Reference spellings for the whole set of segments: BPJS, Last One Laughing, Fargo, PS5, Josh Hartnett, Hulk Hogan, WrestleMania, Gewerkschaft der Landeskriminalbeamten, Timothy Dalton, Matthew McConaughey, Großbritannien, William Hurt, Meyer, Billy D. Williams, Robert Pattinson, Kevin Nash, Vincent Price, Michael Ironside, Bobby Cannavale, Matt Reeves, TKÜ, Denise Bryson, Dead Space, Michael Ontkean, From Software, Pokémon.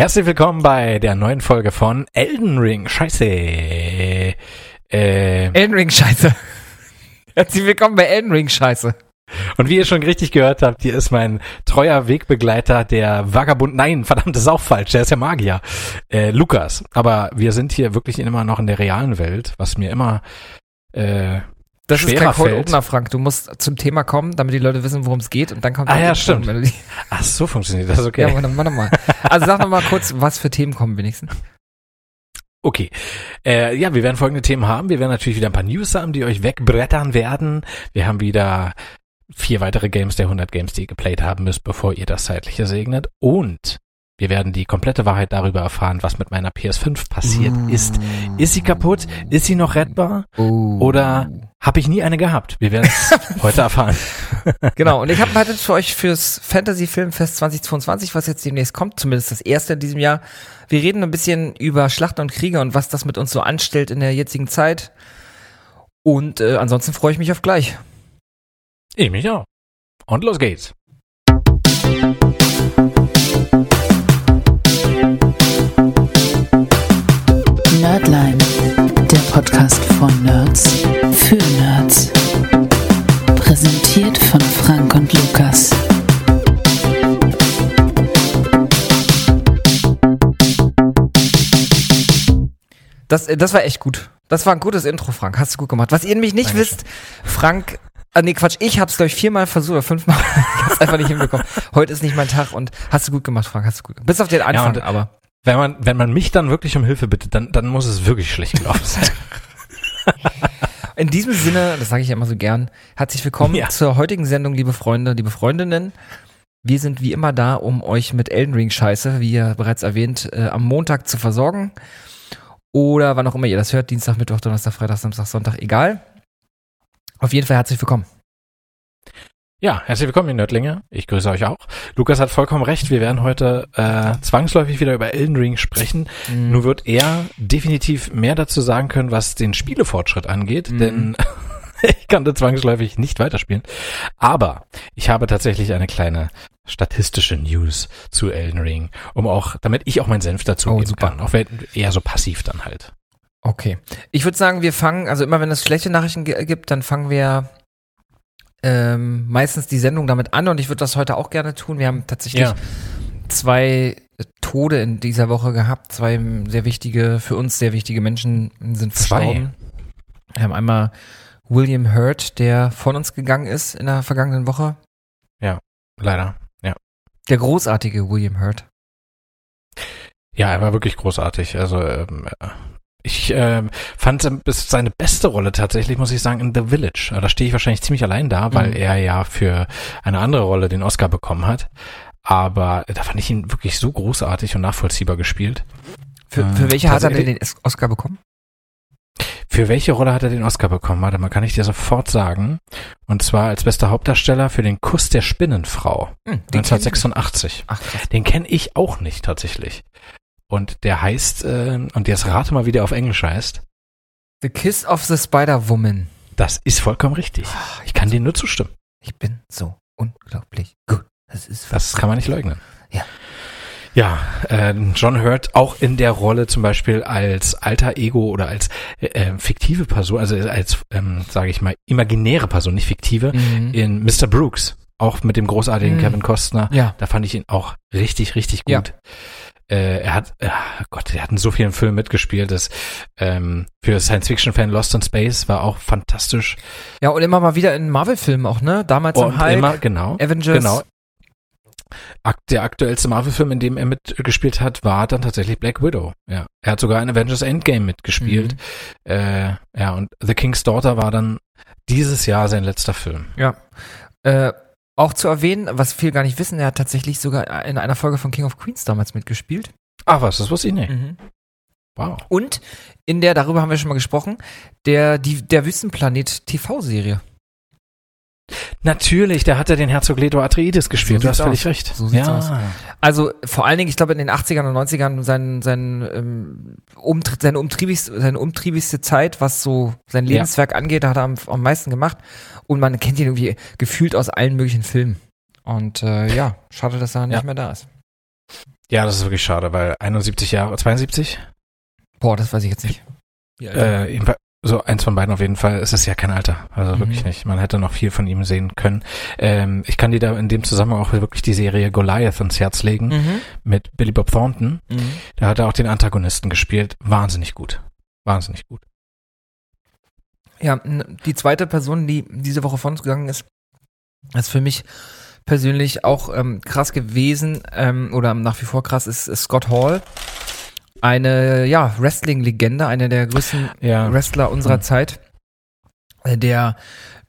Herzlich willkommen bei der neuen Folge von Elden Ring. Herzlich willkommen bei Elden Ring, Scheiße. Und wie ihr schon richtig gehört habt, hier ist mein treuer Wegbegleiter, der Vagabund, nein, verdammt, das ist auch falsch, der ist ja Magier, Lukas. Aber wir sind hier wirklich immer noch in der realen Welt, was mir immer das ist kein Cold Opener, Frank. Du musst zum Thema kommen, damit die Leute wissen, worum es geht. Und dann kommt ja, stimmt. Melodie. Ach, so funktioniert das, okay. Ja, warte mal. Also sag noch mal kurz, was für Themen kommen wenigstens. Okay. Ja, wir werden folgende Themen haben. Wir werden natürlich wieder ein paar News haben, die euch wegbrettern werden. Wir haben wieder 4 weitere Games der 100 Games, die ihr geplayt haben müsst, bevor ihr das Zeitliche segnet. Und wir werden die komplette Wahrheit darüber erfahren, was mit meiner PS5 passiert ist. Ist sie kaputt? Ist sie noch rettbar? Oder habe ich nie eine gehabt? Wir werden es heute erfahren. Genau, und ich habe heute für euch fürs Fantasy Filmfest 2022, was jetzt demnächst kommt, zumindest das erste in diesem Jahr. Wir reden ein bisschen über Schlachten und Kriege und was das mit uns so anstellt in der jetzigen Zeit. Und ansonsten freue ich mich auf gleich. Ich mich auch. Und los geht's. Nerdline, der Podcast von Nerds für Nerds. Präsentiert von Frank und Lukas. Das war echt gut. Das war ein gutes Intro, Frank. Hast du gut gemacht. Was ihr nämlich nicht wisst, Frank... Ah, nee, Quatsch, ich hab's, glaube ich, 4-mal versucht oder 5-mal. Ich hab's einfach nicht hinbekommen. Heute ist nicht mein Tag und hast du gut gemacht, Frank, hast du gut gemacht. Bis auf den Anfang, ja, aber. Wenn man mich dann wirklich um Hilfe bittet, dann muss es wirklich schlecht gelaufen sein. In diesem Sinne, das sage ich ja immer so gern, herzlich willkommen zur heutigen Sendung, liebe Freunde, liebe Freundinnen. Wir sind wie immer da, um euch mit Elden Ring Scheiße, wie ja bereits erwähnt, am Montag zu versorgen. Oder wann auch immer ihr das hört, Dienstag, Mittwoch, Donnerstag, Freitag, Samstag, Sonntag, egal. Auf jeden Fall herzlich willkommen. Ja, herzlich willkommen, ihr Nerdlinge. Ich grüße euch auch. Lukas hat vollkommen recht. Wir werden heute zwangsläufig wieder über Elden Ring sprechen. Mhm. Nur wird er definitiv mehr dazu sagen können, was den Spielefortschritt angeht. Mhm. Denn ich konnte zwangsläufig nicht weiterspielen. Aber ich habe tatsächlich eine kleine statistische News zu Elden Ring, damit ich auch meinen Senf dazu geben kann. Auch wenn eher so passiv dann halt. Okay. Ich würde sagen, wir fangen, also immer wenn es schlechte Nachrichten gibt, dann fangen wir meistens die Sendung damit an und ich würde das heute auch gerne tun. Wir haben tatsächlich 2 Tode in dieser Woche gehabt. 2 für uns sehr wichtige Menschen sind verstorben. Wir haben einmal William Hurt, der von uns gegangen ist in der vergangenen Woche. Ja, leider. Ja. Der großartige William Hurt. Ja, er war wirklich großartig. Also, ich fand seine beste Rolle tatsächlich, muss ich sagen, in The Village. Da stehe ich wahrscheinlich ziemlich allein da, weil er ja für eine andere Rolle den Oscar bekommen hat. Aber da fand ich ihn wirklich so großartig und nachvollziehbar gespielt. Für welche hat er denn den Oscar bekommen? Für welche Rolle hat er den Oscar bekommen? Warte mal, kann ich dir sofort sagen. Und zwar als bester Hauptdarsteller für den Kuss der Spinnenfrau 1986. Ach, den kenne ich auch nicht tatsächlich. Und der heißt, und jetzt rate mal, wie der auf Englisch heißt. The Kiss of the Spider-Woman. Das ist vollkommen richtig. Ich kann dir nur zustimmen. Ich bin so unglaublich gut. Das kann man nicht leugnen. Ja. Ja, John Hurt auch in der Rolle zum Beispiel als alter Ego oder als fiktive Person, also als, sage ich mal, imaginäre Person, nicht fiktive, in Mr. Brooks. Auch mit dem großartigen Kevin Costner. Ja. Da fand ich ihn auch richtig, richtig gut. Ja. Er hat in so vielen Filmen mitgespielt, das für Science-Fiction-Fan Lost in Space war auch fantastisch. Ja, und immer mal wieder in Marvel-Filmen auch, ne? Damals im Hulk, Avengers. Genau. Der aktuellste Marvel-Film, in dem er mitgespielt hat, war dann tatsächlich Black Widow. Ja, er hat sogar in Avengers Endgame mitgespielt. Mhm. Und The King's Daughter war dann dieses Jahr sein letzter Film. Ja, auch zu erwähnen, was viele gar nicht wissen, er hat tatsächlich sogar in einer Folge von King of Queens damals mitgespielt. Ach was, das wusste ich nicht. Mhm. Wow. Und in der, darüber haben wir schon mal gesprochen, der Wüstenplanet-TV-Serie. Natürlich, da hat er den Herzog Leto Atreides gespielt, so du hast völlig recht. So sieht's aus. Also vor allen Dingen, ich glaube in den 80ern und 90ern, seine umtriebigste Zeit, was so sein Lebenswerk angeht, da hat er am meisten gemacht und man kennt ihn irgendwie gefühlt aus allen möglichen Filmen. Und schade, dass er nicht mehr da ist. Ja, das ist wirklich schade, weil 71 Jahre, 72? Boah, das weiß ich jetzt nicht. Ja, ja. So eins von beiden auf jeden Fall. Es ist ja kein Alter, also wirklich nicht. Man hätte noch viel von ihm sehen können. Ich kann dir da in dem Zusammenhang auch wirklich die Serie Goliath ans Herz legen mit Billy Bob Thornton. Da hat er auch den Antagonisten gespielt. Wahnsinnig gut. Wahnsinnig gut. Ja, die zweite Person, die diese Woche von uns gegangen ist, ist für mich persönlich auch krass gewesen oder nach wie vor krass, ist Scott Hall. Eine, ja, Wrestling-Legende, einer der größten Wrestler unserer Zeit, der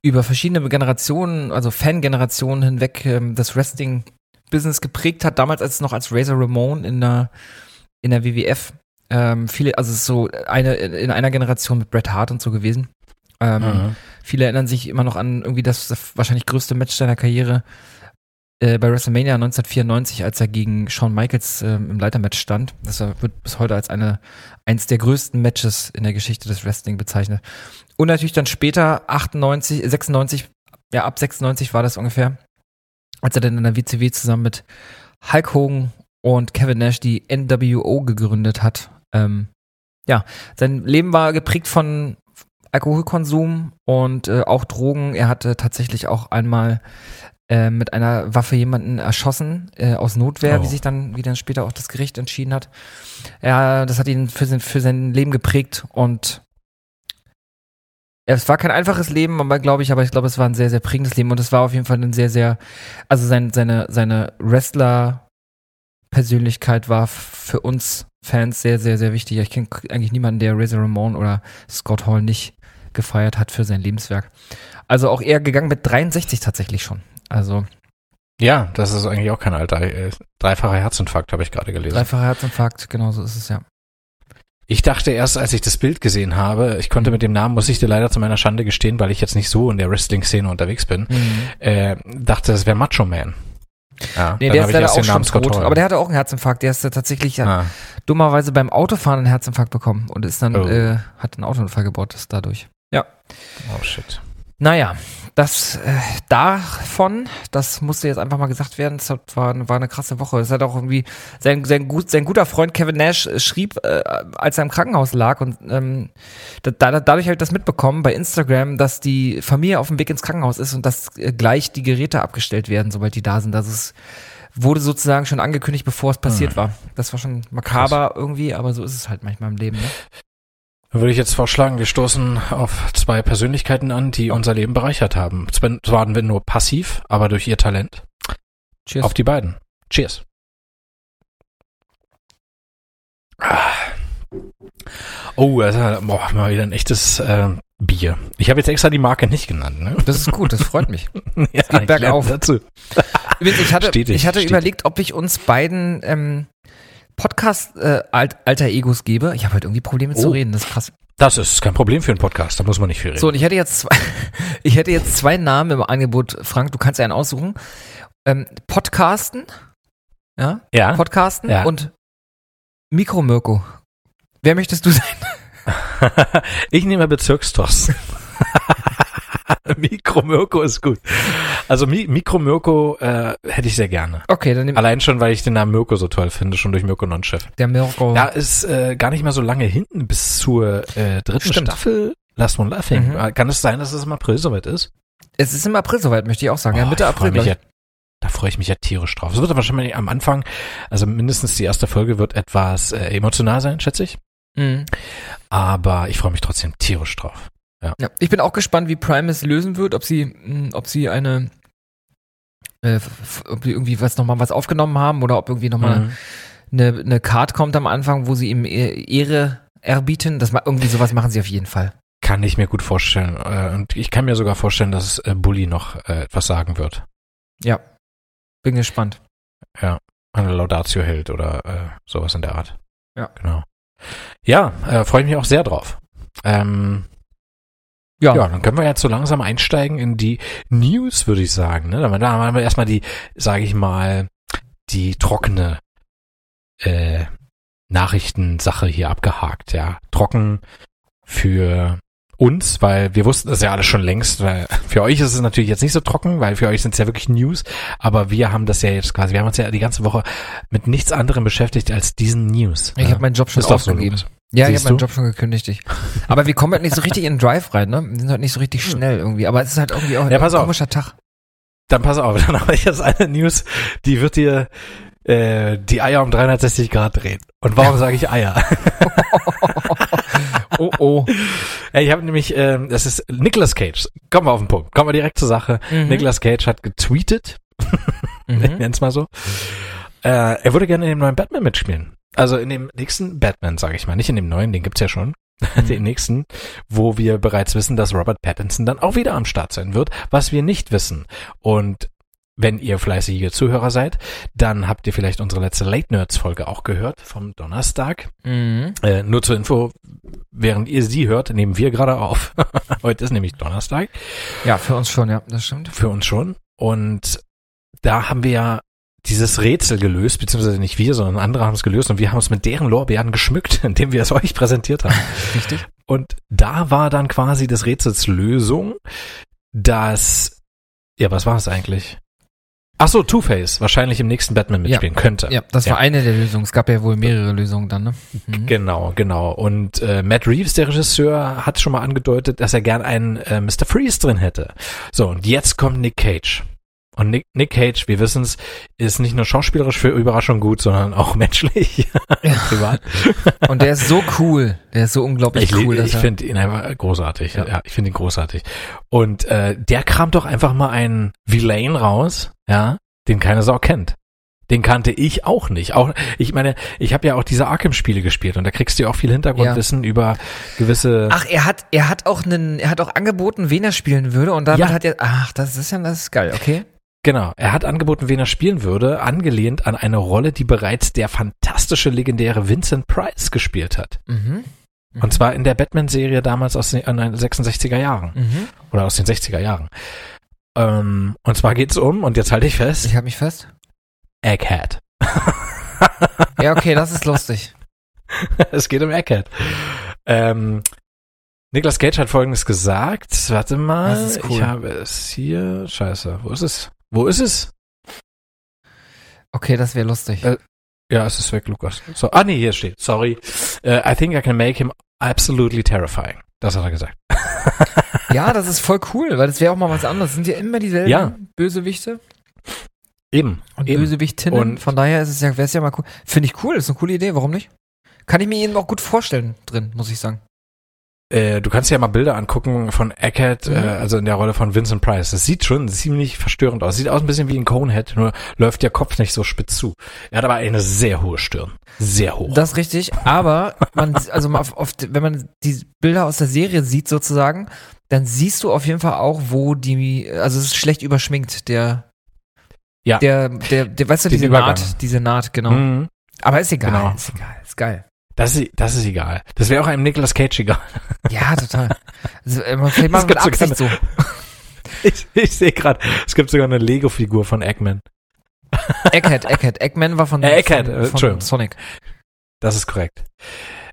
über verschiedene Generationen, also Fan-Generationen hinweg, das Wrestling-Business geprägt hat, damals als noch als Razor Ramon in der WWF. Viele, also es ist so in einer Generation mit Bret Hart und so gewesen. Viele erinnern sich immer noch an irgendwie das wahrscheinlich größte Match seiner Karriere bei WrestleMania 1994, als er gegen Shawn Michaels im Leitermatch stand. Das wird bis heute als eins der größten Matches in der Geschichte des Wrestling bezeichnet. Und natürlich dann später, 96 war das ungefähr, als er dann in der WCW zusammen mit Hulk Hogan und Kevin Nash die NWO gegründet hat. Sein Leben war geprägt von Alkoholkonsum und auch Drogen. Er hatte tatsächlich auch einmal mit einer Waffe jemanden erschossen, aus Notwehr, wie dann später auch das Gericht entschieden hat. Ja, das hat ihn für sein Leben geprägt und es war kein einfaches Leben, aber ich glaube, es war ein sehr, sehr prägendes Leben und es war auf jeden Fall ein sehr, sehr, also seine Wrestler-Persönlichkeit war für uns Fans sehr, sehr, sehr wichtig. Ich kenne eigentlich niemanden, der Razor Ramon oder Scott Hall nicht gefeiert hat für sein Lebenswerk. Also auch eher gegangen mit 63 tatsächlich schon. Also. Ja, das ist eigentlich auch kein Alter. Dreifacher Herzinfarkt habe ich gerade gelesen. Dreifacher Herzinfarkt, genau so ist es, ja. Ich dachte erst, als ich das Bild gesehen habe, ich konnte mit dem Namen, muss ich dir leider zu meiner Schande gestehen, weil ich jetzt nicht so in der Wrestling-Szene unterwegs bin, dachte, das wäre Macho Man. Ja, nee, der ist leider auch schon tot, aber der hatte auch einen Herzinfarkt. Der ist tatsächlich dummerweise beim Autofahren einen Herzinfarkt bekommen und ist dann hat einen Autounfall gebaut, das dadurch. Ja. Oh, shit. Naja, das musste jetzt einfach mal gesagt werden, das war eine krasse Woche. Es hat auch irgendwie, sein guter Freund Kevin Nash schrieb, als er im Krankenhaus lag und dadurch habe ich das mitbekommen bei Instagram, dass die Familie auf dem Weg ins Krankenhaus ist und dass gleich die Geräte abgestellt werden, sobald die da sind. Also es wurde sozusagen schon angekündigt, bevor es passiert war. Das war schon makaber irgendwie, aber so ist es halt manchmal im Leben, ne? Würde ich jetzt vorschlagen, wir stoßen auf zwei Persönlichkeiten an, die unser Leben bereichert haben. Zwar waren wir nur passiv, aber durch ihr Talent. Cheers. Auf die beiden. Cheers. Oh, das ist mal wieder ein echtes Bier. Ich habe jetzt extra die Marke nicht genannt. Ne? Das ist gut, das freut mich. Ja, geht bergauf. Ich hatte überlegt, ob ich uns beiden Podcast alter Egos gebe. Ich habe halt irgendwie Probleme zu reden, das passt. Das ist kein Problem für einen Podcast, da muss man nicht viel reden. So, und ich hätte jetzt zwei Namen im Angebot, Frank, du kannst einen aussuchen. Podcasten, ja. Podcasten und Mikro-Mirko. Wer möchtest du sein? Ich nehme Bezirkstorsten. Mikro-Mirko ist gut. Also Mikro-Mirko hätte ich sehr gerne. Okay, dann allein schon, weil ich den Namen Mirko so toll finde, schon durch Mirko Nontschew. Der Mirko. Da ist gar nicht mehr so lange hinten bis zur dritten Staffel Last One Laughing. Kann es sein, dass es im April soweit ist? Es ist im April soweit, möchte ich auch sagen. Oh, ja, Mitte April. Da freue ich mich ja tierisch drauf. Es wird wahrscheinlich am Anfang, also mindestens die erste Folge wird etwas emotional sein, schätze ich. Mhm. Aber ich freue mich trotzdem tierisch drauf. Ja. Ich bin auch gespannt, wie Prime es lösen wird, ob sie eine, ob sie irgendwie nochmal was aufgenommen haben oder ob irgendwie nochmal eine Card kommt am Anfang, wo sie ihm Ehre erbieten. Irgendwie sowas machen sie auf jeden Fall. Kann ich mir gut vorstellen. Und ich kann mir sogar vorstellen, dass Bulli noch etwas sagen wird. Ja. Bin gespannt. Ja. Eine Laudatio hält oder sowas in der Art. Ja. Genau. Ja, freue ich mich auch sehr drauf. Ja, dann können wir jetzt so langsam einsteigen in die News, würde ich sagen. Ne? Da haben wir erstmal die, sage ich mal, die trockene Nachrichtensache hier abgehakt. Ja, trocken für uns, weil wir wussten das ja alle schon längst, weil für euch ist es natürlich jetzt nicht so trocken, weil für euch sind es ja wirklich News, aber wir haben das ja jetzt quasi, wir haben uns ja die ganze Woche mit nichts anderem beschäftigt als diesen News. Ich habe meinen Job schon aufgegeben. Ja, ich habe meinen Job schon gekündigt. Aber wir kommen halt nicht so richtig in den Drive rein, ne? Wir sind halt nicht so richtig schnell irgendwie, aber es ist halt irgendwie auch ein komischer Tag. Dann pass auf, dann habe ich jetzt eine News, die wird dir die Eier um 360 Grad drehen. Und warum sage ich Eier? Oh. Ich habe nämlich, das ist Nicolas Cage. Kommen wir auf den Punkt. Kommen wir direkt zur Sache. Mhm. Nicolas Cage hat getweetet. Ich nenn's mal so. Er würde gerne in dem neuen Batman mitspielen. Also in dem nächsten Batman, sage ich mal. Nicht in dem neuen, den gibt's ja schon. Den nächsten, wo wir bereits wissen, dass Robert Pattinson dann auch wieder am Start sein wird, was wir nicht wissen. Und wenn ihr fleißige Zuhörer seid, dann habt ihr vielleicht unsere letzte Late-Nerds-Folge auch gehört vom Donnerstag. Nur zur Info, während ihr sie hört, nehmen wir gerade auf. Heute ist nämlich Donnerstag. Ja, für uns schon, ja, das stimmt. Für uns schon. Und da haben wir ja dieses Rätsel gelöst, beziehungsweise nicht wir, sondern andere haben es gelöst und wir haben es mit deren Lorbeeren geschmückt, indem wir es euch präsentiert haben. Richtig. Und da war dann quasi des Rätsels Lösung, dass, ja, was war es eigentlich? Ach so, Two-Face wahrscheinlich im nächsten Batman mitspielen könnte. Ja, das war eine der Lösungen. Es gab ja wohl mehrere Lösungen dann, ne? Genau. Und Matt Reeves, der Regisseur, hat schon mal angedeutet, dass er gern einen Mr. Freeze drin hätte. So, und jetzt kommt Nick Cage. Und Nick Cage, wir wissen es, ist nicht nur schauspielerisch für Überraschung gut, sondern auch menschlich. Privat. Und der ist so cool. Der ist so unglaublich cool. Ich finde ihn einfach großartig. Ja, ich finde ihn großartig. Und der kramt doch einfach mal einen Villain raus, ja, den keine Sau kennt. Den kannte ich auch nicht. Auch, ich meine, ich habe ja auch diese Arkham-Spiele gespielt und da kriegst du ja auch viel Hintergrundwissen über gewisse. Ach, er hat auch angeboten, wen er spielen würde und damit hat er. Ach, das ist geil, okay. Genau, er hat angeboten, wen er spielen würde, angelehnt an eine Rolle, die bereits der fantastische, legendäre Vincent Price gespielt hat. Und zwar in der Batman-Serie damals aus den 66er Jahren. Oder aus den 60er Jahren. Und zwar geht's um, und jetzt halte ich fest. Ich halte mich fest. Egghead. Ja, okay, das ist lustig. Es geht um Egghead. Nicolas Cage hat Folgendes gesagt. Warte mal, das ist cool. Ich habe es hier. Scheiße, wo ist es? Okay, das wäre lustig. Ja, es ist weg, Lukas. So, nee, hier steht, sorry. I think I can make him absolutely terrifying. Das hat er gesagt. Ja, das ist voll cool, weil das wäre auch mal was anderes. Sind ja immer dieselben Bösewichte. Eben. Und Bösewichtinnen. Und von daher wäre es ja mal cool. Finde ich cool, ist eine coole Idee, warum nicht? Kann ich mir ihn auch gut vorstellen drin, muss ich sagen. Du kannst dir ja mal Bilder angucken von Egghead, also in der Rolle von Vincent Price. Das sieht schon ziemlich verstörend aus. Sieht aus ein bisschen wie ein Conehead, nur läuft der Kopf nicht so spitz zu. Er hat aber eine sehr hohe Stirn. Sehr hoch. Das ist richtig, aber man, also mal wenn man die Bilder aus der Serie sieht sozusagen, dann siehst du auf jeden Fall auch, wo es ist schlecht überschminkt, der weißt du, diese Naht, genau. Aber ist egal, genau. Ist geil. Das ist egal. Das wäre auch einem Nicolas Cage egal. Ja, total. Also, vielleicht machen wir mit Absicht so. Ich sehe gerade, es gibt sogar eine Lego-Figur von Eggman. Egghead. Eggman war von Sonic. Das ist korrekt.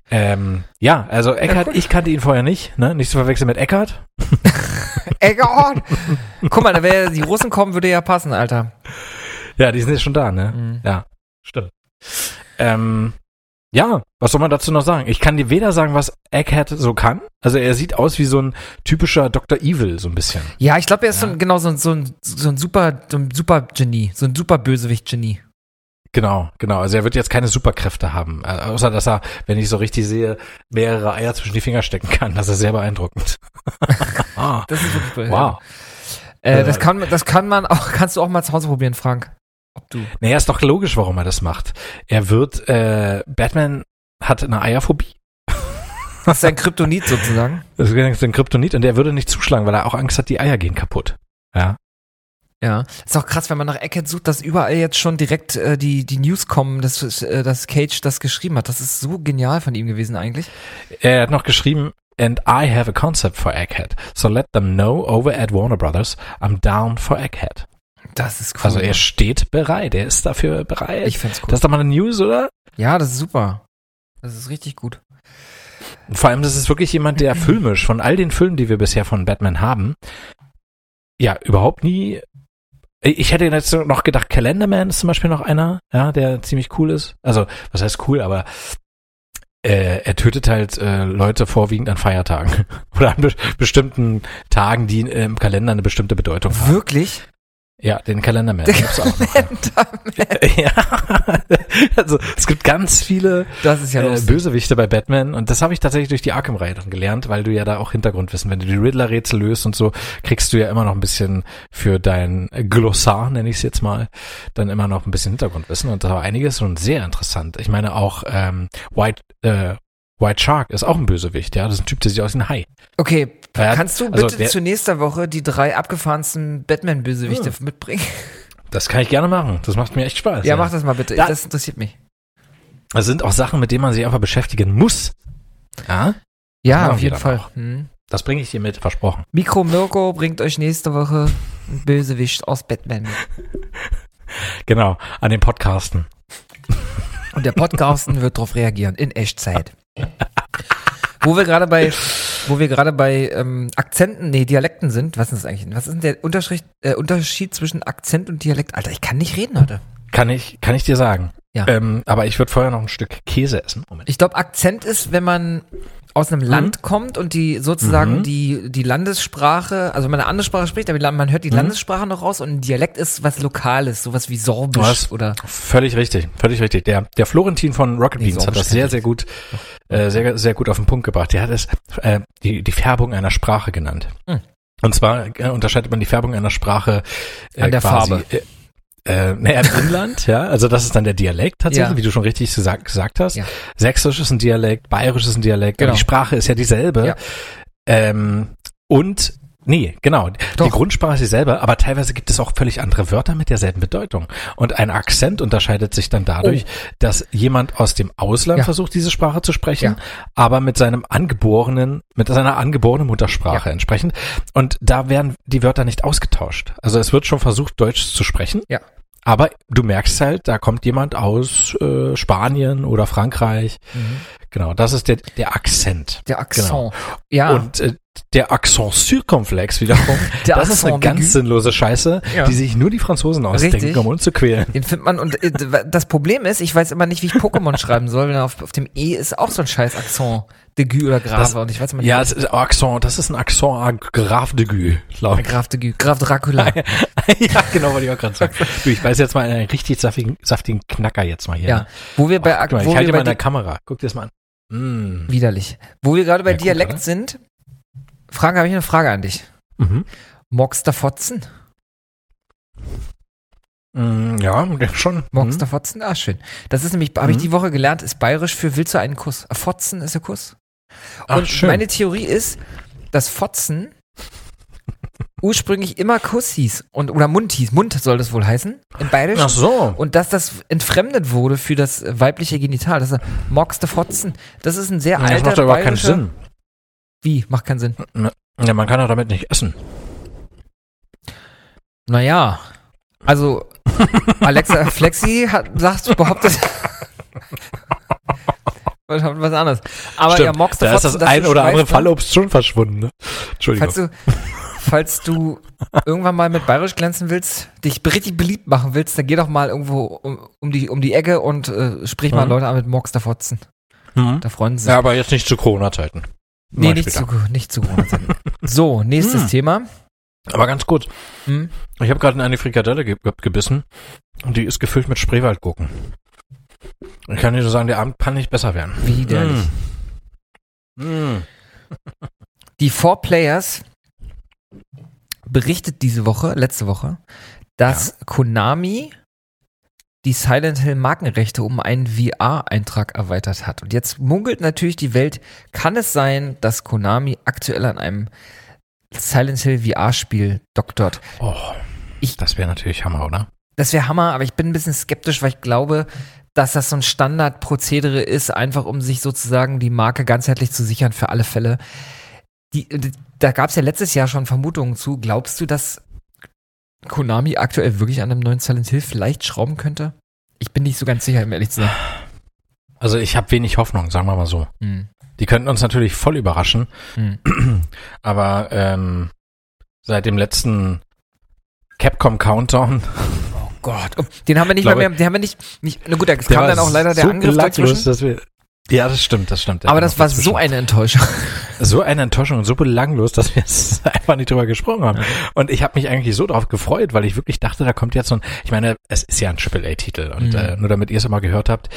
Ja, also Egghead, ja, ich kannte ihn vorher nicht, ne? Nicht zu verwechseln mit Eckhardt. Egghead! Guck mal, wenn die Russen kommen, würde ja passen, Alter. Ja, die sind jetzt schon da, ne? Ja, stimmt. Ja, was soll man dazu noch sagen? Ich kann dir weder sagen, was Egghead so kann. Also er sieht aus wie so ein typischer Dr. Evil, so ein bisschen. Ja, ich glaube, er ist so ein Super-Genie, so ein Super-Bösewicht-Genie. Genau. Also er wird jetzt keine Superkräfte haben. Außer, dass er, wenn ich so richtig sehe, mehrere Eier zwischen die Finger stecken kann. Das ist sehr beeindruckend. Das ist wirklich cool. Wow. Kannst du auch mal zu Hause probieren, Frank. Naja, ist doch logisch, warum er das macht. Er wird, Batman hat eine Eierphobie. Das ist sein Kryptonit sozusagen. Das ist sein Kryptonit und er würde nicht zuschlagen, weil er auch Angst hat, die Eier gehen kaputt. Ja. Ja, ist auch krass, wenn man nach Egghead sucht, dass überall jetzt schon direkt die News kommen, dass Cage das geschrieben hat. Das ist so genial von ihm gewesen eigentlich. Er hat noch geschrieben, and I have a concept for Egghead. So let them know over at Warner Brothers, I'm down for Egghead. Das ist cool. Also er steht bereit, er ist dafür bereit. Ich find's cool. Das ist doch mal eine News, oder? Ja, das ist super. Das ist richtig gut. Vor allem, das ist wirklich jemand, der filmisch, von all den Filmen, die wir bisher von Batman haben, ja, überhaupt nie. Ich hätte jetzt noch gedacht, Calendar Man ist zum Beispiel noch einer, ja, der ziemlich cool ist. Also, was heißt cool, aber er tötet halt Leute vorwiegend an Feiertagen oder an bestimmten Tagen, die im Kalender eine bestimmte Bedeutung haben. Wirklich? Ja, den Kalenderman. Den gibt's auch noch. Ja, also es gibt ganz viele Bösewichte bei Batman und das habe ich tatsächlich durch die Arkham-Reihe dann gelernt, weil du ja da auch Hintergrundwissen, wenn du die Riddler-Rätsel löst und so, kriegst du ja immer noch ein bisschen für dein Glossar, nenne ich es jetzt mal, dann immer noch ein bisschen Hintergrundwissen und da war einiges und sehr interessant. Ich meine auch White Shark ist auch ein Bösewicht, ja. Das ist ein Typ, der sieht aus wie ein Hai. Okay, kannst du bitte zu nächster Woche die 3 abgefahrensten Batman-Bösewichte mitbringen? Das kann ich gerne machen. Das macht mir echt Spaß. Ja, mach das mal bitte. Das interessiert mich. Das sind auch Sachen, mit denen man sich einfach beschäftigen muss. Ja, ja, auf jeden Fall. Das bringe ich dir mit, versprochen. Mikro Mirko bringt euch nächste Woche einen Bösewicht aus Batman mit. Genau, an den Podcasten. Und der Podcasten wird darauf reagieren, in Echtzeit. Wo wir gerade bei Dialekten sind, was ist das eigentlich? Was ist denn der Unterschied zwischen Akzent und Dialekt? Alter, ich kann nicht reden heute. Kann ich dir sagen. Ja. Aber ich würde vorher noch ein Stück Käse essen. Moment. Ich glaube, Akzent ist, wenn man aus einem Land kommt und die sozusagen die Landessprache, also wenn man eine andere Sprache spricht, aber man hört die Landessprache noch raus und ein Dialekt ist was Lokales, sowas wie Sorbisch oder. Völlig richtig. Der Florentin von Rocket Beans hat das sehr, sehr gut, sehr, sehr gut auf den Punkt gebracht. Der hat es die Färbung einer Sprache genannt. Mhm. Und zwar unterscheidet man die Färbung einer Sprache an der quasi, Farbe. Im Inland, ja, also das ist dann der Dialekt tatsächlich, wie du schon richtig gesagt hast. Ja. Sächsisch ist ein Dialekt, Bayerisch ist ein Dialekt, genau. Aber die Sprache ist ja dieselbe. Ja. Doch. Die Grundsprache ist dieselbe, aber teilweise gibt es auch völlig andere Wörter mit derselben Bedeutung. Und ein Akzent unterscheidet sich dann dadurch, dass jemand aus dem Ausland versucht, diese Sprache zu sprechen, aber mit seiner angeborenen Muttersprache entsprechend. Und da werden die Wörter nicht ausgetauscht. Also es wird schon versucht, Deutsch zu sprechen. Ja. Aber du merkst halt, da kommt jemand aus Spanien oder Frankreich. Mhm. Genau, das ist der Akzent. Der Akzent, genau. Ja. Und der Akzent-Cirkonflex wiederum, das ist eine ganz sinnlose Scheiße, die sich nur die Franzosen ausdenken, um uns zu quälen. Den findet man, und das Problem ist, ich weiß immer nicht, wie ich Pokémon schreiben soll, denn auf dem E ist auch so ein scheiß Akzent. Degu oder Grave, und ich weiß mal nicht. Ja, das ist ein Akzent Grave Degu, glaube ich. Grave Dracula. Ja, genau, wollte ich auch gerade sagen. Du, ich weiß jetzt mal einen richtig saftigen Knacker jetzt mal hier. Ja, wo wir bei Akzent. Ich halte mal an der Kamera, guck dir das mal an. Mm. Widerlich. Wo wir gerade bei Dialekt sind, habe ich eine Frage an dich. Mhm. Magst du fotzen? Ja, schon. Magst du fotzen? Ah, schön. Das ist nämlich, habe ich die Woche gelernt, ist bayerisch für willst du einen Kuss. Fotzen ist der Kuss. Und meine Theorie ist, dass Fotzen ursprünglich immer Kuss hieß oder Mund hieß. Mund soll das wohl heißen in Bayerisch. Ach so. Und dass das entfremdet wurde für das weibliche Genital. Das ist magst du fotzen. Das ist ein sehr alter bayerischer. Das macht aber keinen Sinn. Wie? Macht keinen Sinn. Ja, man kann doch damit nicht essen. Naja, also Alexa Flexi behauptet was anderes. Aber stimmt, ja, Mox, da ist das ein oder andere Fallobst schon verschwunden. Ne? Entschuldigung. Falls du irgendwann mal mit Bayerisch glänzen willst, dich richtig beliebt machen willst, dann geh doch mal irgendwo um die Ecke und sprich mal Leute an mit Mox da fotzen. Mhm. Da freuen sie sich. Ja, aber jetzt nicht zu Corona-Zeiten. Nee, nicht zu groß. So, nächstes Thema. Aber ganz kurz. Hm? Ich habe gerade in eine Frikadelle gebissen und die ist gefüllt mit Spreewaldgurken. Ich kann dir nur sagen, der Abend kann nicht besser werden. Widerlich. Die 4Players berichtet letzte Woche, dass Konami die Silent Hill Markenrechte um einen VR-Eintrag erweitert hat. Und jetzt munkelt natürlich die Welt, kann es sein, dass Konami aktuell an einem Silent Hill VR-Spiel doktort? Oh, das wäre natürlich Hammer, oder? Das wäre Hammer, aber ich bin ein bisschen skeptisch, weil ich glaube, dass das so ein Standardprozedere ist, einfach um sich sozusagen die Marke ganzheitlich zu sichern für alle Fälle. Da gab es ja letztes Jahr schon Vermutungen zu. Glaubst du, dass Konami aktuell wirklich an einem neuen Silent Hill vielleicht schrauben könnte? Ich bin nicht so ganz sicher, um ehrlich zu sein. Also ich habe wenig Hoffnung, sagen wir mal so. Die könnten uns natürlich voll überraschen. Mhm. Aber seit dem letzten Capcom-Countdown. Oh Gott. Oh, den haben wir nicht mehr. Den haben wir nicht. Na gut, da kam dann auch leider so der Angriff dazwischen. Dass wir, ja, das stimmt. Aber das war so eine Enttäuschung. So eine Enttäuschung und so belanglos, dass wir es einfach nicht drüber gesprochen haben. Und ich habe mich eigentlich so drauf gefreut, weil ich wirklich dachte, da kommt jetzt so ein, ich meine, es ist ja ein AAA-Titel. Und nur damit ihr es mal gehört habt,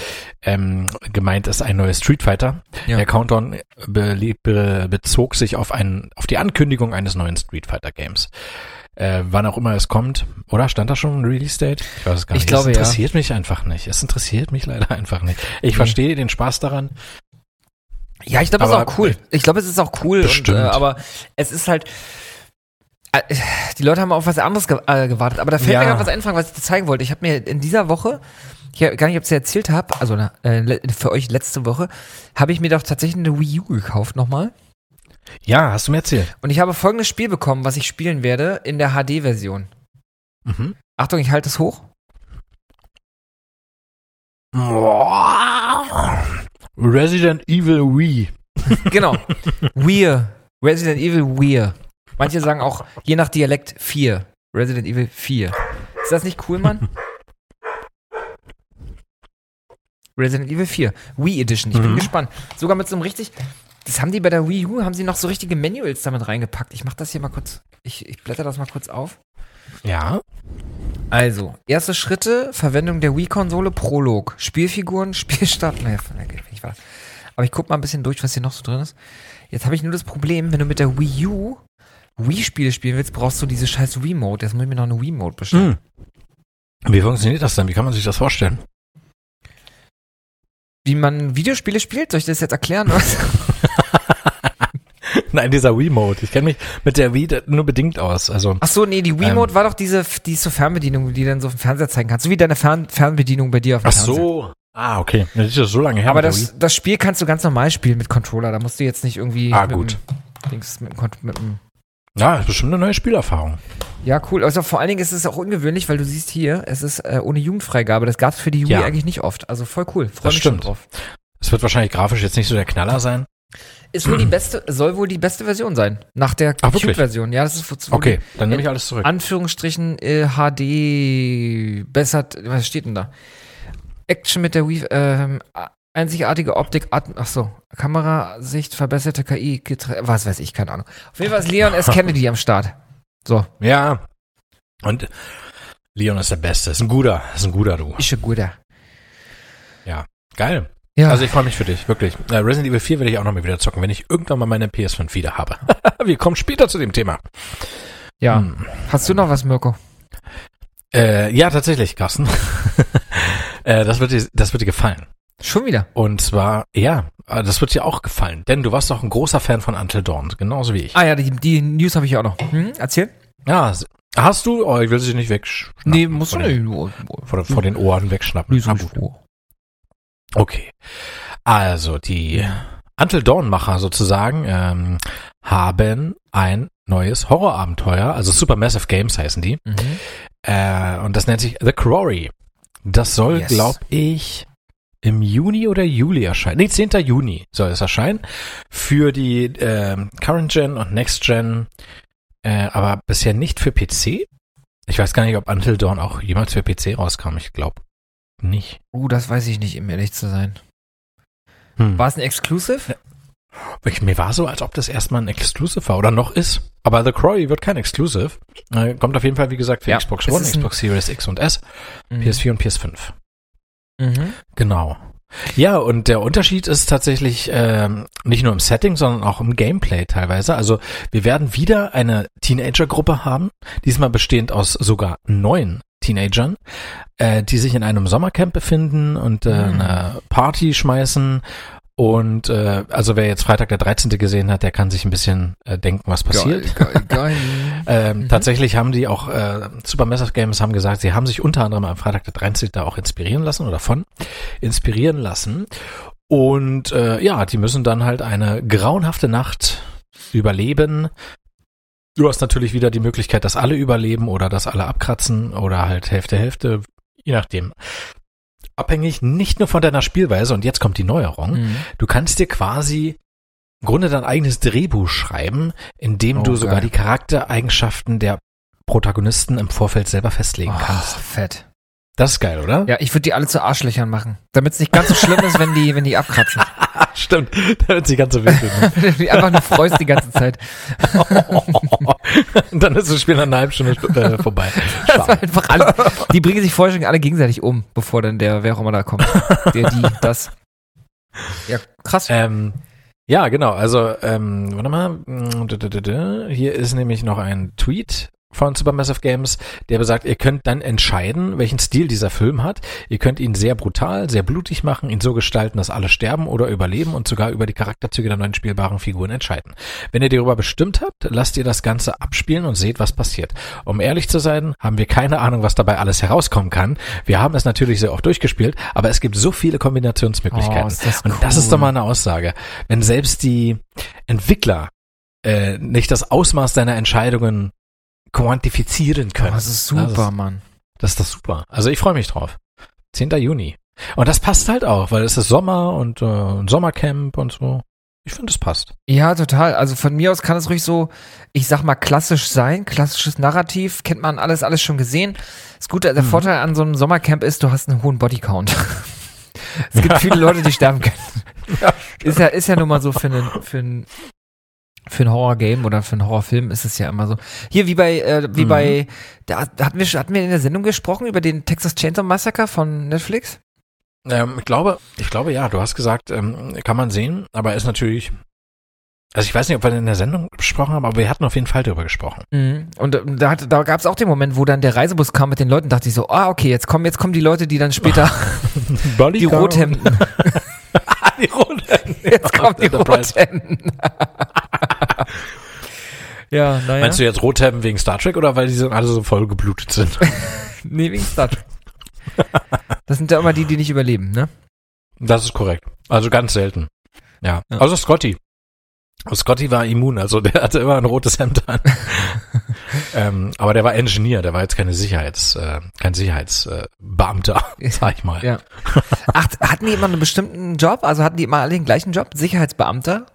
gemeint ist ein neues Street Fighter. Ja. Der Countdown bezog sich auf die Ankündigung eines neuen Street Fighter-Games. Wann auch immer es kommt, oder? Stand da schon ein Release-Date? Ich weiß es gar nicht. Ich glaube, es interessiert mich einfach nicht. Es interessiert mich leider einfach nicht. Ich verstehe den Spaß daran. Ja, ich glaube, es ist auch cool. Bestimmt. Und, aber es ist halt, die Leute haben auf was anderes gewartet. Aber da fällt mir gerade was ein, was ich dir zeigen wollte. Ich habe mir in dieser Woche, ich gar nicht, ob ich es dir erzählt habe, also für euch letzte Woche, habe ich mir doch tatsächlich eine Wii U gekauft nochmal. Ja, hast du mir erzählt. Und ich habe folgendes Spiel bekommen, was ich spielen werde in der HD-Version. Mhm. Achtung, ich halte es hoch. Resident Evil Wii. Genau. Weir. Resident Evil Weir. Manche sagen auch, je nach Dialekt, 4. Resident Evil 4. Ist das nicht cool, Mann? Resident Evil 4. Wii Edition. Ich bin gespannt. Sogar mit so einem richtig... Das haben die bei der Wii U, haben sie noch so richtige Manuals damit reingepackt. Ich mach das hier mal kurz, ich blätter das mal kurz auf. Ja. Also, erste Schritte, Verwendung der Wii-Konsole, Prolog, Spielfiguren, Spielstart, naja, ich war. Aber ich guck mal ein bisschen durch, was hier noch so drin ist. Jetzt habe ich nur das Problem, wenn du mit der Wii U Wii-Spiele spielen willst, brauchst du diese scheiß Remote. Jetzt muss ich mir noch eine Remote bestellen. Wie funktioniert das denn? Wie kann man sich das vorstellen? Wie man Videospiele spielt? Soll ich das jetzt erklären? Was? Nein, dieser Wii-Mode. Ich kenne mich mit der Wii nur bedingt aus. Also, ach so, nee, die Wii-Mode war doch die ist so Fernbedienung, die du dann so auf dem Fernseher zeigen kannst. So wie deine Fernbedienung bei dir auf dem Fernseher. Ach so. Ah, okay. Das ist ja so lange her. Aber das Spiel kannst du ganz normal spielen mit Controller. Da musst du jetzt nicht irgendwie mit dem ja, das ist bestimmt eine neue Spielerfahrung. Ja, cool. Also vor allen Dingen ist es auch ungewöhnlich, weil du siehst hier, es ist ohne Jugendfreigabe. Das gab es für die Wii eigentlich nicht oft. Also voll cool. Freue mich schon drauf. Es wird wahrscheinlich grafisch jetzt nicht so der Knaller sein. Soll wohl die beste Version sein. Nach der Cube-Version. Ja, das ist okay, dann nehme ich alles zurück. Anführungsstrichen HD bessert, was steht denn da? Action mit der Wii, einzigartige Optik, Kamerasicht, verbesserte KI, was weiß ich, keine Ahnung. Auf jeden Fall ist Leon S. Kennedy am Start. So. Ja. Und Leon ist der Beste. Ist ein guter, du. Ist ein guter. Ja. Geil. Ja. Also ich freue mich für dich, wirklich. Resident Evil 4 werde ich auch noch mal wieder zocken, wenn ich irgendwann mal meine PS5 wieder habe. Wir kommen später zu dem Thema. Ja. Hast du noch was, Mirko? Ja, tatsächlich, Carsten. Das wird dir gefallen. Schon wieder? Und zwar, ja, das wird dir auch gefallen, denn du warst doch ein großer Fan von Until Dawn, genauso wie ich. Ah ja, die News habe ich auch noch. Erzähl. Ja, hast du? Oh, ich will sie nicht wegschnappen. Nee, musst du nicht. Vor den Ohren wegschnappen. News okay, also die Until Dawn-Macher sozusagen haben ein neues Horrorabenteuer, also Supermassive Games heißen die, und das nennt sich The Quarry. Das soll, glaube ich, im Juni oder Juli erscheinen. Nee, 10. Juni soll es erscheinen für die Current Gen und Next Gen, aber bisher nicht für PC. Ich weiß gar nicht, ob Until Dawn auch jemals für PC rauskam, ich glaube. Nicht. Das weiß ich nicht, um ehrlich zu sein. War es ein Exclusive? Mir war so, als ob das erstmal ein Exclusive war oder noch ist. Aber The Quarry wird kein Exclusive. Kommt auf jeden Fall, wie gesagt, für Xbox One, Xbox Series X und S, PS4 und PS5. Mhm. Genau. Ja, und der Unterschied ist tatsächlich nicht nur im Setting, sondern auch im Gameplay teilweise. Also wir werden wieder eine Teenager-Gruppe haben, diesmal bestehend aus sogar 9 Teenagern, die sich in einem Sommercamp befinden und eine Party schmeißen. Und also wer jetzt Freitag der 13. gesehen hat, der kann sich ein bisschen denken, was passiert. Geil. Tatsächlich haben die auch, Supermassive Games haben gesagt, sie haben sich unter anderem am Freitag der 13. da auch inspirieren lassen. Und die müssen dann halt eine grauenhafte Nacht überleben. Du hast natürlich wieder die Möglichkeit, dass alle überleben oder dass alle abkratzen oder halt Hälfte, je nachdem. Abhängig nicht nur von deiner Spielweise, und jetzt kommt die Neuerung, du kannst dir quasi Grunde dein eigenes Drehbuch schreiben, in dem du sogar die Charaktereigenschaften der Protagonisten im Vorfeld selber festlegen kannst. Fett. Das ist geil, oder? Ja, ich würde die alle zu Arschlöchern machen, damit es nicht ganz so schlimm ist, wenn die abkratzen. Stimmt, damit sie ganz so wild wird. Die einfach nur freust die ganze Zeit. Und dann ist das Spiel nach einer halben Stunde vorbei. Das war einfach alle, die bringen sich vorher schon alle gegenseitig um, bevor dann der, wer auch immer da kommt. Der, die, das. Ja, krass. Ja, genau. Also, warte mal. Hier ist nämlich noch ein Tweet von Supermassive Games, der besagt, ihr könnt dann entscheiden, welchen Stil dieser Film hat. Ihr könnt ihn sehr brutal, sehr blutig machen, ihn so gestalten, dass alle sterben oder überleben und sogar über die Charakterzüge der neuen spielbaren Figuren entscheiden. Wenn ihr darüber bestimmt habt, lasst ihr das Ganze abspielen und seht, was passiert. Um ehrlich zu sein, haben wir keine Ahnung, was dabei alles herauskommen kann. Wir haben es natürlich sehr oft durchgespielt, aber es gibt so viele Kombinationsmöglichkeiten. Das ist doch mal eine Aussage. Wenn selbst die Entwickler nicht das Ausmaß deiner Entscheidungen quantifizieren können. Das ist super, Mann. Das ist doch super. Also ich freue mich drauf. 10. Juni. Und das passt halt auch, weil es ist Sommer und ein Sommercamp und so. Ich finde, es passt. Ja, total. Also von mir aus kann es ruhig so, ich sag mal, klassisch sein. Klassisches Narrativ. Kennt man alles schon gesehen. Das Gute, der Vorteil an so einem Sommercamp ist, du hast einen hohen Bodycount. Es gibt viele Leute, die sterben können. Ja, ist ja nun mal so für ein Horror-Game oder für einen Horrorfilm ist es ja immer so. Hier, wie bei, da hatten wir in der Sendung gesprochen über den Texas Chainsaw Massacre von Netflix? Ich glaube, ja, du hast gesagt, kann man sehen, aber ist natürlich, also ich weiß nicht, ob wir in der Sendung gesprochen haben, aber wir hatten auf jeden Fall darüber gesprochen. Mhm. Und da gab es auch den Moment, wo dann der Reisebus kam mit den Leuten, dachte ich so, okay, jetzt kommen die Leute, die dann später, die Rothemden. Die Rothemden. Jetzt kommen die Rothemden. Ja, naja. Meinst du jetzt Rothemden wegen Star Trek oder weil die alle so voll geblutet sind? Nee, wegen Star Trek. Das sind ja immer die nicht überleben, ne? Das ist korrekt. Also ganz selten. Ja. Also Scotty. Scotty war immun, also der hatte immer ein rotes Hemd an. Aber der war Ingenieur, der war jetzt kein Sicherheitsbeamter, sag ich mal. Ja. Ach, hatten die immer einen bestimmten Job? Also hatten die immer alle den gleichen Job? Sicherheitsbeamter?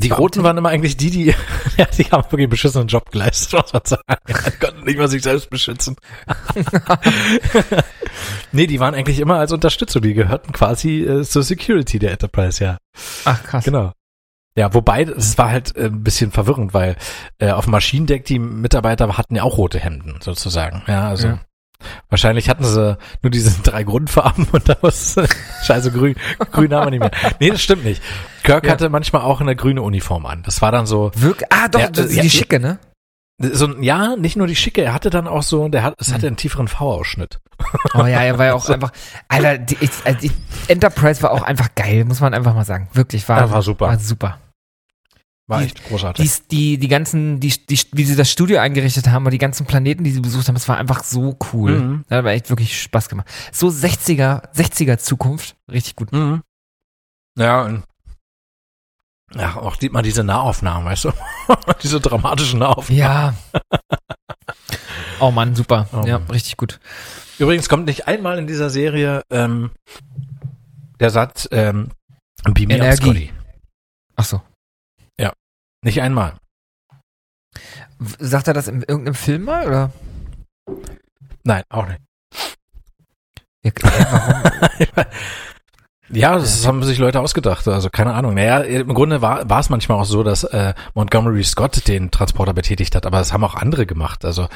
Die Roten waren immer eigentlich die, ja, die haben wirklich einen beschissenen Job geleistet, muss man sagen. Die konnten nicht mal sich selbst beschützen. Nee, die waren eigentlich immer als Unterstützung, die gehörten quasi zur Security der Enterprise, ja. Ach, krass. Genau. Ja, wobei, es war halt ein bisschen verwirrend, weil auf dem Maschinendeck die Mitarbeiter hatten ja auch rote Hemden, sozusagen. Ja, also wahrscheinlich hatten sie nur diese 3 Grundfarben und da was scheiße grün haben wir nicht mehr. Nee, das stimmt nicht. Kirk hatte manchmal auch eine grüne Uniform an. Das war dann so. Wirklich? Ah, doch, die schicke, ne? So, ja, nicht nur die schicke, er hatte dann auch so, hatte einen tieferen V-Ausschnitt. Oh ja, er war ja auch einfach, Alter, die Enterprise war auch einfach geil, muss man einfach mal sagen. Wirklich, war super. War super. War echt großartig. Die ganzen, wie sie das Studio eingerichtet haben und die ganzen Planeten, die sie besucht haben, es war einfach so cool. Mhm. Das hat mir echt wirklich Spaß gemacht. So 60er Zukunft, richtig gut. Mhm. Ja, auch sieht man diese Nahaufnahmen, weißt du? Diese dramatischen Nahaufnahmen. Ja. Oh Mann, super. Oh. Ja, richtig gut. Übrigens kommt nicht einmal in dieser Serie der Satz Beam Me Up, Scotty. Ach so. Nicht einmal. Sagt er das in irgendeinem Film mal, oder? Nein, auch nicht. Warum? Ja, das haben sich Leute ausgedacht, also keine Ahnung. Naja, im Grunde war es manchmal auch so, dass Montgomery Scott den Transporter betätigt hat, aber das haben auch andere gemacht. Also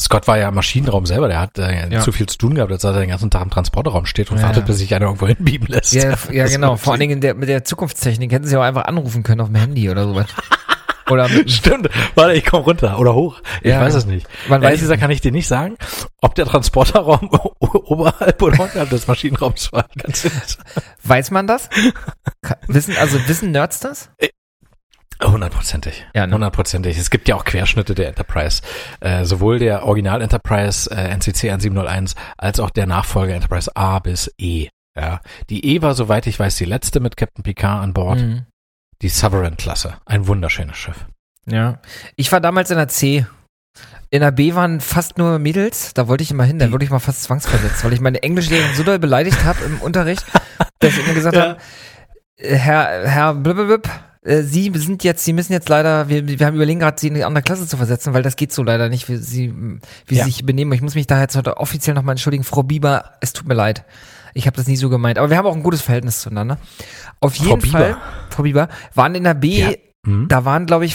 Scott war ja im Maschinenraum selber, der hat zu viel zu tun gehabt, als dass er den ganzen Tag im Transporterraum steht und wartet, bis sich einer irgendwo hinbieben lässt. Ja genau, vor allen Dingen mit der Zukunftstechnik hätten sie auch einfach anrufen können auf dem Handy oder sowas. Oder stimmt, warte, ich komm runter oder hoch, ich weiß es nicht. Ehrlich gesagt kann ich dir nicht sagen, ob der Transporterraum oberhalb oder unterhalb des Maschinenraums war. Weiß man das? Wissen Nerds das? 100%. Ja, ne? 100%. Es gibt ja auch Querschnitte der Enterprise. Sowohl der Original Enterprise NCC 1701 als auch der Nachfolger Enterprise A bis E. Ja. Die E war, soweit ich weiß, die letzte mit Captain Picard an Bord. Mhm. Die Sovereign-Klasse. Ein wunderschönes Schiff. Ja. Ich war damals in der C. In der B waren fast nur Mädels. Da wollte ich immer hin. Da wurde ich mal fast zwangsversetzt, weil ich meine Englischlehrerin so doll beleidigt habe im Unterricht, dass ich mir gesagt habe, Herr Blibblib, Sie müssen jetzt leider, wir haben überlegen gerade, Sie in eine andere Klasse zu versetzen, weil das geht so leider nicht, wie Sie sich benehmen. Ich muss mich da jetzt heute offiziell nochmal entschuldigen. Frau Bieber, es tut mir leid. Ich habe das nie so gemeint. Aber wir haben auch ein gutes Verhältnis zueinander. Auf jeden Fall, Frau Bieber, waren in der B, da waren, glaube ich,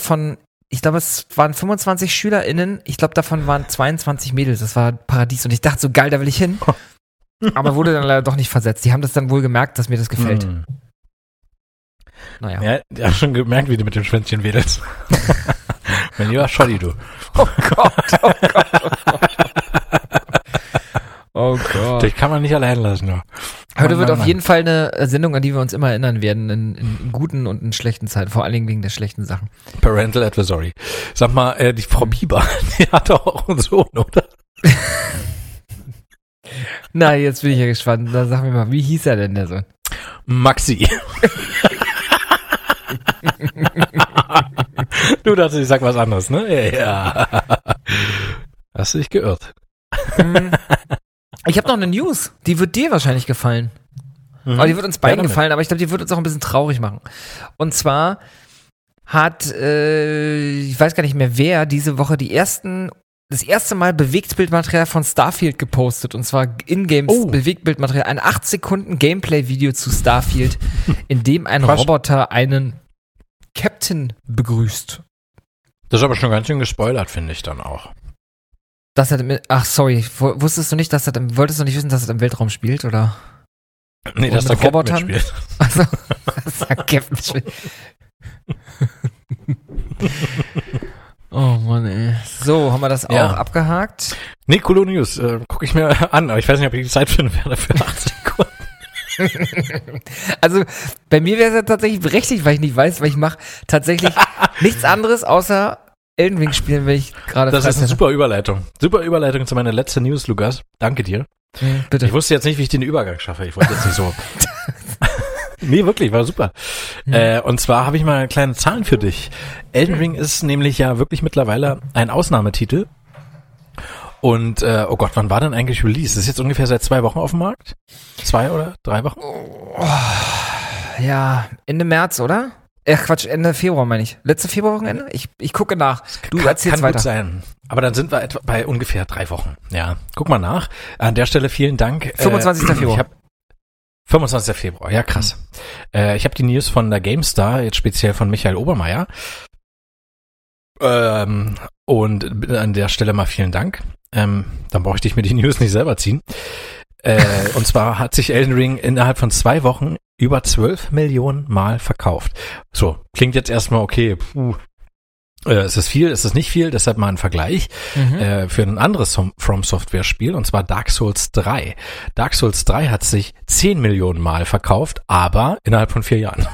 es waren 25 SchülerInnen. Ich glaube, davon waren 22 Mädels. Das war Paradies. Und ich dachte so, geil, da will ich hin. Aber wurde dann leider doch nicht versetzt. Die haben das dann wohl gemerkt, dass mir das gefällt. Mhm. Naja. Ja, ich hab schon gemerkt, wie du mit dem Schwänzchen wedelst. Mein lieber Scholli, du. Oh Gott, oh Gott, oh Gott. Oh Gott. Das kann man nicht allein lassen, nur. Heute wird auf jeden Fall eine Sendung, an die wir uns immer erinnern werden, in guten und in schlechten Zeiten, vor allen Dingen wegen der schlechten Sachen. Parental Advisory. Sag mal, die Frau Bieber, die hatte auch einen Sohn, oder? Na, jetzt bin ich ja gespannt. Da sag mir mal, wie hieß er denn, der Sohn? Maxi. Du dachtest, ich sag was anderes, ne? Ja. Hast du dich geirrt? Ich habe noch eine News. Die wird dir wahrscheinlich gefallen. Mhm. Aber die wird uns beiden gefallen, aber ich glaube, die wird uns auch ein bisschen traurig machen. Und zwar hat, ich weiß gar nicht mehr wer, diese Woche das erste Mal Bewegtbildmaterial von Starfield gepostet. Und zwar in-game Bewegtbildmaterial. Ein 8 Sekunden Gameplay-Video zu Starfield, in dem ein Roboter einen Captain begrüßt. Das ist aber schon ganz schön gespoilert, finde ich dann auch. Das hat wolltest du nicht wissen, dass das im Weltraum spielt, oder? Nee, dass der Captain spielt. Also, dass der Captain spielt. Oh Mann, ey. So, haben wir das auch abgehakt? Nee, coole News. Gucke ich mir an, aber ich weiß nicht, ob ich die Zeit finden werde für 8 Sekunden. Also bei mir wäre es ja tatsächlich berechtigt, weil ich nicht weiß, weil ich mache tatsächlich nichts anderes außer Elden Ring spielen, wenn ich gerade. Das ist eine super Überleitung. Super Überleitung zu meiner letzten News, Lukas. Danke dir. Bitte. Ich wusste jetzt nicht, wie ich den Übergang schaffe. Ich wollte jetzt nicht so. Nee, wirklich, war super. Mhm. Und zwar habe ich mal kleine Zahlen für dich. Elden Ring ist nämlich ja wirklich mittlerweile ein Ausnahmetitel. Und, oh Gott, wann war denn eigentlich Release? Das ist jetzt ungefähr seit 2 Wochen auf dem Markt? 2 oder 3 Wochen? Oh, ja, Ende März, oder? Ach Quatsch, Ende Februar meine ich. Letzte Februarwochenende? Ich gucke nach. Du erzählst weiter. Kann gut sein. Aber dann sind wir etwa bei ungefähr 3 Wochen. Ja, guck mal nach. An der Stelle vielen Dank. 25. Februar. 25. Februar, ja krass. Mhm. Ich habe die News von der GameStar, jetzt speziell von Michael Obermeier. Und an der Stelle mal vielen Dank. Dann brauche ich mir die News nicht selber ziehen. Und zwar hat sich Elden Ring innerhalb von 2 Wochen über 12 Millionen Mal verkauft. So, klingt jetzt erstmal okay. Ist es viel, ist es nicht viel? Deshalb mal ein Vergleich für ein anderes From-Software-Spiel, und zwar Dark Souls 3. Dark Souls 3 hat sich 10 Millionen Mal verkauft, aber innerhalb von 4 Jahren.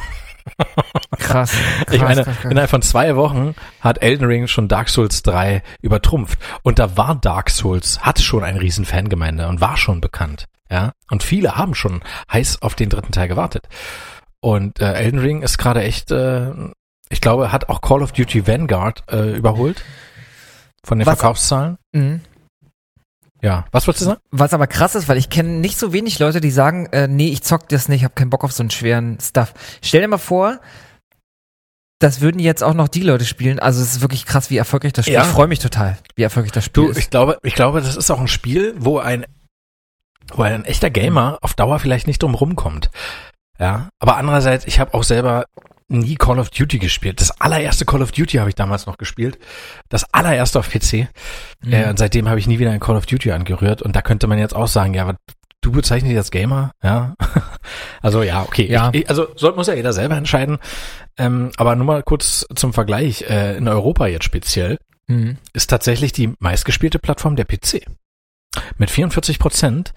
Krass. Ich meine, innerhalb von 2 Wochen hat Elden Ring schon Dark Souls 3 übertrumpft. Und da war Dark Souls, hat schon eine riesen Fangemeinde und war schon bekannt. Ja, und viele haben schon heiß auf den 3. Teil gewartet. Und Elden Ring ist gerade echt, ich glaube, hat auch Call of Duty Vanguard überholt von den Verkaufszahlen. Ja, was wolltest du sagen? Was aber krass ist, weil ich kenne nicht so wenig Leute, die sagen, nee, ich zock das nicht, hab keinen Bock auf so einen schweren Stuff. Stell dir mal vor, das würden jetzt auch noch die Leute spielen. Also es ist wirklich krass, wie erfolgreich das Spiel ist. Ich freue mich total, wie erfolgreich das Spiel ist. Ich glaube, das ist auch ein Spiel, wo ein echter Gamer auf Dauer vielleicht nicht drum rumkommt. Ja, aber andererseits, ich habe auch selber nie Call of Duty gespielt. Das allererste Call of Duty habe ich damals noch gespielt. Das allererste auf PC. Mhm. Und seitdem habe ich nie wieder ein Call of Duty angerührt. Und da könnte man jetzt auch sagen, ja, du bezeichnest dich als Gamer? Ja. Also ja, okay. Ja. Muss ja jeder selber entscheiden. Aber nur mal kurz zum Vergleich. In Europa jetzt speziell ist tatsächlich die meistgespielte Plattform der PC. Mit 44%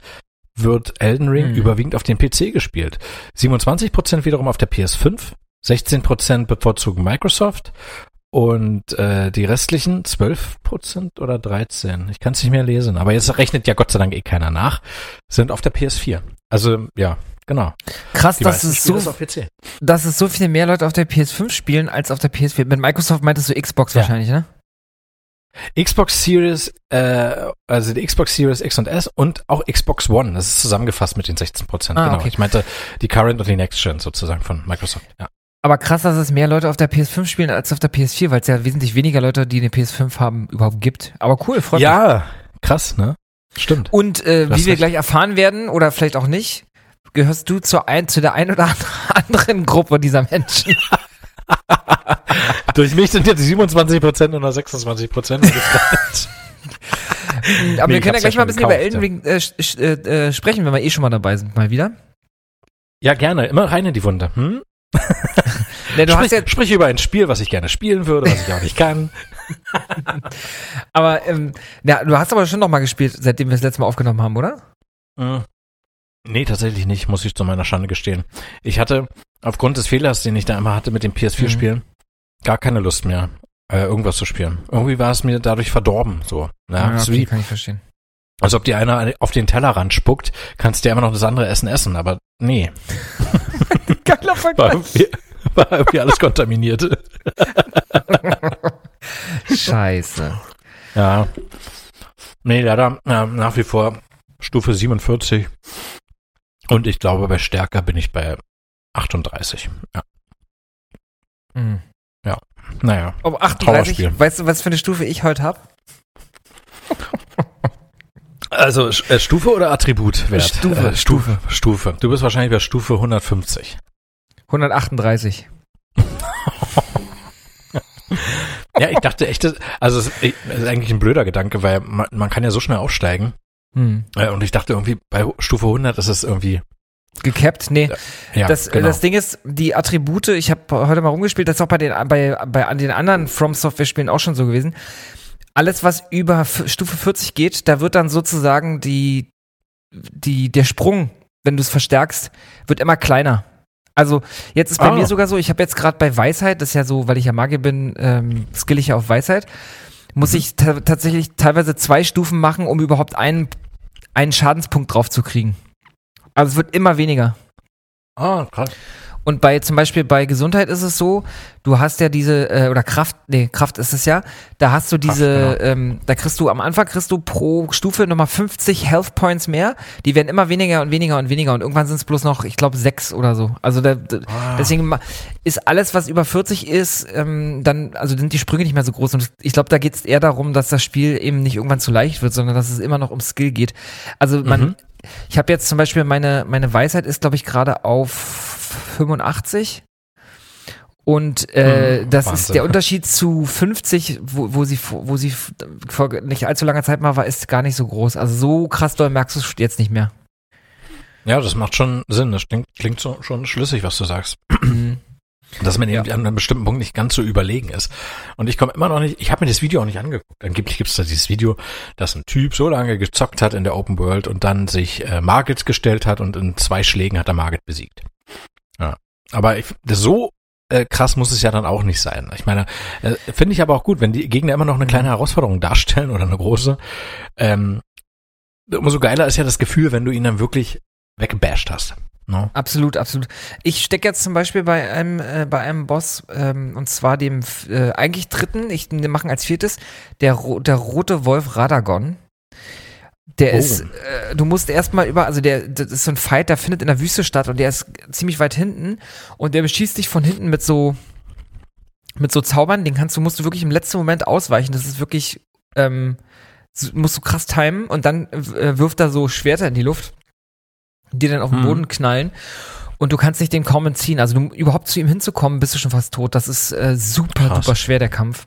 wird Elden Ring überwiegend auf den PC gespielt. 27% wiederum auf der PS5. 16% bevorzugen Microsoft und die restlichen 12% oder 13%, ich kann es nicht mehr lesen, aber jetzt rechnet ja Gott sei Dank eh keiner nach, sind auf der PS4. Also ja, genau. Krass, dass es so viele mehr Leute auf der PS5 spielen als auf der PS4. Mit Microsoft meintest du Xbox wahrscheinlich, ne? Xbox Series, also die Xbox Series X und S und auch Xbox One. Das ist zusammengefasst mit den 16%. Ah, genau. Okay. Ich meinte die Current und die Next Gen sozusagen von Microsoft. Ja. Aber krass, dass es mehr Leute auf der PS5 spielen als auf der PS4, weil es ja wesentlich weniger Leute, die eine PS5 haben, überhaupt gibt. Aber cool, freut mich. Ja, krass, ne? Stimmt. Und wie wir gleich erfahren werden, oder vielleicht auch nicht, gehörst du zu der ein oder anderen Gruppe dieser Menschen. Durch mich sind jetzt 27% oder 26% gefragt. Aber wir können ja gleich mal ein bisschen über Elden Ring sprechen, wenn wir eh schon mal dabei sind, mal wieder. Ja, gerne. Immer rein in die Wunde. Hm? Nee, sprich über ein Spiel, was ich gerne spielen würde, was ich auch nicht kann. Aber du hast aber schon noch mal gespielt, seitdem wir das letzte Mal aufgenommen haben, oder? Nee, tatsächlich nicht, muss ich zu meiner Schande gestehen. Ich hatte aufgrund des Fehlers, den ich da immer hatte mit dem PS4-Spielen, gar keine Lust mehr, irgendwas zu spielen. Irgendwie war es mir dadurch verdorben. So. Ja, okay, kann ich verstehen. Als ob dir einer auf den Tellerrand spuckt, kannst du ja immer noch das andere essen, aber nee. Geiler Vergleich. War irgendwie alles kontaminiert. Scheiße. Ja. Nee, leider nach wie vor Stufe 47. Und ich glaube, bei Stärke bin ich bei 38. Ja. Mhm. Ja. Naja. Um 38, weißt du, was für eine Stufe ich heute habe? Also Stufe oder Attributwert? Stufe. Du bist wahrscheinlich bei Stufe 150. 138. Ja, ich dachte echt, also es ist eigentlich ein blöder Gedanke, weil man kann ja so schnell aufsteigen. Hm. Und ich dachte irgendwie, bei Stufe 100 ist es irgendwie gekappt? Nee. Ja, das, genau. Das Ding ist, die Attribute, ich habe heute mal rumgespielt, das ist auch bei den anderen From-Software-Spielen auch schon so gewesen. Alles, was über Stufe 40 geht, da wird dann sozusagen der Sprung, wenn du es verstärkst, wird immer kleiner. Also jetzt ist bei mir sogar so, ich habe jetzt gerade bei Weisheit, das ist ja so, weil ich ja Magier bin, skill ich ja auf Weisheit, muss ich tatsächlich teilweise 2 Stufen machen, um überhaupt einen Schadenspunkt drauf zu kriegen. Also es wird immer weniger. Ah, krass. Und bei Gesundheit ist es so, du hast ja diese, oder Kraft ist es ja, da hast du diese, genau. Da am Anfang kriegst du pro Stufe nochmal 50 Health Points mehr, die werden immer weniger und weniger und weniger und irgendwann sind es bloß noch, ich glaube, 6 oder so. Also deswegen ist alles, was über 40 ist, dann sind die Sprünge nicht mehr so groß und ich glaube, da geht es eher darum, dass das Spiel eben nicht irgendwann zu leicht wird, sondern dass es immer noch um Skill geht. Also ich habe jetzt zum Beispiel, meine Weisheit ist, glaube ich, gerade auf 85 und das Wahnsinn. Ist der Unterschied zu 50, wo sie vor nicht allzu langer Zeit mal war, ist gar nicht so groß. Also so krass doll merkst du es jetzt nicht mehr. Ja, das macht schon Sinn. Das klingt so, schon schlüssig, was du sagst. Dass man eben an einem bestimmten Punkt nicht ganz so überlegen ist. Und ich komme immer noch nicht, ich habe mir das Video auch nicht angeguckt. Angeblich gibt es da dieses Video, dass ein Typ so lange gezockt hat in der Open World und dann sich Margit gestellt hat und in 2 Schlägen hat er Margit besiegt. Ja. Aber so krass muss es ja dann auch nicht sein. Ich meine, finde ich aber auch gut, wenn die Gegner immer noch eine kleine Herausforderung darstellen oder eine große. Umso geiler ist ja das Gefühl, wenn du ihn dann wirklich weggebasht hast. No? Absolut, absolut. Ich stecke jetzt zum Beispiel bei einem Boss, und zwar dem eigentlich dritten, ich mache als viertes, der rote Wolf Radagon. Der ist, du musst erstmal das ist so ein Fight, der findet in der Wüste statt und der ist ziemlich weit hinten und der beschießt dich von hinten mit so Zaubern, den musst du wirklich im letzten Moment ausweichen, das ist wirklich, musst du krass timen und dann wirft er so Schwerter in die Luft, die dann auf den Boden knallen und du kannst dich dem kaum entziehen, also überhaupt zu ihm hinzukommen, bist du schon fast tot, das ist super, krass. Super schwer, der Kampf.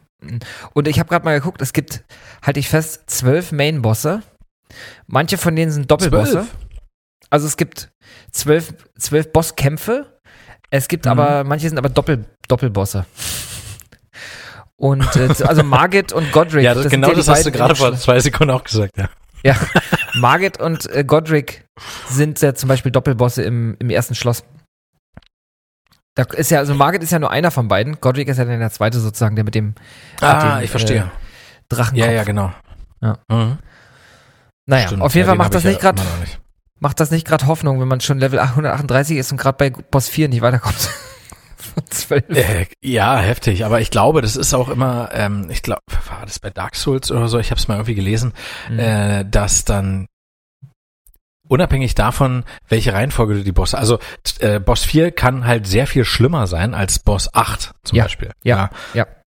Und ich habe gerade mal geguckt, es gibt, halte ich fest, 12 Main-Bosse. Manche von denen sind Doppelbosse. 12? Also es gibt 12 Bosskämpfe. Es gibt aber, manche sind aber Doppelbosse. Und also Margit und Godric. Ja, das genau das hast du gerade vor 2 Sekunden auch gesagt, ja. Ja, Margit und Godric sind ja zum Beispiel Doppelbosse im ersten Schloss. Da ist ja, also Margit ist ja nur einer von beiden. Godric ist ja dann der zweite sozusagen, der mit dem ich verstehe. Drachenkopf. Ja, genau. Ja. Mhm. Naja, stimmt, auf jeden Fall macht das nicht gerade Hoffnung, wenn man schon Level 138 ist und gerade bei Boss 4 nicht weiterkommt. von 12. Ja, heftig. Aber ich glaube, das ist auch immer, ich glaube, war das bei Dark Souls oder so? Ich habe es mal irgendwie gelesen, dass dann unabhängig davon, welche Reihenfolge du die Bosse, also Boss 4 kann halt sehr viel schlimmer sein als Boss 8 zum Beispiel. Ja,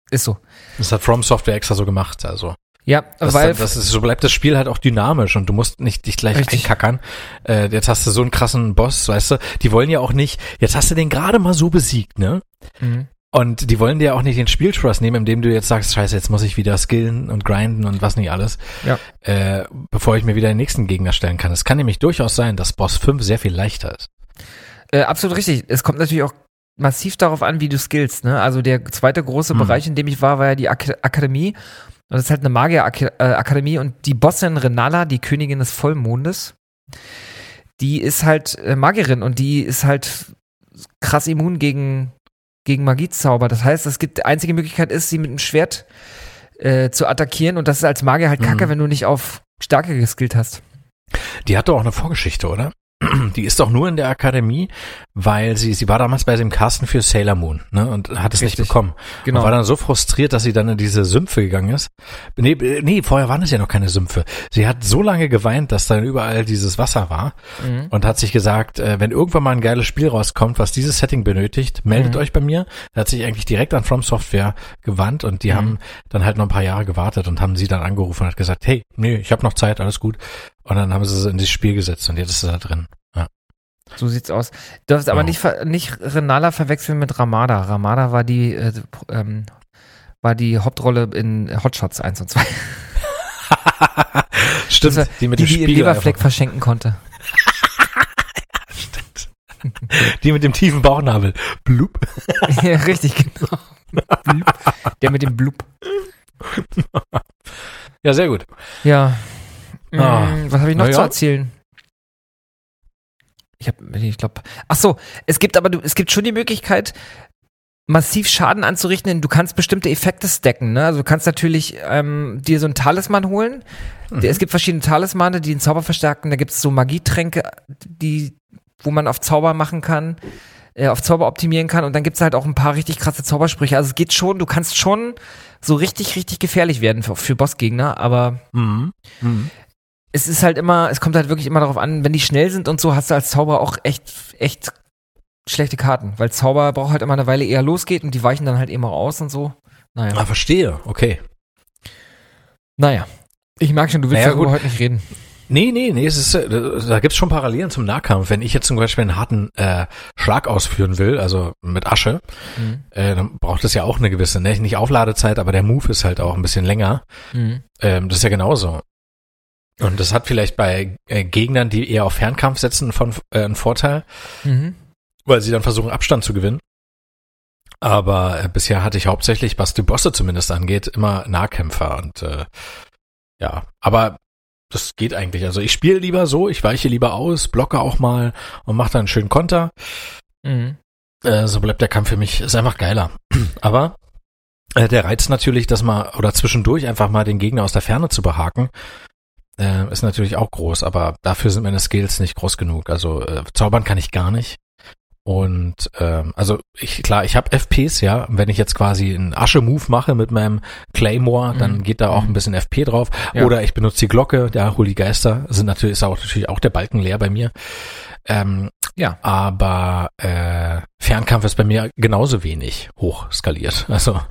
ist so. Das hat From Software extra so gemacht, also. Ja, weil das ist, so bleibt das Spiel halt auch dynamisch und du musst nicht dich gleich einkackern. Jetzt hast du so einen krassen Boss, weißt du, die wollen ja auch nicht, jetzt hast du den gerade mal so besiegt, ne? Mhm. Und die wollen dir auch nicht den Spielspaß nehmen, indem du jetzt sagst, scheiße, jetzt muss ich wieder skillen und grinden und was nicht alles, bevor ich mir wieder den nächsten Gegner stellen kann. Es kann nämlich durchaus sein, dass Boss 5 sehr viel leichter ist. Absolut richtig. Es kommt natürlich auch massiv darauf an, wie du skillst, ne? Also der zweite große Bereich, in dem ich war, war ja die Akademie. Und das ist halt eine Magierakademie und die Bossin Renala, die Königin des Vollmondes, die ist halt Magierin und die ist halt krass immun gegen Magiezauber. Das heißt, es gibt, die einzige Möglichkeit ist, sie mit einem Schwert zu attackieren und das ist als Magier halt kacke, wenn du nicht auf Stärke geskillt hast. Die hat doch auch eine Vorgeschichte, oder? Die ist doch nur in der Akademie, weil sie war damals bei dem Casten für Sailor Moon, ne, und hat es nicht bekommen. Genau. Und war dann so frustriert, dass sie dann in diese Sümpfe gegangen ist. Nee, vorher waren es ja noch keine Sümpfe. Sie hat so lange geweint, dass dann überall dieses Wasser war und hat sich gesagt, wenn irgendwann mal ein geiles Spiel rauskommt, was dieses Setting benötigt, meldet euch bei mir. Da hat sich eigentlich direkt an From Software gewandt und die haben dann halt noch ein paar Jahre gewartet und haben sie dann angerufen und hat gesagt, hey, nee, ich habe noch Zeit, alles gut. Und dann haben sie es in das Spiel gesetzt und jetzt ist es da drin. Ja. So sieht's aus. Du darfst aber nicht Renala verwechseln mit Ramada. Ramada war die Hauptrolle in Hot Shots 1 und 2. Stimmt, war, die mit dem Spiegel Leberfleck einfach verschenken konnte. Stimmt. Die mit dem tiefen Bauchnabel. Blub. Ja, richtig, genau. Blub. Der mit dem Blub. Ja, sehr gut. Ja. Was habe ich noch zu erzählen? Es gibt schon die Möglichkeit, massiv Schaden anzurichten. Du kannst bestimmte Effekte stacken, ne? Also du kannst natürlich dir so einen Talisman holen. Es gibt verschiedene Talismane, die den Zauber verstärken. Da gibt es so Magietränke, wo man auf Zauber machen kann, auf Zauber optimieren kann. Und dann gibt es halt auch ein paar richtig krasse Zaubersprüche. Also es geht schon, du kannst schon so richtig, richtig gefährlich werden für Bossgegner, aber es ist halt immer, es kommt halt wirklich immer darauf an, wenn die schnell sind und so, hast du als Zauberer auch echt schlechte Karten, weil Zauber braucht halt immer eine Weile, eher losgeht und die weichen dann halt immer aus und so. Naja. Ah, verstehe, okay. Naja, ich merke schon, du willst darüber heute nicht reden. Nee, da gibt's schon Parallelen zum Nahkampf. Wenn ich jetzt zum Beispiel einen harten Schlag ausführen will, also mit Asche, dann braucht es ja auch eine gewisse, nicht Aufladezeit, aber der Move ist halt auch ein bisschen länger. Das ist ja genauso. Und das hat vielleicht bei Gegnern, die eher auf Fernkampf setzen, einen Vorteil, weil sie dann versuchen, Abstand zu gewinnen. Aber bisher hatte ich hauptsächlich, was die Bosse zumindest angeht, immer Nahkämpfer und aber das geht eigentlich. Also ich spiele lieber so, ich weiche lieber aus, blocke auch mal und mache dann einen schönen Konter. So bleibt der Kampf für mich, ist einfach geiler. Aber der Reiz natürlich, dass man oder zwischendurch einfach mal den Gegner aus der Ferne zu behaken, ist natürlich auch groß, aber dafür sind meine Skills nicht groß genug. Also zaubern kann ich gar nicht. Und ich habe FPs, ja. Wenn ich jetzt quasi einen Asche-Move mache mit meinem Claymore, dann geht da auch ein bisschen FP drauf. Ja. Oder ich benutze die Glocke, hol die Geister. Ist natürlich auch der Balken leer bei mir. Aber Fernkampf ist bei mir genauso wenig hochskaliert. Also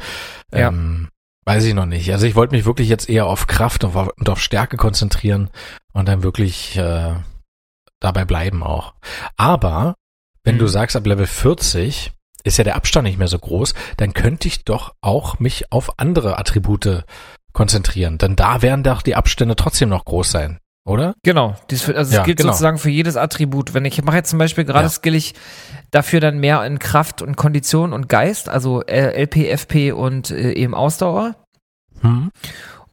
weiß ich noch nicht. Also ich wollte mich wirklich jetzt eher auf Kraft und auf Stärke konzentrieren und dann wirklich dabei bleiben auch. Aber wenn du sagst, ab Level 40 ist ja der Abstand nicht mehr so groß, dann könnte ich doch auch mich auf andere Attribute konzentrieren. Denn da werden doch die Abstände trotzdem noch groß sein, oder? Genau. Es gilt sozusagen für jedes Attribut. Wenn ich mache jetzt zum Beispiel gerade skill ich dafür dann mehr in Kraft und Kondition und Geist, also LP, FP und eben Ausdauer.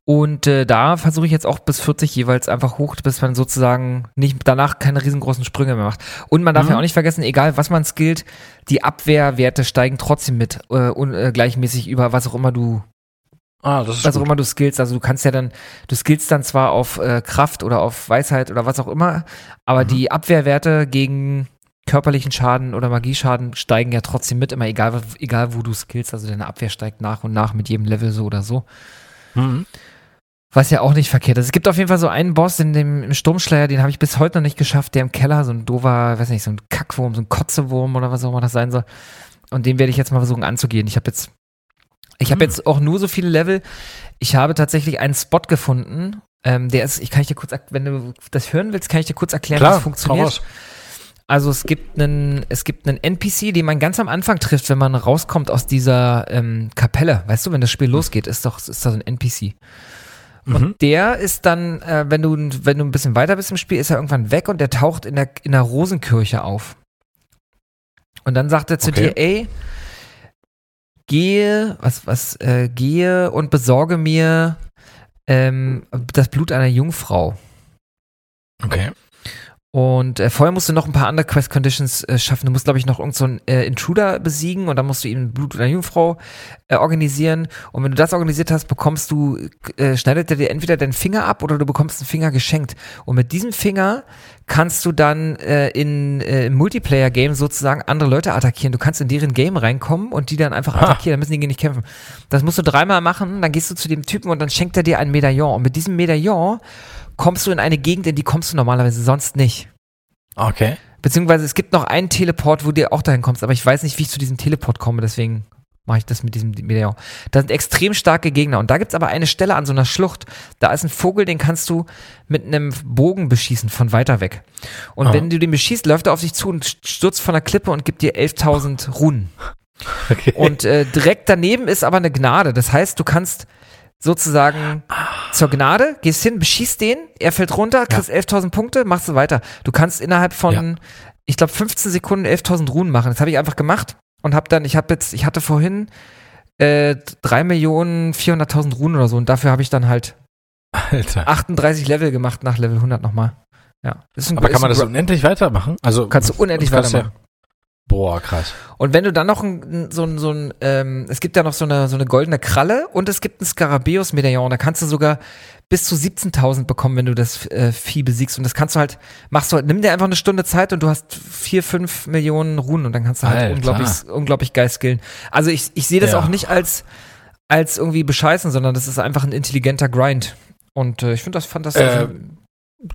Und da versuche ich jetzt auch bis 40 jeweils einfach hoch, bis man sozusagen danach keine riesengroßen Sprünge mehr macht. Und man darf ja auch nicht vergessen, egal was man skillt, die Abwehrwerte steigen trotzdem mit gleichmäßig über was auch immer du skillst. Also du skillst dann zwar auf Kraft oder auf Weisheit oder was auch immer, aber die Abwehrwerte gegen körperlichen Schaden oder Magieschaden steigen ja trotzdem mit, immer egal wo du skillst, also deine Abwehr steigt nach und nach mit jedem Level so oder so. Mhm. Was ja auch nicht verkehrt ist. Es gibt auf jeden Fall so einen Boss in dem, im Sturmschleier, den habe ich bis heute noch nicht geschafft, der im Keller, so ein doofer, weiß nicht, so ein Kackwurm, so ein Kotzewurm oder was auch immer das sein soll. Und den werde ich jetzt mal versuchen anzugehen. Ich habe jetzt auch nur so viele Level. Ich habe tatsächlich einen Spot gefunden, der ist, wenn du das hören willst, kann ich dir kurz erklären, wie es funktioniert. Also es gibt einen NPC, den man ganz am Anfang trifft, wenn man rauskommt aus dieser Kapelle. Weißt du, wenn das Spiel losgeht, ist da so ein NPC. Und der ist dann, wenn du ein bisschen weiter bist im Spiel, ist er irgendwann weg und der taucht in der Rosenkirche auf. Und dann sagt er zu dir, ey, gehe und besorge mir das Blut einer Jungfrau. Okay. Und vorher musst du noch ein paar andere Quest-Conditions schaffen. Du musst, glaube ich, noch irgendeinen Intruder besiegen und dann musst du ihm Blut oder Jungfrau organisieren. Und wenn du das organisiert hast, schneidet er dir entweder deinen Finger ab oder du bekommst einen Finger geschenkt. Und mit diesem Finger kannst du dann im Multiplayer-Game sozusagen andere Leute attackieren. Du kannst in deren Game reinkommen und die dann einfach attackieren. Dann müssen die nicht kämpfen. Das musst du 3-mal machen, dann gehst du zu dem Typen und dann schenkt er dir ein Medaillon. Und mit diesem Medaillon kommst du in eine Gegend, in die kommst du normalerweise sonst nicht. Okay. Beziehungsweise es gibt noch einen Teleport, wo du auch dahin kommst, aber ich weiß nicht, wie ich zu diesem Teleport komme, deswegen mache ich das mit diesem Medaillon. Da sind extrem starke Gegner und da gibt's aber eine Stelle an so einer Schlucht, da ist ein Vogel, den kannst du mit einem Bogen beschießen von weiter weg. Und wenn du den beschießt, läuft er auf dich zu und stürzt von der Klippe und gibt dir 11.000 Runen. Okay. Und direkt daneben ist aber eine Gnade, das heißt, du kannst sozusagen zur Gnade, gehst hin, beschießt den, er fällt runter, kriegst 11.000 Punkte, machst du weiter. Du kannst innerhalb von, ich glaube, 15 Sekunden 11.000 Runen machen. Das habe ich einfach gemacht und ich hatte vorhin 3.400.000 Runen oder so und dafür habe ich dann halt 38 Level gemacht nach Level 100 nochmal. Ja. Aber kann man das unendlich weitermachen? Also kannst du unendlich weitermachen. Ja. Boah, krass. Und wenn du dann noch es gibt ja noch so eine goldene Kralle und es gibt ein Skarabäus-Medaillon. Da kannst du sogar bis zu 17.000 bekommen, wenn du das Vieh besiegst. Und das kannst du halt, nimm dir einfach eine Stunde Zeit und du hast 4-5 Millionen Runen und dann kannst du halt unglaublich geil skillen. Also ich sehe das auch nicht als irgendwie bescheißen, sondern das ist einfach ein intelligenter Grind. Und ich finde das fantastisch.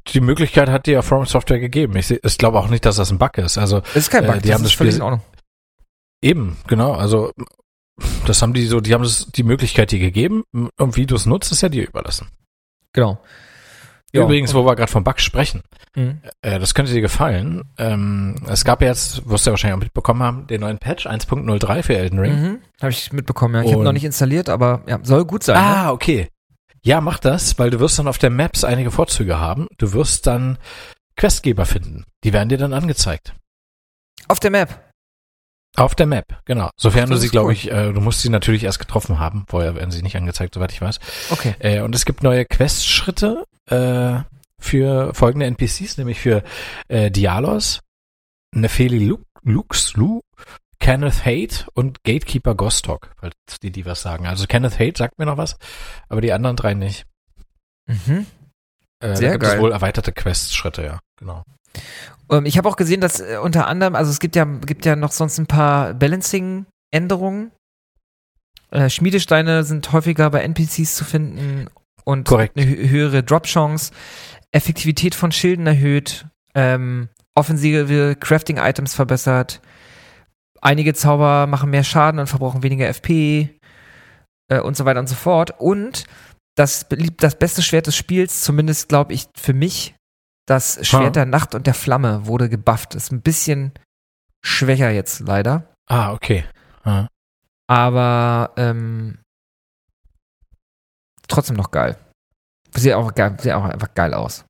Die Möglichkeit hat dir ja From Software gegeben. Ich glaube auch nicht, dass das ein Bug ist. Also das ist kein Bug, die haben das Spiel in Ordnung. Eben, genau. Also das haben die so, die haben das, die Möglichkeit dir gegeben und wie du es nutzt, ist ja dir überlassen. Genau. Übrigens, wo wir gerade vom Bug sprechen, das könnte dir gefallen. Es gab jetzt, wirst du ja wahrscheinlich auch mitbekommen haben, den neuen Patch 1.03 für Elden Ring. Mhm, habe ich mitbekommen, ja. Ich habe noch nicht installiert, aber soll gut sein. Ah, ne? Okay. Ja, mach das, weil du wirst dann auf der Maps einige Vorzüge haben. Du wirst dann Questgeber finden. Die werden dir dann angezeigt. Auf der Map? Auf der Map, genau. Sofern du sie, glaube ich, du musst sie natürlich erst getroffen haben. Vorher werden sie nicht angezeigt, soweit ich weiß. Okay. Und es gibt neue Questschritte für folgende NPCs, nämlich für Dialos, Nefeli Luxlu, Kenneth Haight und Gatekeeper Gostock, falls die was sagen. Also Kenneth Haight sagt mir noch was, aber die anderen drei nicht. Mhm. Sehr da gibt geil. Es wohl erweiterte Quest-Schritte, ja, genau. Ich habe auch gesehen, dass unter anderem, also es gibt ja noch sonst ein paar Balancing-Änderungen. Schmiedesteine sind häufiger bei NPCs zu finden und eine höhere Drop-Chance, Effektivität von Schilden erhöht, offensive Crafting-Items verbessert, einige Zauber machen mehr Schaden und verbrauchen weniger FP und so weiter und so fort. Und das beste Schwert des Spiels, zumindest glaube ich für mich, das Schwert der Nacht und der Flamme wurde gebufft. Ist ein bisschen schwächer jetzt leider. Ah, okay. Ja. Aber trotzdem noch geil. Sieht auch einfach geil aus.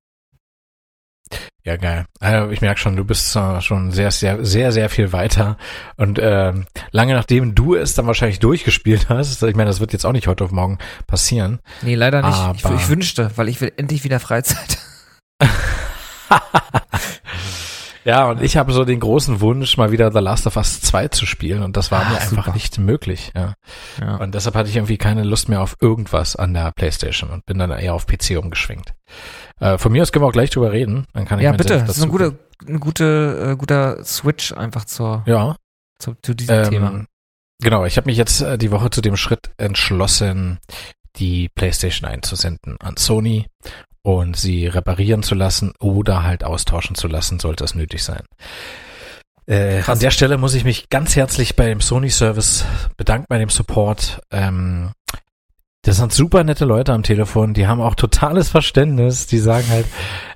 Ja, geil. Also ich merke schon, du bist schon sehr, sehr, sehr, sehr viel weiter. Und lange nachdem du es dann wahrscheinlich durchgespielt hast, ich meine, das wird jetzt auch nicht heute auf morgen passieren. Nee, leider nicht. Aber ich wünschte, weil ich will endlich wieder Freizeit. Ja, und ich habe so den großen Wunsch, mal wieder The Last of Us 2 zu spielen, und das war mir einfach nicht möglich. Ja. Ja. Und deshalb hatte ich irgendwie keine Lust mehr auf irgendwas an der PlayStation und bin dann eher auf PC umgeschwenkt. Von mir aus können wir auch gleich drüber reden. Dann kann ich ja, bitte, das ist ein guter Switch einfach zu diesem Thema. Genau, ich habe mich jetzt die Woche zu dem Schritt entschlossen, die PlayStation einzusenden an Sony und sie reparieren zu lassen oder halt austauschen zu lassen, sollte es nötig sein. An der Stelle muss ich mich ganz herzlich bei dem Sony-Service bedanken, bei dem Support. Das sind super nette Leute am Telefon, die haben auch totales Verständnis, die sagen halt,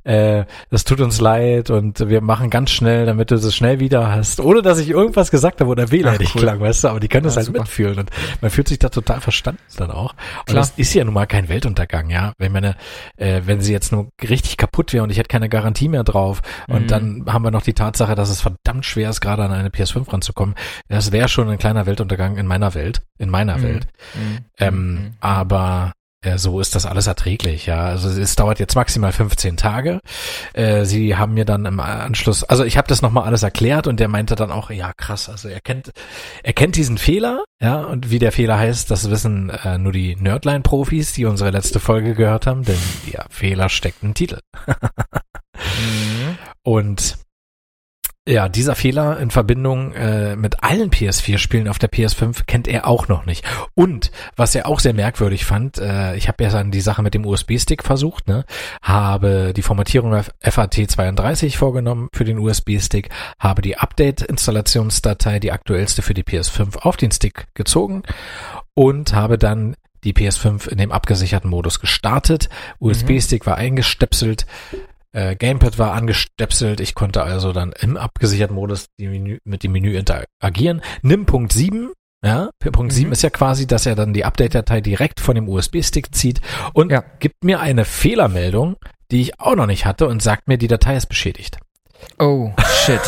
das tut uns leid und wir machen ganz schnell, damit du das schnell wieder hast, ohne dass ich irgendwas gesagt habe oder wehleidig klang, weißt du, aber die können das halt super mitfühlen und man fühlt sich da total verstanden dann auch. Und klar, das ist ja nun mal kein Weltuntergang, ja, wenn sie jetzt nur richtig kaputt wäre und ich hätte keine Garantie mehr drauf und dann haben wir noch die Tatsache, dass es verdammt schwer ist, gerade an eine PS5 ranzukommen, das wäre schon ein kleiner Weltuntergang in meiner Welt, Aber so ist das alles erträglich, ja. Also es dauert jetzt maximal 15 Tage. Sie haben mir dann im Anschluss, also ich habe das nochmal alles erklärt und der meinte dann auch, ja krass, also er kennt diesen Fehler, ja, und wie der Fehler heißt, das wissen nur die Nerdline-Profis, die unsere letzte Folge gehört haben, denn der Fehler steckt im Titel. Und ja, dieser Fehler in Verbindung mit allen PS4-Spielen auf der PS5 kennt er auch noch nicht. Und was er auch sehr merkwürdig fand, ich habe ja dann die Sache mit dem USB-Stick versucht, ne? Habe die Formatierung auf FAT32 vorgenommen für den USB-Stick, habe die Update-Installationsdatei, die aktuellste für die PS5, auf den Stick gezogen und habe dann die PS5 in dem abgesicherten Modus gestartet. USB-Stick war eingestöpselt. Gamepad war angestöpselt, ich konnte also dann im abgesicherten Modus mit dem Menü interagieren. Nimm Punkt 7, ja, Punkt 7 ist ja quasi, dass er dann die Update-Datei direkt von dem USB-Stick zieht und gibt mir eine Fehlermeldung, die ich auch noch nicht hatte und sagt mir, die Datei ist beschädigt. Oh, shit.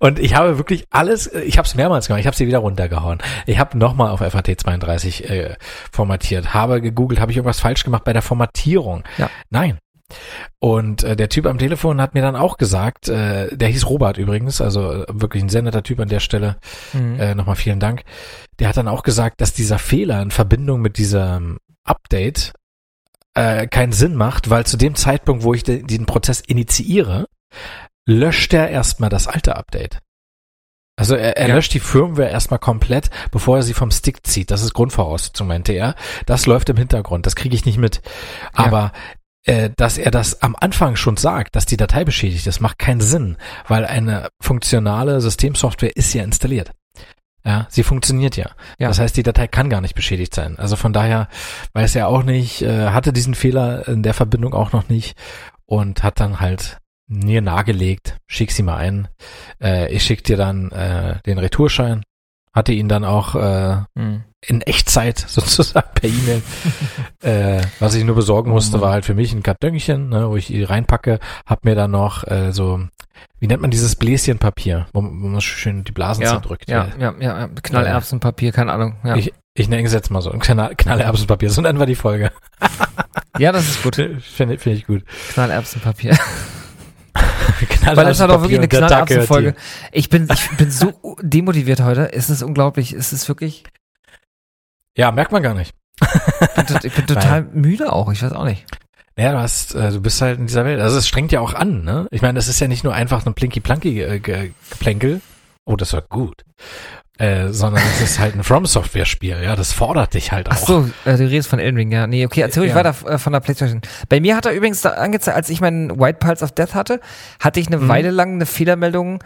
Und ich habe wirklich ich habe es mehrmals gemacht, ich habe sie wieder runtergehauen. Ich habe nochmal auf FAT32 formatiert, habe gegoogelt, habe ich irgendwas falsch gemacht bei der Formatierung? Ja. Nein. Und der Typ am Telefon hat mir dann auch gesagt, der hieß Robert übrigens, also wirklich ein sehr netter Typ an der Stelle, nochmal vielen Dank, der hat dann auch gesagt, dass dieser Fehler in Verbindung mit diesem Update keinen Sinn macht, weil zu dem Zeitpunkt, wo ich den Prozess initiiere, löscht er erstmal das alte Update. Also er löscht die Firmware erstmal komplett, bevor er sie vom Stick zieht. Das ist Grundvoraussetzung, meinte er. Das läuft im Hintergrund, das kriege ich nicht mit. Aber dass er das am Anfang schon sagt, dass die Datei beschädigt ist, macht keinen Sinn, weil eine funktionale Systemsoftware ist ja installiert. Ja, sie funktioniert ja. Das heißt, die Datei kann gar nicht beschädigt sein. Also von daher weiß er auch nicht, hatte diesen Fehler in der Verbindung auch noch nicht und hat dann halt mir nahegelegt, schick sie mal ein, ich schick dir dann den Retourschein. Hatte ihn dann auch in Echtzeit sozusagen per E-Mail. Was ich nur besorgen musste, war halt für mich ein Kartönchen, ne, wo ich die reinpacke. Hab mir dann noch so, wie nennt man dieses Bläschenpapier, wo man schön die Blasen zerdrückt. Ja, Knallerbsenpapier, keine Ahnung. Ja. Ich nenne es jetzt mal so, ein Knallerbsenpapier, so nennen wir die Folge. Ja, das ist gut. Finde ich gut. Knallerbsenpapier. Weil das war doch wirklich eine Knallerbsenfolge. Ich bin so demotiviert heute. Es ist unglaublich. Es ist wirklich. Ja, merkt man gar nicht. Ich bin total müde auch. Ich weiß auch nicht. Ja, du bist halt in dieser Welt. Also es strengt ja auch an, ne? Ich meine, das ist ja nicht nur einfach ein Plinky-Planky-Geplänkel. Oh, das war gut. Sondern es ist halt ein From-Software-Spiel. Ja, das fordert dich halt auch. Ach so, du redest von Elden Ring, ja. Nee, okay, erzähl ich weiter von der PlayStation. Bei mir hat er übrigens angezeigt, als ich meinen White Pulse of Death hatte, hatte ich eine Weile lang eine Fehlermeldung,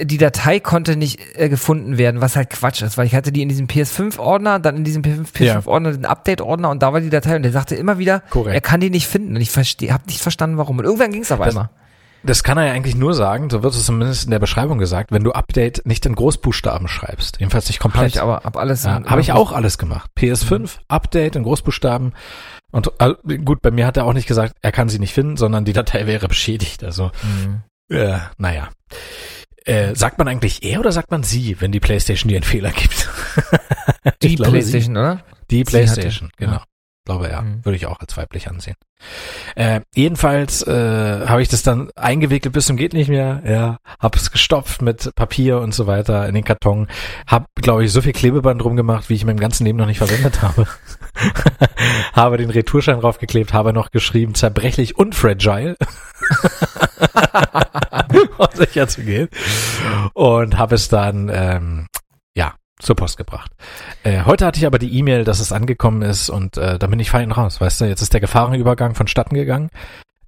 die Datei konnte nicht gefunden werden, was halt Quatsch ist, weil ich hatte die in diesem PS5-Ordner, dann in diesem PS5-Ordner, den Update-Ordner und da war die Datei und der sagte immer wieder, er kann die nicht finden und ich habe nicht verstanden, warum. Und irgendwann ging es auf einmal. Das kann er ja eigentlich nur sagen, so wird es zumindest in der Beschreibung gesagt, wenn du Update nicht in Großbuchstaben schreibst. Jedenfalls nicht komplett. Habe ich aber alles. Ja, habe ich auch alles gemacht. PS5, Update in Großbuchstaben. Und gut, bei mir hat er auch nicht gesagt, er kann sie nicht finden, sondern die Datei wäre beschädigt. Also, naja. Sagt man eigentlich er oder sagt man sie, wenn die PlayStation dir einen Fehler gibt? Die PlayStation, oder? Die PlayStation, genau. glaube ja, würde ich auch als weiblich ansehen. Jedenfalls habe ich das dann eingewickelt bis zum geht nicht mehr, ja, hab's gestopft mit Papier und so weiter in den Karton, hab, glaube ich, so viel Klebeband drum gemacht, wie ich in meinem ganzen Leben noch nicht verwendet habe. Habe den Retourschein draufgeklebt, habe noch geschrieben, zerbrechlich und fragile. Um sicher zu gehen. Und habe es dann zur Post gebracht. Heute hatte ich aber die E-Mail, dass es angekommen ist und da bin ich fein raus, weißt du, jetzt ist der Gefahrenübergang vonstatten gegangen,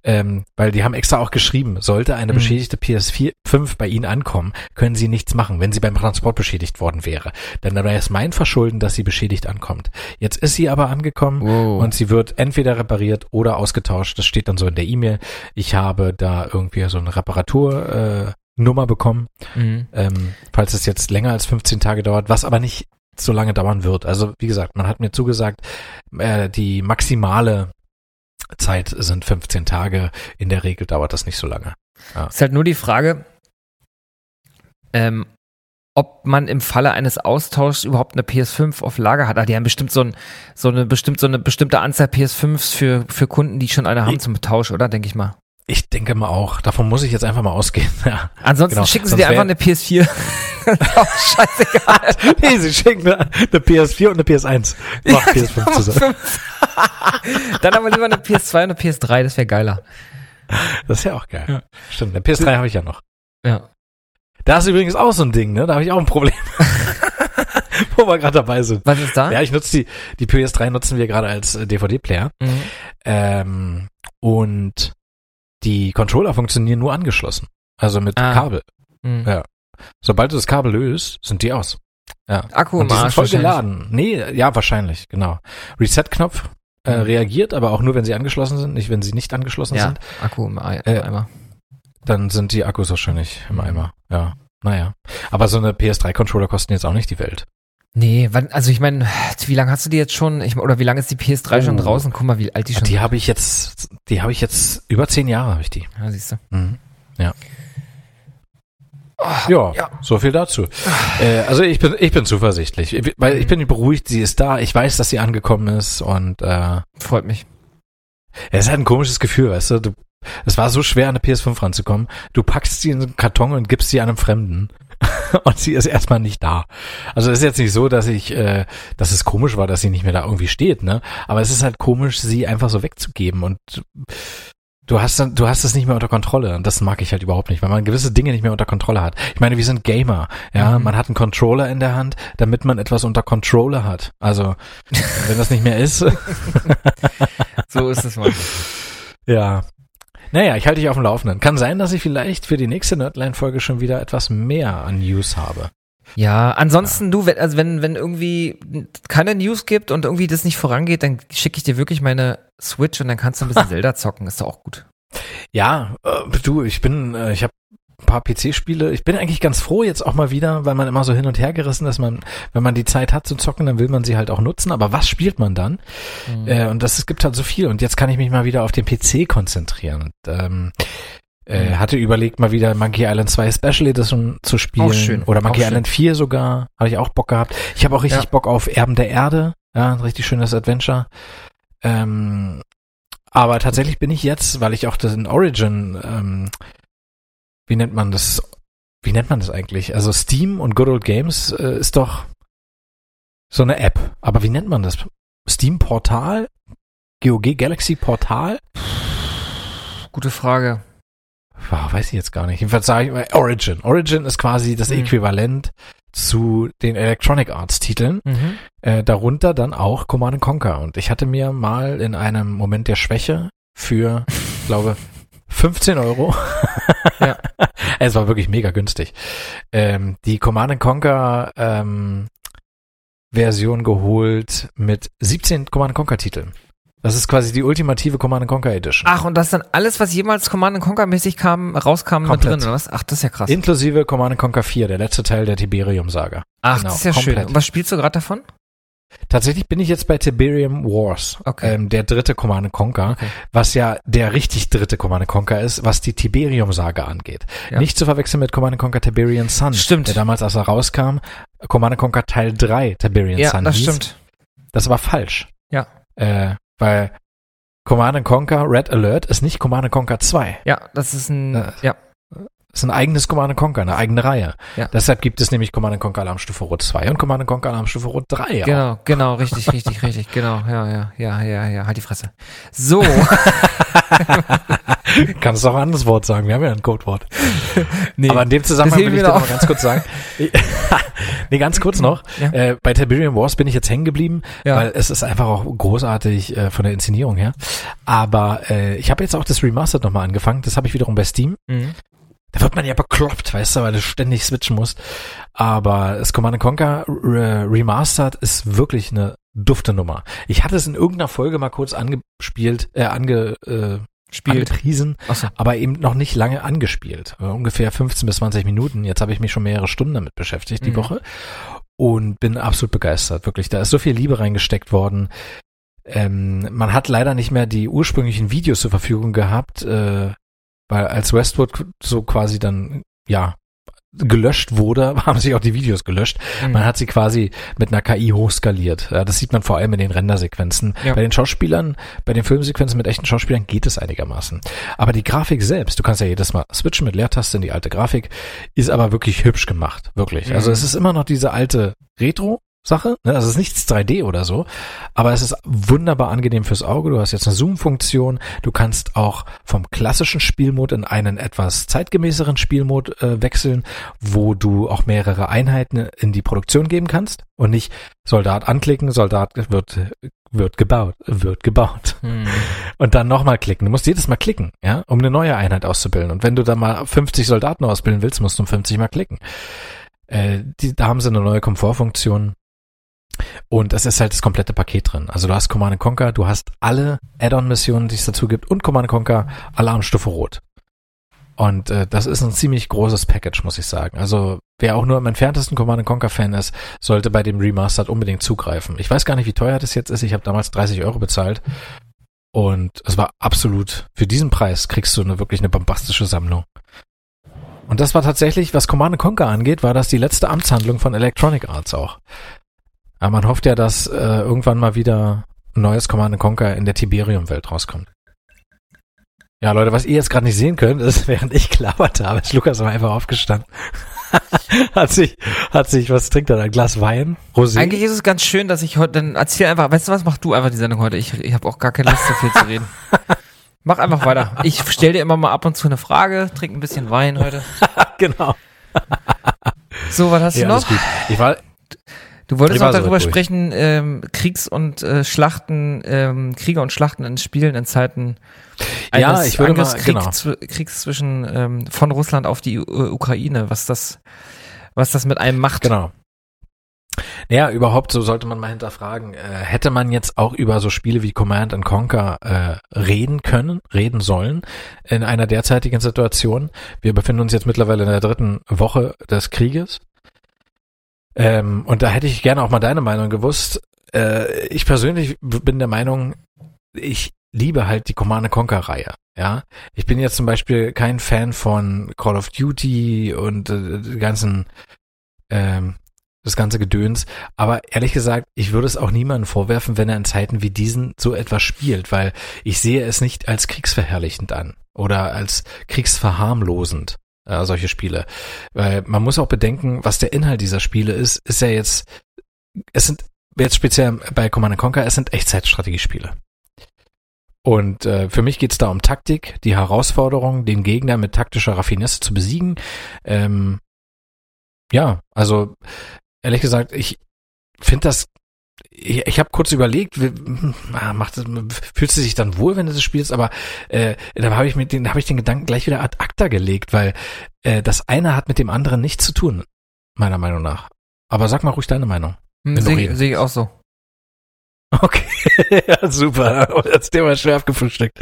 weil die haben extra auch geschrieben, sollte eine beschädigte PS5 bei Ihnen ankommen, können Sie nichts machen, wenn sie beim Transport beschädigt worden wäre. Denn dabei ist mein Verschulden, dass sie beschädigt ankommt. Jetzt ist sie aber angekommen und sie wird entweder repariert oder ausgetauscht, das steht dann so in der E-Mail. Ich habe da irgendwie so eine Reparatur, Nummer bekommen, falls es jetzt länger als 15 Tage dauert, was aber nicht so lange dauern wird. Also wie gesagt, man hat mir zugesagt, die maximale Zeit sind 15 Tage. In der Regel dauert das nicht so lange. Ja. Ist halt nur die Frage, ob man im Falle eines Austauschs überhaupt eine PS5 auf Lager hat. Ach, die haben bestimmt so eine bestimmte Anzahl PS5s für Kunden, die schon eine haben zum Tausch, oder? Denke ich mal. Ich denke mal auch. Davon muss ich jetzt einfach mal ausgehen. Ja. Ansonsten schicken sie dir einfach eine PS4. Das ist auch scheißegal. Nee, sie schicken eine PS4 und eine PS1. Mach ja, PS5 zusammen. Dann aber lieber eine PS2 und eine PS3. Das wäre geiler. Das ist ja auch geil. Ja. Stimmt, eine PS3 habe ich ja noch. Ja. Da ist übrigens auch so ein Ding, ne? Da habe ich auch ein Problem. Wo wir gerade dabei sind. Was ist da? Ja, ich nutze die PS3 nutzen wir gerade als DVD-Player. Mhm. Und die Controller funktionieren nur angeschlossen. Also mit Kabel. Mhm. Ja. Sobald du das Kabel löst, sind die aus. Ja. Akku im Arsch voll geladen. Nee, ja, wahrscheinlich, genau. Reset-Knopf reagiert, aber auch nur, wenn sie angeschlossen sind, nicht, wenn sie nicht angeschlossen sind. Ja, Akku im Eimer. Dann sind die Akkus wahrscheinlich im Eimer. Ja, naja. Aber so eine PS3-Controller kosten jetzt auch nicht die Welt. Nee, also ich meine, wie lange hast du die jetzt schon, oder wie lange ist die PS3 schon draußen? Guck mal, wie alt die schon ist. Die habe ich jetzt über 10 Jahre habe ich die. Ja, siehst du. Mhm. Ja. Ja, so viel dazu. Also ich bin zuversichtlich, weil ich bin beruhigt, sie ist da, ich weiß, dass sie angekommen ist und freut mich. Es ist halt ein komisches Gefühl, weißt du, es war so schwer, an eine PS5 ranzukommen. Du packst sie in einen Karton und gibst sie einem Fremden. Und sie ist erstmal nicht da. Also es ist jetzt nicht so, dass dass es komisch war, dass sie nicht mehr da irgendwie steht, ne? Aber es ist halt komisch, sie einfach so wegzugeben und du hast es nicht mehr unter Kontrolle und das mag ich halt überhaupt nicht, weil man gewisse Dinge nicht mehr unter Kontrolle hat. Ich meine, wir sind Gamer, ja? Man hat einen Controller in der Hand, damit man etwas unter Kontrolle hat. Also, wenn das nicht mehr ist. So ist es manchmal. Ja. Naja, ich halte dich auf dem Laufenden. Kann sein, dass ich vielleicht für die nächste Nerdline-Folge schon wieder etwas mehr an News habe. Ja, ansonsten wenn irgendwie keine News gibt und irgendwie das nicht vorangeht, dann schicke ich dir wirklich meine Switch und dann kannst du ein bisschen Zelda zocken, ist doch auch gut. Ja, ich habe ein paar PC-Spiele. Ich bin eigentlich ganz froh jetzt auch mal wieder, weil man immer so hin und her gerissen ist, wenn man die Zeit hat zu zocken, dann will man sie halt auch nutzen, aber was spielt man dann? Mhm. Und es gibt halt so viel und jetzt kann ich mich mal wieder auf den PC konzentrieren. Und, hatte überlegt, mal wieder Monkey Island 2 Special Edition zu spielen. Auch schön. Oder Monkey Island 4 sogar, habe ich auch Bock gehabt. Ich habe auch richtig Bock auf Erben der Erde, ja, ein richtig schönes Adventure. Aber tatsächlich bin ich jetzt, weil ich auch den Origin Wie nennt man das eigentlich? Also Steam und Good Old Games ist doch so eine App. Aber wie nennt man das? Steam Portal? GOG Galaxy Portal? Gute Frage. Wow, weiß ich jetzt gar nicht. Jedenfalls sage ich mal Origin. Origin ist quasi das Äquivalent zu den Electronic Arts Titeln. Mhm. Darunter dann auch Command & Conquer. Und ich hatte mir mal in einem Moment der Schwäche für, ich glaube, 15 €. Ja. Es war wirklich mega günstig. Die Command & Conquer Version geholt mit 17 Command & Conquer Titeln. Das ist quasi die ultimative Command & Conquer Edition. Ach, und das ist dann alles, was jemals Command & Conquer mäßig rauskam, komplett mit drin, oder was? Ach, das ist ja krass. Inklusive Command & Conquer 4, der letzte Teil der Tiberium-Saga. Ach, genau, das ist ja komplett schön. Und was spielst du gerade davon? Tatsächlich bin ich jetzt bei Tiberium Wars, der dritte Command & Conquer, was ja der richtig dritte Command & Conquer ist, was die Tiberium-Sage angeht. Ja. Nicht zu verwechseln mit Command & Conquer Tiberian Sun, der damals, als er rauskam, Command & Conquer Teil 3 Tiberian Sun hieß. Ja, das stimmt. Das war falsch. Ja. Weil Command & Conquer Red Alert ist nicht Command & Conquer 2. Ja, das ist ein eigenes Command & Conquer, eine eigene Reihe. Ja. Deshalb gibt es nämlich Command & Conquer Alarmstufe Rot 2 und Command & Conquer Alarmstufe Rot 3. Ja. Genau, richtig, genau, ja, halt die Fresse. So. Kannst du auch ein anderes Wort sagen, wir haben ja ein Codewort. Nee, aber in dem Zusammenhang will ich dir noch ganz kurz sagen, ganz kurz noch, bei Tiberian Wars bin ich jetzt hängen geblieben, weil es ist einfach auch großartig von der Inszenierung her, aber ich habe jetzt auch das Remastered nochmal angefangen, das habe ich wiederum bei Steam. Mhm. Da wird man ja bekloppt, weißt du, weil du ständig switchen musst. Aber das Command & Conquer Remastered ist wirklich eine dufte Nummer. Ich hatte es in irgendeiner Folge mal kurz angepriesen, so. Aber eben noch nicht lange angespielt. Ungefähr 15 bis 20 Minuten. Jetzt habe ich mich schon mehrere Stunden damit beschäftigt die Woche und bin absolut begeistert. Wirklich, da ist so viel Liebe reingesteckt worden. Man hat leider nicht mehr die ursprünglichen Videos zur Verfügung gehabt, weil als Westwood so quasi dann, gelöscht wurde, haben sich auch die Videos gelöscht. Mhm. Man hat sie quasi mit einer KI hochskaliert. Ja, das sieht man vor allem in den Rendersequenzen. Ja. Bei den Schauspielern, bei den Filmsequenzen mit echten Schauspielern geht es einigermaßen. Aber die Grafik selbst, du kannst ja jedes Mal switchen mit Leertaste in die alte Grafik, ist aber wirklich hübsch gemacht. Wirklich. Mhm. Also es ist immer noch diese alte Retro-Sache. Ne? Also es ist nichts 3D oder so. Aber es ist wunderbar angenehm fürs Auge. Du hast jetzt eine Zoom-Funktion. Du kannst auch vom klassischen Spielmodus in einen etwas zeitgemäßeren Spielmodus wechseln, wo du auch mehrere Einheiten in die Produktion geben kannst und nicht Soldat anklicken, Soldat wird gebaut. Hm. Und dann nochmal klicken. Du musst jedes Mal klicken, ja, um eine neue Einheit auszubilden. Und wenn du da mal 50 Soldaten ausbilden willst, musst du 50 mal klicken. Da haben sie eine neue Komfortfunktion. Und es ist halt das komplette Paket drin. Also du hast Command & Conquer, du hast alle Add-on-Missionen, die es dazu gibt und Command & Conquer Alarmstufe Rot. Und das ist ein ziemlich großes Package, muss ich sagen. Also wer auch nur im entferntesten Command & Conquer Fan ist, sollte bei dem Remastered unbedingt zugreifen. Ich weiß gar nicht, wie teuer das jetzt ist. Ich habe damals 30 Euro bezahlt. Und es war absolut, für diesen Preis kriegst du wirklich eine bombastische Sammlung. Und das war tatsächlich, was Command & Conquer angeht, war das die letzte Amtshandlung von Electronic Arts auch. Aber man hofft ja, dass irgendwann mal wieder ein neues Command & Conquer in der Tiberium-Welt rauskommt. Ja, Leute, was ihr jetzt gerade nicht sehen könnt, ist, während ich klappert habe, ist Lukas aber einfach aufgestanden. Was trinkt er da? Ein Glas Wein? Rosé? Eigentlich ist es ganz schön, dass ich heute, dann erzähl einfach, weißt du was, mach du einfach die Sendung heute. Ich habe auch gar keine Lust, so viel zu reden. Mach einfach weiter. Ich stell dir immer mal ab und zu eine Frage, trink ein bisschen Wein heute. Genau. So, was hast du noch? Alles gut. Du wolltest auch darüber sprechen, Kriegs- und Schlachten, Kriege und Schlachten in Spielen in Zeiten eines Kriegs zwischen von Russland auf die Ukraine, was das mit einem macht. Genau. Naja, überhaupt, so sollte man mal hinterfragen. Hätte man jetzt auch über so Spiele wie Command & Conquer reden sollen in einer derzeitigen Situation? Wir befinden uns jetzt mittlerweile in der 3. Woche des Krieges. Und da hätte ich gerne auch mal deine Meinung gewusst. Ich persönlich bin der Meinung, ich liebe halt die Command & Conquer Reihe. Ja, ich bin jetzt zum Beispiel kein Fan von Call of Duty und das ganze Gedöns. Aber ehrlich gesagt, ich würde es auch niemandem vorwerfen, wenn er in Zeiten wie diesen so etwas spielt, weil ich sehe es nicht als kriegsverherrlichend an oder als kriegsverharmlosend. Solche Spiele. Weil man muss auch bedenken, was der Inhalt dieser Spiele ist, ist ja jetzt, es sind jetzt speziell bei Command & Conquer, es sind Echtzeitstrategiespiele. Und für mich geht es da um Taktik, die Herausforderung, den Gegner mit taktischer Raffinesse zu besiegen. Also ehrlich gesagt, ich finde das, ich habe kurz überlegt, fühlst du dich dann wohl, wenn du das spielst, aber dann habe ich den Gedanken gleich wieder ad acta gelegt, weil das eine hat mit dem anderen nichts zu tun, meiner Meinung nach. Aber sag mal ruhig deine Meinung. Sehe ich auch so. Okay, ja, super. Jetzt haben wir scharf gefrühstückt.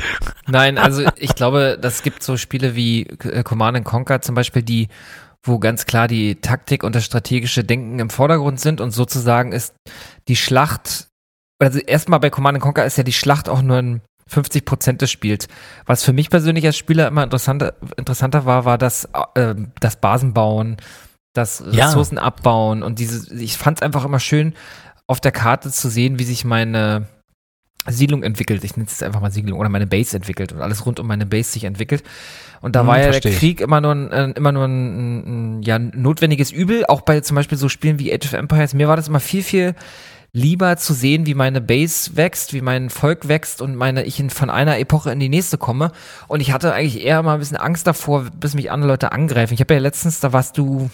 Nein, also ich glaube, das gibt so Spiele wie Command & Conquer zum Beispiel, wo ganz klar die Taktik und das strategische Denken im Vordergrund sind und sozusagen ist die Schlacht, also erstmal bei Command & Conquer ist ja die Schlacht auch nur ein 50% des Spiels. Was für mich persönlich als Spieler immer interessanter war das Basenbauen, das Ressourcen abbauen und ich fand es einfach immer schön, auf der Karte zu sehen, wie sich meine Siedlung entwickelt. Ich nenne es jetzt einfach mal Siedlung. Oder meine Base entwickelt. Und alles rund um meine Base sich entwickelt. Und da war ja der Krieg immer nur ein notwendiges Übel. Auch bei zum Beispiel so Spielen wie Age of Empires. Mir war das immer viel, viel lieber zu sehen, wie meine Base wächst, wie mein Volk wächst und von einer Epoche in die nächste komme. Und ich hatte eigentlich eher mal ein bisschen Angst davor, bis mich andere Leute angreifen. Ich habe ja letztens, da warst du,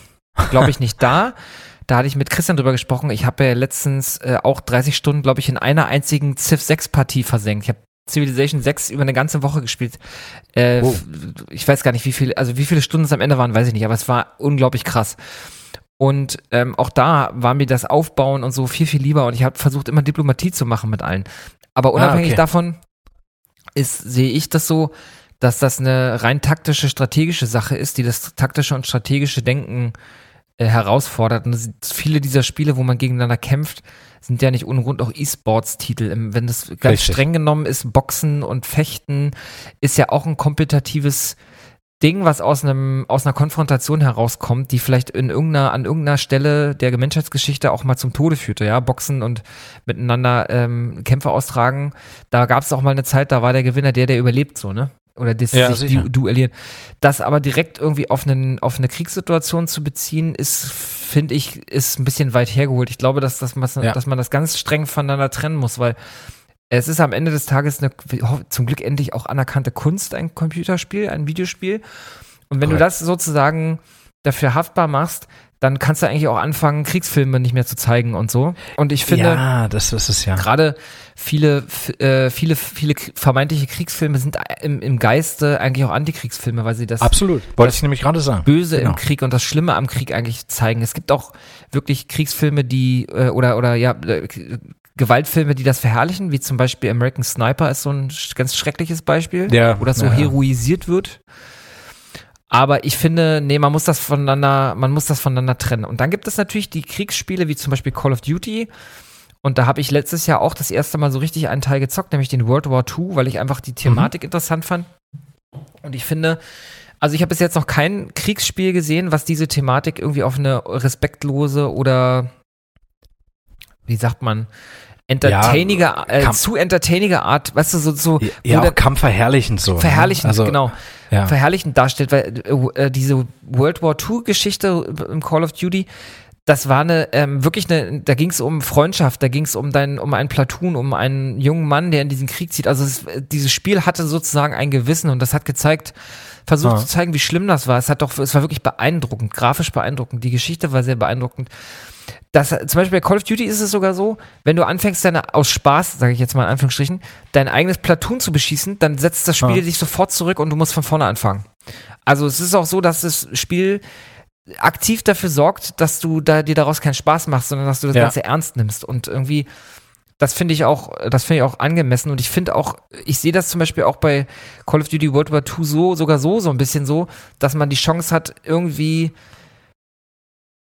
glaube ich, nicht da. Da hatte ich mit Christian drüber gesprochen. Ich habe ja letztens auch 30 Stunden, glaube ich, in einer einzigen Civ 6-Partie versenkt. Ich habe Civilization 6 über eine ganze Woche gespielt. Ich weiß gar nicht, wie viele Stunden es am Ende waren, weiß ich nicht. Aber es war unglaublich krass. Und auch da war mir das Aufbauen und so viel, viel lieber. Und ich habe versucht, immer Diplomatie zu machen mit allen. Aber unabhängig davon sehe ich das so, dass das eine rein taktische, strategische Sache ist, die das taktische und strategische Denken herausfordert. Und viele dieser Spiele, wo man gegeneinander kämpft, sind ja nicht ohne Grund auch E-Sports-Titel. Wenn das ganz streng genommen ist, Boxen und Fechten ist ja auch ein kompetitives Ding, was aus einer Konfrontation herauskommt, die vielleicht an irgendeiner Stelle der Menschheitsgeschichte auch mal zum Tode führte, ja, Boxen und miteinander Kämpfe austragen. Da gab es auch mal eine Zeit, da war der Gewinner der überlebt, so, ne? Oder das sich duellieren. Das aber direkt irgendwie auf eine Kriegssituation zu beziehen, ist, finde ich, ein bisschen weit hergeholt. Ich glaube, dass man das ganz streng voneinander trennen muss, weil es ist am Ende des Tages eine, zum Glück endlich auch anerkannte Kunst, ein Computerspiel, ein Videospiel. Und wenn du das sozusagen dafür haftbar machst, dann kannst du eigentlich auch anfangen, Kriegsfilme nicht mehr zu zeigen und so. Und ich finde, gerade viele vermeintliche Kriegsfilme sind im Geiste eigentlich auch Antikriegsfilme, weil sie das absolut, wollte ich nämlich gerade sagen, Böse im Krieg und das Schlimme am Krieg eigentlich zeigen. Es gibt auch wirklich Kriegsfilme, die Gewaltfilme, die das verherrlichen, wie zum Beispiel American Sniper ist so ein ganz schreckliches Beispiel, wo das so heroisiert wird. Aber ich finde, man muss das voneinander trennen. Und dann gibt es natürlich die Kriegsspiele, wie zum Beispiel Call of Duty. Und da habe ich letztes Jahr auch das erste Mal so richtig einen Teil gezockt, nämlich den World War II, weil ich einfach die Thematik interessant fand. Und ich finde, also ich habe bis jetzt noch kein Kriegsspiel gesehen, was diese Thematik irgendwie auf eine respektlose oder wie sagt man, entertainige Art, weißt du, kampfverherrlichend so. Verherrlichend, also, genau. Ja. Verherrlichend darstellt, weil diese World War II-Geschichte im Call of Duty, das war da ging es um Freundschaft, da ging es um einen Platoon, um einen jungen Mann, der in diesen Krieg zieht. Also dieses Spiel hatte sozusagen ein Gewissen und das hat zu zeigen, wie schlimm das war. Es war wirklich beeindruckend, grafisch beeindruckend. Die Geschichte war sehr beeindruckend. Das, zum Beispiel bei Call of Duty ist es sogar so, wenn du anfängst, aus Spaß, sage ich jetzt mal in Anführungsstrichen, dein eigenes Platoon zu beschießen, dann setzt das Spiel dich sofort zurück und du musst von vorne anfangen. Also es ist auch so, dass das Spiel aktiv dafür sorgt, dass du dir daraus keinen Spaß machst, sondern dass du das Ganze ernst nimmst und irgendwie, das finde ich auch angemessen und ich finde auch, ich sehe das zum Beispiel auch bei Call of Duty World War II so ein bisschen so, dass man die Chance hat, irgendwie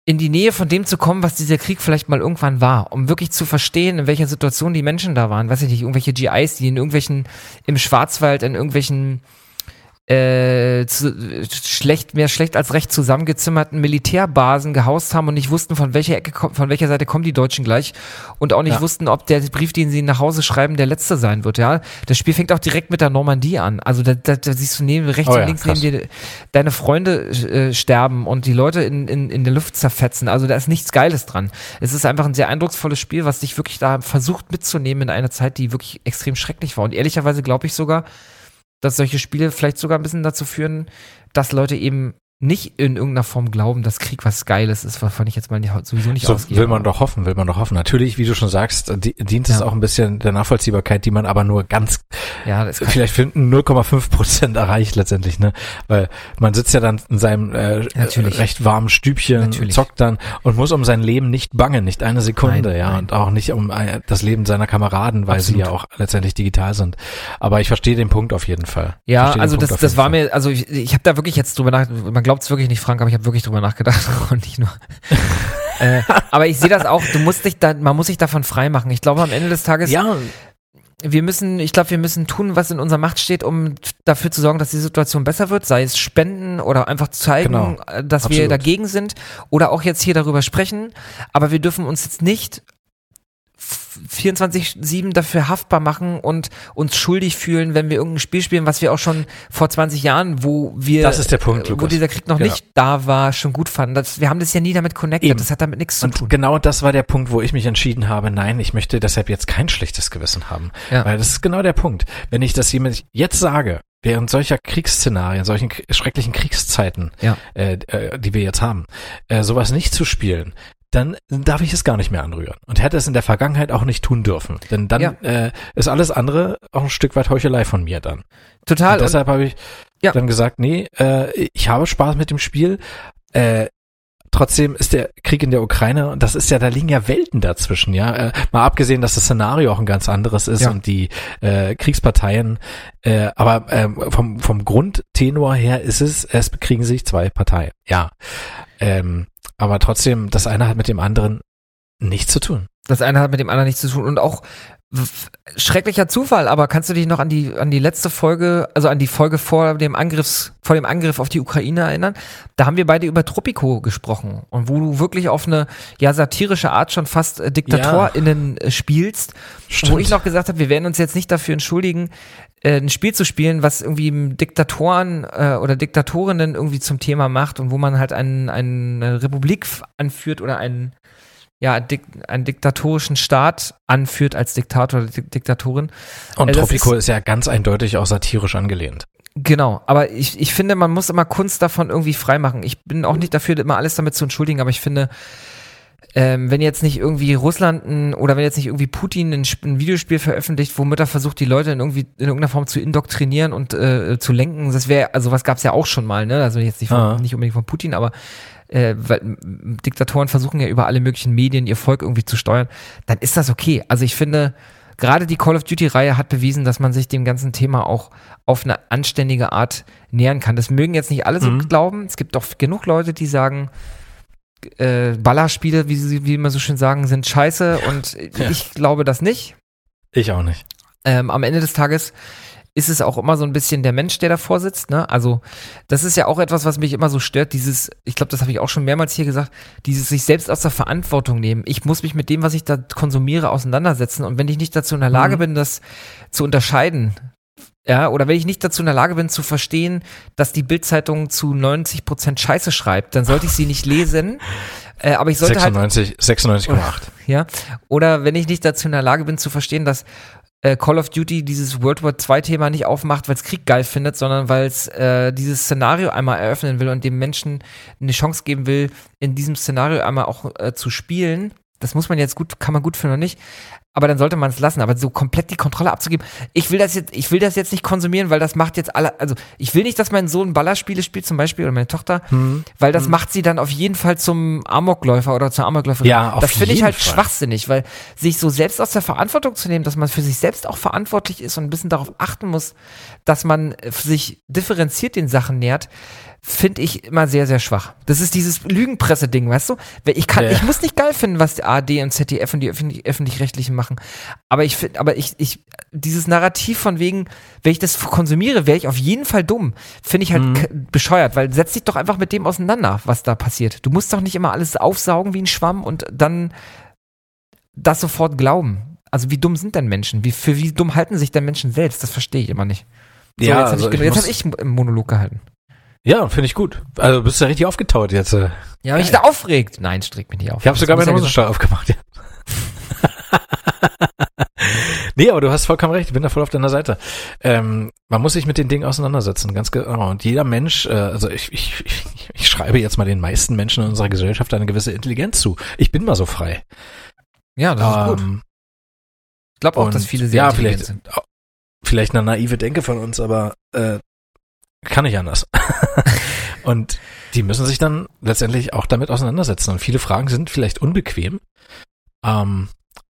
in die Nähe von dem zu kommen, was dieser Krieg vielleicht mal irgendwann war, um wirklich zu verstehen, in welcher Situation die Menschen da waren, weiß ich nicht, irgendwelche GIs, die im Schwarzwald in irgendwelchen mehr schlecht als recht zusammengezimmerten Militärbasen gehaust haben und nicht wussten, von welcher Seite kommen die Deutschen gleich und auch nicht wussten, ob der Brief, den sie nach Hause schreiben, der letzte sein wird, ja. Das Spiel fängt auch direkt mit der Normandie an. Also da siehst du rechts und links neben dir deine Freunde sterben und die Leute in der Luft zerfetzen. Also da ist nichts Geiles dran. Es ist einfach ein sehr eindrucksvolles Spiel, was dich wirklich da versucht mitzunehmen in einer Zeit, die wirklich extrem schrecklich war. Und ehrlicherweise glaube ich sogar, dass solche Spiele vielleicht sogar ein bisschen dazu führen, dass Leute eben nicht in irgendeiner Form glauben, dass Krieg was Geiles ist, wovon ich jetzt mal sowieso nicht ausgehe. Will man doch hoffen. Natürlich, wie du schon sagst, dient es auch ein bisschen der Nachvollziehbarkeit, die man aber nur ganz, vielleicht finden 0,5% erreicht letztendlich, ne? Weil man sitzt ja dann in seinem recht warmen Stübchen, zockt dann und muss um sein Leben nicht bangen, nicht eine Sekunde, nein. Und auch nicht um das Leben seiner Kameraden, weil sie ja auch letztendlich digital sind. Aber ich verstehe den Punkt auf jeden Fall. Ja, also das war mir, also ich habe da wirklich jetzt drüber nachgedacht, man glaubt es wirklich nicht, Frank, aber ich habe wirklich drüber nachgedacht und nicht nur. Aber ich sehe das auch, man muss sich davon freimachen. Ich glaube, am Ende des Tages, wir müssen tun, was in unserer Macht steht, um dafür zu sorgen, dass die Situation besser wird, sei es spenden oder einfach zeigen, dass wir dagegen sind oder auch jetzt hier darüber sprechen. Aber wir dürfen uns jetzt nicht 24/7 dafür haftbar machen und uns schuldig fühlen, wenn wir irgendein Spiel spielen, was wir auch schon vor 20 Jahren, wo wir, das ist der Punkt, Lukas, wo dieser Krieg noch nicht da war, schon gut fanden. Wir haben das ja nie damit connected, eben. Das hat damit nichts zu tun. Genau das war der Punkt, wo ich mich entschieden habe, nein, ich möchte deshalb jetzt kein schlechtes Gewissen haben, weil das ist genau der Punkt. Wenn ich das jemand jetzt sage, während solcher Kriegsszenarien, solchen schrecklichen Kriegszeiten, die wir jetzt haben, sowas nicht zu spielen, dann darf ich es gar nicht mehr anrühren und hätte es in der Vergangenheit auch nicht tun dürfen. Denn dann ist alles andere auch ein Stück weit Heuchelei von mir dann. Total. Und deshalb habe ich dann gesagt, nee, ich habe Spaß mit dem Spiel, trotzdem ist der Krieg in der Ukraine, und das ist ja, da liegen ja Welten dazwischen, ja. Mal abgesehen, dass das Szenario auch ein ganz anderes ist und die Kriegsparteien, aber vom Grundtenor her ist es bekriegen sich zwei Parteien, ja. Aber trotzdem, das eine hat mit dem anderen nichts zu tun. Das eine hat mit dem anderen nichts zu tun, und auch schrecklicher Zufall, aber kannst du dich noch an die letzte Folge, also an die Folge vor dem Angriff auf die Ukraine erinnern? Da haben wir beide über Tropico gesprochen, und wo du wirklich auf eine satirische Art schon fast DiktatorInnen spielst. Stimmt. Wo ich noch gesagt habe, wir werden uns jetzt nicht dafür entschuldigen, ein Spiel zu spielen, was irgendwie Diktatoren oder Diktatorinnen irgendwie zum Thema macht und wo man halt eine Republik anführt oder einen diktatorischen Staat anführt als Diktator oder Diktatorin. Und Tropico ist ja ganz eindeutig auch satirisch angelehnt. Genau, aber ich finde, man muss immer Kunst davon irgendwie freimachen. Ich bin auch nicht dafür, immer alles damit zu entschuldigen, aber ich finde, wenn jetzt nicht irgendwie Putin ein Videospiel veröffentlicht, womit er versucht, die Leute in irgendeiner Form zu indoktrinieren und zu lenken, das wäre, also was gab's ja auch schon mal, ne? Also jetzt nicht unbedingt von Putin, aber weil Diktatoren versuchen ja über alle möglichen Medien ihr Volk irgendwie zu steuern, dann ist das okay. Also ich finde, gerade die Call of Duty-Reihe hat bewiesen, dass man sich dem ganzen Thema auch auf eine anständige Art nähern kann. Das mögen jetzt nicht alle so glauben. Es gibt doch genug Leute, die sagen, Ballerspiele, wie immer so schön sagen, sind scheiße, und ich glaube das nicht. Ich auch nicht. Am Ende des Tages ist es auch immer so ein bisschen der Mensch, der davor sitzt, ne? Also das ist ja auch etwas, was mich immer so stört, dieses, ich glaube, das habe ich auch schon mehrmals hier gesagt, dieses sich selbst aus der Verantwortung nehmen. Ich muss mich mit dem, was ich da konsumiere, auseinandersetzen, und wenn ich nicht dazu in der Lage bin, das zu unterscheiden, ja, oder wenn ich nicht dazu in der Lage bin zu verstehen, dass die Bild-Zeitung zu 90% Scheiße schreibt, dann sollte ich sie nicht lesen. Aber ich sollte 96,8. Ja, oder wenn ich nicht dazu in der Lage bin zu verstehen, dass Call of Duty dieses World War II Thema nicht aufmacht, weil es Krieg geil findet, sondern weil es dieses Szenario einmal eröffnen will und dem Menschen eine Chance geben will, in diesem Szenario einmal auch zu spielen. Das muss man jetzt kann man gut finden oder nicht, aber dann sollte man es lassen. Aber so komplett die Kontrolle abzugeben, ich will das jetzt nicht konsumieren, weil das macht jetzt alle, also ich will nicht, dass mein Sohn Ballerspiele spielt zum Beispiel, oder meine Tochter, weil das macht sie dann auf jeden Fall zum Amokläufer oder zur Amokläuferin. Ja, auf jeden Fall. Das finde ich halt schwachsinnig, weil sich so selbst aus der Verantwortung zu nehmen, dass man für sich selbst auch verantwortlich ist und ein bisschen darauf achten muss, dass man sich differenziert den Sachen nähert, finde ich immer sehr, sehr schwach. Das ist dieses Lügenpresse-Ding, weißt du? Ich muss nicht geil finden, was die ARD und ZDF und die Öffentlich-Rechtlichen machen. Aber ich finde, dieses Narrativ von wegen, wenn ich das konsumiere, wäre ich auf jeden Fall dumm, finde ich halt bescheuert, weil setz dich doch einfach mit dem auseinander, was da passiert. Du musst doch nicht immer alles aufsaugen wie ein Schwamm und dann das sofort glauben. Also wie dumm sind denn Menschen? Wie dumm halten sich denn Menschen selbst? Das verstehe ich immer nicht. So, ja, jetzt habe ich einen Monolog gehalten. Ja, finde ich gut. Also bist du ja richtig aufgetaut jetzt. Ja, bin ich da aufgeregt? Nein, strick mich nicht auf. Ich habe sogar meinen Hosenstall aufgemacht. Ja. Nee, aber du hast vollkommen recht. Ich bin da voll auf deiner Seite. Man muss sich mit den Dingen auseinandersetzen, ganz genau. Und jeder Mensch, also ich schreibe jetzt mal den meisten Menschen in unserer Gesellschaft eine gewisse Intelligenz zu. Ich bin mal so frei. Ja, das ist gut. Ich glaube auch, dass viele sehr intelligent sind. Vielleicht eine naive Denke von uns, aber kann ich anders. Und die müssen sich dann letztendlich auch damit auseinandersetzen. Und viele Fragen sind vielleicht unbequem,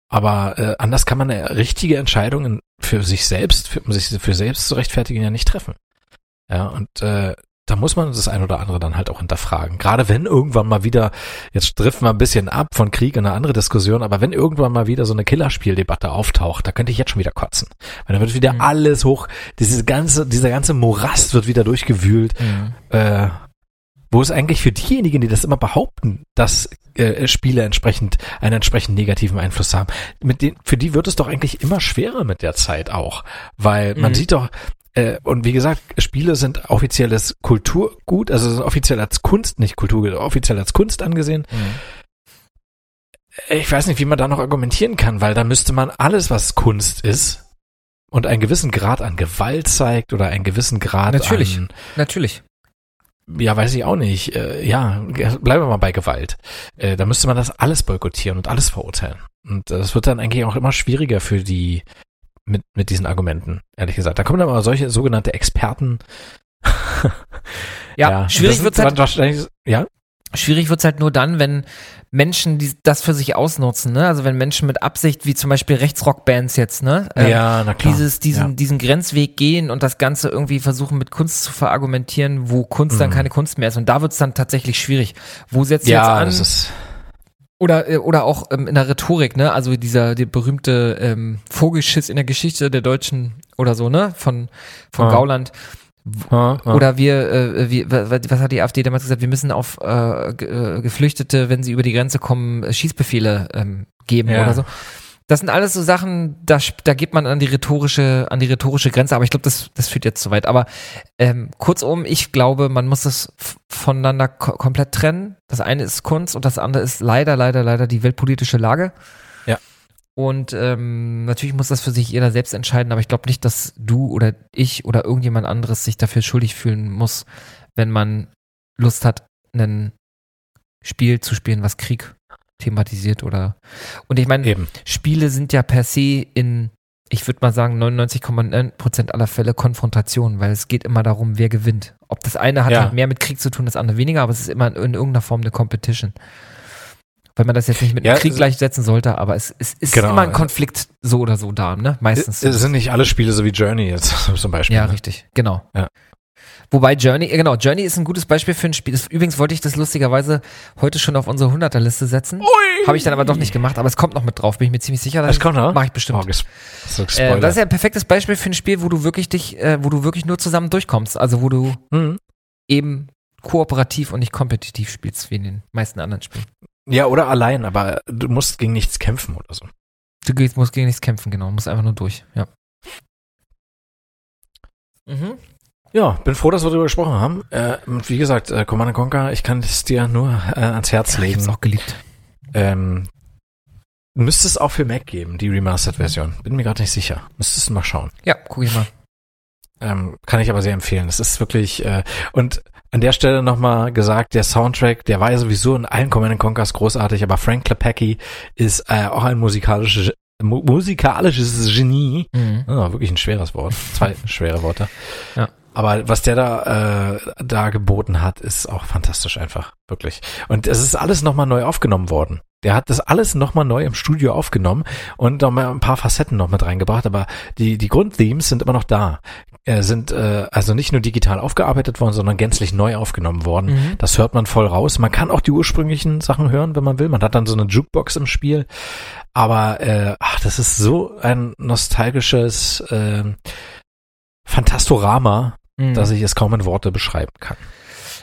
aber anders kann man richtige Entscheidungen für sich selbst, um sich für selbst zu rechtfertigen, ja nicht treffen. Ja, und da muss man das ein oder andere dann halt auch hinterfragen. Gerade wenn irgendwann mal wieder, jetzt driften wir ein bisschen ab von Krieg in eine andere Diskussion, aber wenn irgendwann mal wieder so eine Killerspieldebatte auftaucht, da könnte ich jetzt schon wieder kotzen. Weil dann wird wieder alles hoch, dieser ganze Morast wird wieder durchgewühlt. Mhm. Wo es eigentlich für diejenigen, die das immer behaupten, dass Spiele einen entsprechend negativen Einfluss haben, für die wird es doch eigentlich immer schwerer mit der Zeit auch, weil man sieht doch, und wie gesagt, Spiele sind offizielles Kulturgut, also sind offiziell als Kunst, nicht Kulturgut, offiziell als Kunst angesehen. Ich weiß nicht, wie man da noch argumentieren kann, weil da müsste man alles, was Kunst ist und einen gewissen Grad an Gewalt zeigt oder einen gewissen Grad an... Natürlich. Ja, weiß ich auch nicht. Ja, bleiben wir mal bei Gewalt. Da müsste man das alles boykottieren und alles verurteilen. Und das wird dann eigentlich auch immer schwieriger für die mit diesen Argumenten, ehrlich gesagt. Da kommen dann aber solche sogenannte Experten. Ja, schwierig wird's halt. Wahrscheinlich, ja? Schwierig wird's halt nur dann, wenn Menschen, die das für sich ausnutzen, ne? Also wenn Menschen mit Absicht, wie zum Beispiel Rechtsrock-Bands jetzt, ne? Ja, na klar. Diesen Grenzweg gehen und das Ganze irgendwie versuchen, mit Kunst zu verargumentieren, wo Kunst dann keine Kunst mehr ist. Und da wird's dann tatsächlich schwierig. Wo setzt ihr jetzt an? Das ist oder auch in der Rhetorik, ne? Also der berühmte Vogelschiss in der Geschichte der Deutschen oder so, ne? Von Gauland. Oder was hat die AfD damals gesagt? Wir müssen auf Geflüchtete, wenn sie über die Grenze kommen, Schießbefehle geben oder so. Das sind alles so Sachen, da geht man an die rhetorische Grenze. Aber ich glaube, das führt jetzt zu weit. Aber kurzum, ich glaube, man muss das voneinander komplett trennen. Das eine ist Kunst und das andere ist leider, leider, leider die weltpolitische Lage. Ja. Und natürlich muss das für sich jeder selbst entscheiden, aber ich glaube nicht, dass du oder ich oder irgendjemand anderes sich dafür schuldig fühlen muss, wenn man Lust hat, ein Spiel zu spielen, was Krieg thematisiert oder. Und ich meine, Spiele sind ja per se in, ich würde mal sagen, 99,9% aller Fälle Konfrontationen, weil es geht immer darum, wer gewinnt. Ob das eine hat halt mehr mit Krieg zu tun, das andere weniger, aber es ist immer in irgendeiner Form eine Competition. Weil man das jetzt nicht mit einem Krieg gleichsetzen sollte, aber es ist immer ein Konflikt so oder so da, ne? Meistens. Es sind nicht alle Spiele so wie Journey jetzt zum Beispiel. Ja, richtig, genau. Ja. Wobei Journey ist ein gutes Beispiel für ein Spiel. Übrigens wollte ich das lustigerweise heute schon auf unsere 100er-Liste setzen. Habe ich dann aber doch nicht gemacht, aber es kommt noch mit drauf, bin ich mir ziemlich sicher. Das kommt noch? Mache ich bestimmt. Das ist ja ein perfektes Beispiel für ein Spiel, wo du wirklich nur zusammen durchkommst. Also wo du eben kooperativ und nicht kompetitiv spielst, wie in den meisten anderen Spielen. Ja, oder allein, aber du musst gegen nichts kämpfen oder so. Du musst gegen nichts kämpfen, genau. Du musst einfach nur durch, ja. Ja, bin froh, dass wir darüber gesprochen haben. Wie gesagt, Command & Conquer, ich kann es dir nur ans Herz legen. Ich hab's auch geliebt. Müsste es auch für Mac geben, die Remastered-Version. Bin mir gerade nicht sicher. Müsstest du mal schauen. Ja, guck ich mal. Kann ich aber sehr empfehlen. Das ist wirklich und an der Stelle nochmal gesagt, der Soundtrack, der war ja sowieso in allen Command & Conquers großartig, aber Frank Klepecki ist auch ein musikalisches Genie. Wirklich ein schweres Wort. 2 schwere Worte. Ja. Aber was der da geboten hat, ist auch fantastisch einfach. Wirklich. Und es ist alles nochmal neu aufgenommen worden. Der hat das alles nochmal neu im Studio aufgenommen und nochmal ein paar Facetten noch mit reingebracht. Aber die Grundthemes sind immer noch da. Sind also nicht nur digital aufgearbeitet worden, sondern gänzlich neu aufgenommen worden. Das hört man voll raus. Man kann auch die ursprünglichen Sachen hören, wenn man will. Man hat dann so eine Jukebox im Spiel. Aber das ist so ein nostalgisches Fantastorama, dass ich es kaum in Worte beschreiben kann.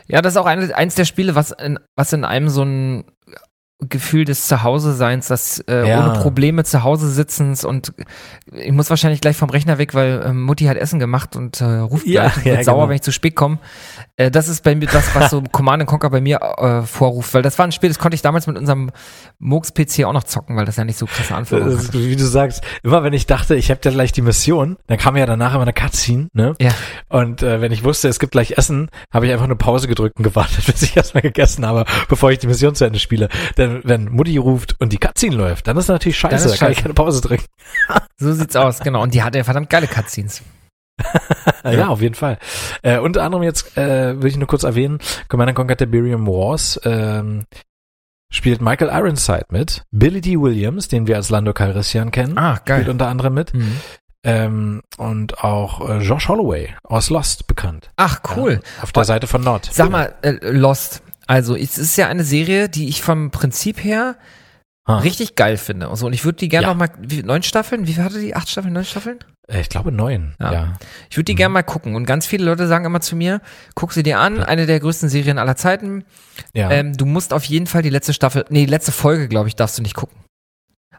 Ja, das ist auch eins der Spiele, was in einem so ein Gefühl des Zuhause-Seins, das ohne Probleme zu Hause sitzens und ich muss wahrscheinlich gleich vom Rechner weg, weil Mutti hat Essen gemacht und ruft gleich und wird sauer, wenn ich zu spät komme. Das ist bei mir das, was so Command & Conquer bei mir vorruft, weil das war ein Spiel, das konnte ich damals mit unserem Murks-PC auch noch zocken, weil das ja nicht so krasse Anforderungen hatte. Wie du sagst, immer wenn ich dachte, ich habe da gleich die Mission, dann kam ja danach immer eine Cutscene, ne? Ja. Und wenn ich wusste, es gibt gleich Essen, habe ich einfach eine Pause gedrückt und gewartet, bis ich erstmal gegessen habe, bevor ich die Mission zu Ende spiele. Denn wenn Mutti ruft und die Cutscene läuft, dann ist das natürlich scheiße, da kann ich keine Pause drücken. So sieht's aus, genau. Und die hatte ja verdammt geile Cutscenes. Ja, auf jeden Fall. Unter anderem jetzt will ich nur kurz erwähnen, Command & Conquer Tiberian Wars spielt Michael Ironside mit, Billy D. Williams, den wir als Lando Calrissian kennen, spielt unter anderem mit. Und auch Josh Holloway aus Lost bekannt. Ach, cool. Auf der Seite von Nord. Sag mal, Lost. Also, es ist ja eine Serie, die ich vom Prinzip her richtig geil finde. Und so, und ich würde die gerne noch mal, 9 Staffeln? Wie viel hatte die? 8 Staffeln, 9 Staffeln? Ich glaube 9, ja. Ich würde die gerne mal gucken. Und ganz viele Leute sagen immer zu mir, guck sie dir an, eine der größten Serien aller Zeiten. Ja. Du musst auf jeden Fall die letzte Staffel, die letzte Folge, glaube ich, darfst du nicht gucken.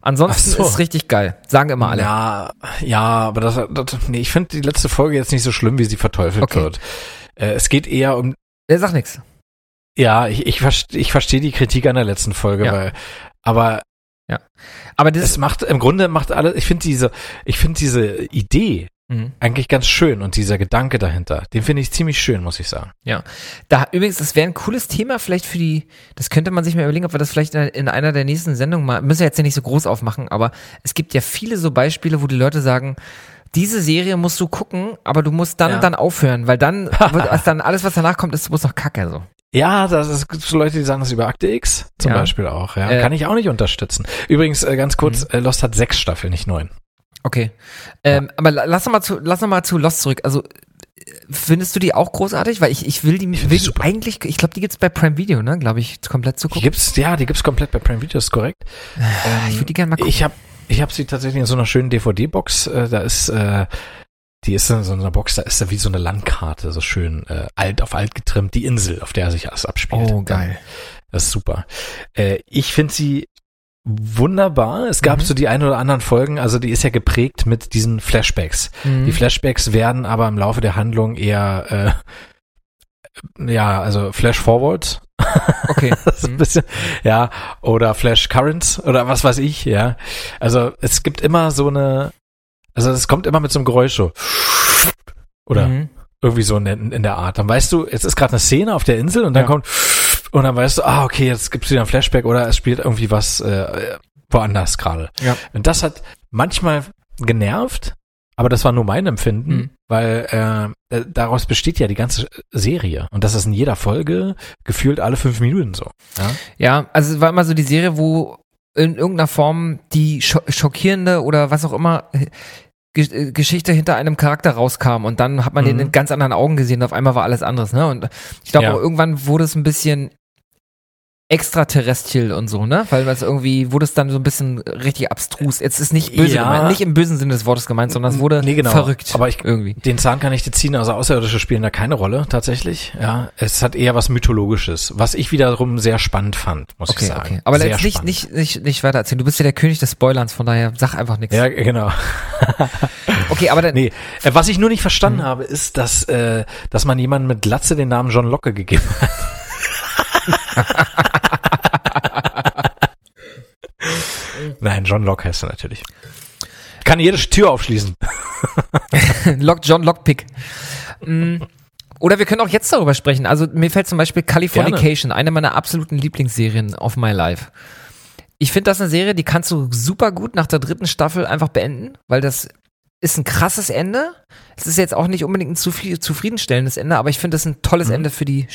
Ansonsten ist es richtig geil. Sagen immer alle. Ja, aber das, ich finde die letzte Folge jetzt nicht so schlimm, wie sie verteufelt wird. Es geht eher um... Der sagt nichts. Ja, ich verstehe die Kritik an der letzten Folge, weil... Aber das es macht im Grunde macht alles. Ich finde diese Idee eigentlich ganz schön und dieser Gedanke dahinter, den finde ich ziemlich schön, muss ich sagen. Ja, da übrigens, das wäre ein cooles Thema vielleicht für die. Das könnte man sich mal überlegen, ob wir das vielleicht in einer der nächsten Sendungen mal. Müssen wir jetzt ja nicht so groß aufmachen, aber es gibt ja viele so Beispiele, wo die Leute sagen, diese Serie musst du gucken, aber du musst dann und dann aufhören, weil dann wird dann alles, was danach kommt, ist bloß noch Kacke so. Ja, es gibt Leute, die sagen das über Akte X zum Beispiel auch. Ja. Kann ich auch nicht unterstützen. Übrigens, ganz kurz, Lost hat 6 Staffeln, nicht 9. Okay. Aber lass noch mal zu Lost zurück. Also, findest du die auch großartig? Weil ich will die eigentlich, ich glaube, die gibt's bei Prime Video, ne? Glaube ich, komplett zu gucken. Die gibt's komplett bei Prime Video, ist korrekt. Ich würde die gerne mal gucken. Ich hab sie tatsächlich in so einer schönen DVD-Box. Da ist... Die ist in so einer Box, da ist da wie so eine Landkarte, so schön alt getrimmt, die Insel, auf der sich alles abspielt. Oh, geil. Das ist super. Ich finde sie wunderbar. Es gab so die ein oder anderen Folgen, also die ist ja geprägt mit diesen Flashbacks. Die Flashbacks werden aber im Laufe der Handlung eher, also Flash-Forwards. Okay. Das ist ein bisschen, oder Flash-Currents oder was weiß ich, ja. Also es gibt immer so eine... Also es kommt immer mit so einem Geräusch so. Oder irgendwie so in der Art. Dann weißt du, jetzt ist gerade eine Szene auf der Insel und dann kommt und dann weißt du, okay, jetzt gibt's wieder ein Flashback oder es spielt irgendwie was woanders gerade. Ja. Und das hat manchmal genervt, aber das war nur mein Empfinden, weil daraus besteht ja die ganze Serie. Und das ist in jeder Folge gefühlt alle 5 Minuten so. Ja, also es war immer so die Serie, wo in irgendeiner Form die schockierende oder was auch immer Geschichte hinter einem Charakter rauskam und dann hat man den in ganz anderen Augen gesehen und auf einmal war alles anderes, ne? Und ich glaube auch irgendwann wurde es ein bisschen extraterrestrial und so, ne? Weil es irgendwie wurde es dann so ein bisschen richtig abstrus. Jetzt ist nicht böse gemeint, nicht im bösen Sinne des Wortes gemeint, sondern es wurde verrückt. Aber irgendwie. Den Zahn kann ich dir ziehen, also Außerirdische spielen da keine Rolle tatsächlich. Ja, es hat eher was Mythologisches, was ich wiederum sehr spannend fand, muss ich sagen. Okay. Aber sehr jetzt nicht weiter erzählen. Du bist ja der König des Spoilerns, von daher sag einfach nichts. Ja, genau. Okay, aber dann was ich nur nicht verstanden habe, ist, dass man jemandem mit Glatze den Namen John Locke gegeben hat. Nein, John Locke heißt er natürlich. Kann jede Tür aufschließen. John Lockpick. Oder wir können auch jetzt darüber sprechen. Also mir fällt zum Beispiel Californication, eine meiner absoluten Lieblingsserien of my life. Ich finde das eine Serie, die kannst du super gut nach der 3. Staffel einfach beenden, weil das ist ein krasses Ende. Es ist jetzt auch nicht unbedingt ein zufriedenstellendes Ende, aber ich finde, das ist ein tolles Ende für die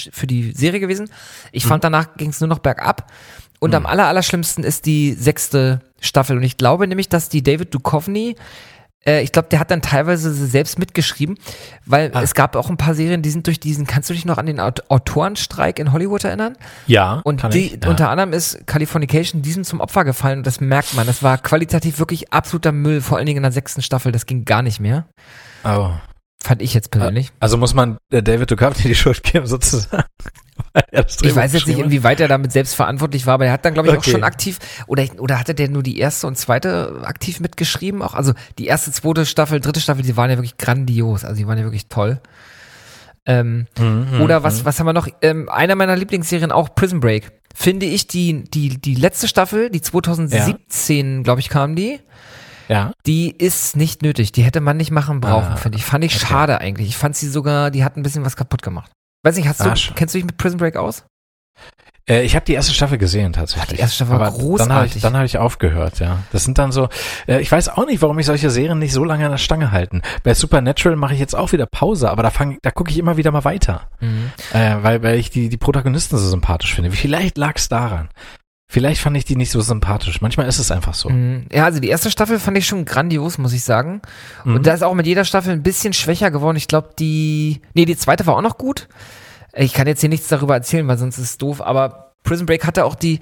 Serie gewesen. Ich fand, danach ging es nur noch bergab. Und am allerschlimmsten ist die 6. Staffel. Und ich glaube nämlich, dass die David Duchovny, ich glaube, der hat dann teilweise selbst mitgeschrieben, weil es gab auch ein paar Serien, die sind durch diesen, kannst du dich noch an den Autorenstreik in Hollywood erinnern? Ja, und kann ich. Unter anderem ist Californication diesem zum Opfer gefallen und das merkt man. Das war qualitativ wirklich absoluter Müll, vor allen Dingen in der 6. Staffel, das ging gar nicht mehr. Oh. Fand ich jetzt persönlich. Also muss man David Duchovny die Schuld geben sozusagen? Ich weiß jetzt nicht, inwieweit er damit selbst verantwortlich war, aber er hat dann, glaube ich, auch schon aktiv, oder hatte der nur die 1. und 2. aktiv mitgeschrieben? Auch, also die 1., 2. Staffel, 3. Staffel, die waren ja wirklich grandios, also die waren ja wirklich toll. Oder was haben wir noch? Einer meiner Lieblingsserien auch, Prison Break. Finde ich die letzte Staffel, die 2017, glaube ich, kam die. Ja. Die ist nicht nötig, die hätte man nicht machen brauchen, finde ich. Fand ich schade eigentlich. Ich fand sie sogar, die hat ein bisschen was kaputt gemacht. Weiß nicht, kennst du dich mit Prison Break aus? Ich habe die 1. Staffel gesehen tatsächlich. Die 1. Staffel war großartig. Dann hab ich aufgehört, ja. Das sind dann so, ich weiß auch nicht, warum ich solche Serien nicht so lange an der Stange halten. Bei Supernatural mache ich jetzt auch wieder Pause, aber da gucke ich immer wieder mal weiter. Weil ich die Protagonisten so sympathisch finde. Vielleicht lag es daran. Vielleicht fand ich die nicht so sympathisch. Manchmal ist es einfach so. Ja, also die 1. Staffel fand ich schon grandios, muss ich sagen. Und da ist auch mit jeder Staffel ein bisschen schwächer geworden. Ich glaube, die 2. war auch noch gut. Ich kann jetzt hier nichts darüber erzählen, weil sonst ist es doof. Aber Prison Break hatte auch die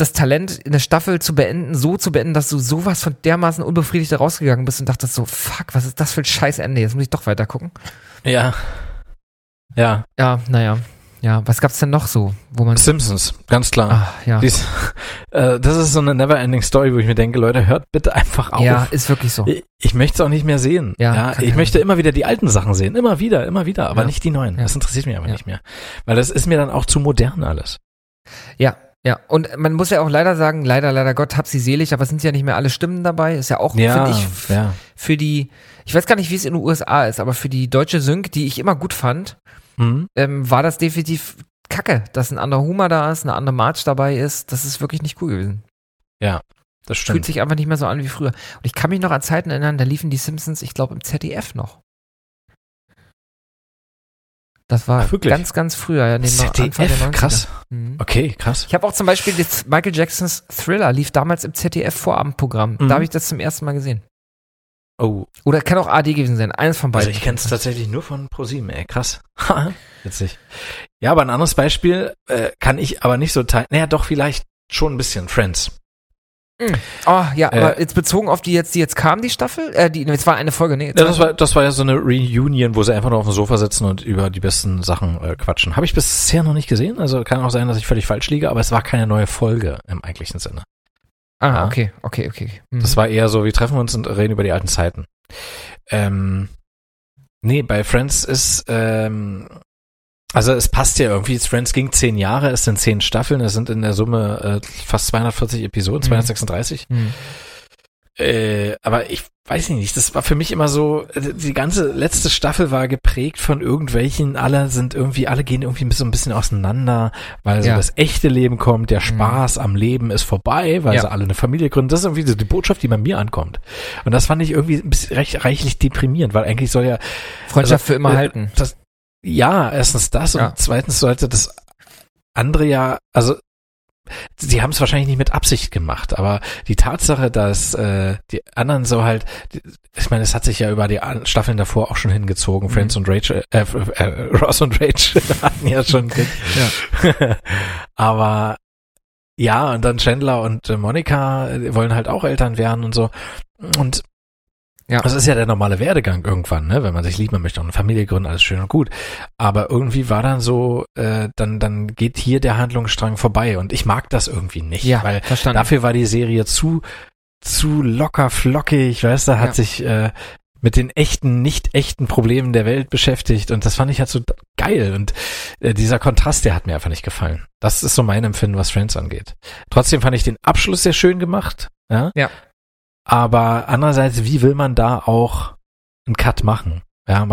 das Talent, eine Staffel zu beenden, so zu beenden, dass du sowas von dermaßen unbefriedigt rausgegangen bist und dachtest so, fuck, was ist das für ein scheiß Ende? Jetzt muss ich doch weiter gucken. Ja. Ja. Ja, naja. Ja, was gab's denn noch so, wo man... Simpsons, ganz klar. Ach, ja. Das ist so eine Never-Ending-Story, wo ich mir denke, Leute, hört bitte einfach auf. Ja, ist wirklich so. Ich möchte es auch nicht mehr sehen. Ja, ich möchte immer wieder die alten Sachen sehen. Immer wieder, aber nicht die neuen. Ja. Das interessiert mich einfach nicht mehr. Weil das ist mir dann auch zu modern alles. Ja. Ja, und man muss ja auch leider sagen, leider Gott, hab sie selig, aber es sind ja nicht mehr alle Stimmen dabei, ist ja auch, finde ich, für die, ich weiß gar nicht, wie es in den USA ist, aber für die deutsche Sync, die ich immer gut fand, war das definitiv Kacke, dass ein anderer Humor da ist, eine andere March dabei ist, das ist wirklich nicht cool gewesen. Ja, das stimmt. Fühlt sich einfach nicht mehr so an wie früher. Und ich kann mich noch an Zeiten erinnern, da liefen die Simpsons, ich glaube, im ZDF noch. Das war ganz früher, ja, Anfang der 90er. Krass. Mhm. Okay, krass. Ich habe auch zum Beispiel Michael Jacksons Thriller lief damals im ZDF-Vorabendprogramm. Mhm. Da habe ich das zum ersten Mal gesehen. Oh. Oder kann auch AD gewesen sein, eines von beiden. Also ich kenne es tatsächlich nur von ProSieben, ey, krass. Witzig. Ja, aber ein anderes Beispiel kann ich aber nicht so teilen. Naja, doch vielleicht schon ein bisschen. Friends. Mhm. Oh, ja, aber jetzt bezogen auf die jetzt kam, die Staffel? Jetzt war eine Folge, nee. Das war ja so eine Reunion, wo sie einfach nur auf dem Sofa sitzen und über die besten Sachen quatschen. Habe ich bisher noch nicht gesehen, also kann auch sein, dass ich völlig falsch liege, aber es war keine neue Folge im eigentlichen Sinne. Ah, ja. Okay. Mhm. Das war eher so, wir treffen uns und reden über die alten Zeiten. Nee, bei Friends ist, also es passt ja irgendwie, Friends ging 10 Jahre, es sind 10 Staffeln, es sind in der Summe fast 240 Episoden, 236. Mhm. Aber ich weiß nicht, das war für mich immer so, die ganze letzte Staffel war geprägt von irgendwelchen, alle gehen irgendwie so ein bisschen auseinander, weil so das echte Leben kommt, der Spaß am Leben ist vorbei, weil sie alle eine Familie gründen. Das ist irgendwie so die Botschaft, die bei mir ankommt. Und das fand ich irgendwie ein bisschen reichlich deprimierend, weil eigentlich soll ja Freundschaft für immer halten. Ja, erstens das und zweitens sollte das andere ja, also sie haben es wahrscheinlich nicht mit Absicht gemacht, aber die Tatsache, dass die anderen so halt, ich meine, es hat sich ja über die Staffeln davor auch schon hingezogen, Friends und Rachel, Ross und Rachel hatten ja schon aber ja, und dann Chandler und Monica wollen halt auch Eltern werden und so und ja. Das ist ja der normale Werdegang irgendwann, ne? Wenn man sich liebt, man möchte auch eine Familie gründen, alles schön und gut. Aber irgendwie war dann so, dann geht hier der Handlungsstrang vorbei und ich mag das irgendwie nicht, weil dafür war die Serie zu locker flockig, weißt du, hat sich mit den echten, nicht echten Problemen der Welt beschäftigt und das fand ich halt so geil und dieser Kontrast, der hat mir einfach nicht gefallen. Das ist so mein Empfinden, was Friends angeht. Trotzdem fand ich den Abschluss sehr schön gemacht, ja. Aber andererseits, wie will man da auch einen Cut machen? Ja,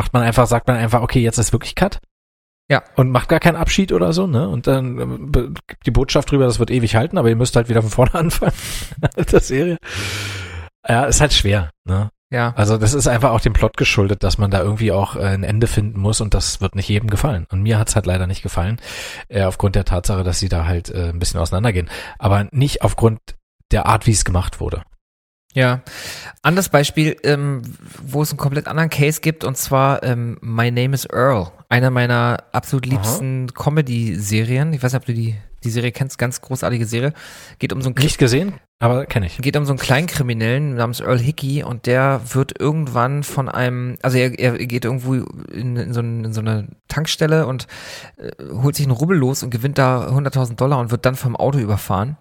sagt man einfach, okay, jetzt ist wirklich Cut. Ja. Und macht gar keinen Abschied oder so, ne? Und dann gibt die Botschaft drüber, das wird ewig halten, aber ihr müsst halt wieder von vorne anfangen. Der Serie. Ja, ist halt schwer, ne? Ja. Also das ist einfach auch dem Plot geschuldet, dass man da irgendwie auch ein Ende finden muss und das wird nicht jedem gefallen. Und mir hat's halt leider nicht gefallen, aufgrund der Tatsache, dass sie da halt ein bisschen auseinandergehen. Aber nicht aufgrund der Art, wie es gemacht wurde. Ja, anderes Beispiel, wo es einen komplett anderen Case gibt, und zwar My Name is Earl, einer meiner absolut liebsten Comedy-Serien. Ich weiß nicht, ob du die Serie kennst, ganz großartige Serie. Geht um so einen nicht gesehen, aber kenne ich. Geht um so einen kleinen Kriminellen namens Earl Hickey und der wird irgendwann von einem, also er geht irgendwo in so eine Tankstelle und holt sich einen Rubbel los und gewinnt da $100.000 und wird dann vom Auto überfahren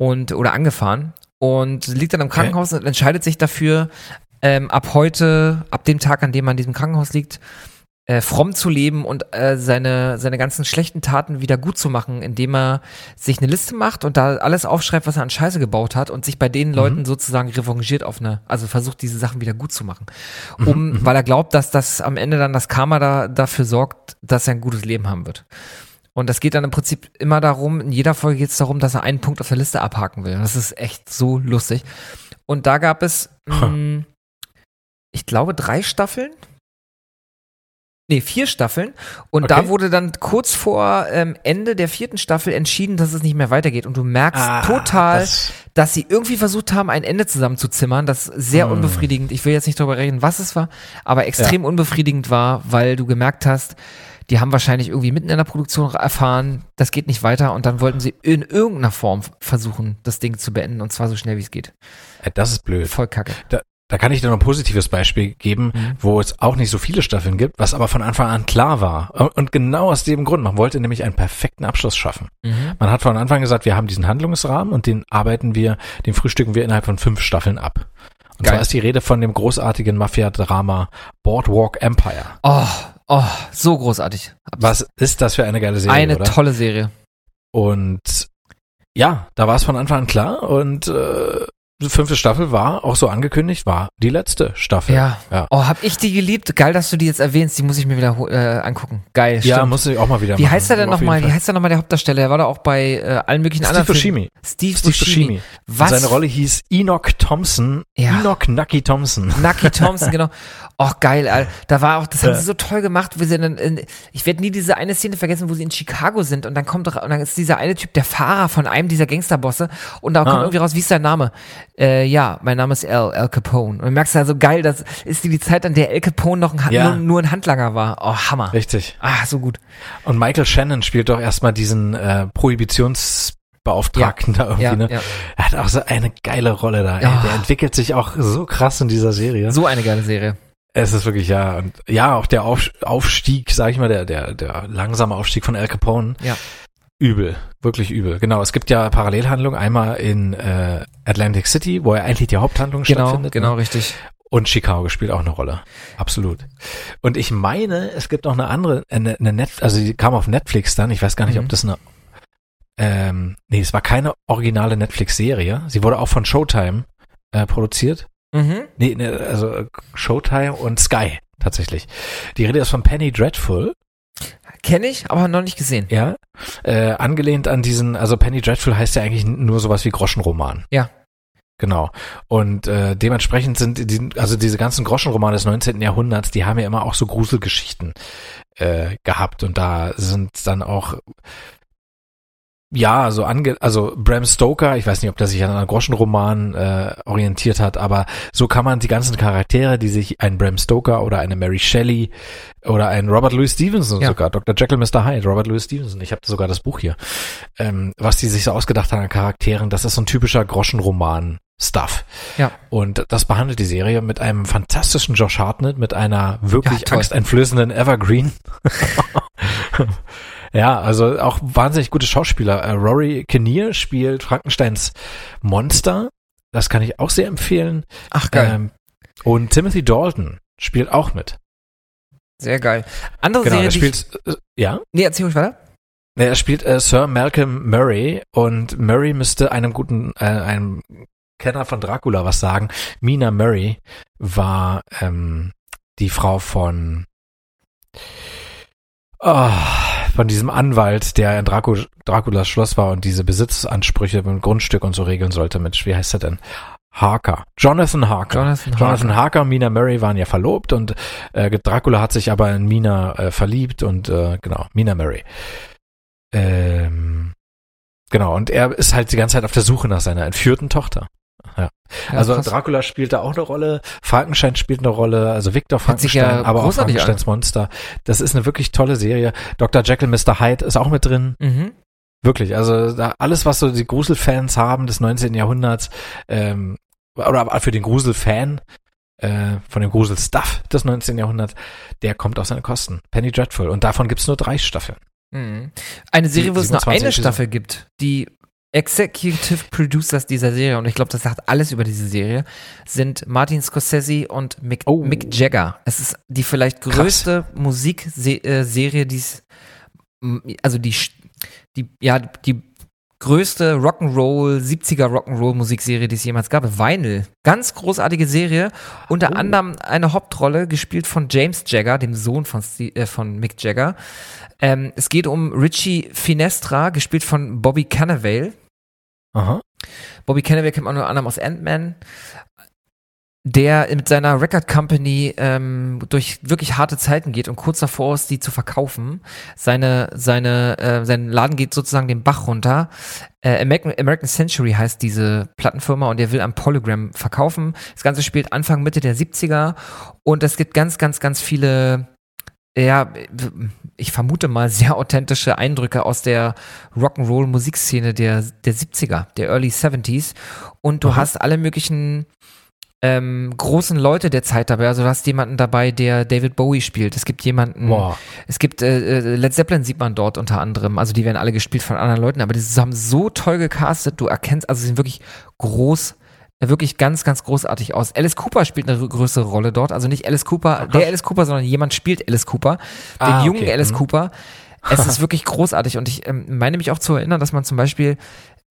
oder angefahren. Und liegt dann im Krankenhaus und entscheidet sich dafür, ab dem Tag, an dem man in diesem Krankenhaus liegt, fromm zu leben und seine ganzen schlechten Taten wieder gut zu machen, indem er sich eine Liste macht und da alles aufschreibt, was er an Scheiße gebaut hat und sich bei den Leuten sozusagen revanchiert also versucht, diese Sachen wieder gut zu machen. Weil er glaubt, dass das am Ende dann das Karma dafür sorgt, dass er ein gutes Leben haben wird. Und das geht dann im Prinzip immer darum, in jeder Folge geht es darum, dass er einen Punkt auf der Liste abhaken will. Das ist echt so lustig. Und da gab es, ich glaube, 3 Staffeln. Nee, 4 Staffeln. Und da wurde dann kurz vor Ende der 4. Staffel entschieden, dass es nicht mehr weitergeht. Und du merkst total, dass sie irgendwie versucht haben, ein Ende zusammenzuzimmern. Das sehr unbefriedigend. Ich will jetzt nicht darüber reden, was es war, aber extrem unbefriedigend war, weil du gemerkt hast, Die haben wahrscheinlich irgendwie mitten in der Produktion erfahren, das geht nicht weiter und dann wollten sie in irgendeiner Form versuchen, das Ding zu beenden und zwar so schnell, wie es geht. Das ist blöd. Voll kacke. Da kann ich dir noch ein positives Beispiel geben, wo es auch nicht so viele Staffeln gibt, was aber von Anfang an klar war. Und genau aus dem Grund, man wollte nämlich einen perfekten Abschluss schaffen. Mhm. Man hat von Anfang gesagt, wir haben diesen Handlungsrahmen und den frühstücken wir innerhalb von 5 Staffeln ab. Und zwar ist die Rede von dem großartigen Mafia-Drama Boardwalk Empire. Oh, so großartig. Was ist das für eine geile Serie, eine oder? Tolle Serie. Und ja, da war es von Anfang an klar und die 5. Staffel war auch so angekündigt, war die letzte Staffel. Ja. Oh, hab ich die geliebt. Geil, dass du die jetzt erwähnst. Die muss ich mir wieder angucken. Geil, stimmt. Ja, muss ich auch mal wieder machen. Wie heißt der nochmal der Hauptdarsteller? Der war da auch bei allen möglichen anderen Filmen. Steve Buscemi. Was? Und seine Rolle hieß Enoch Thompson. Ja. Enoch Nucky Thompson. Nucky Thompson, genau. Oh, geil, Alter. Da war auch, das haben sie so toll gemacht. Ich werde nie diese eine Szene vergessen, wo sie in Chicago sind und dann ist dieser eine Typ der Fahrer von einem dieser Gangsterbosse und da kommt irgendwie raus, wie ist sein Name? Ja, mein Name ist Al Capone. Und du merkst ja so geil, das ist die Zeit, an der Al Capone noch nur ein Handlanger war. Oh, Hammer. Richtig. Ah, so gut. Und Michael Shannon spielt doch erstmal diesen Prohibitionsbeauftragten da irgendwie. Ja. Er hat auch so eine geile Rolle da. Ey. Der entwickelt sich auch so krass in dieser Serie. So eine geile Serie. Es ist wirklich, Und auch der Aufstieg, sag ich mal, der langsame Aufstieg von Al Capone. Ja. Übel, wirklich übel. Genau, es gibt ja Parallelhandlungen, einmal in Atlantic City, wo ja eigentlich die Haupthandlung stattfindet. Genau, richtig. Und Chicago spielt auch eine Rolle, absolut. Und ich meine, es gibt noch eine andere, die kam auf Netflix dann, ich weiß gar nicht, ob das es war keine originale Netflix-Serie, sie wurde auch von Showtime produziert. Mhm. Also Showtime und Sky, tatsächlich. Die Rede ist von Penny Dreadful. Kenne ich, aber noch nicht gesehen. Ja, angelehnt an diesen, also Penny Dreadful heißt ja eigentlich nur sowas wie Groschenroman. Ja. Genau. Und dementsprechend sind, diese ganzen Groschenromane des 19. Jahrhunderts, die haben ja immer auch so Gruselgeschichten gehabt. Und da sind dann auch, Bram Stoker, ich weiß nicht, ob der sich an einem Groschenroman orientiert hat, aber so kann man die ganzen Charaktere, die sich ein Bram Stoker oder eine Mary Shelley oder ein Robert Louis Stevenson sogar, Dr. Jekyll, Mr. Hyde, Robert Louis Stevenson, ich habe sogar das Buch hier, was die sich so ausgedacht haben an Charakteren, das ist so ein typischer Groschenroman-Stuff. Ja. Und das behandelt die Serie mit einem fantastischen Josh Hartnett, mit einer wirklich angsteinflößenden Evergreen. Ja, also auch wahnsinnig gute Schauspieler. Rory Kinnear spielt Frankensteins Monster. Das kann ich auch sehr empfehlen. Ach, geil. Und Timothy Dalton spielt auch mit. Sehr geil. Andere Serie, er spielt... Nee, erzähl ruhig weiter. Er spielt Sir Malcolm Murray und Murray müsste einem Kenner von Dracula was sagen. Mina Murray war die Frau von diesem Anwalt, der in Draculas Schloss war und diese Besitzansprüche mit Grundstück und so regeln sollte. Mensch, wie heißt er denn? Jonathan Harker und Mina Murray waren ja verlobt und Dracula hat sich aber in Mina verliebt und Mina Murray. Und er ist halt die ganze Zeit auf der Suche nach seiner entführten Tochter. Ja, also krass. Dracula spielt da auch eine Rolle, Frankenstein spielt eine Rolle, also Victor Frankenstein, aber auch Frankensteins Monster. Das ist eine wirklich tolle Serie. Dr. Jekyll, Mr. Hyde ist auch mit drin. Mhm. Wirklich, also da alles, was so die Gruselfans haben des 19. Jahrhunderts, oder für den Gruselfan, von dem Gruselstuff des 19. Jahrhunderts, der kommt auf seine Kosten. Penny Dreadful. Und davon gibt es nur 3 Staffeln. Mhm. Eine Serie, wo es nur eine Staffel gibt, die Executive Producers dieser Serie, und ich glaube, das sagt alles über diese Serie, sind Martin Scorsese und Mick Jagger. Es ist die vielleicht größte Musikserie, die größte Rock'n'Roll, 70er Rock'n'Roll Musikserie, die es jemals gab. Vinyl. Ganz großartige Serie. Unter anderem eine Hauptrolle gespielt von James Jagger, dem Sohn von Mick Jagger. Es geht um Richie Finestra, gespielt von Bobby Cannavale. Aha. Bobby Cannavale kennt man unter anderem aus Ant-Man, der mit seiner Record Company durch wirklich harte Zeiten geht und kurz davor ist, die zu verkaufen. Sein Laden geht sozusagen den Bach runter. American Century heißt diese Plattenfirma und er will am Polygram verkaufen. Das Ganze spielt Anfang, Mitte der 70er und es gibt ganz, ganz, ganz viele ja, ich vermute mal, sehr authentische Eindrücke aus der Rock'n'Roll-Musikszene der 70er, der Early 70s. Und du hast alle möglichen großen Leute der Zeit dabei, also du hast jemanden dabei, der David Bowie spielt, es gibt jemanden, es gibt Led Zeppelin sieht man dort unter anderem, also die werden alle gespielt von anderen Leuten, aber die haben so toll gecastet, du erkennst, also sie sind wirklich groß, wirklich ganz, ganz großartig aus. Alice Cooper spielt eine größere Rolle dort, also nicht Alice Cooper, der Alice Cooper, sondern jemand spielt Alice Cooper, den jungen Alice Cooper. Es ist wirklich großartig und ich meine mich auch zu erinnern, dass man zum Beispiel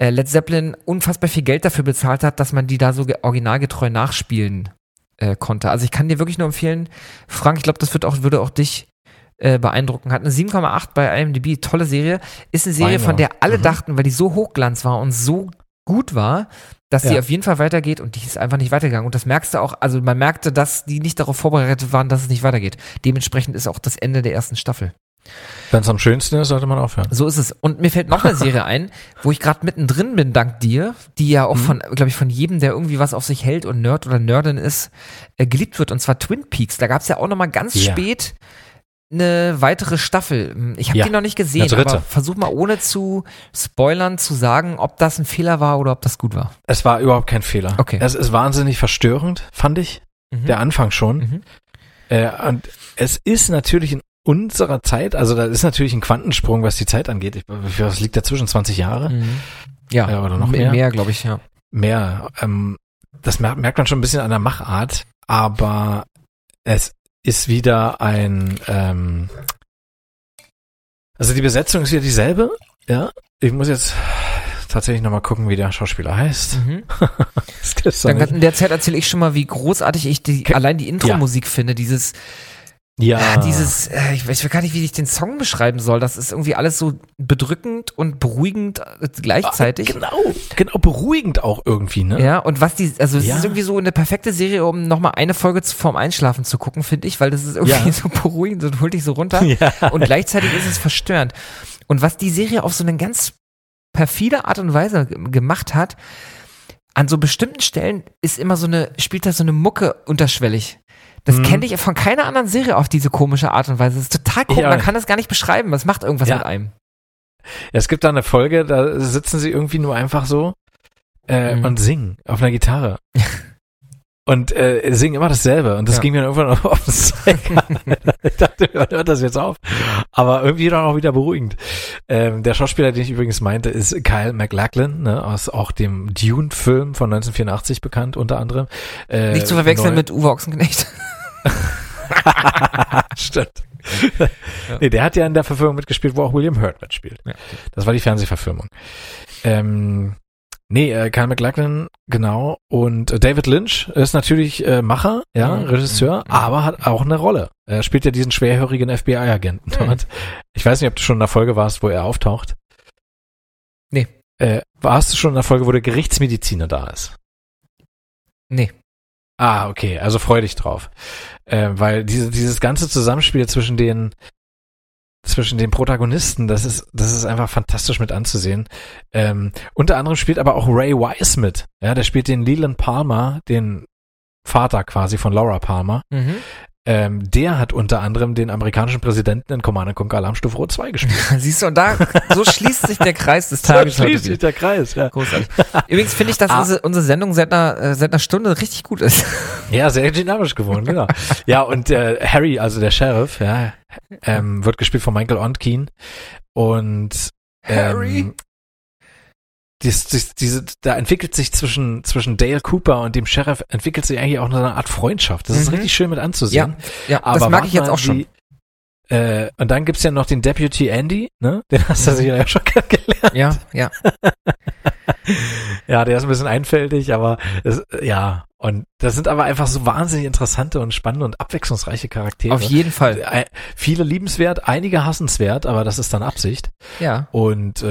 Led Zeppelin unfassbar viel Geld dafür bezahlt hat, dass man die da so originalgetreu nachspielen konnte. Also ich kann dir wirklich nur empfehlen, Frank, ich glaube, das würde auch dich beeindrucken. Hat eine 7,8 bei IMDb, tolle Serie. Ist eine Serie, von der alle dachten, weil die so hochglanz war und so gut war, dass die auf jeden Fall weitergeht und die ist einfach nicht weitergegangen. Und das merkst du auch, also man merkte, dass die nicht darauf vorbereitet waren, dass es nicht weitergeht. Dementsprechend ist auch das Ende der ersten Staffel. Wenn es am schönsten ist, sollte man aufhören. So ist es. Und mir fällt noch eine Serie ein, wo ich gerade mittendrin bin, dank dir, die ja auch von, glaube ich, von jedem, der irgendwie was auf sich hält und Nerd oder Nerdin ist, geliebt wird, und zwar Twin Peaks. Da gab es ja auch nochmal ganz spät eine weitere Staffel. Ich habe die noch nicht gesehen, aber versuch mal, ohne zu spoilern, zu sagen, ob das ein Fehler war oder ob das gut war. Es war überhaupt kein Fehler. Okay. Es ist wahnsinnig verstörend, fand ich. Der Anfang schon. Und es ist natürlich ein unserer Zeit, also da ist natürlich ein Quantensprung, was die Zeit angeht. Was liegt dazwischen? 20 Jahre? Ja, oder noch mehr? Mehr, glaube ich, ja. Mehr. Das merkt man schon ein bisschen an der Machart, aber es ist wieder ein also die Besetzung ist wieder dieselbe, ja. Ich muss jetzt tatsächlich nochmal gucken, wie der Schauspieler heißt. Dann in der Zeit erzähle ich schon mal, wie großartig ich allein die Intro-Musik finde, dieses ich weiß gar nicht, wie ich den Song beschreiben soll. Das ist irgendwie alles so bedrückend und beruhigend gleichzeitig. Genau, beruhigend auch irgendwie, ne? Ja, und es ist irgendwie so eine perfekte Serie, um nochmal eine Folge vorm Einschlafen zu gucken, finde ich, weil das ist irgendwie so beruhigend und holt dich so runter. Ja. Und gleichzeitig ist es verstörend. Und was die Serie auf so eine ganz perfide Art und Weise gemacht hat, an so bestimmten Stellen spielt da so eine Mucke unterschwellig. Das kenne ich von keiner anderen Serie auf diese komische Art und Weise. Das ist total komisch, man kann das gar nicht beschreiben. Das macht irgendwas mit einem. Es gibt da eine Folge, da sitzen sie irgendwie nur einfach so und singen auf einer Gitarre. Und singen immer dasselbe. Und das ging mir dann irgendwann auf den Sack. Ich dachte, hört das jetzt auf? Aber irgendwie dann auch wieder beruhigend. Der Schauspieler, den ich übrigens meinte, ist Kyle McLachlan, ne, aus auch dem Dune-Film von 1984 bekannt, unter anderem. Nicht zu verwechseln mit Uwe Ochsenknecht. Stimmt. Nee, der hat ja in der Verfilmung mitgespielt, wo auch William Hurt mitspielt. Ja. Das war die Fernsehverfilmung. Kyle McLachlan, genau. Und David Lynch ist natürlich Macher, Regisseur, aber hat auch eine Rolle. Er spielt ja diesen schwerhörigen FBI-Agenten dort. Ich weiß nicht, ob du schon in der Folge warst, wo er auftaucht. Nee. Warst du schon in der Folge, wo der Gerichtsmediziner da ist? Nee. Ah, okay, also freu dich drauf. Weil dieses ganze Zusammenspiel zwischen den Protagonisten, das ist einfach fantastisch mit anzusehen. Unter anderem spielt aber auch Ray Wise mit. Ja, der spielt den Leland Palmer, den Vater quasi von Laura Palmer. Der hat unter anderem den amerikanischen Präsidenten in Command & Conquer Alarmstufe Rot 2 gespielt. Siehst du, und so schließt sich der Kreis des Tages. So schließt sich der Kreis, ja. Großartig. Übrigens finde ich, dass unsere Sendung seit einer Stunde richtig gut ist. Ja, sehr dynamisch geworden, genau. Ja, und Harry, also der Sheriff, wird gespielt von Michael Ontkean. Und Harry? Da entwickelt sich zwischen Dale Cooper und dem Sheriff entwickelt sich eigentlich auch eine Art Freundschaft. Das ist richtig schön mit anzusehen. Ja, aber das mag ich jetzt auch schon. Und dann gibt's ja noch den Deputy Andy, ne? Den hast du sicher ja schon kennengelernt. Ja. Ja, der ist ein bisschen einfältig, aber und das sind aber einfach so wahnsinnig interessante und spannende und abwechslungsreiche Charaktere. Auf jeden Fall. Viele liebenswert, einige hassenswert, aber das ist dann Absicht. Ja. Und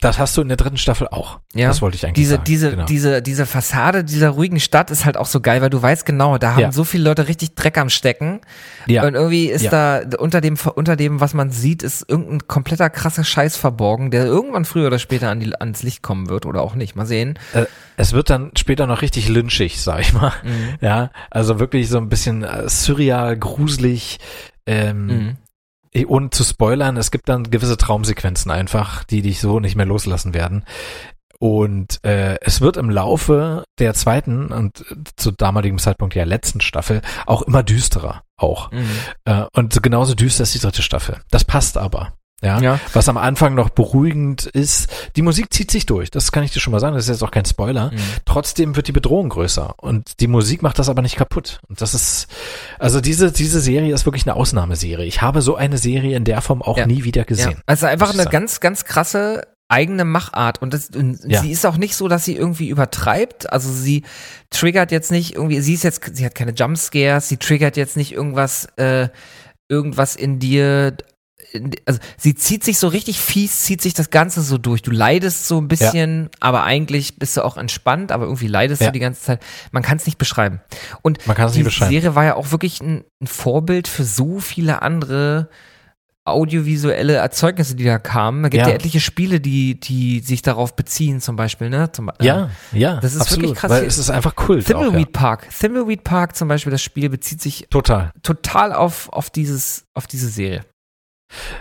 das hast du in der dritten Staffel auch. Ja. Das wollte ich eigentlich sagen. Diese Fassade dieser ruhigen Stadt ist halt auch so geil, weil du weißt genau, da haben so viele Leute richtig Dreck am Stecken. Ja. Und irgendwie ist da unter dem, was man sieht, ist irgendein kompletter krasser Scheiß verborgen, der irgendwann früher oder später ans Licht kommen wird oder auch nicht. Mal sehen. Es wird dann später noch richtig lynchig, sag ich mal. Ja, also wirklich so ein bisschen surreal, gruselig, Und zu spoilern, es gibt dann gewisse Traumsequenzen einfach, die dich so nicht mehr loslassen werden. Und es wird im Laufe der zweiten und zu damaligem Zeitpunkt der letzten Staffel auch immer düsterer auch. Mhm. Und genauso düster ist die dritte Staffel. Das passt aber. Ja, was am Anfang noch beruhigend ist, die Musik zieht sich durch, das kann ich dir schon mal sagen, das ist jetzt auch kein Spoiler, trotzdem wird die Bedrohung größer und die Musik macht das aber nicht kaputt und das ist, also diese Serie ist wirklich eine Ausnahmeserie, ich habe so eine Serie in der Form auch nie wieder gesehen. Ja. Also einfach eine ganz, ganz krasse eigene Machart und sie ist auch nicht so, dass sie irgendwie übertreibt, also sie triggert jetzt nicht irgendwie, sie hat keine Jumpscares, sie triggert jetzt nicht irgendwas in dir. Also sie zieht sich so richtig fies, zieht sich das Ganze so durch. Du leidest so ein bisschen, aber eigentlich bist du auch entspannt, aber irgendwie leidest du die ganze Zeit. Man kann es nicht beschreiben. Und die Serie war ja auch wirklich ein Vorbild für so viele andere audiovisuelle Erzeugnisse, die da kamen. Da gibt ja etliche Spiele, die sich darauf beziehen, zum Beispiel, ne? Das ist absolut, wirklich krass. Weil es ist einfach Kult. Thimbleweed Park zum Beispiel, das Spiel bezieht sich total auf diese Serie.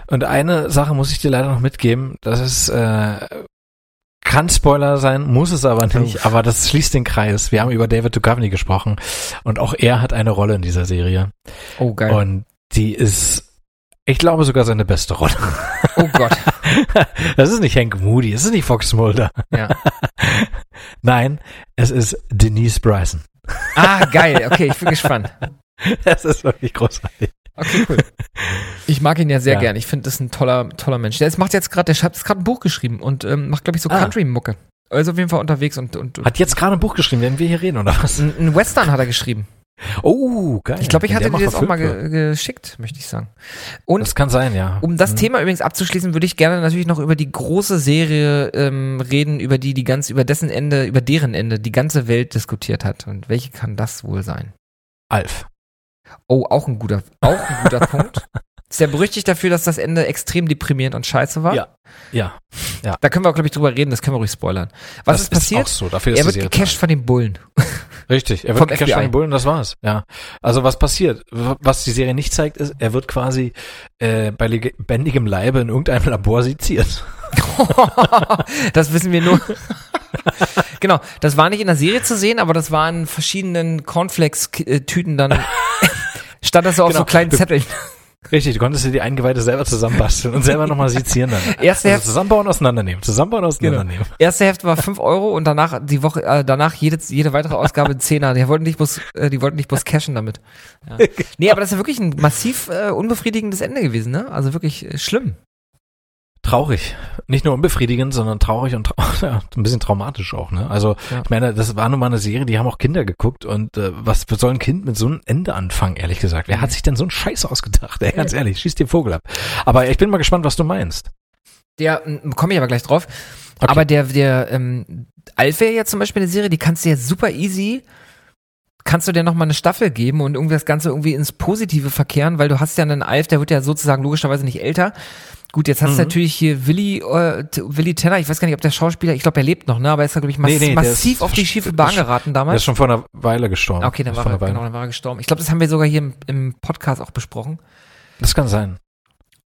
Und eine Sache muss ich dir leider noch mitgeben, das ist, kann Spoiler sein, muss es aber nicht, aber das schließt den Kreis. Wir haben über David Duchovny gesprochen und auch er hat eine Rolle in dieser Serie. Oh, geil. Und die ist, ich glaube, sogar seine beste Rolle. Oh Gott. Das ist nicht Hank Moody, das ist nicht Fox Mulder. Ja. Nein, es ist Denise Bryson. Ah, geil, okay, ich bin gespannt. Das ist wirklich großartig. Okay, cool. Ich mag ihn ja sehr gern. Ich finde, das ist ein toller Mensch. Der hat jetzt gerade ein Buch geschrieben und macht, glaube ich, so Country-Mucke. Also auf jeden Fall unterwegs und hat jetzt gerade ein Buch geschrieben, während wir hier reden, oder was? Ein Western hat er geschrieben. Oh, geil. Ich glaube, ich hatte dir das auch mal geschickt, möchte ich sagen. Und das kann sein, ja. Um das Thema übrigens abzuschließen, würde ich gerne natürlich noch über die große Serie reden, über über deren Ende die ganze Welt diskutiert hat. Und welche kann das wohl sein? Alf. Oh, auch ein guter Punkt. Ist ja berüchtigt dafür, dass das Ende extrem deprimierend und scheiße war. Ja. Da können wir auch, glaube ich, drüber reden, das können wir ruhig spoilern. Was ist passiert? Auch so, dafür er wird gecasht von den Bullen. Richtig, er wird gecasht von den Bullen, das war's. Ja. Also was passiert? Was die Serie nicht zeigt, ist, er wird quasi bei lebendigem Leibe in irgendeinem Labor seziert. Das wissen wir nur. Genau, das war nicht in der Serie zu sehen, aber das war in verschiedenen Cornflakes-Tüten dann, stand das so auf so kleinen Zetteln. Richtig, du konntest dir die Eingeweide selber zusammenbasteln und selber nochmal sezieren dann. Zusammenbauen, auseinandernehmen, Genau. Erste Hälfte war 5 Euro und danach, die Woche, danach jede weitere Ausgabe ein Zehner. Die wollten dich bloß cashen damit. Ja. Nee, aber das ist ja wirklich ein massiv unbefriedigendes Ende gewesen, ne? Also wirklich schlimm. Traurig. Nicht nur unbefriedigend, sondern traurig und ein bisschen traumatisch auch, ne? Also, ich meine, das war nun mal eine Serie, die haben auch Kinder geguckt und was soll ein Kind mit so einem Ende anfangen, ehrlich gesagt? Wer hat sich denn so einen Scheiß ausgedacht? Ey, ganz ehrlich, schieß den Vogel ab. Aber ich bin mal gespannt, was du meinst. Der, komme ich aber gleich drauf. Okay. Aber Alf wäre ja zum Beispiel eine Serie, die kannst du ja super easy, kannst du dir nochmal eine Staffel geben und irgendwie das Ganze irgendwie ins Positive verkehren, weil du hast ja einen Alf, der wird ja sozusagen logischerweise nicht älter. Gut, jetzt hast du natürlich hier Willi Tanner, ich weiß gar nicht, ob der Schauspieler, ich glaube, er lebt noch, ne? Aber er ist, glaube ich, massiv auf die schiefe Bahn geraten damals. Der ist schon vor einer Weile gestorben. Okay, dann war er gestorben. Ich glaube, das haben wir sogar hier im Podcast auch besprochen. Das kann sein.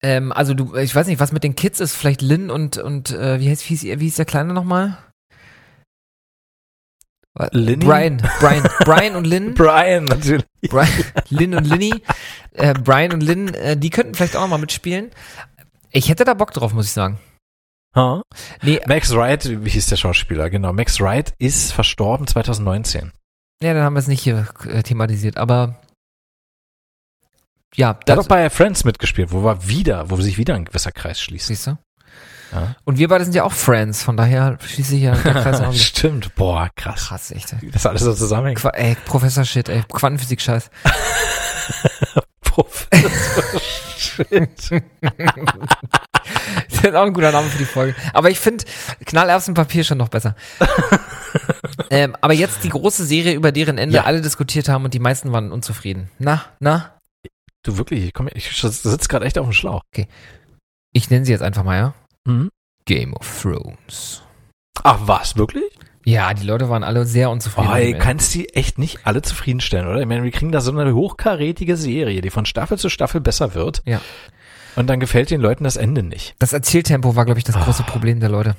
Also ich weiß nicht, was mit den Kids ist, vielleicht Lynn und wie hieß der Kleine nochmal? Linny? Brian und Lynn. Brian, natürlich. Lynn und Linny. Brian und Lynn, die könnten vielleicht auch nochmal mitspielen. Ich hätte da Bock drauf, muss ich sagen. Huh? Nee. Max Wright, wie hieß der Schauspieler? Genau, Max Wright ist verstorben 2019. Ja, dann haben wir es nicht hier thematisiert, aber ja. Er hat auch bei Friends mitgespielt, wo sich wieder ein gewisser Kreis schließt. Siehst du? Ja. Und wir beide sind ja auch Friends, von daher schließe ich ja den Kreis auch wieder. Stimmt, boah, krass. Krass, echt. Das alles so zusammenhängt. Professor Shit, ey, Quantenphysik-Scheiß. Shit. Das ist auch ein guter Name für die Folge. Aber ich finde Knallerbsenpapier schon noch besser. Aber jetzt die große Serie, über deren Ende alle diskutiert haben und die meisten waren unzufrieden. Na? Du wirklich, ich sitze gerade echt auf dem Schlauch. Okay. Ich nenne sie jetzt einfach mal, ja? Mhm. Game of Thrones. Ach was, wirklich? Ja, die Leute waren alle sehr unzufrieden. Oh, ey, kannst die echt nicht alle zufriedenstellen, oder? Ich meine, wir kriegen da so eine hochkarätige Serie, die von Staffel zu Staffel besser wird. Ja. Und dann gefällt den Leuten das Ende nicht. Das Erzähltempo war, glaube ich, das große Problem der Leute.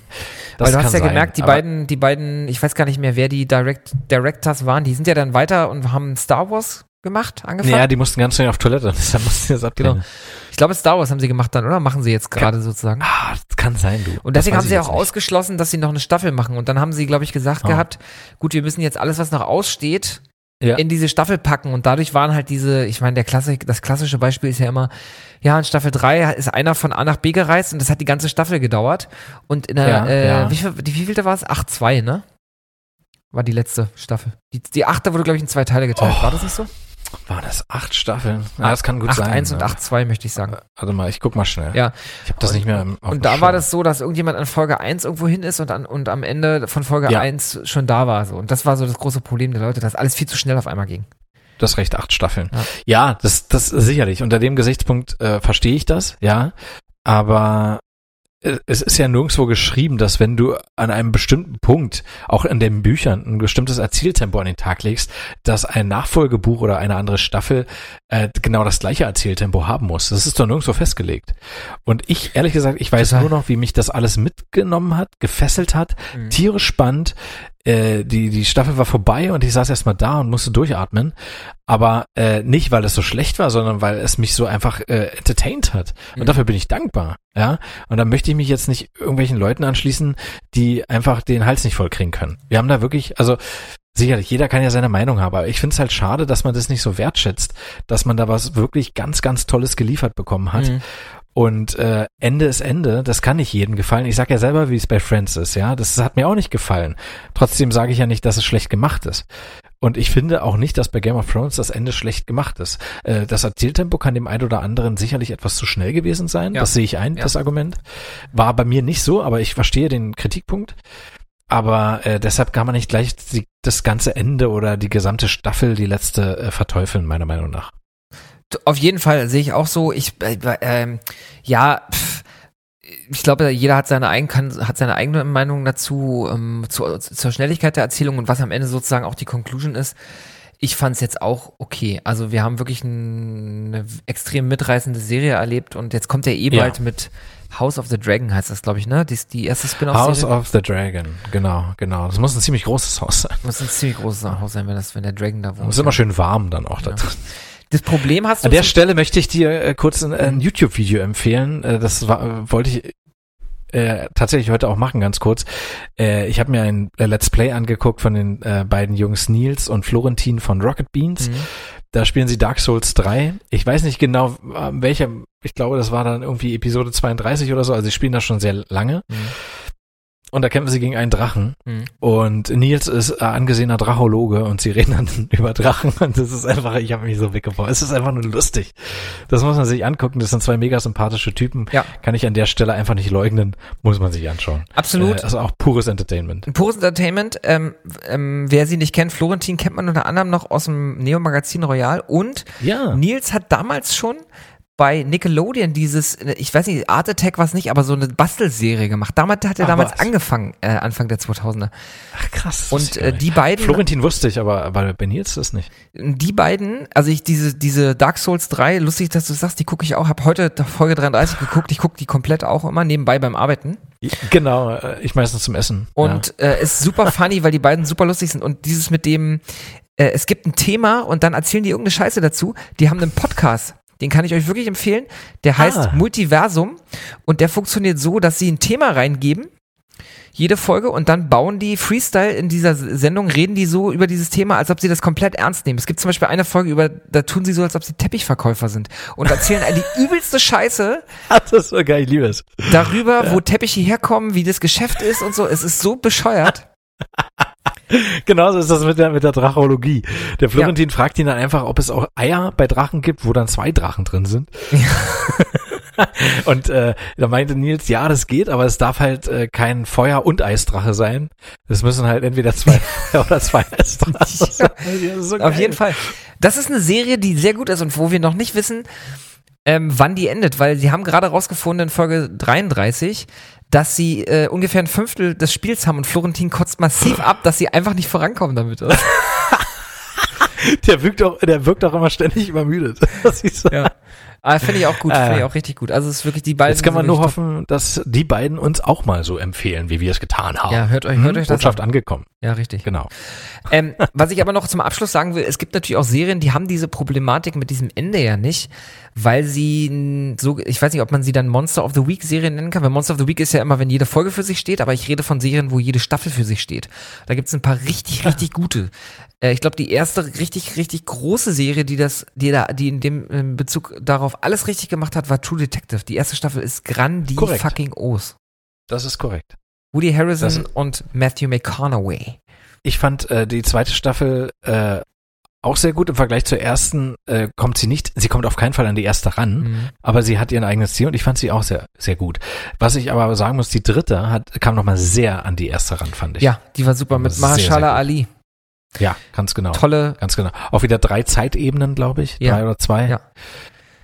Das Weil du hast ja sein, gemerkt, die beiden, ich weiß gar nicht mehr, wer die Directors waren, die sind ja dann weiter und haben Star Wars gemacht, angefangen. Ja, die mussten ganz schnell auf Toilette, deshalb mussten sie das abklären. Genau. Ich glaube, Star Wars haben sie gemacht dann, oder? Machen sie jetzt gerade sozusagen. Ah, das kann sein, du. Und deswegen haben sie auch nicht ausgeschlossen, dass sie noch eine Staffel machen. Und dann haben sie, glaube ich, gesagt gehabt, gut, wir müssen jetzt alles, was noch aussteht, in diese Staffel packen, und dadurch waren halt diese, ich meine, das klassische Beispiel ist ja immer, ja, in Staffel 3 ist einer von A nach B gereist und das hat die ganze Staffel gedauert, und in der, wievielte war es? 8-2, ne? War die letzte Staffel. Die 8. wurde, glaube ich, in 2 Teile geteilt, war das nicht so? Waren das 8 Staffeln? Ja, das kann gut 8, sein. 8-1 und 8-2, möchte ich sagen. Warte mal, ich guck mal schnell. Ja. Ich hab das nicht mehr im Auge. Und da war das so, dass irgendjemand an Folge 1 irgendwo hin ist und am Ende von Folge 1 schon da war. So. Und das war so das große Problem der Leute, dass alles viel zu schnell auf einmal ging. Du hast recht, 8 Staffeln. Ja, das sicherlich. Unter dem Gesichtspunkt verstehe ich das, ja. Aber es ist ja nirgendwo geschrieben, dass wenn du an einem bestimmten Punkt, auch in den Büchern, ein bestimmtes Erzähltempo an den Tag legst, dass ein Nachfolgebuch oder eine andere Staffel genau das gleiche Erzähltempo haben muss. Das ist doch nirgendwo festgelegt. Und ich, ehrlich gesagt, ich weiß nur noch, wie mich das alles mitgenommen hat, gefesselt hat, tierisch spannend. Die Staffel war vorbei und ich saß erstmal da und musste durchatmen, aber nicht, weil es so schlecht war, sondern weil es mich so einfach entertained hat, und dafür bin ich dankbar, ja, und da möchte ich mich jetzt nicht irgendwelchen Leuten anschließen, die einfach den Hals nicht vollkriegen können. Wir haben da wirklich, also sicherlich, jeder kann ja seine Meinung haben, aber ich find's halt schade, dass man das nicht so wertschätzt, dass man da was wirklich ganz, ganz Tolles geliefert bekommen hat. Und Ende ist Ende, das kann nicht jedem gefallen. Ich sag ja selber, wie es bei Friends ist, ja, das hat mir auch nicht gefallen. Trotzdem sage ich ja nicht, dass es schlecht gemacht ist. Und ich finde auch nicht, dass bei Game of Thrones das Ende schlecht gemacht ist. Das Erzähltempo kann dem einen oder anderen sicherlich etwas zu schnell gewesen sein, das sehe ich ein, das Argument. War bei mir nicht so, aber ich verstehe den Kritikpunkt. Aber deshalb kann man nicht gleich das ganze Ende oder die gesamte Staffel, die letzte, verteufeln, meiner Meinung nach. Auf jeden Fall sehe ich auch so. Ich glaube, jeder hat seine eigene Meinung dazu, zur Schnelligkeit der Erzählung und was am Ende sozusagen auch die Conclusion ist. Ich fand es jetzt auch okay. Also wir haben wirklich eine extrem mitreißende Serie erlebt, und jetzt kommt bald mit House of the Dragon, heißt das, glaube ich, ne? Die erste Spin-off-Serie. House of the Dragon, genau. Das muss ein ziemlich großes Haus sein. Muss ein ziemlich großes Haus sein, wenn der Dragon da wohnt. Muss immer schön warm dann auch da drin. Das Problem hast du. An der Stelle möchte ich dir kurz ein YouTube-Video empfehlen. Das wollte ich tatsächlich heute auch machen, ganz kurz. Ich habe mir ein Let's Play angeguckt von den beiden Jungs Nils und Florentin von Rocket Beans. Da spielen sie Dark Souls 3. Ich weiß nicht genau, welcher. Ich glaube, das war dann irgendwie Episode 32 oder so. Also sie spielen das schon sehr lange. Und da kämpfen sie gegen einen Drachen. Und Nils ist angesehener Drachologe und sie reden dann über Drachen. Und das ist einfach, ich habe mich so weggeworfen. Es ist einfach nur lustig. Das muss man sich angucken. Das sind zwei mega sympathische Typen. Ja. Kann ich an der Stelle einfach nicht leugnen. Muss man sich anschauen. Absolut. Also auch pures Entertainment. Pures Entertainment. Wer sie nicht kennt, Florentin kennt man unter anderem noch aus dem Neo-Magazin Royal. Und Nils hat damals schon bei Nickelodeon dieses, ich weiß nicht, Art Attack war es nicht, aber so eine Bastelserie gemacht. Damit hat er damals angefangen, Anfang der 2000er. Ach krass. Und die beiden. Florentin wusste ich, aber bei Nils das nicht. Die beiden, also ich diese Dark Souls 3, lustig, dass du sagst, die gucke ich auch. Habe heute Folge 33 geguckt. Ich gucke die komplett auch immer nebenbei beim Arbeiten. Genau, ich meistens zum Essen. Und ist super funny, weil die beiden super lustig sind. Und dieses mit dem, es gibt ein Thema und dann erzählen die irgendeine Scheiße dazu. Die haben einen Podcast. Den kann ich euch wirklich empfehlen. Der heißt Multiversum, und der funktioniert so, dass sie ein Thema reingeben, jede Folge, und dann bauen die Freestyle in dieser Sendung, reden die so über dieses Thema, als ob sie das komplett ernst nehmen. Es gibt zum Beispiel eine Folge da tun sie so, als ob sie Teppichverkäufer sind und erzählen die übelste Scheiße. Das ist so geil, ich liebe es. Darüber, wo Teppiche herkommen, wie das Geschäft ist und so. Es ist so bescheuert. Genauso ist das mit der Drachologie. Der Florentin fragt ihn dann einfach, ob es auch Eier bei Drachen gibt, wo dann 2 Drachen drin sind. Ja. Und da meinte Nils, ja, das geht, aber es darf halt kein Feuer- und Eisdrache sein. Es müssen halt entweder 2 oder 2 Eisdrachen sein. Ja. So auf jeden Fall. Das ist eine Serie, die sehr gut ist und wo wir noch nicht wissen, wann die endet, weil sie haben gerade rausgefunden in Folge 33, dass sie ungefähr ein Fünftel des Spiels haben und Florentin kotzt massiv ab, dass sie einfach nicht vorankommen damit. Der wirkt auch immer ständig übermüdet. Ja. Aber finde ich auch gut, finde ich auch richtig gut. Also es ist wirklich die beiden. Jetzt kann man nur hoffen, dass die beiden uns auch mal so empfehlen, wie wir es getan haben. Ja, hört euch das an. Botschaft angekommen. Ja, richtig. Genau. Was ich aber noch zum Abschluss sagen will, es gibt natürlich auch Serien, die haben diese Problematik mit diesem Ende ja nicht, weil sie so, ich weiß nicht, ob man sie dann Monster of the Week Serien nennen kann, weil Monster of the Week ist ja immer, wenn jede Folge für sich steht, aber ich rede von Serien, wo jede Staffel für sich steht. Da gibt's ein paar richtig, richtig gute. Ich glaube, die erste richtig, richtig große Serie, die in dem Bezug darauf alles richtig gemacht hat, war True Detective. Die erste Staffel ist grandios. Das ist korrekt. Woody Harrelson und Matthew McConaughey. Ich fand die zweite Staffel auch sehr gut. Im Vergleich zur ersten sie kommt auf keinen Fall an die erste ran, aber sie hat ihren eigenen Stil und ich fand sie auch sehr, sehr gut. Was ich aber sagen muss, die dritte kam nochmal sehr an die erste ran, fand ich. Ja, die war super mit Mahershala Ali. Ja, ganz genau. Ganz genau. Auch wieder 3 Zeitebenen, glaube ich. Ja. 3 oder 2. Ja.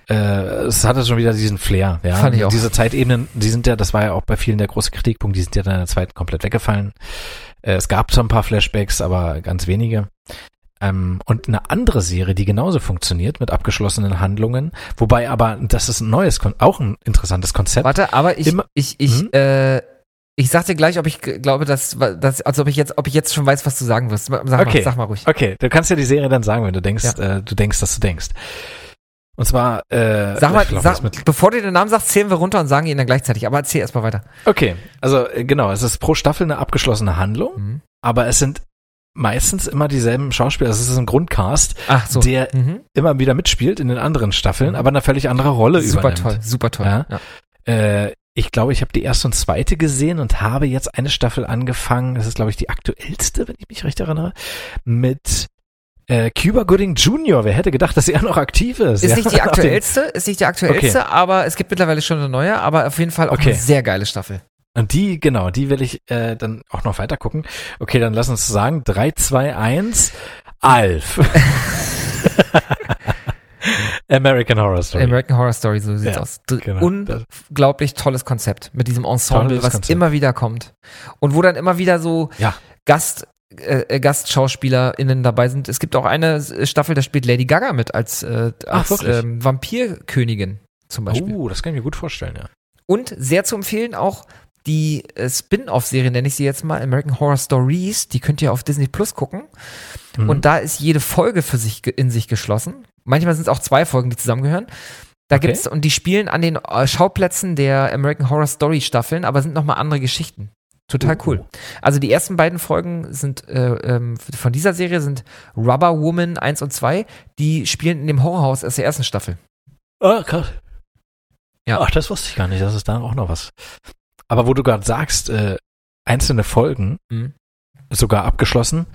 Es hatte schon wieder diesen Flair, ja. Fand ich auch. Diese Zeitebenen, die sind ja, das war ja auch bei vielen der große Kritikpunkt, die sind ja dann in der zweiten komplett weggefallen. Es gab so ein paar Flashbacks, aber ganz wenige. Und eine andere Serie, die genauso funktioniert mit abgeschlossenen Handlungen, wobei aber, das ist ein neues, auch ein interessantes Konzept. Warte, aber ich sag dir gleich, ob ich glaube, ob ich jetzt schon weiß, was du sagen wirst. Sag mal ruhig. Okay, du kannst ja die Serie dann sagen, wenn du denkst, dass du denkst. Und zwar, bevor du den Namen sagst, zählen wir runter und sagen ihn dann gleichzeitig. Aber erzähl erstmal weiter. Okay, also genau, es ist pro Staffel eine abgeschlossene Handlung, aber es sind meistens immer dieselben Schauspieler. Es ist ein Grundcast, der immer wieder mitspielt in den anderen Staffeln, aber eine völlig andere Rolle übernimmt. Super toll. Ja. Ich glaube, ich habe die erste und zweite gesehen und habe jetzt eine Staffel angefangen. Das ist, glaube ich, die aktuellste, wenn ich mich recht erinnere, mit Cuba Gooding Jr. Wer hätte gedacht, dass er noch aktiv ist? Ist nicht die aktuellste, aber es gibt mittlerweile schon eine neue, aber auf jeden Fall auch eine sehr geile Staffel. Und die will ich dann auch noch weiter gucken. Okay, dann lass uns sagen, 3, 2, 1, Alf. American Horror Story, so sieht's aus. Genau. Unglaublich tolles Konzept mit diesem Ensemble, immer wieder kommt. Und wo dann immer wieder so GastschauspielerInnen dabei sind. Es gibt auch eine Staffel, da spielt Lady Gaga mit als Vampirkönigin zum Beispiel. Oh, das kann ich mir gut vorstellen, ja. Und sehr zu empfehlen auch die Spin-Off-Serie, nenne ich sie jetzt mal, American Horror Stories. Die könnt ihr auf Disney Plus gucken. Und da ist jede Folge für sich in sich geschlossen. Manchmal sind es auch 2 Folgen, die zusammengehören. Gibt's, und die spielen an den Schauplätzen der American Horror Story Staffeln, aber sind nochmal andere Geschichten. Total cool. Also die ersten beiden Folgen sind von dieser Serie sind Rubber Woman 1 und 2. Die spielen in dem Horrorhaus aus der ersten Staffel. Ah, krass. Ja. Ach, das wusste ich gar nicht. Das ist da auch noch was. Aber wo du gerade sagst, einzelne Folgen, sogar abgeschlossen,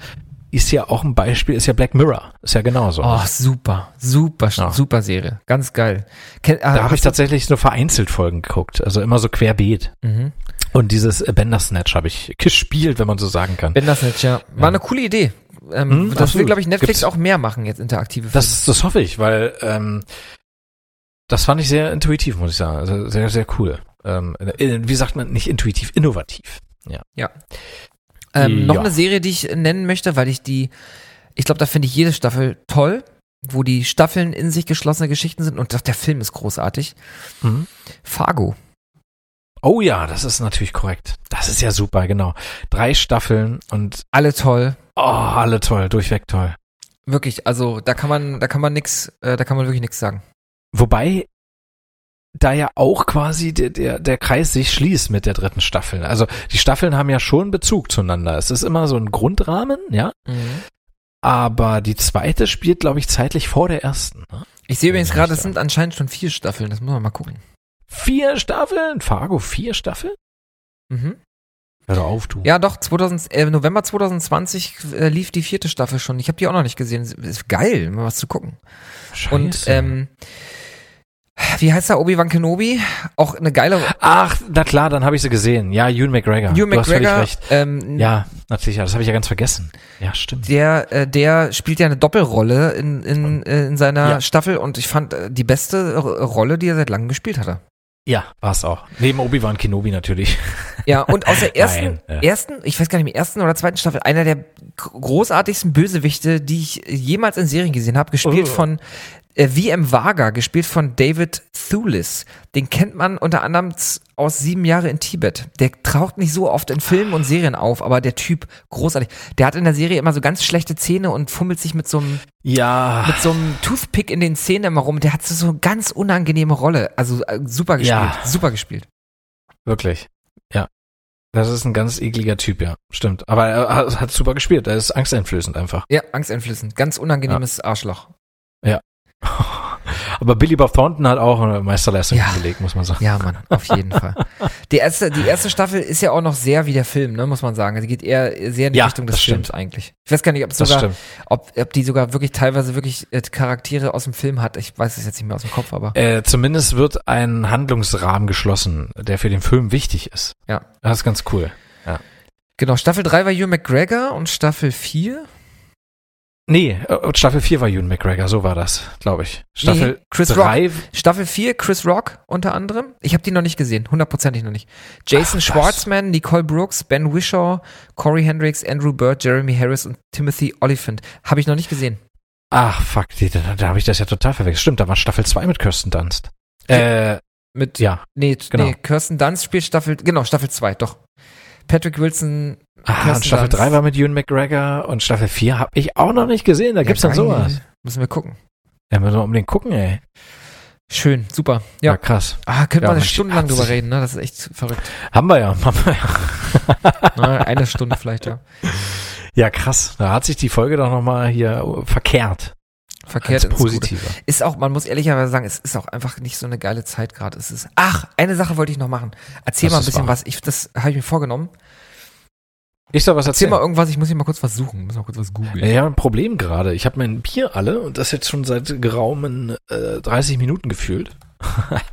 ist ja auch ein Beispiel, ist ja Black Mirror. Ist ja genauso. Oh, super Serie. Ganz geil. Da habe ich tatsächlich nur vereinzelt Folgen geguckt. Also immer so querbeet. Und dieses Bandersnatch habe ich gespielt, wenn man so sagen kann. Bandersnatch, ja. War eine coole Idee. Das will, glaube ich, Netflix auch mehr machen, jetzt interaktive Filme. Das hoffe ich, weil das fand ich sehr intuitiv, muss ich sagen. Also sehr, sehr cool. Wie sagt man, nicht intuitiv, innovativ. Ja. Noch eine Serie, die ich nennen möchte, weil ich glaube, da finde ich jede Staffel toll, wo die Staffeln in sich geschlossene Geschichten sind und der Film ist großartig. Fargo. Oh ja, das ist natürlich korrekt. Das ist ja super, genau. 3 Staffeln und alle toll. Oh, alle toll, durchweg toll. Wirklich, also da kann man wirklich nichts sagen. Wobei da ja auch quasi der Kreis sich schließt mit der dritten Staffel. Also die Staffeln haben ja schon Bezug zueinander. Es ist immer so ein Grundrahmen, ja. Aber die zweite spielt, glaube ich, zeitlich vor der ersten. Ne? Ich sehe übrigens gerade, es sind anscheinend schon 4 Staffeln. Das muss man mal gucken. 4 Staffeln? Fargo, 4 Staffeln? Hör auf, du. Ja, doch. November 2020 lief die 4. Staffel schon. Ich habe die auch noch nicht gesehen. Ist geil, mal was zu gucken. Scheiße. Und, wie heißt er? Obi-Wan Kenobi? Auch eine geile... Ach, na klar, dann habe ich sie gesehen. Ja, Ewan McGregor. Du hast völlig recht. natürlich, ja, das habe ich ja ganz vergessen. Ja, stimmt. Der spielt ja eine Doppelrolle in seiner Staffel und ich fand die beste Rolle, die er seit langem gespielt hatte. Ja, war es auch. Neben Obi-Wan Kenobi natürlich. Ja, und aus der ersten, ich weiß gar nicht mehr, ersten oder zweiten Staffel, einer der großartigsten Bösewichte, die ich jemals in Serien gesehen habe, gespielt von VM Vaga, gespielt von David Thewlis. Den kennt man unter anderem aus 7 Jahre in Tibet. Der taucht nicht so oft in Filmen und Serien auf, aber der Typ, großartig. Der hat in der Serie immer so ganz schlechte Zähne und fummelt sich mit so einem Toothpick in den Zähnen immer rum. Der hat so eine ganz unangenehme Rolle. Also super gespielt, super gespielt. Wirklich, ja. Das ist ein ganz ekliger Typ, ja, stimmt. Aber er hat super gespielt, er ist angsteinflößend einfach. Ja, angsteinflößend, ganz unangenehmes Arschloch. Ja. Aber Billy Bob Thornton hat auch eine Meisterleistung gelegt, muss man sagen. Ja, Mann, auf jeden Fall. Die erste Staffel ist ja auch noch sehr wie der Film, ne, muss man sagen. Sie geht eher sehr in die Richtung des Films eigentlich. Ich weiß gar nicht, ob die sogar wirklich teilweise wirklich Charaktere aus dem Film hat. Ich weiß es jetzt nicht mehr aus dem Kopf, aber. Zumindest wird ein Handlungsrahmen geschlossen, der für den Film wichtig ist. Ja. Das ist ganz cool. Ja. Genau, Staffel 3 war Ewan McGregor und Staffel 4... Nee, Staffel 4 war Ewan McGregor, so war das, glaube ich. Staffel 4, Chris Rock unter anderem. Ich habe die noch nicht gesehen, hundertprozentig noch nicht. Jason Schwartzman, Nicole Brooks, Ben Whishaw, Corey Hendricks, Andrew Bird, Jeremy Harris und Timothy Olyphant. Habe ich noch nicht gesehen. Ach, fuck, da habe ich das ja total verwechselt. Stimmt, da war Staffel 2 mit Kirsten Dunst. Kirsten Dunst spielt Staffel 2, doch. Patrick Wilson. Und Staffel 3 war mit Ewan McGregor und Staffel 4 habe ich auch noch nicht gesehen. Da gibt's dann sowas. Müssen wir gucken. Ja, müssen wir unbedingt gucken, ey. Schön, super. Ja, ja krass. Könnte man stundenlang drüber reden, ne? Das ist echt verrückt. Haben wir ja. Na, eine Stunde vielleicht, ja. Ja, krass. Da hat sich die Folge doch nochmal hier verkehrt. Verkehrt ins Positive. Ist auch, man muss ehrlicherweise sagen, es ist auch einfach nicht so eine geile Zeit gerade. Eine Sache wollte ich noch machen. Erzähl mal ein bisschen was. Das habe ich mir vorgenommen. Ich soll was erzählen. Erzähl mal irgendwas, ich muss hier mal kurz was suchen. Muss mal kurz was googeln. Ja, ein Problem gerade. Ich habe mein Bier alle und das jetzt schon seit geraumen 30 Minuten gefühlt.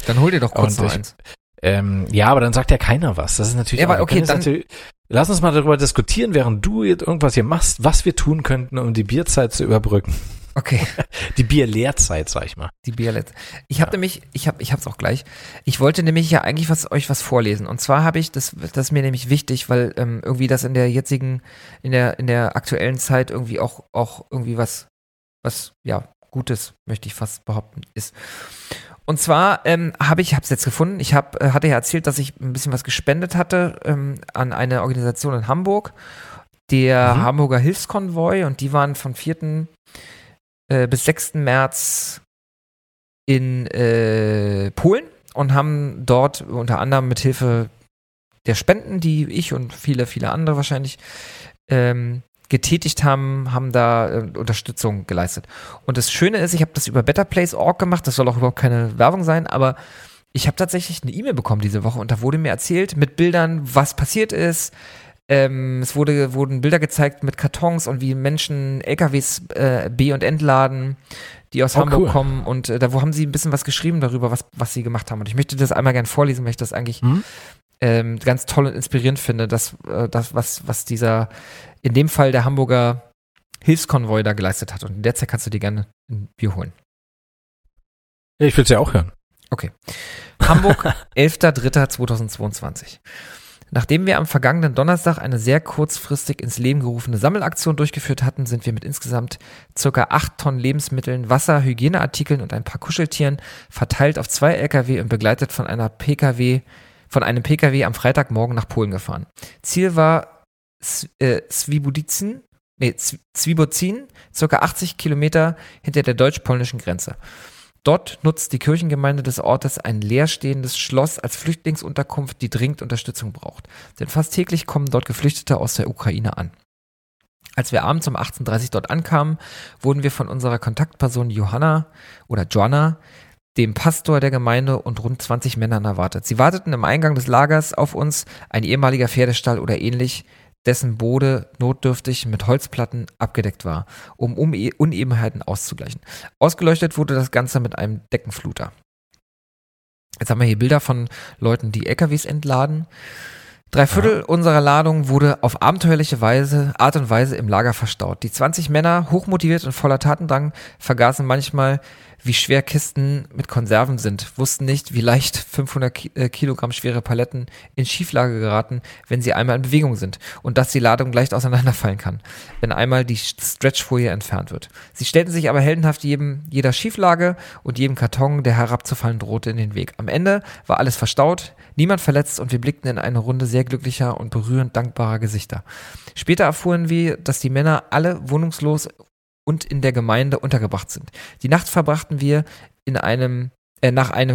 Dann hol dir doch kurz noch eins. Aber dann sagt ja keiner was. Das ist natürlich... lass uns mal darüber diskutieren, während du jetzt irgendwas hier machst, was wir tun könnten, um die Bierzeit zu überbrücken. Okay. Die Bierleerzeit, sag ich mal. Die Bierleerzeit. Ich habe nämlich, ich hab's auch gleich. Ich wollte nämlich ja eigentlich euch was vorlesen. Und zwar habe ich, das ist mir nämlich wichtig, weil irgendwie das in der jetzigen, in der aktuellen Zeit irgendwie auch irgendwie was Gutes, möchte ich fast behaupten, ist. Und zwar hab's jetzt gefunden. Ich hatte ja erzählt, dass ich ein bisschen was gespendet hatte an eine Organisation in Hamburg, der Hamburger Hilfskonvoi, und die waren vom 4. bis 6. März in Polen und haben dort unter anderem mit Hilfe der Spenden, die ich und viele, viele andere wahrscheinlich getätigt haben, da Unterstützung geleistet. Und das Schöne ist, ich habe das über betterplace.org gemacht, das soll auch überhaupt keine Werbung sein, aber ich habe tatsächlich eine E-Mail bekommen diese Woche und da wurde mir erzählt mit Bildern, was passiert ist. Es wurden Bilder gezeigt mit Kartons und wie Menschen LKWs B- und entladen, die aus Hamburg kommen. Und da haben sie ein bisschen was geschrieben darüber, was sie gemacht haben. Und ich möchte das einmal gerne vorlesen, weil ich das eigentlich ganz toll und inspirierend finde, was dieser, in dem Fall der Hamburger Hilfskonvoi da geleistet hat. Und in der Zeit kannst du dir gerne ein Bier holen. Ich will es ja auch hören. Okay. Hamburg, 11.03.2022. Nachdem wir am vergangenen Donnerstag eine sehr kurzfristig ins Leben gerufene Sammelaktion durchgeführt hatten, sind wir mit insgesamt ca. 8 Tonnen Lebensmitteln, Wasser, Hygieneartikeln und ein paar Kuscheltieren verteilt auf 2 LKW und begleitet von einem PKW am Freitagmorgen nach Polen gefahren. Ziel war Swibocin, ca. 80 Kilometer hinter der deutsch-polnischen Grenze. Dort nutzt die Kirchengemeinde des Ortes ein leerstehendes Schloss als Flüchtlingsunterkunft, die dringend Unterstützung braucht. Denn fast täglich kommen dort Geflüchtete aus der Ukraine an. Als wir abends um 18:30 Uhr dort ankamen, wurden wir von unserer Kontaktperson Joanna, dem Pastor der Gemeinde und rund 20 Männern erwartet. Sie warteten im Eingang des Lagers auf uns, ein ehemaliger Pferdestall oder ähnlich, dessen Boden notdürftig mit Holzplatten abgedeckt war, um Unebenheiten auszugleichen. Ausgeleuchtet wurde das Ganze mit einem Deckenfluter. Jetzt haben wir hier Bilder von Leuten, die LKWs entladen. 3/4 unserer Ladung wurde auf abenteuerliche Art und Weise im Lager verstaut. Die 20 Männer, hochmotiviert und voller Tatendrang, vergaßen manchmal, wie schwer Kisten mit Konserven sind, wussten nicht, wie leicht 500 Kilogramm schwere Paletten in Schieflage geraten, wenn sie einmal in Bewegung sind, und dass die Ladung leicht auseinanderfallen kann, wenn einmal die Stretchfolie entfernt wird. Sie stellten sich aber heldenhaft jeder Schieflage und jedem Karton, der herabzufallen drohte, in den Weg. Am Ende war alles verstaut, niemand verletzt, und wir blickten in eine Runde sehr glücklicher und berührend dankbarer Gesichter. Später erfuhren wir, dass die Männer alle wohnungslos und in der Gemeinde untergebracht sind. Die Nacht verbrachten wir nach einem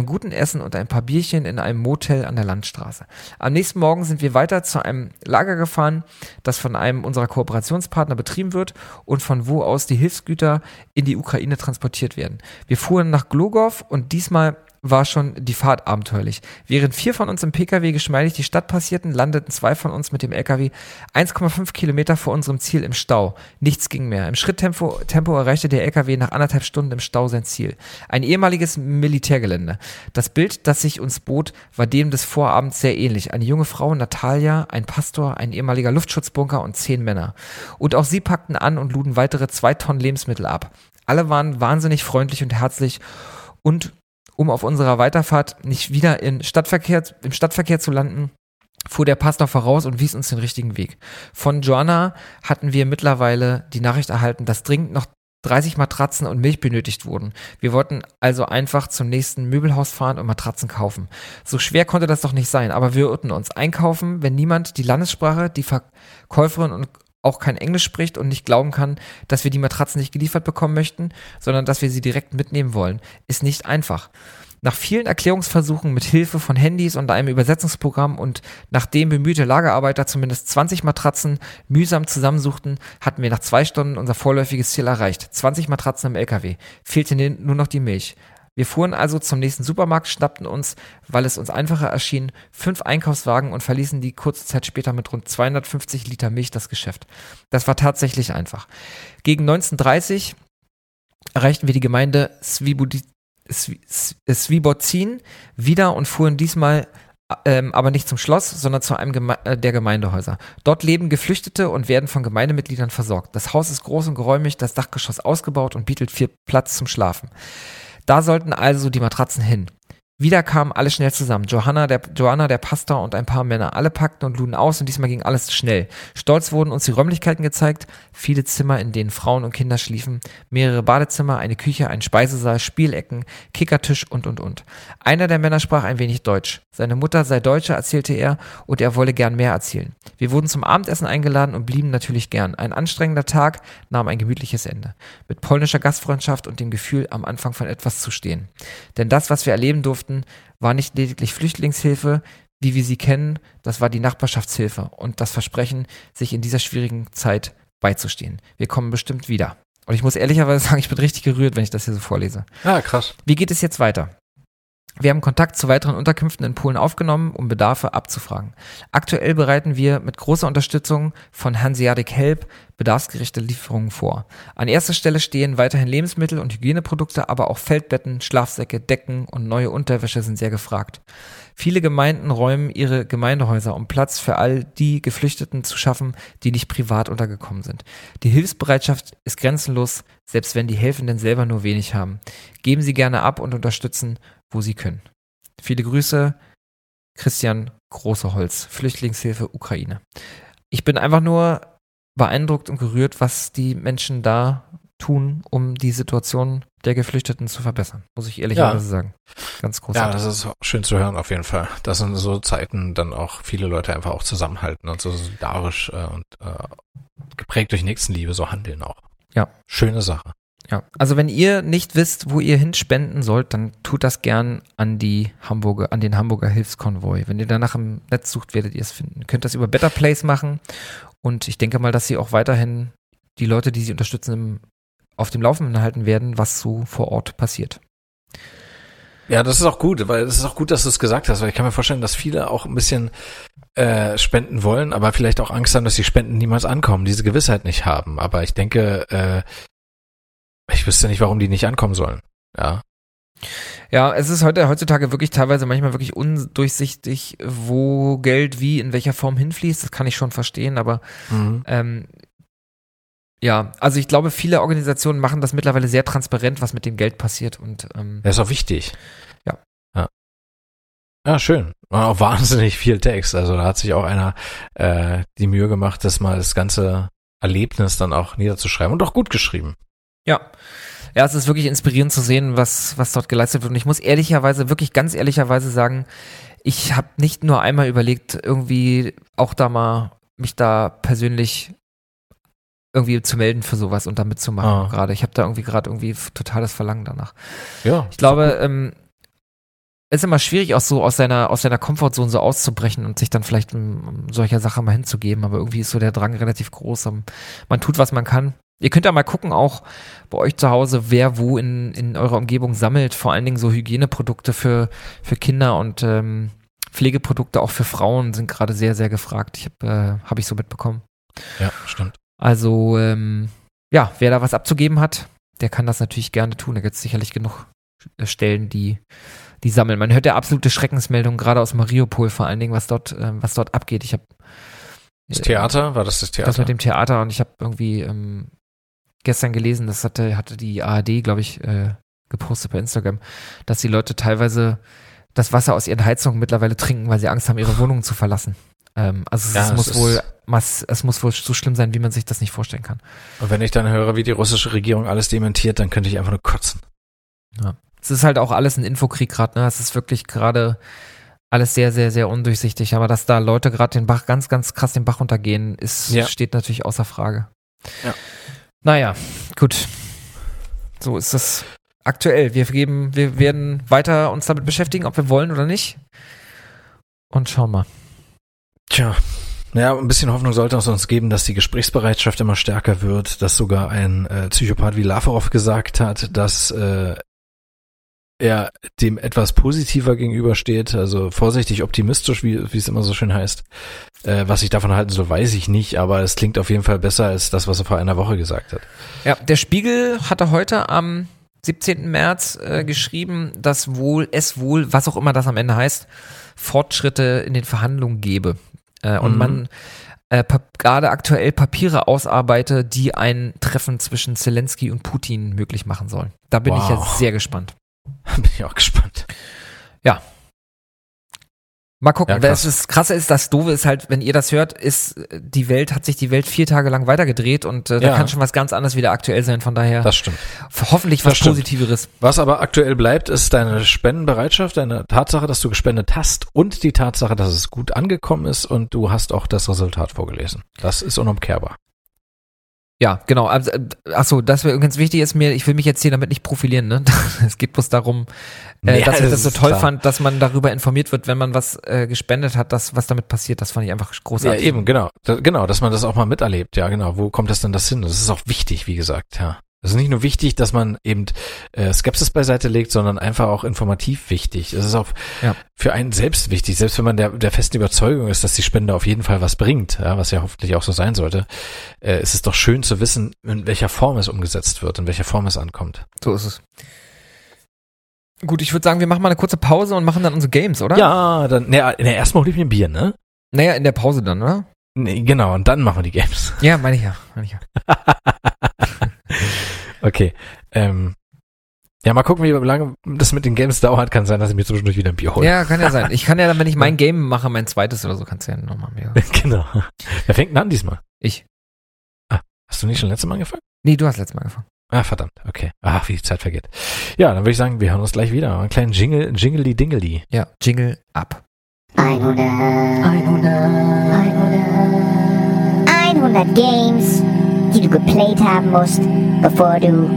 guten Essen und ein paar Bierchen in einem Motel an der Landstraße. Am nächsten Morgen sind wir weiter zu einem Lager gefahren, das von einem unserer Kooperationspartner betrieben wird und von wo aus die Hilfsgüter in die Ukraine transportiert werden. Wir fuhren nach Glogow, und diesmal war schon die Fahrt abenteuerlich. Während 4 von uns im PKW geschmeidig die Stadt passierten, landeten 2 von uns mit dem LKW 1,5 Kilometer vor unserem Ziel im Stau. Nichts ging mehr. Im Schritttempo erreichte der LKW nach 1,5 Stunden im Stau sein Ziel. Ein ehemaliges Militärgelände. Das Bild, das sich uns bot, war dem des Vorabends sehr ähnlich. Eine junge Frau, Natalia, ein Pastor, ein ehemaliger Luftschutzbunker und 10 Männer. Und auch sie packten an und luden weitere 2 Tonnen Lebensmittel ab. Alle waren wahnsinnig freundlich und herzlich, und um auf unserer Weiterfahrt nicht wieder im Stadtverkehr zu landen, fuhr der Pastor voraus und wies uns den richtigen Weg. Von Joanna hatten wir mittlerweile die Nachricht erhalten, dass dringend noch 30 Matratzen und Milch benötigt wurden. Wir wollten also einfach zum nächsten Möbelhaus fahren und Matratzen kaufen. So schwer konnte das doch nicht sein, aber wir irrten uns. Einkaufen, wenn niemand die Landessprache, die Verkäuferin und auch kein Englisch spricht und nicht glauben kann, dass wir die Matratzen nicht geliefert bekommen möchten, sondern dass wir sie direkt mitnehmen wollen, ist nicht einfach. Nach vielen Erklärungsversuchen mit Hilfe von Handys und einem Übersetzungsprogramm und nachdem bemühte Lagerarbeiter zumindest 20 Matratzen mühsam zusammensuchten, hatten wir nach 2 Stunden unser vorläufiges Ziel erreicht. 20 Matratzen im LKW. Fehlte nur noch die Milch. Wir fuhren also zum nächsten Supermarkt, schnappten uns, weil es uns einfacher erschien, 5 Einkaufswagen und verließen die kurze Zeit später mit rund 250 Liter Milch das Geschäft. Das war tatsächlich einfach. Gegen 19:30 erreichten wir die Gemeinde Swibozin wieder und fuhren diesmal aber nicht zum Schloss, sondern zu einem der Gemeindehäuser. Dort leben Geflüchtete und werden von Gemeindemitgliedern versorgt. Das Haus ist groß und geräumig, das Dachgeschoss ausgebaut und bietet viel Platz zum Schlafen. Da sollten also die Matratzen hin. Wieder kamen alle schnell zusammen. Johanna, der Pastor und ein paar Männer. Alle packten und luden aus, und diesmal ging alles schnell. Stolz wurden uns die Räumlichkeiten gezeigt. Viele Zimmer, in denen Frauen und Kinder schliefen. Mehrere Badezimmer, eine Küche, ein Speisesaal, Spielecken, Kickertisch und. Einer der Männer sprach ein wenig Deutsch. Seine Mutter sei Deutsche, erzählte er, und er wolle gern mehr erzählen. Wir wurden zum Abendessen eingeladen und blieben natürlich gern. Ein anstrengender Tag nahm ein gemütliches Ende. Mit polnischer Gastfreundschaft und dem Gefühl, am Anfang von etwas zu stehen. Denn das, was wir erleben durften, war nicht lediglich Flüchtlingshilfe, wie wir sie kennen, das war die Nachbarschaftshilfe und das Versprechen, sich in dieser schwierigen Zeit beizustehen. Wir kommen bestimmt wieder. Und ich muss ehrlicherweise sagen, ich bin richtig gerührt, wenn ich das hier so vorlese. Ah, krass. Wie geht es jetzt weiter? Wir haben Kontakt zu weiteren Unterkünften in Polen aufgenommen, um Bedarfe abzufragen. Aktuell bereiten wir mit großer Unterstützung von Hanseatic Help bedarfsgerechte Lieferungen vor. An erster Stelle stehen weiterhin Lebensmittel und Hygieneprodukte, aber auch Feldbetten, Schlafsäcke, Decken und neue Unterwäsche sind sehr gefragt. Viele Gemeinden räumen ihre Gemeindehäuser, um Platz für all die Geflüchteten zu schaffen, die nicht privat untergekommen sind. Die Hilfsbereitschaft ist grenzenlos, selbst wenn die Helfenden selber nur wenig haben. Geben Sie gerne ab und unterstützen, wo Sie können. Viele Grüße, Christian Großeholz, Flüchtlingshilfe Ukraine. Ich bin einfach nur beeindruckt und gerührt, was die Menschen da tun, um die Situation der Geflüchteten zu verbessern, muss ich ehrlicherweise sagen. Ganz großartig. Ja, das ist schön zu hören auf jeden Fall, dass in so Zeiten dann auch viele Leute einfach auch zusammenhalten und so solidarisch und geprägt durch Nächstenliebe so handeln auch. Ja. Schöne Sache. Ja, also wenn ihr nicht wisst, wo ihr hinspenden sollt, dann tut das gern an den Hamburger Hilfskonvoi. Wenn ihr danach im Netz sucht, werdet ihr es finden. Ihr könnt das über Better Place machen, und ich denke mal, dass sie auch weiterhin die Leute, die sie unterstützen, auf dem Laufenden halten werden, was so vor Ort passiert. Ja, das ist auch gut, weil es ist auch gut, dass du es gesagt hast, weil ich kann mir vorstellen, dass viele auch ein bisschen spenden wollen, aber vielleicht auch Angst haben, dass die Spenden niemals ankommen, diese Gewissheit nicht haben. Aber ich denke, ich wüsste nicht, warum die nicht ankommen sollen. Ja. Ja, es ist heutzutage wirklich teilweise manchmal wirklich undurchsichtig, wo Geld wie, in welcher Form hinfließt. Das kann ich schon verstehen, aber ja, also ich glaube, viele Organisationen machen das mittlerweile sehr transparent, was mit dem Geld passiert. Und das ist auch wichtig. Ja. Ja, ja, schön. Und auch wahnsinnig viel Text. Also da hat sich auch einer die Mühe gemacht, das mal das ganze Erlebnis dann auch niederzuschreiben und auch gut geschrieben. Ja. Ja, es ist wirklich inspirierend zu sehen, was dort geleistet wird. Und ich muss ehrlicherweise, wirklich ganz ehrlicherweise sagen, ich habe nicht nur einmal überlegt, irgendwie auch da mal mich da persönlich irgendwie zu melden für sowas und da mitzumachen gerade. Ich habe da irgendwie gerade irgendwie totales Verlangen danach. Ja. Ich glaube, es ist immer schwierig, auch so aus seiner Komfortzone so auszubrechen und sich dann vielleicht um solcher Sache mal hinzugeben. Aber irgendwie ist so der Drang relativ groß. Man tut, was man kann. Ihr könnt ja mal gucken, auch bei euch zu Hause, wer wo in eurer Umgebung sammelt. Vor allen Dingen so Hygieneprodukte für Kinder und Pflegeprodukte auch für Frauen sind gerade sehr, sehr gefragt. Hab ich so mitbekommen. Ja, stimmt. Also, ja, wer da was abzugeben hat, der kann das natürlich gerne tun. Da gibt es sicherlich genug Stellen, die sammeln. Man hört ja absolute Schreckensmeldungen, gerade aus Mariupol vor allen Dingen, was dort abgeht. Ich habe das Theater? War das Theater? Das mit dem Theater. Und ich habe irgendwie gestern gelesen, das hatte die ARD, glaube ich, gepostet bei Instagram, dass die Leute teilweise das Wasser aus ihren Heizungen mittlerweile trinken, weil sie Angst haben, ihre Wohnungen zu verlassen. Also ja, es muss wohl so schlimm sein, wie man sich das nicht vorstellen kann. Und wenn ich dann höre, wie die russische Regierung alles dementiert, dann könnte ich einfach nur kotzen. Ja. Es ist halt auch alles ein Infokrieg gerade, ne? Es ist wirklich gerade alles sehr, sehr, sehr undurchsichtig. Aber dass da Leute gerade den Bach, ganz, ganz krass den Bach runtergehen, steht natürlich außer Frage. Ja. Naja, gut. So ist das aktuell. Wir werden weiter uns damit beschäftigen, ob wir wollen oder nicht. Und schauen mal. Tja. Naja, ein bisschen Hoffnung sollte es uns geben, dass die Gesprächsbereitschaft immer stärker wird, dass sogar ein Psychopath wie Lavrov gesagt hat, dass er dem etwas positiver gegenübersteht, also vorsichtig optimistisch, wie es immer so schön heißt. Was ich davon halten soll, weiß ich nicht, aber es klingt auf jeden Fall besser als das, was er vor einer Woche gesagt hat. Ja, der Spiegel hatte heute am 17. März geschrieben, dass wohl, was auch immer das am Ende heißt, Fortschritte in den Verhandlungen gebe. Und man gerade aktuell Papiere ausarbeite, die ein Treffen zwischen Zelensky und Putin möglich machen sollen. Da bin ich jetzt sehr gespannt. Bin ich auch gespannt. Ja. Mal gucken. Ja, das Krasse ist, das Doofe ist halt, wenn ihr das hört, hat sich die Welt 4 Tage lang weitergedreht und da kann schon was ganz anderes wieder aktuell sein, von daher. Das stimmt. Hoffentlich was Positiveres. Was aber aktuell bleibt, ist deine Spendenbereitschaft, deine Tatsache, dass du gespendet hast und die Tatsache, dass es gut angekommen ist und du hast auch das Resultat vorgelesen. Das ist unumkehrbar. Ja, genau. Achso, das wäre ganz wichtig ist mir, ich will mich jetzt hier damit nicht profilieren, ne? Es geht bloß darum, dass ich das so toll fand, dass man darüber informiert wird, wenn man was gespendet hat, was damit passiert. Das fand ich einfach großartig. Ja, eben, genau. Genau, dass man das auch mal miterlebt. Ja, genau. Wo kommt das denn hin? Das ist auch wichtig, wie gesagt, ja. Es ist nicht nur wichtig, dass man eben Skepsis beiseite legt, sondern einfach auch informativ wichtig. Es ist auch für einen selbst wichtig, selbst wenn man der festen Überzeugung ist, dass die Spende auf jeden Fall was bringt, ja, was ja hoffentlich auch so sein sollte. Es ist doch schön zu wissen, in welcher Form es umgesetzt wird, in welcher Form es ankommt. So ist es. Gut, ich würde sagen, wir machen mal eine kurze Pause und machen dann unsere Games, oder? Ja, dann erstmal hol ich mir ein Bier, ne? Naja, in der Pause dann, oder? Nee, genau, und dann machen wir die Games. Ja, meine ich ja. Okay. Ja, mal gucken, wie lange das mit den Games dauert. Kann sein, dass ich mir zwischendurch wieder ein Bier hole. Ja, kann ja sein. Ich kann ja dann, wenn ich mein Game mache, mein zweites oder so, kannst du ja nochmal ein Bier holen. Genau. Wer fängt denn an diesmal? Ich. Ah, hast du nicht schon letztes Mal angefangen? Nee, du hast letztes Mal angefangen. Ah, verdammt. Okay. Ach, wie die Zeit vergeht. Ja, dann würde ich sagen, wir hören uns gleich wieder. Einen kleinen Jingle, Jingle-Dingly. Ja, Jingle ab. 100 Games, die du geplayt haben musst, bevor du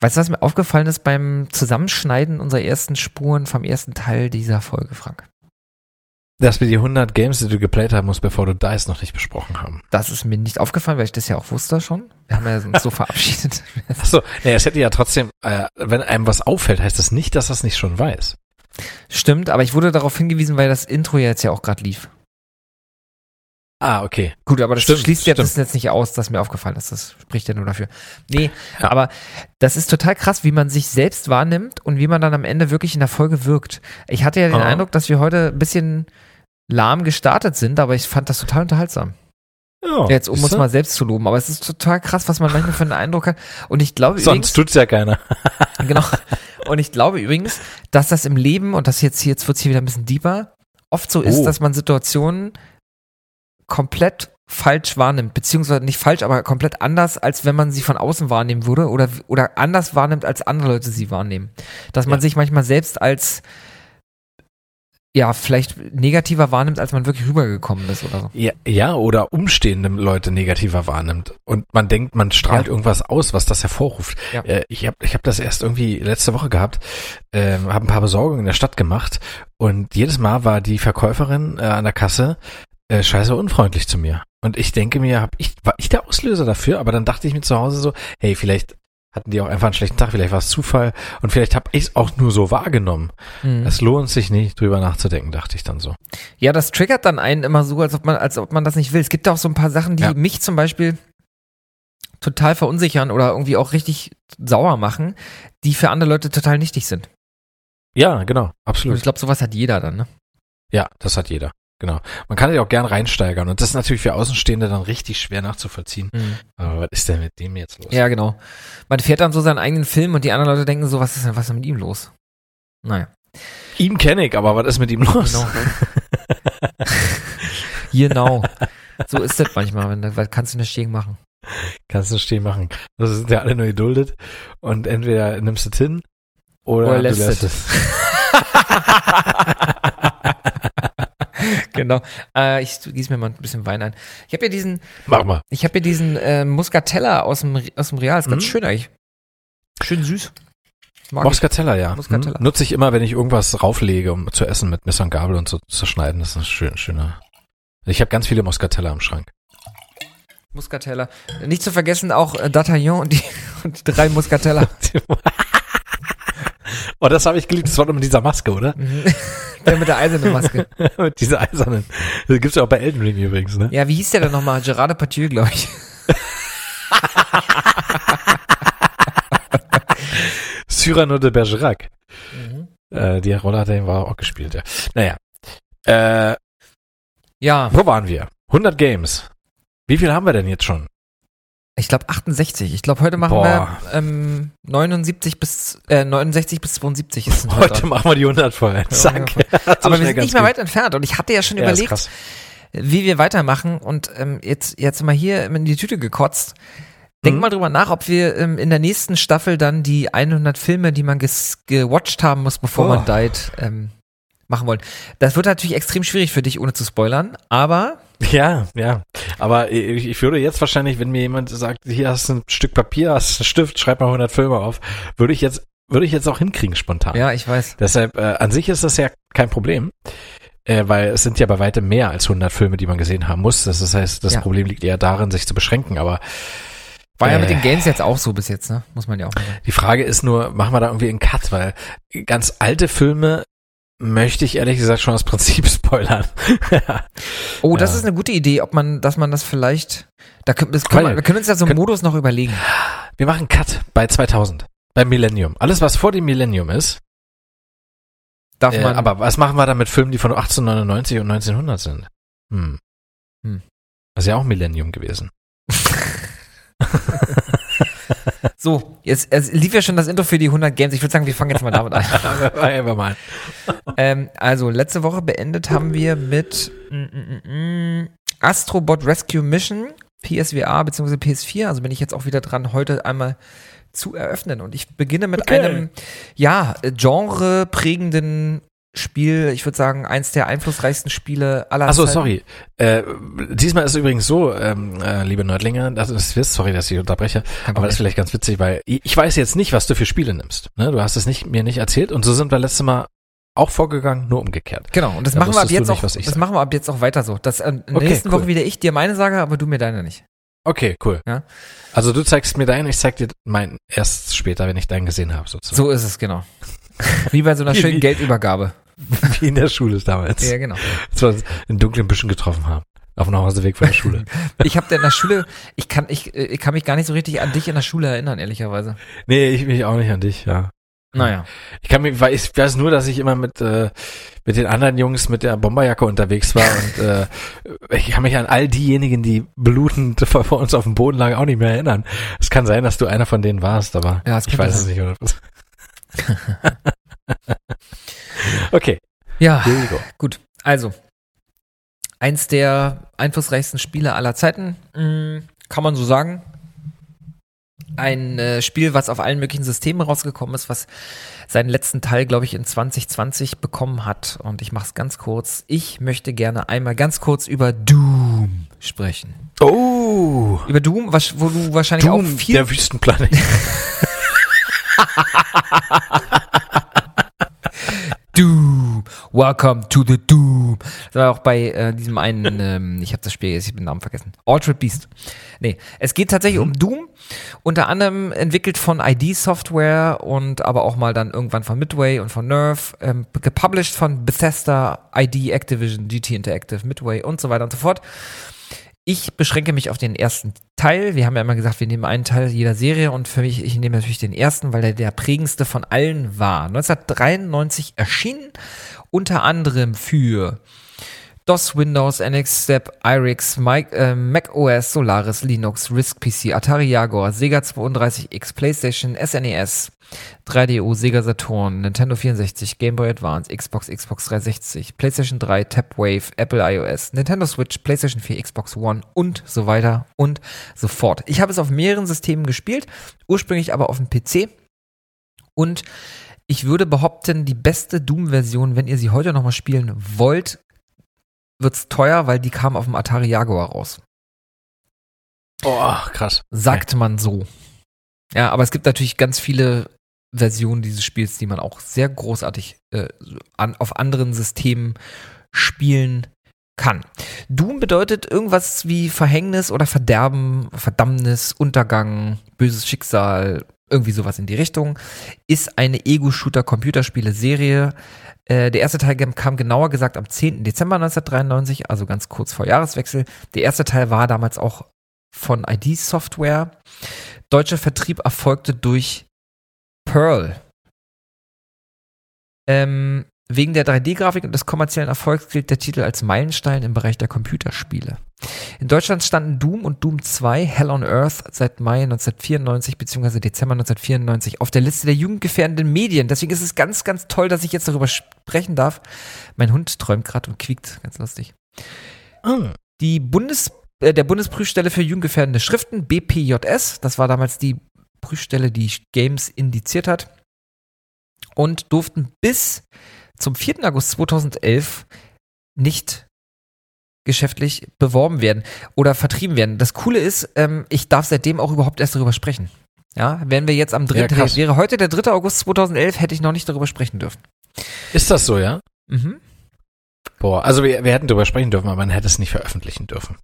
Weißt du, was mir aufgefallen ist beim Zusammenschneiden unserer ersten Spuren vom ersten Teil dieser Folge, Frank? Dass wir die 100 Games, die du geplayt haben musst, bevor du DICE noch nicht besprochen haben. Das ist mir nicht aufgefallen, weil ich das ja auch wusste schon. Wir haben ja uns so verabschiedet. Achso, nee, es hätte ja trotzdem, wenn einem was auffällt, heißt das nicht, dass das nicht schon weiß. Stimmt, aber ich wurde darauf hingewiesen, weil das Intro ja jetzt ja auch gerade lief. Ah, okay. Gut, aber das schließt jetzt nicht aus, dass mir aufgefallen ist. Das spricht ja nur dafür. Nee, ja. Aber das ist total krass, wie man sich selbst wahrnimmt und wie man dann am Ende wirklich in der Folge wirkt. Ich hatte ja den Eindruck, dass wir heute ein bisschen lahm gestartet sind, aber ich fand das total unterhaltsam. Ja, jetzt um uns mal selbst zu loben, aber es ist total krass, was man manchmal für einen Eindruck hat. Und ich glaube sonst tut's ja keiner. Genau. Und ich glaube übrigens, dass das im Leben, und das jetzt wird's hier wieder ein bisschen deeper, oft so ist, dass man Situationen komplett falsch wahrnimmt, beziehungsweise nicht falsch, aber komplett anders, als wenn man sie von außen wahrnehmen würde oder anders wahrnimmt, als andere Leute sie wahrnehmen. Dass man sich manchmal selbst als vielleicht negativer wahrnimmt, als man wirklich rübergekommen ist oder so. Ja, oder umstehende Leute negativer wahrnimmt. Und man denkt, man strahlt irgendwas aus, was das hervorruft. Ja. Ich hab das erst irgendwie letzte Woche gehabt, habe ein paar Besorgungen in der Stadt gemacht und jedes Mal war die Verkäuferin an der Kasse scheiße unfreundlich zu mir. Und ich denke mir, war ich der Auslöser dafür? Aber dann dachte ich mir zu Hause so, hey, vielleicht hatten die auch einfach einen schlechten Tag, vielleicht war es Zufall und vielleicht habe ich es auch nur so wahrgenommen. Es lohnt sich nicht, drüber nachzudenken, dachte ich dann so. Ja, das triggert dann einen immer so, als ob man das nicht will. Es gibt ja auch so ein paar Sachen, die mich zum Beispiel total verunsichern oder irgendwie auch richtig sauer machen, die für andere Leute total nichtig sind. Ja, genau, absolut. Und ich glaube, sowas hat jeder dann, ne? Ja, das hat jeder. Genau. Man kann sich auch gern reinsteigern. Und das ist natürlich für Außenstehende dann richtig schwer nachzuvollziehen. Aber was ist denn mit dem jetzt los? Ja, genau. Man fährt dann so seinen eigenen Film und die anderen Leute denken so, was ist denn mit ihm los? Naja. Ihn kenne ich, aber was ist mit ihm los? Genau. Genau. So ist das manchmal. Kannst du nicht stehen machen. Das sind ja alle nur geduldet. Und entweder nimmst du es hin oder lässt es. Genau. Ich gieße mir mal ein bisschen Wein ein. Ich habe ja diesen. Mach mal. Ich habe ja diesen Muscatella aus dem Real. Ist ganz schön eigentlich. Schön süß. Mag Muscatella, ich. Ja. Muscatella. Nutze ich immer, wenn ich irgendwas rauflege, um zu essen mit Messer und Gabel und so zu schneiden. Das ist ein schöner. Ich habe ganz viele Muscatella im Schrank. Muscatella. Nicht zu vergessen auch D'Artagnan und die drei Muscatella. Oh, das habe ich geliebt. Das war doch mit dieser Maske, oder? Der mit der eisernen Maske. Mit dieser eisernen. Das gibt's ja auch bei Elden Ring übrigens, ne? Ja, wie hieß der denn nochmal? Gerard Depardieu, glaube ich. Cyrano de Bergerac. Die Rolle hat er auch gespielt, ja. Naja. Wo waren wir? 100 Games. Wie viel haben wir denn jetzt schon? Ich glaube 68. Ich glaube, heute machen wir 69 bis 72. Ist heute machen wir die 100 voll. Zack. Aber wir sind nicht mehr weit entfernt. Und ich hatte ja schon überlegt, wie wir weitermachen. Und jetzt mal hier in die Tüte gekotzt. Denk mal drüber nach, ob wir in der nächsten Staffel dann die 100 Filme, die man gewatcht haben muss, bevor man died, machen wollen. Das wird natürlich extrem schwierig für dich, ohne zu spoilern, aber... Ja, aber ich würde jetzt wahrscheinlich, wenn mir jemand sagt, hier hast du ein Stück Papier, hast einen Stift, schreib mal 100 Filme auf, würde ich jetzt auch hinkriegen spontan. Ja, ich weiß. Deshalb, an sich ist das ja kein Problem, weil es sind ja bei weitem mehr als 100 Filme, die man gesehen haben muss. Das heißt, das Problem liegt eher darin, sich zu beschränken, aber... War ja mit den Games jetzt auch so bis jetzt, ne? Muss man ja auch sagen. Die Frage ist nur, machen wir da irgendwie einen Cut, weil ganz alte Filme möchte ich ehrlich gesagt schon das Prinzip spoilern. Oh, das ist eine gute Idee, dass man das vielleicht, wir können uns ja so einen Modus noch überlegen. Wir machen Cut bei 2000, beim Millennium. Alles, was vor dem Millennium ist, darf man. Aber was machen wir dann mit Filmen, die von 1899 und 1900 sind? Das ist ja auch Millennium gewesen. So, jetzt lief ja schon das Intro für die 100 Games. Ich würde sagen, wir fangen jetzt mal damit an. Einfach mal. Also, letzte Woche beendet haben wir mit Astrobot Rescue Mission, PSVR bzw. PS4. Also bin ich jetzt auch wieder dran, heute einmal zu eröffnen. Und ich beginne mit einem, genreprägenden Spiel, ich würde sagen, eins der einflussreichsten Spiele aller Zeiten. Achso, sorry. Diesmal ist es übrigens so, liebe Nerdlinge, sorry, dass ich unterbreche, aber das ist vielleicht ganz witzig, weil ich weiß jetzt nicht, was du für Spiele nimmst. Ne? Du hast es mir nicht erzählt und so sind wir letztes Mal auch vorgegangen, nur umgekehrt. Genau, und machen wir ab jetzt auch weiter so. Dass in der nächsten Woche wieder ich dir meine sage, aber du mir deine nicht. Okay, cool. Ja? Also du zeigst mir deinen, ich zeig dir meinen erst später, wenn ich deinen gesehen habe, sozusagen. So ist es, genau. Wie bei so einer schönen Geldübergabe. Wie in der Schule damals. Ja, genau. Als wir uns in dunklen Büschen getroffen haben. Auf dem Nachhauseweg von der Schule. Ich habe in der Schule, ich kann mich gar nicht so richtig an dich in der Schule erinnern, ehrlicherweise. Nee, ich mich auch nicht an dich, ja. Naja. Ich kann mich, weil ich weiß nur, dass ich immer mit den anderen Jungs mit der Bomberjacke unterwegs war und ich kann mich an all diejenigen, die blutend vor uns auf dem Boden lagen, auch nicht mehr erinnern. Es kann sein, dass du einer von denen warst, aber ja, ich weiß es nicht. Oder? Okay. Ja, gut. Also, eins der einflussreichsten Spiele aller Zeiten, kann man so sagen. Ein Spiel, was auf allen möglichen Systemen rausgekommen ist, was seinen letzten Teil, glaube ich, in 2020 bekommen hat. Und ich mache es ganz kurz. Ich möchte gerne einmal ganz kurz über Doom sprechen. Oh! Über Doom, wo du wahrscheinlich Doom, auch viel... der Wüstenplanet. Doom, welcome to the Doom. Das war auch bei diesem einen, ich habe das Spiel, ich habe den Namen vergessen. Altered Beast. Nee, es geht tatsächlich um Doom, unter anderem entwickelt von ID Software und aber auch mal dann irgendwann von Midway und von Nerve, gepublished von Bethesda, ID, Activision, GT Interactive, Midway und so weiter und so fort. Ich beschränke mich auf den ersten Teil. Wir haben ja immer gesagt, wir nehmen einen Teil jeder Serie und für mich, ich nehme natürlich den ersten, weil der der prägendste von allen war. 1993 erschienen, unter anderem für DOS, Windows, NX, Step, IRIX, Mac OS, Solaris, Linux, RISC PC, Atari Jaguar, Sega 32X, PlayStation, SNES, 3DO, Sega Saturn, Nintendo 64, Game Boy Advance, Xbox 360, PlayStation 3, TapWave, Apple iOS, Nintendo Switch, PlayStation 4, Xbox One und so weiter und so fort. Ich habe es auf mehreren Systemen gespielt, ursprünglich aber auf dem PC und ich würde behaupten, die beste Doom-Version, wenn ihr sie heute nochmal spielen wollt, wird's teuer, weil die kam auf dem Atari Jaguar raus. Oh, krass. Sagt man so. Ja, aber es gibt natürlich ganz viele Versionen dieses Spiels, die man auch sehr großartig auf anderen Systemen spielen kann. Doom bedeutet irgendwas wie Verhängnis oder Verderben, Verdammnis, Untergang, böses Schicksal, irgendwie sowas in die Richtung. Ist eine Ego-Shooter-Computerspiele-Serie. Der erste Teil kam genauer gesagt am 10. Dezember 1993, also ganz kurz vor Jahreswechsel. Der erste Teil war damals auch von ID Software. Deutscher Vertrieb erfolgte durch Pearl. Wegen der 3D-Grafik und des kommerziellen Erfolgs gilt der Titel als Meilenstein im Bereich der Computerspiele. In Deutschland standen Doom und Doom 2 Hell on Earth seit Mai 1994 bzw. Dezember 1994 auf der Liste der jugendgefährdenden Medien. Deswegen ist es ganz, ganz toll, dass ich jetzt darüber sprechen darf. Mein Hund träumt gerade und quiekt. Ganz lustig. Oh. Die der Bundesprüfstelle für jugendgefährdende Schriften, BPJS, das war damals die Prüfstelle, die Games indiziert hat, und durften bis zum 4. August 2011 nicht geschäftlich beworben werden oder vertrieben werden. Das Coole ist, ich darf seitdem auch überhaupt erst darüber sprechen. Ja, wären wir jetzt am 3. Ja, wäre heute der 3. August 2011, hätte ich noch nicht darüber sprechen dürfen. Ist das so, ja? Mhm. Boah, also wir hätten darüber sprechen dürfen, aber man hätte es nicht veröffentlichen dürfen.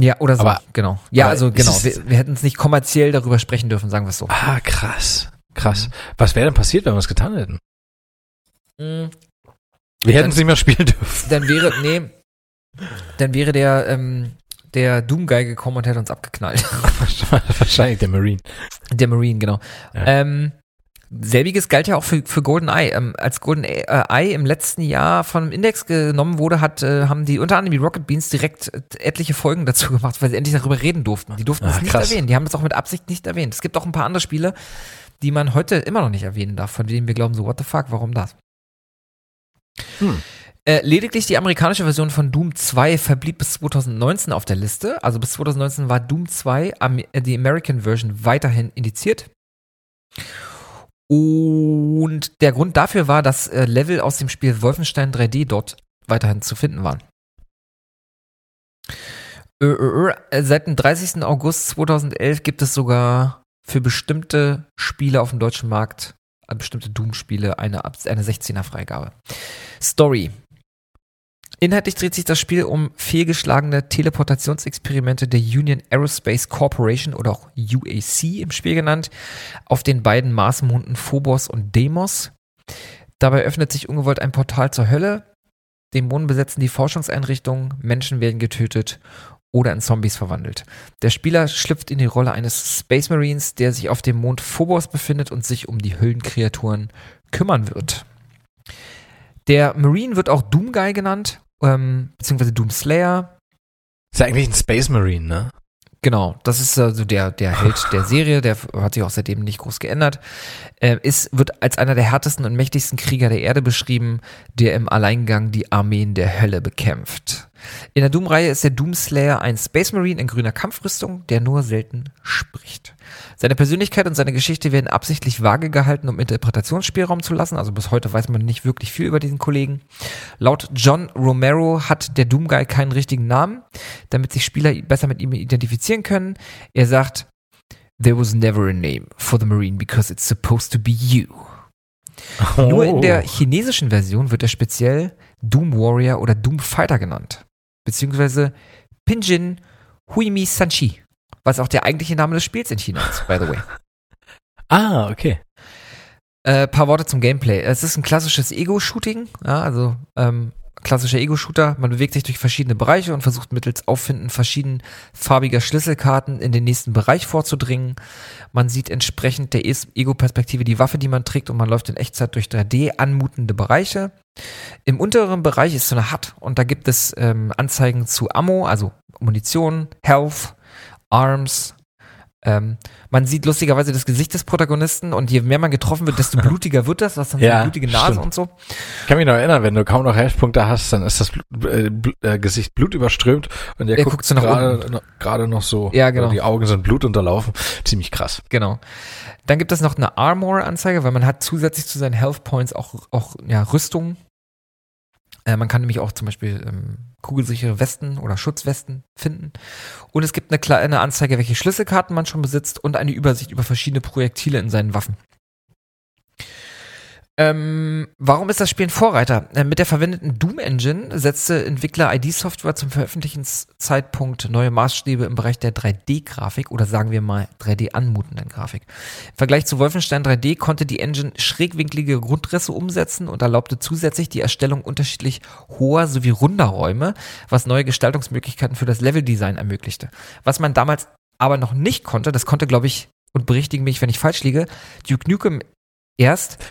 Ja, oder so, aber, genau. Ja, also genau, wir hätten es nicht kommerziell darüber sprechen dürfen, sagen wir es so. Ah, krass. Mhm. Was wäre denn passiert, wenn wir es getan hätten? Mhm. Wir hätten es nicht mehr spielen dürfen. Dann wäre der Doom-Guy gekommen und hätte uns abgeknallt. Wahrscheinlich der Marine. Der Marine, genau. Ja. Selbiges galt ja auch für GoldenEye. Als GoldenEye im letzten Jahr vom Index genommen wurde, haben die unter anderem die Rocket Beans direkt etliche Folgen dazu gemacht, weil sie endlich darüber reden durften. Die durften es nicht erwähnen. Die haben es auch mit Absicht nicht erwähnt. Es gibt auch ein paar andere Spiele, die man heute immer noch nicht erwähnen darf, von denen wir glauben so, what the fuck, warum das? Lediglich die amerikanische Version von Doom 2 verblieb bis 2019 auf der Liste. Also bis 2019 war Doom 2, die American Version, weiterhin indiziert. Und der Grund dafür war, dass Level aus dem Spiel Wolfenstein 3D dort weiterhin zu finden waren. Seit dem 30. August 2011 gibt es sogar für bestimmte Spiele auf dem deutschen Markt, bestimmte Doom-Spiele, eine 16er-Freigabe. Story. Inhaltlich dreht sich das Spiel um fehlgeschlagene Teleportationsexperimente der Union Aerospace Corporation oder auch UAC im Spiel genannt, auf den beiden Marsmonden Phobos und Deimos. Dabei öffnet sich ungewollt ein Portal zur Hölle, Dämonen besetzen die Forschungseinrichtungen, Menschen werden getötet oder in Zombies verwandelt. Der Spieler schlüpft in die Rolle eines Space Marines, der sich auf dem Mond Phobos befindet und sich um die Höllenkreaturen kümmern wird. Der Marine wird auch Doomguy genannt, beziehungsweise Doomslayer. Ist ja eigentlich ein Space Marine, ne? Genau, das ist also der Held der Serie, der hat sich auch seitdem nicht groß geändert. Wird als einer der härtesten und mächtigsten Krieger der Erde beschrieben, der im Alleingang die Armeen der Hölle bekämpft. In der Doom-Reihe ist der Doomslayer ein Space Marine in grüner Kampfrüstung, der nur selten spricht. Seine Persönlichkeit und seine Geschichte werden absichtlich vage gehalten, um Interpretationsspielraum zu lassen. Also bis heute weiß man nicht wirklich viel über diesen Kollegen. Laut John Romero hat der Doomguy keinen richtigen Namen, damit sich Spieler besser mit ihm identifizieren können. Er sagt, "There was never a name for the Marine because it's supposed to be you." Oh. Nur in der chinesischen Version wird er speziell Doom Warrior oder Doom Fighter genannt. Beziehungsweise Pinjin Huimi Sanchi, was auch der eigentliche Name des Spiels in China ist, by the way. Ah, okay. Paar Worte zum Gameplay. Es ist ein klassisches Ego-Shooting, ja, also klassischer Ego-Shooter. Man bewegt sich durch verschiedene Bereiche und versucht mittels Auffinden verschiedenfarbiger Schlüsselkarten in den nächsten Bereich vorzudringen. Man sieht entsprechend der Ego-Perspektive die Waffe, die man trägt, und man läuft in Echtzeit durch 3D anmutende Bereiche. Im unteren Bereich ist so eine Hut und da gibt es Anzeigen zu Ammo, also Munition, Health, Arms. Man sieht lustigerweise das Gesicht des Protagonisten und je mehr man getroffen wird, desto blutiger wird das. Du hast dann so eine blutige Nase, stimmt, und so. Ich kann mich noch erinnern, wenn du kaum noch Healthpunkte hast, dann ist das Gesicht blutüberströmt und der guckt so gerade noch so. Ja, genau. Die Augen sind blutunterlaufen. Ziemlich krass. Genau. Dann gibt es noch eine Armor-Anzeige, weil man hat zusätzlich zu seinen Health Points auch Rüstung. Man kann nämlich auch zum Beispiel kugelsichere Westen oder Schutzwesten finden. Und es gibt eine kleine Anzeige, welche Schlüsselkarten man schon besitzt und eine Übersicht über verschiedene Projektile in seinen Waffen. Warum ist das Spiel ein Vorreiter? Mit der verwendeten Doom-Engine setzte Entwickler ID-Software zum Veröffentlichungszeitpunkt neue Maßstäbe im Bereich der 3D-Grafik oder sagen wir mal 3D-anmutenden Grafik. Im Vergleich zu Wolfenstein 3D konnte die Engine schrägwinklige Grundrisse umsetzen und erlaubte zusätzlich die Erstellung unterschiedlich hoher sowie runder Räume, was neue Gestaltungsmöglichkeiten für das Leveldesign ermöglichte. Was man damals aber noch nicht konnte, das konnte, glaube ich, und berichtigen mich, wenn ich falsch liege, Duke Nukem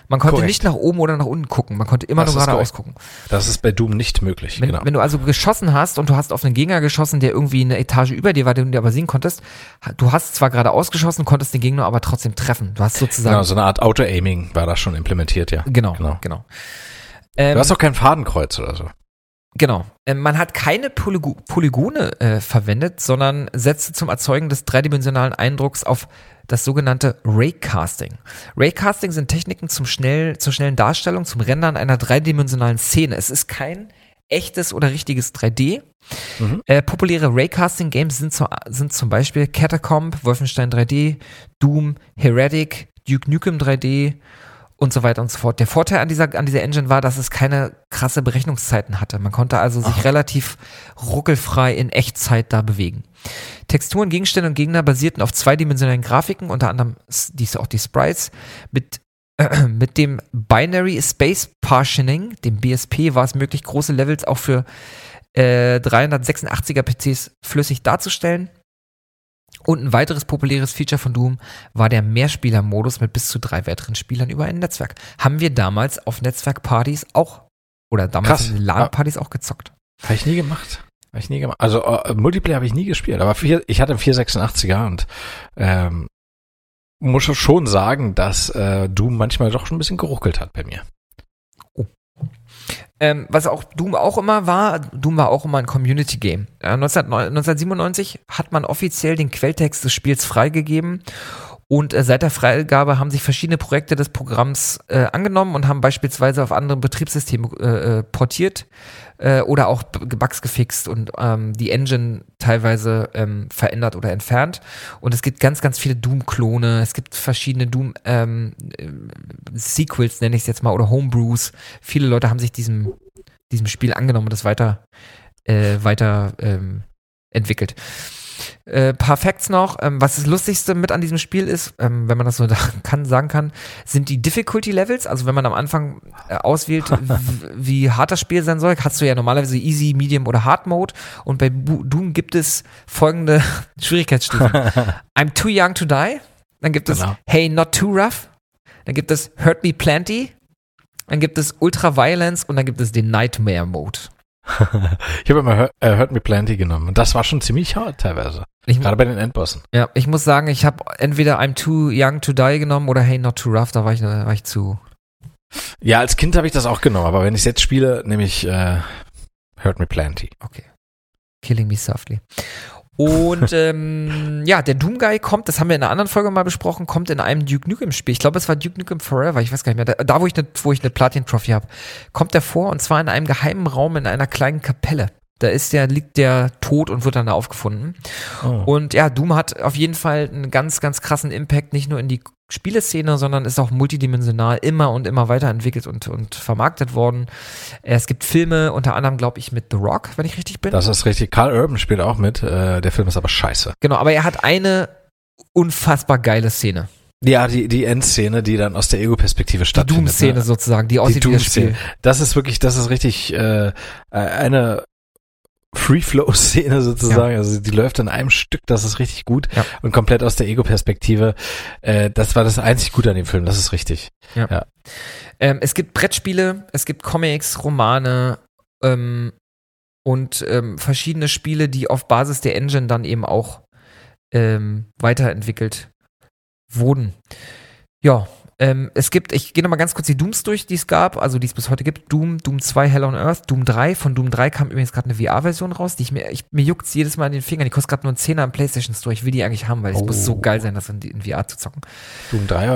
man konnte korrekt nicht nach oben oder nach unten gucken. Man konnte immer nur geradeaus gucken. Das ist bei Doom nicht möglich. Wenn du also geschossen hast und du hast auf einen Gegner geschossen, der irgendwie eine Etage über dir war, den du aber sehen konntest, du hast zwar geradeaus geschossen, konntest den Gegner aber trotzdem treffen. Du hast sozusagen... Genau, so eine Art Auto-Aiming war da schon implementiert, ja. Genau. Du hast auch kein Fadenkreuz oder so. Genau. Man hat keine Polygone verwendet, sondern setzte zum Erzeugen des dreidimensionalen Eindrucks auf das sogenannte Raycasting. Raycasting sind Techniken zur schnellen Darstellung, zum Rendern einer dreidimensionalen Szene. Es ist kein echtes oder richtiges 3D. Populäre Raycasting-Games sind zum Beispiel Catacomb, Wolfenstein 3D, Doom, Heretic, Duke Nukem 3D und so weiter und so fort. Der Vorteil an dieser Engine war, dass es keine krasse Berechnungszeiten hatte. Man konnte also sich relativ ruckelfrei in Echtzeit da bewegen. Texturen, Gegenstände und Gegner basierten auf zweidimensionalen Grafiken, unter anderem auch die Sprites. Mit dem Binary Space Partitioning, dem BSP, war es möglich, große Levels auch für 386er PCs flüssig darzustellen. Und ein weiteres populäres Feature von Doom war der Mehrspieler-Modus mit bis zu 3 weiteren Spielern über ein Netzwerk. Haben wir damals auf Netzwerkpartys auch, oder damals in LAN-Partys auch gezockt. Habe ich nie gemacht. Also Multiplayer habe ich nie gespielt, aber ich hatte einen 486er und muss schon sagen, dass Doom manchmal doch schon ein bisschen geruckelt hat bei mir. Was auch Doom war auch immer ein Community-Game. 1997 hat man offiziell den Quelltext des Spiels freigegeben und seit der Freigabe haben sich verschiedene Projekte des Programms angenommen und haben beispielsweise auf andere Betriebssysteme portiert oder auch Bugs gefixt und die Engine teilweise verändert oder entfernt. Und es gibt ganz, ganz viele Doom-Klone, es gibt verschiedene Doom-Sequels, nenne ich es jetzt mal, oder Homebrews. Viele Leute haben sich diesem Spiel angenommen und das weiter entwickelt. Paar Facts noch. Was das Lustigste mit an diesem Spiel ist, wenn man das so sagen kann, sind die Difficulty Levels. Also wenn man am Anfang auswählt, wie hart das Spiel sein soll, hast du ja normalerweise Easy, Medium oder Hard Mode. Und bei Doom gibt es folgende Schwierigkeitsstufen. I'm too young to die. Dann gibt es Hey, not too rough. Dann gibt es Hurt me plenty. Dann gibt es Ultra Violence und dann gibt es den Nightmare Mode. Ich habe immer Hurt Me Plenty genommen. Und das war schon ziemlich hart teilweise. Gerade bei den Endbossen. Ja, ich muss sagen, ich habe entweder I'm Too Young to Die genommen oder Hey, Not Too Rough, da war ich zu. Ja, als Kind habe ich das auch genommen, aber wenn ich es jetzt spiele, nehme ich Hurt Me Plenty. Okay. Killing Me Softly. Und ja, der Doomguy kommt, das haben wir in einer anderen Folge mal besprochen, kommt in einem Duke Nukem-Spiel. Ich glaube, es war Duke Nukem Forever, ich weiß gar nicht mehr. Da wo ich eine Platin-Trophy habe, kommt der vor, und zwar in einem geheimen Raum in einer kleinen Kapelle. Da liegt der tot und wird dann da aufgefunden. Oh. Und ja, Doom hat auf jeden Fall einen ganz, ganz krassen Impact, nicht nur in die Spieleszene, sondern ist auch multidimensional immer und immer weiterentwickelt und vermarktet worden. Es gibt Filme, unter anderem, glaube ich, mit The Rock, wenn ich richtig bin. Das ist richtig. Karl Urban spielt auch mit. Der Film ist aber scheiße. Genau, aber er hat eine unfassbar geile Szene. Ja, die Endszene, die dann aus der Ego-Perspektive stattfindet. Die Doom-Szene, ne? Sozusagen, die aussieht wie das Spiel. Das ist richtig eine Free-Flow-Szene sozusagen, ja. Also die läuft in einem Stück, das ist richtig gut, ja. Und komplett aus der Ego-Perspektive. Das war das einzig Gute an dem Film, das ist richtig. Ja. Ja. Es gibt Brettspiele, es gibt Comics, Romane und verschiedene Spiele, die auf Basis der Engine dann eben auch weiterentwickelt wurden. Ja. Ich gehe nochmal ganz kurz die Dooms durch, die es gab, also die es bis heute gibt. Doom, Doom 2, Hell on Earth, Doom 3. Von Doom 3 kam übrigens gerade eine VR-Version raus, die mir juckt's jedes Mal in den Fingern. Die kostet gerade nur einen Zehner im PlayStation Store. Ich will die eigentlich haben, weil es muss so geil sein, das in VR zu zocken. Doom 3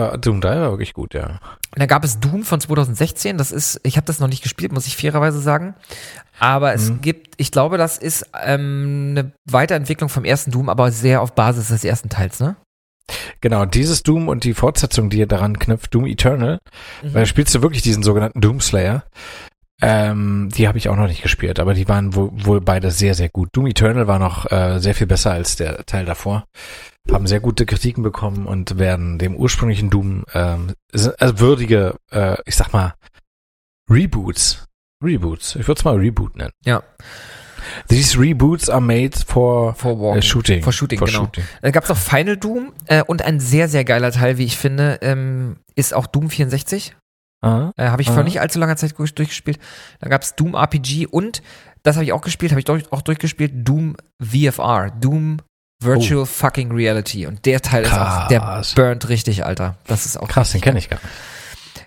war wirklich gut, ja. Und dann gab es Doom von 2016. Das ist, ich habe das noch nicht gespielt, muss ich fairerweise sagen. Aber es gibt, ich glaube, das ist eine Weiterentwicklung vom ersten Doom, aber sehr auf Basis des ersten Teils, ne? Genau, dieses Doom und die Fortsetzung, die ihr daran knüpft, Doom Eternal, weil spielst du wirklich diesen sogenannten Doomslayer, die habe ich auch noch nicht gespielt, aber die waren wohl beide sehr, sehr gut. Doom Eternal war noch sehr viel besser als der Teil davor, haben sehr gute Kritiken bekommen und werden dem ursprünglichen Doom würdige, ich sag mal, Reboots, ich würde es mal Reboot nennen. Ja. These Reboots are made for shooting. Dann gab es noch Final Doom und ein sehr, sehr geiler Teil, wie ich finde, ist auch Doom 64. Habe ich vor nicht allzu langer Zeit durchgespielt. Dann gab es Doom RPG und, das habe ich auch gespielt, Doom VFR, Doom Virtual Fucking Reality. Und der Teil ist auch, der burnt richtig, Alter. Das ist auch krass, den kenne ich gar nicht.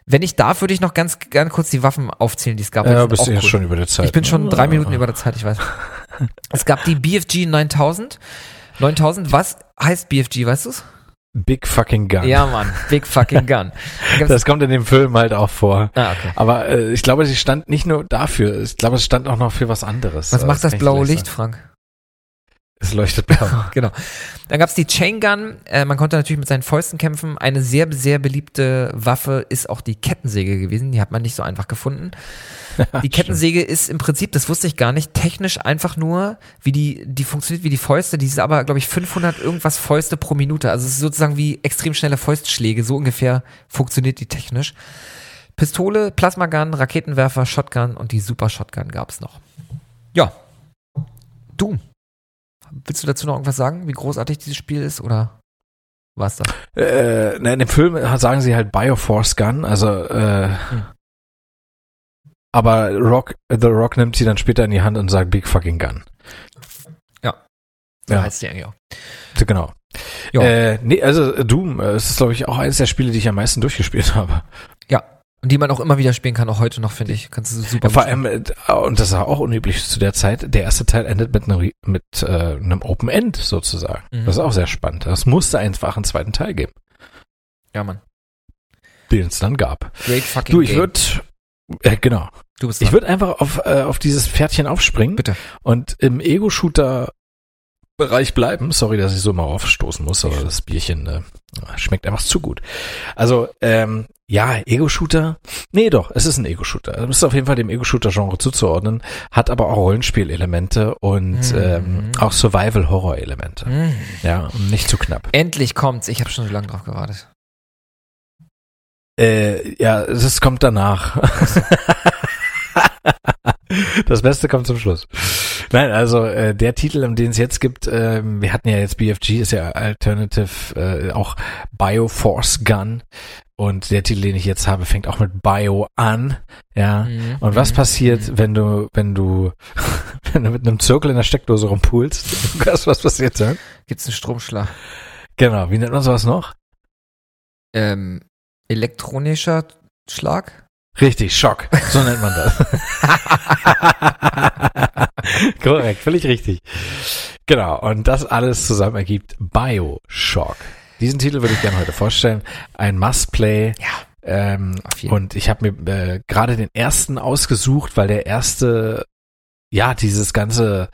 Wenn ich darf, würde ich noch ganz gern kurz die Waffen aufzählen, die es gab. Ja, bist du ja schon über der Zeit. Ich bin schon 3 Minuten über der Zeit, ich weiß. Es gab die BFG 9000, was heißt BFG, weißt du's? Big fucking Gun. Ja, Mann, Big fucking Gun. Das kommt in dem Film halt auch vor. Ah, okay. Aber ich glaube, sie stand nicht nur dafür, ich glaube, es stand auch noch für was anderes. Was macht das blaue Licht, Frank? Es leuchtet blau. Genau. Dann gab es die Chain Gun. Man konnte natürlich mit seinen Fäusten kämpfen. Eine sehr, sehr beliebte Waffe ist auch die Kettensäge gewesen. Die hat man nicht so einfach gefunden. Die Kettensäge ist im Prinzip, das wusste ich gar nicht, technisch einfach nur, wie die funktioniert wie die Fäuste. Die ist aber, glaube ich, 500 irgendwas Fäuste pro Minute. Also es ist sozusagen wie extrem schnelle Fäustschläge. So ungefähr funktioniert die technisch. Pistole, Plasmagun, Raketenwerfer, Shotgun und die Super Shotgun gab es noch. Ja. Doom. Willst du dazu noch irgendwas sagen, wie großartig dieses Spiel ist, oder war's das? In dem Film sagen sie halt Bioforce Gun, also aber The Rock nimmt sie dann später in die Hand und sagt Big Fucking Gun. Ja, so heißt die eigentlich auch. Genau. Doom ist, glaube ich, auch eines der Spiele, die ich am meisten durchgespielt habe. Ja. Und die man auch immer wieder spielen kann, auch heute noch, finde ich. Kannst du super. Vor allem, und das war auch unüblich zu der Zeit, der erste Teil endet mit einem Open End sozusagen. Mhm. Das ist auch sehr spannend. Das musste einfach einen zweiten Teil geben. Ja, Mann. Den es dann gab. Great fucking Game. Genau. Du bist dran. Ich würde einfach auf dieses Pferdchen aufspringen. Bitte. Und im Ego-Shooter Bereich bleiben. Sorry, dass ich so mal aufstoßen muss, aber das Bierchen schmeckt einfach zu gut. Also, ja, Ego-Shooter. Nee, doch, es ist ein Ego-Shooter. Es ist auf jeden Fall dem Ego-Shooter-Genre zuzuordnen, hat aber auch Rollenspiel-Elemente und auch Survival-Horror-Elemente. Ja, nicht zu knapp. Endlich kommt's. Ich habe schon so lange drauf gewartet. Ja, das kommt danach. Das Beste kommt zum Schluss. Nein, also der Titel, um den es jetzt gibt, wir hatten ja jetzt BFG, ist ja Alternative, auch Bioforce Gun. Und der Titel, den ich jetzt habe, fängt auch mit Bio an, ja. Mhm. Und was passiert, wenn du mit einem Zirkel in der Steckdose rumpulst? Was passiert dann? Gibt's einen Stromschlag. Genau. Wie nennt man sowas noch? Elektronischer Schlag? Richtig, Schock. So nennt man das. Korrekt, völlig richtig. Genau, und das alles zusammen ergibt BioShock. Diesen Titel würde ich gerne heute vorstellen. Ein Must-Play. Ja. Und ich habe mir gerade den ersten ausgesucht, weil der erste, ja, dieses ganze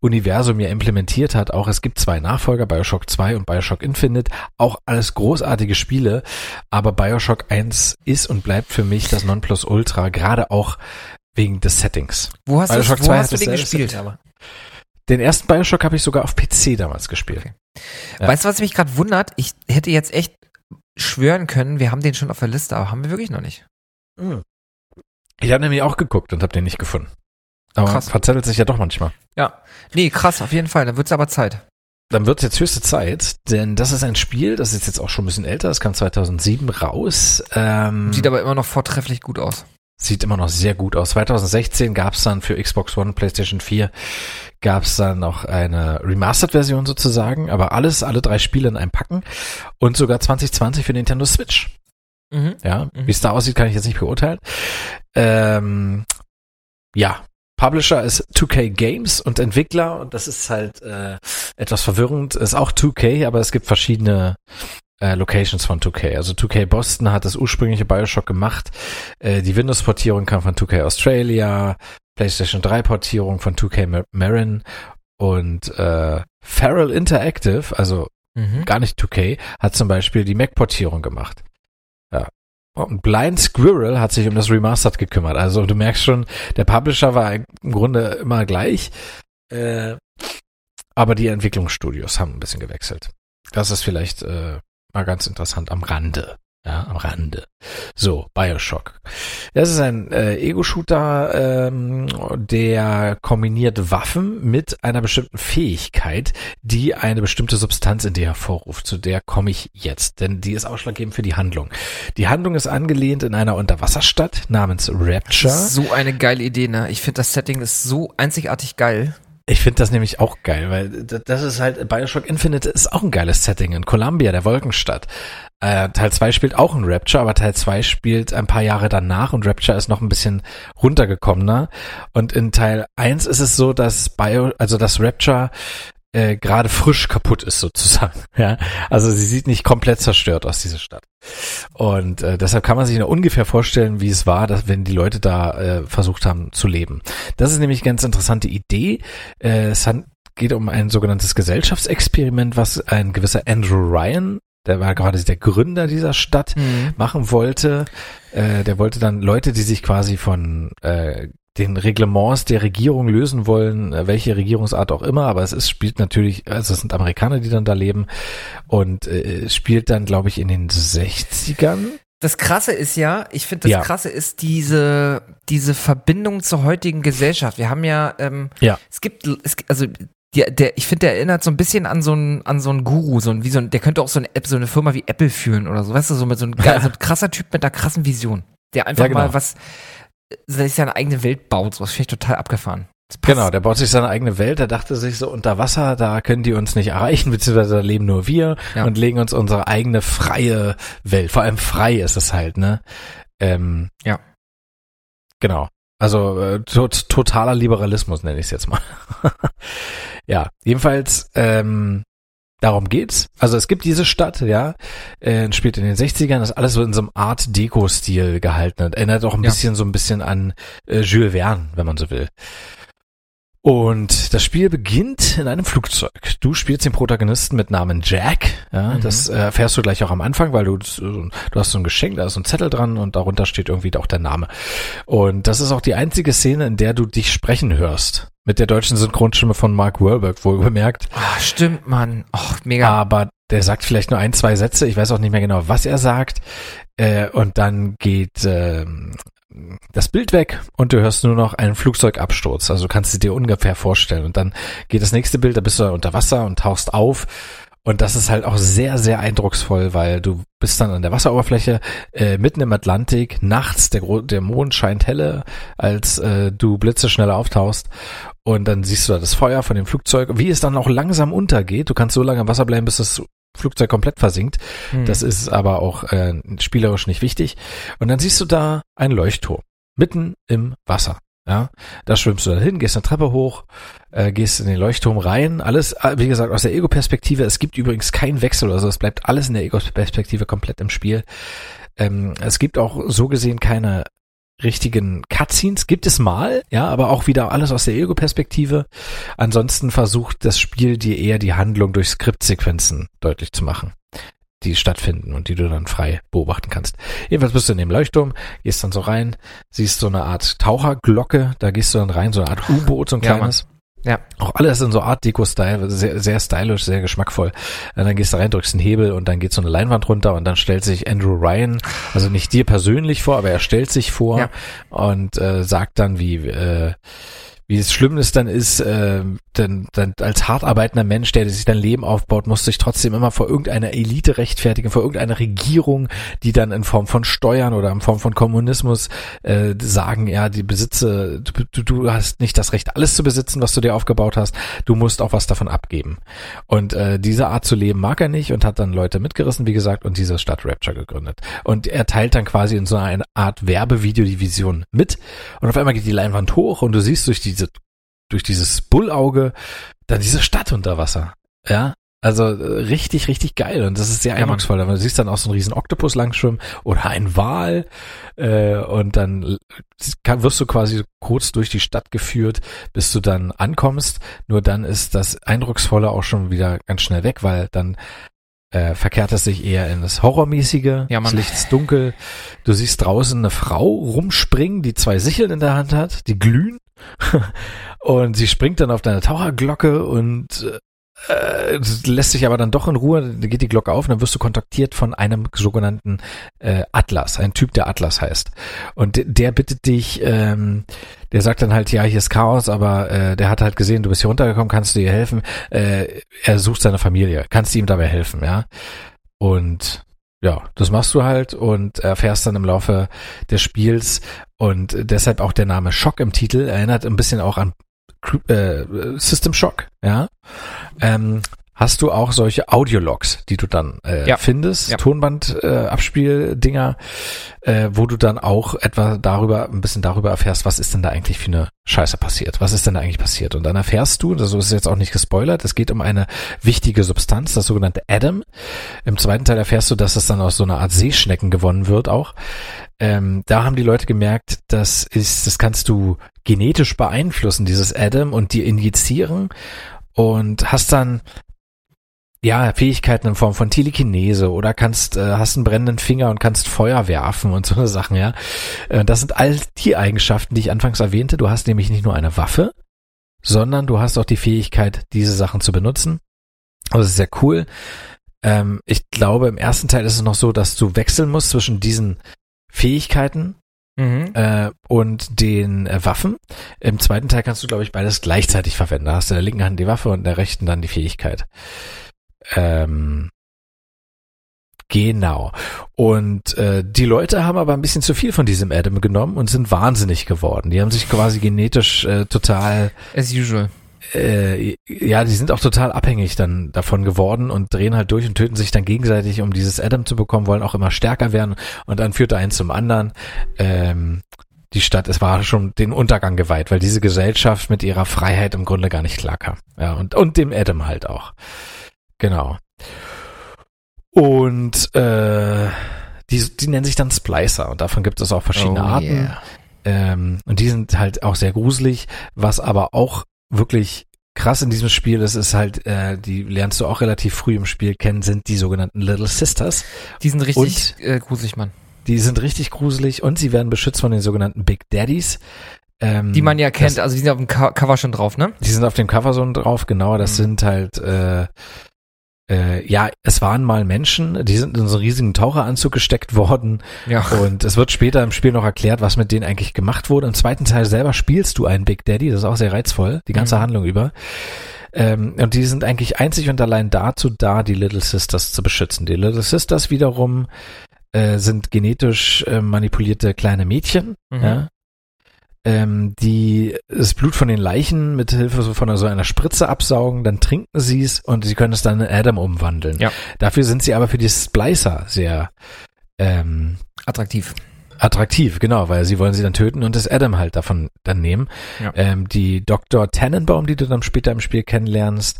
Universum ja implementiert hat. Auch es gibt zwei Nachfolger, BioShock 2 und BioShock Infinite, auch alles großartige Spiele, aber BioShock 1 ist und bleibt für mich das Nonplusultra, gerade auch wegen des Settings. Wo hast BioShock du, wo hast du den gespielt? Setting. Den ersten BioShock habe ich sogar auf PC damals gespielt. Okay. Ja. Weißt du, was mich gerade wundert? Ich hätte jetzt echt schwören können, wir haben den schon auf der Liste, aber haben wir wirklich noch nicht. Ich habe nämlich auch geguckt und habe den nicht gefunden. Aber krass. Verzettelt sich ja doch manchmal. Ja, nee, krass, auf jeden Fall. Dann wird's aber Zeit. Dann wird's jetzt höchste Zeit, denn das ist ein Spiel, das ist jetzt auch schon ein bisschen älter, das kam 2007 raus. Sieht aber immer noch vortrefflich gut aus. Sieht immer noch sehr gut aus. 2016 gab's dann für Xbox One, PlayStation 4, gab's dann noch eine Remastered-Version sozusagen, aber alle drei Spiele in einem Packen und sogar 2020 für Nintendo Switch. Mhm. Ja, wie es da aussieht, kann ich jetzt nicht beurteilen. Ja. Publisher ist 2K Games und Entwickler, und das ist halt etwas verwirrend, ist auch 2K, aber es gibt verschiedene Locations von 2K. Also 2K Boston hat das ursprüngliche BioShock gemacht, die Windows-Portierung kam von 2K Australia, PlayStation 3-Portierung von 2K Marin und Feral Interactive, also gar nicht 2K, hat zum Beispiel die Mac-Portierung gemacht. Ja. Und Blind Squirrel hat sich um das Remastered gekümmert. Also du merkst schon, der Publisher war im Grunde immer gleich, aber die Entwicklungsstudios haben ein bisschen gewechselt. Das ist vielleicht mal ganz interessant am Rande. Ja, am Rande. So, BioShock. Das ist ein Ego-Shooter, der kombiniert Waffen mit einer bestimmten Fähigkeit, die eine bestimmte Substanz in dir hervorruft. Zu der komme ich jetzt, denn die ist ausschlaggebend für die Handlung. Die Handlung ist angelehnt in einer Unterwasserstadt namens Rapture. Das ist so eine geile Idee, ne? Ich finde, das Setting ist so einzigartig geil. Ich finde das nämlich auch geil, weil das ist halt, BioShock Infinite ist auch ein geiles Setting in Columbia, der Wolkenstadt. Teil 2 spielt auch in Rapture, aber Teil 2 spielt ein paar Jahre danach und Rapture ist noch ein bisschen runtergekommener. Und in Teil 1 ist es so, dass das Rapture gerade frisch kaputt ist sozusagen. Ja? Also sie sieht nicht komplett zerstört aus, diese Stadt. Und deshalb kann man sich nur ungefähr vorstellen, wie es war, dass wenn die Leute da versucht haben zu leben. Das ist nämlich eine ganz interessante Idee. Es geht um ein sogenanntes Gesellschaftsexperiment, was ein gewisser Andrew Ryan, der war gerade der Gründer dieser Stadt, machen wollte. Der wollte dann Leute, die sich quasi von den Reglements der Regierung lösen wollen, welche Regierungsart auch immer, aber spielt natürlich, also es sind Amerikaner, die dann da leben und spielt dann, glaube ich, in den 60ern. Das Krasse ist ja, Krasse ist diese Verbindung zur heutigen Gesellschaft. Wir haben ja, ich finde, der erinnert so ein bisschen an so einen Guru, der könnte auch so eine Firma wie Apple führen oder so, weißt du, so mit so ein krasser Typ mit einer krassen Vision, der einfach mal seine eigene Welt baut, sowas finde ich total abgefahren. Genau, der baut sich seine eigene Welt, der dachte sich so, unter Wasser, da können die uns nicht erreichen, beziehungsweise da leben nur wir und legen uns unsere eigene freie Welt, vor allem frei ist es halt, ne? Ja. Genau, also totaler Liberalismus nenne ich es jetzt mal. Ja, jedenfalls, darum geht's. Also es gibt diese Stadt, ja, spielt in den 60ern, ist alles so in so einem Art-Deco-Stil gehalten und erinnert auch ein bisschen an Jules Verne, wenn man so will. Und das Spiel beginnt in einem Flugzeug. Du spielst den Protagonisten mit Namen Jack. Ja, das erfährst du gleich auch am Anfang, weil du hast so ein Geschenk, da ist so ein Zettel dran und darunter steht irgendwie auch der Name. Und das ist auch die einzige Szene, in der du dich sprechen hörst. Mit der deutschen Synchronstimme von Mark Wahlberg, wohlgemerkt. Ah, stimmt, Mann. Och, mega. Aber der sagt vielleicht nur ein, zwei Sätze. Ich weiß auch nicht mehr genau, was er sagt. Und dann geht das Bild weg und du hörst nur noch einen Flugzeugabsturz. Also kannst du dir ungefähr vorstellen. Und dann geht das nächste Bild, da bist du unter Wasser und tauchst auf. Und das ist halt auch sehr, sehr eindrucksvoll, weil du bist dann an der Wasseroberfläche, mitten im Atlantik, nachts, der Mond scheint heller, als du blitzeschnell auftauchst. Und dann siehst du da das Feuer von dem Flugzeug, wie es dann auch langsam untergeht. Du kannst so lange im Wasser bleiben, bis das Flugzeug komplett versinkt. Das ist aber auch spielerisch nicht wichtig. Und dann siehst du da einen Leuchtturm, mitten im Wasser. Ja, da schwimmst du dahin, gehst eine Treppe hoch, gehst in den Leuchtturm rein, alles, wie gesagt, aus der Ego-Perspektive. Es gibt übrigens keinen Wechsel oder so, es bleibt alles in der Ego-Perspektive komplett im Spiel. Es gibt auch so gesehen keine richtigen Cutscenes, gibt es mal, ja, aber auch wieder alles aus der Ego-Perspektive. Ansonsten versucht das Spiel dir eher die Handlung durch Skriptsequenzen deutlich zu machen, die stattfinden und die du dann frei beobachten kannst. Jedenfalls bist du in dem Leuchtturm, gehst dann so rein, siehst so eine Art Taucherglocke, da gehst du dann rein, so eine Art U-Boot, so ein kleines. Ja. Auch alles in so Art Deko-Style, sehr, sehr stylisch, sehr geschmackvoll. Und dann gehst du rein, drückst einen Hebel und dann geht so eine Leinwand runter und dann stellt sich Andrew Ryan, also nicht dir persönlich vor, aber er stellt sich vor und sagt dann, wie es schlimm ist, dann ist, denn als hart arbeitender Mensch, der sich dein Leben aufbaut, musst du dich trotzdem immer vor irgendeiner Elite rechtfertigen, vor irgendeiner Regierung, die dann in Form von Steuern oder in Form von Kommunismus sagen, ja, die Besitze, du hast nicht das Recht, alles zu besitzen, was du dir aufgebaut hast, du musst auch was davon abgeben. Und diese Art zu leben mag er nicht und hat dann Leute mitgerissen, wie gesagt, und diese Stadt Rapture gegründet. Und er teilt dann quasi in so einer Art Werbevideo die Vision mit und auf einmal geht die Leinwand hoch und du siehst durch dieses Bullauge dann diese Stadt unter Wasser. Ja, also richtig, richtig geil. Und das ist sehr eindrucksvoll. Du siehst dann auch so einen riesen Oktopus langschwimmen oder einen Wal. Und dann wirst du quasi kurz durch die Stadt geführt, bis du dann ankommst. Nur dann ist das Eindrucksvolle auch schon wieder ganz schnell weg, weil dann verkehrt es sich eher in das Horrormäßige, das Licht ist dunkel. Du siehst draußen eine Frau rumspringen, die zwei Sicheln in der Hand hat, die glühen. Und sie springt dann auf deine Taucherglocke und lässt sich aber dann doch in Ruhe, geht die Glocke auf und dann wirst du kontaktiert von einem sogenannten Atlas, ein Typ, der Atlas heißt. Und der bittet dich, der sagt dann halt, ja, hier ist Chaos, aber der hat halt gesehen, du bist hier runtergekommen, kannst du dir helfen? Er sucht seine Familie, kannst du ihm dabei helfen, ja? Und ja, das machst du halt und erfährst dann im Laufe des Spiels und deshalb auch der Name Schock im Titel erinnert ein bisschen auch an System Shock, ja. Hast du auch solche Audiologs, die du dann findest, Tonbandabspieldinger, wo du dann auch ein bisschen darüber erfährst, was ist denn da eigentlich für eine Scheiße passiert? Was ist denn da eigentlich passiert? Und dann erfährst du, also ist jetzt auch nicht gespoilert, es geht um eine wichtige Substanz, das sogenannte Adam. Im zweiten Teil erfährst du, dass es dann aus so einer Art Seeschnecken gewonnen wird auch. Da haben die Leute gemerkt, das kannst du genetisch beeinflussen, dieses Adam, und dir injizieren und hast dann Fähigkeiten in Form von Telekinese oder hast einen brennenden Finger und kannst Feuer werfen und so eine Sachen, ja. Das sind all die Eigenschaften, die ich anfangs erwähnte. Du hast nämlich nicht nur eine Waffe, sondern du hast auch die Fähigkeit, diese Sachen zu benutzen. Also das ist sehr cool. Ich glaube, im ersten Teil ist es noch so, dass du wechseln musst zwischen diesen Fähigkeiten und den Waffen. Im zweiten Teil kannst du, glaube ich, beides gleichzeitig verwenden. Da hast du in der linken Hand die Waffe und in der rechten dann die Fähigkeit. Genau. Und die Leute haben aber ein bisschen zu viel von diesem Adam genommen und sind wahnsinnig geworden. Die haben sich quasi genetisch total as usual. Die sind auch total abhängig dann davon geworden und drehen halt durch und töten sich dann gegenseitig, um dieses Adam zu bekommen, wollen auch immer stärker werden und dann führt eins zum anderen. Die Stadt, es war schon den Untergang geweiht, weil diese Gesellschaft mit ihrer Freiheit im Grunde gar nicht klarkam. Ja, und dem Adam halt auch. Genau. Und die nennen sich dann Splicer und davon gibt es auch verschiedene Arten. Und die sind halt auch sehr gruselig, was aber auch wirklich krass in diesem Spiel ist, ist halt, die lernst du auch relativ früh im Spiel kennen, sind die sogenannten Little Sisters. Die sind richtig gruselig, Mann. Die sind richtig gruselig und sie werden beschützt von den sogenannten Big Daddies. Die man ja kennt, also die sind auf dem Cover schon drauf, ne? Die sind auf dem Cover schon drauf, genau. Das sind halt, ja, es waren mal Menschen, die sind in so einen riesigen Taucheranzug gesteckt worden. Ja. Und es wird später im Spiel noch erklärt, was mit denen eigentlich gemacht wurde. Im zweiten Teil selber spielst du einen Big Daddy, das ist auch sehr reizvoll, die ganze Handlung über. Und die sind eigentlich einzig und allein dazu da, die Little Sisters zu beschützen. Die Little Sisters wiederum sind genetisch manipulierte kleine Mädchen, ja, die das Blut von den Leichen mit Hilfe von so einer Spritze absaugen, dann trinken sie es und sie können es dann in Adam umwandeln. Ja. Dafür sind sie aber für die Splicer sehr attraktiv. Attraktiv, genau, weil sie wollen sie dann töten und das Adam halt davon dann nehmen. Ja. Die Dr. Tannenbaum, die du dann später im Spiel kennenlernst,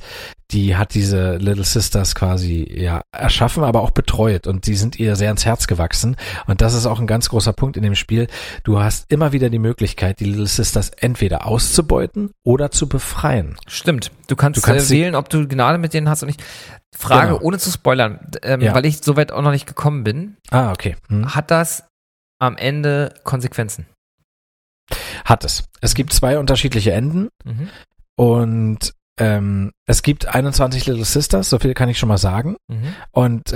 die hat diese Little Sisters quasi ja erschaffen, aber auch betreut und die sind ihr sehr ans Herz gewachsen und das ist auch ein ganz großer Punkt in dem Spiel. Du hast immer wieder die Möglichkeit, die Little Sisters entweder auszubeuten oder zu befreien. Stimmt, du kannst wählen, ob du Gnade mit denen hast oder nicht. Frage, genau, ohne zu spoilern, weil ich soweit auch noch nicht gekommen bin. Ah, okay. Hat das am Ende Konsequenzen? Hat es. Es gibt zwei unterschiedliche Enden und es gibt 21 Little Sisters, so viel kann ich schon mal sagen. Und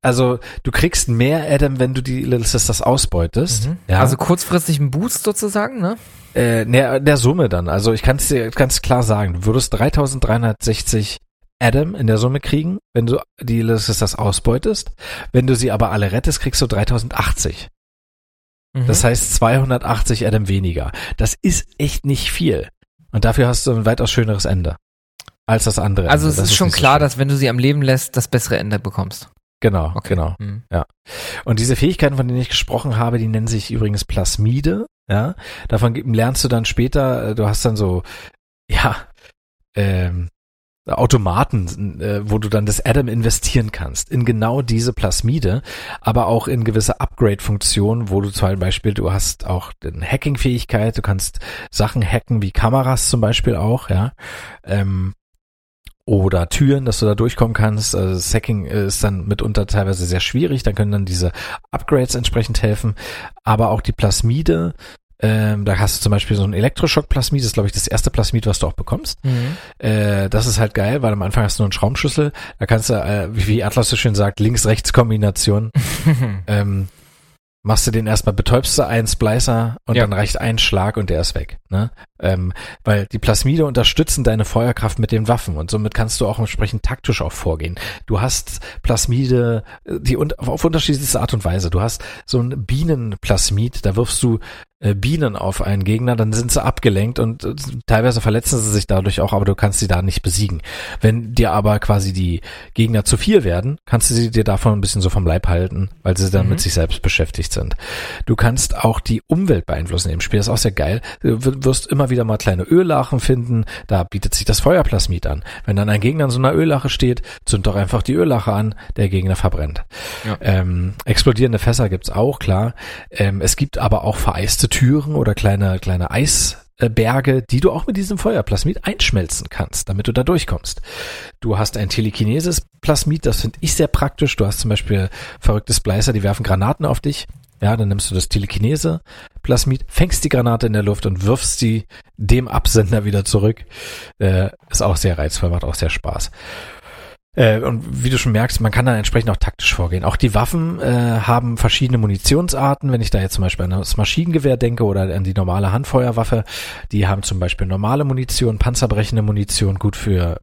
also du kriegst mehr Adam, wenn du die Little Sisters ausbeutest. Ja. Also kurzfristig ein Boost sozusagen, ne? Der Summe dann. Also ich kann es dir ganz klar sagen, du würdest 3360 Adam in der Summe kriegen, wenn du die Little Sisters ausbeutest. Wenn du sie aber alle rettest, kriegst du 3080. Das heißt 280 Adam weniger. Das ist echt nicht viel. Und dafür hast du ein weitaus schöneres Ende als das andere. Also es ist schon klar, dass wenn du sie am Leben lässt, das bessere Ende bekommst. Genau, okay, genau. Ja. Und diese Fähigkeiten, von denen ich gesprochen habe, die nennen sich übrigens Plasmide. Ja. Davon lernst du dann später, du hast dann so, ja, Automaten, wo du dann das Adam investieren kannst, in genau diese Plasmide, aber auch in gewisse Upgrade-Funktionen, wo du zum Beispiel, du hast auch eine Hacking-Fähigkeit, du kannst Sachen hacken, wie Kameras zum Beispiel auch, ja, oder Türen, dass du da durchkommen kannst. Also das Hacking ist dann mitunter teilweise sehr schwierig, dann können dann diese Upgrades entsprechend helfen, aber auch die Plasmide, da hast du zum Beispiel so ein Elektroschock-Plasmid, das ist, glaube ich, das erste Plasmid, was du auch bekommst. Das ist halt geil, weil am Anfang hast du nur einen Schraubenschlüssel. Da kannst du, wie Atlas so schön sagt, Links-Rechts-Kombination. Machst du den erstmal, betäubst du einen Splicer und dann reicht ein Schlag und der ist weg. Ne? Weil die Plasmide unterstützen deine Feuerkraft mit den Waffen und somit kannst du auch entsprechend taktisch auch vorgehen. Du hast Plasmide die auf unterschiedlichste Art und Weise. Du hast so ein Bienenplasmid, da wirfst du Bienen auf einen Gegner, dann sind sie abgelenkt und teilweise verletzen sie sich dadurch auch, aber du kannst sie da nicht besiegen. Wenn dir aber quasi die Gegner zu viel werden, kannst du sie dir davon ein bisschen so vom Leib halten, weil sie dann mit sich selbst beschäftigt sind. Du kannst auch die Umwelt beeinflussen im Spiel, das ist auch sehr geil. Du wirst immer wieder mal kleine Öllachen finden, da bietet sich das Feuerplasmid an. Wenn dann ein Gegner in so einer Öllache steht, zünd doch einfach die Öllache an, der Gegner verbrennt. Ja. Explodierende Fässer gibt's auch, klar. Es gibt aber auch vereiste Türen oder kleine Eisberge, die du auch mit diesem Feuerplasmid einschmelzen kannst, damit du da durchkommst. Du hast ein Telekinesis-Plasmid, das finde ich sehr praktisch. Du hast zum Beispiel verrückte Splicer, die werfen Granaten auf dich. Ja, dann nimmst du das Telekinese-Plasmid, fängst die Granate in der Luft und wirfst sie dem Absender wieder zurück. Ist auch sehr reizvoll, macht auch sehr Spaß. Und wie du schon merkst, man kann dann entsprechend auch taktisch vorgehen. Auch die Waffen haben verschiedene Munitionsarten. Wenn ich da jetzt zum Beispiel an das Maschinengewehr denke oder an die normale Handfeuerwaffe, die haben zum Beispiel normale Munition, panzerbrechende Munition, gut für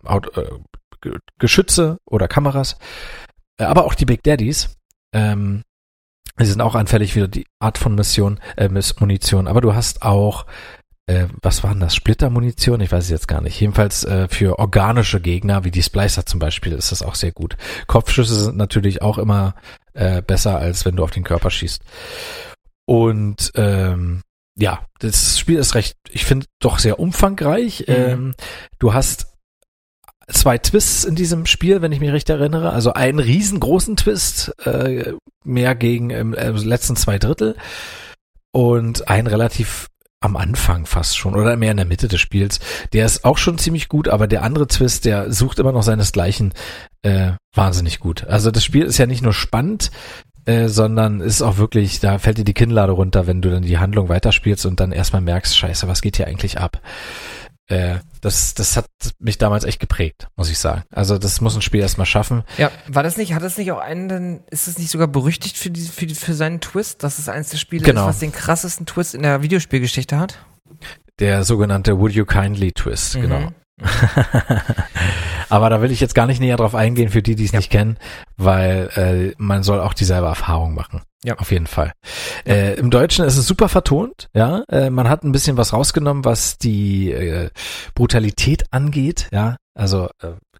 Geschütze oder Kameras. Aber auch die Big Daddies, die sind auch anfällig für die Art von Munition. Aber du hast auch was waren das? Splittermunition? Ich weiß es jetzt gar nicht. Jedenfalls für organische Gegner, wie die Splicer zum Beispiel, ist das auch sehr gut. Kopfschüsse sind natürlich auch immer besser, als wenn du auf den Körper schießt. Und ja, das Spiel ist recht, ich finde, doch sehr umfangreich. Du hast 2 Twists in diesem Spiel, wenn ich mich richtig erinnere. Also einen riesengroßen Twist, mehr gegen im letzten 2 Drittel und einen relativ am Anfang fast schon oder mehr in der Mitte des Spiels. Der ist auch schon ziemlich gut, aber der andere Twist, der sucht immer noch seinesgleichen, wahnsinnig gut. Also das Spiel ist ja nicht nur spannend, sondern ist auch wirklich, da fällt dir die Kinnlade runter, wenn du dann die Handlung weiterspielst und dann erstmal merkst, scheiße, was geht hier eigentlich ab? Das hat mich damals echt geprägt, muss ich sagen. Also das muss ein Spiel erstmal schaffen. Ja, hat das nicht auch einen, ist es nicht sogar berüchtigt für seinen Twist, dass es eins der Spiele ist, was den krassesten Twist in der Videospielgeschichte hat? Der sogenannte Would You Kindly Twist, genau. Aber da will ich jetzt gar nicht näher drauf eingehen, für die es nicht kennen, weil man soll auch dieselbe Erfahrung machen. Ja. Auf jeden Fall. Ja. Im Deutschen ist es super vertont, ja. Man hat ein bisschen was rausgenommen, was die Brutalität angeht, ja. Also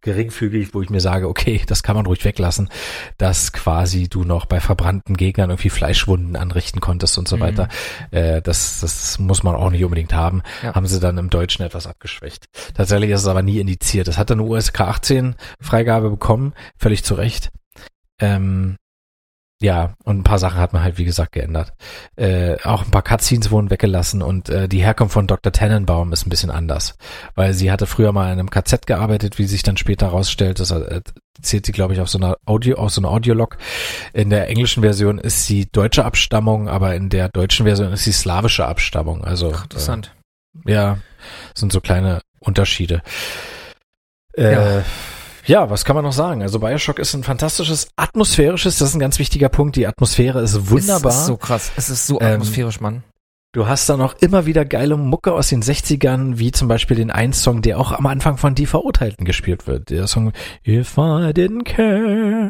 geringfügig, wo ich mir sage, okay, das kann man ruhig weglassen, dass quasi du noch bei verbrannten Gegnern irgendwie Fleischwunden anrichten konntest und so weiter. Das muss man auch nicht unbedingt haben. Ja. Haben sie dann im Deutschen etwas abgeschwächt. Tatsächlich ist es aber nie indiziert. Das hat dann eine USK 18 Freigabe bekommen, völlig zu Recht. Ja, und ein paar Sachen hat man halt, wie gesagt, geändert. Auch ein paar Cutscenes wurden weggelassen und die Herkunft von Dr. Tannenbaum ist ein bisschen anders, weil sie hatte früher mal in einem KZ gearbeitet, wie sich dann später herausstellt. Das erzählt sie, glaube ich, auf so einer Audiolog. In der englischen Version ist sie deutsche Abstammung, aber in der deutschen Version ist sie slawische Abstammung. Also interessant. Ja, sind so kleine Unterschiede. Ja, was kann man noch sagen? Also BioShock ist ein fantastisches, atmosphärisches, das ist ein ganz wichtiger Punkt, die Atmosphäre ist wunderbar. Es ist so krass, es ist so atmosphärisch, Mann. Du hast da noch immer wieder geile Mucke aus den 60ern, wie zum Beispiel den einen Song, der auch am Anfang von Die Verurteilten gespielt wird. Der Song If I Didn't Care,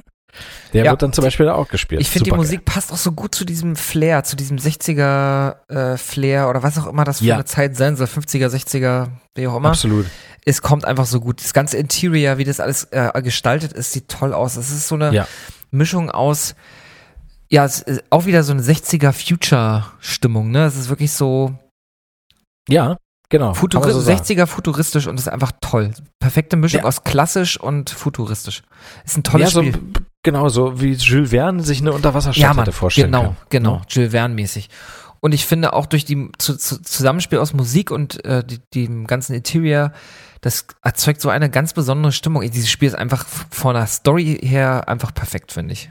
der wird dann zum Beispiel da auch gespielt. Ich finde, die Musik passt auch so gut zu diesem Flair, zu diesem 60er-Flair oder was auch immer das für eine Zeit sein soll, 50er, 60er, wie auch immer. Absolut. Es kommt einfach so gut. Das ganze Interior, wie das alles gestaltet ist, sieht toll aus. Es ist so eine Mischung aus, es ist auch wieder so eine 60er-Future-Stimmung, ne? Es ist wirklich so. Ja, genau. 60er futuristisch und ist einfach toll. Perfekte Mischung aus klassisch und futuristisch. Ist ein tolles Spiel. So, genau, so wie Jules Verne sich eine Unterwasserstadt hätte vorstellen können. Genau, Jules Verne-mäßig. Und ich finde auch durch die Zusammenspiel aus Musik und dem ganzen Interior, das erzeugt so eine ganz besondere Stimmung. Dieses Spiel ist einfach von der Story her einfach perfekt, finde ich.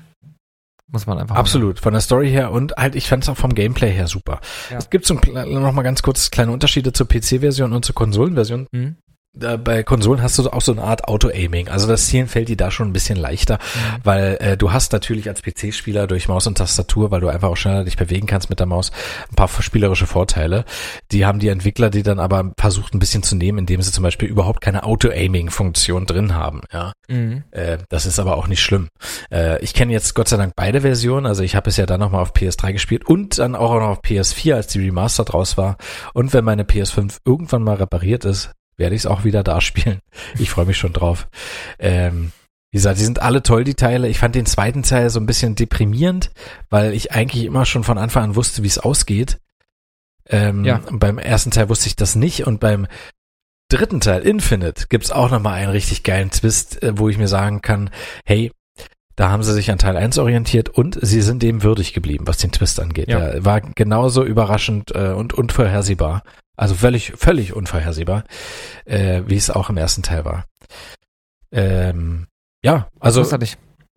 Muss man einfach absolut, von der Story her und halt, ich fand es auch vom Gameplay her super. Ja. Es gibt so nochmal ganz kurz kleine Unterschiede zur PC-Version und zur Konsolenversion. Mhm. Bei Konsolen hast du auch so eine Art Auto-Aiming. Also das Zielen fällt dir da schon ein bisschen leichter, weil du hast natürlich als PC-Spieler durch Maus und Tastatur, weil du einfach auch schneller dich bewegen kannst mit der Maus, ein paar spielerische Vorteile. Die haben die Entwickler, die dann aber versucht ein bisschen zu nehmen, indem sie zum Beispiel überhaupt keine Auto-Aiming-Funktion drin haben. Ja, das ist aber auch nicht schlimm. Ich kenne jetzt Gott sei Dank beide Versionen. Also ich habe es ja dann nochmal auf PS3 gespielt und dann auch noch auf PS4, als die Remastered raus war. Und wenn meine PS5 irgendwann mal repariert ist, werde ich es auch wieder da spielen. Ich freue mich schon drauf. Wie gesagt, die sind alle toll, die Teile. Ich fand den zweiten Teil so ein bisschen deprimierend, weil ich eigentlich immer schon von Anfang an wusste, wie es ausgeht. Beim ersten Teil wusste ich das nicht und beim dritten Teil, Infinite, gibt's auch nochmal einen richtig geilen Twist, wo ich mir sagen kann, hey, da haben sie sich an Teil 1 orientiert und sie sind dem würdig geblieben, was den Twist angeht. Ja. Der war genauso überraschend und unvorhersehbar. Also völlig unvorhersehbar, wie es auch im ersten Teil war. Also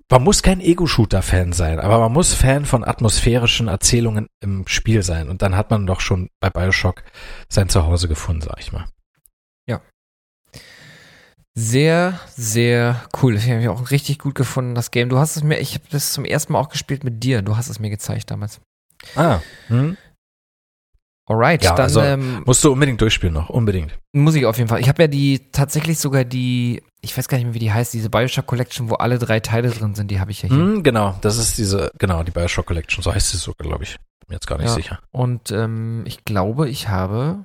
man muss kein Ego-Shooter-Fan sein, aber man muss Fan von atmosphärischen Erzählungen im Spiel sein. Und dann hat man doch schon bei BioShock sein Zuhause gefunden, sag ich mal. Ja. Sehr, sehr cool. Ich habe mich auch richtig gut gefunden, das Game. Ich habe das zum ersten Mal auch gespielt mit dir. Du hast es mir gezeigt damals. Alright, ja, dann also, musst du unbedingt durchspielen noch, unbedingt. Muss ich auf jeden Fall. Ich habe ja ich weiß gar nicht mehr, wie die heißt, diese BioShock Collection, wo alle 3 Teile drin sind, die habe ich ja hier. Genau, das ist die BioShock Collection, so heißt sie sogar, glaube ich. Bin jetzt gar nicht sicher. Und ich glaube, ich habe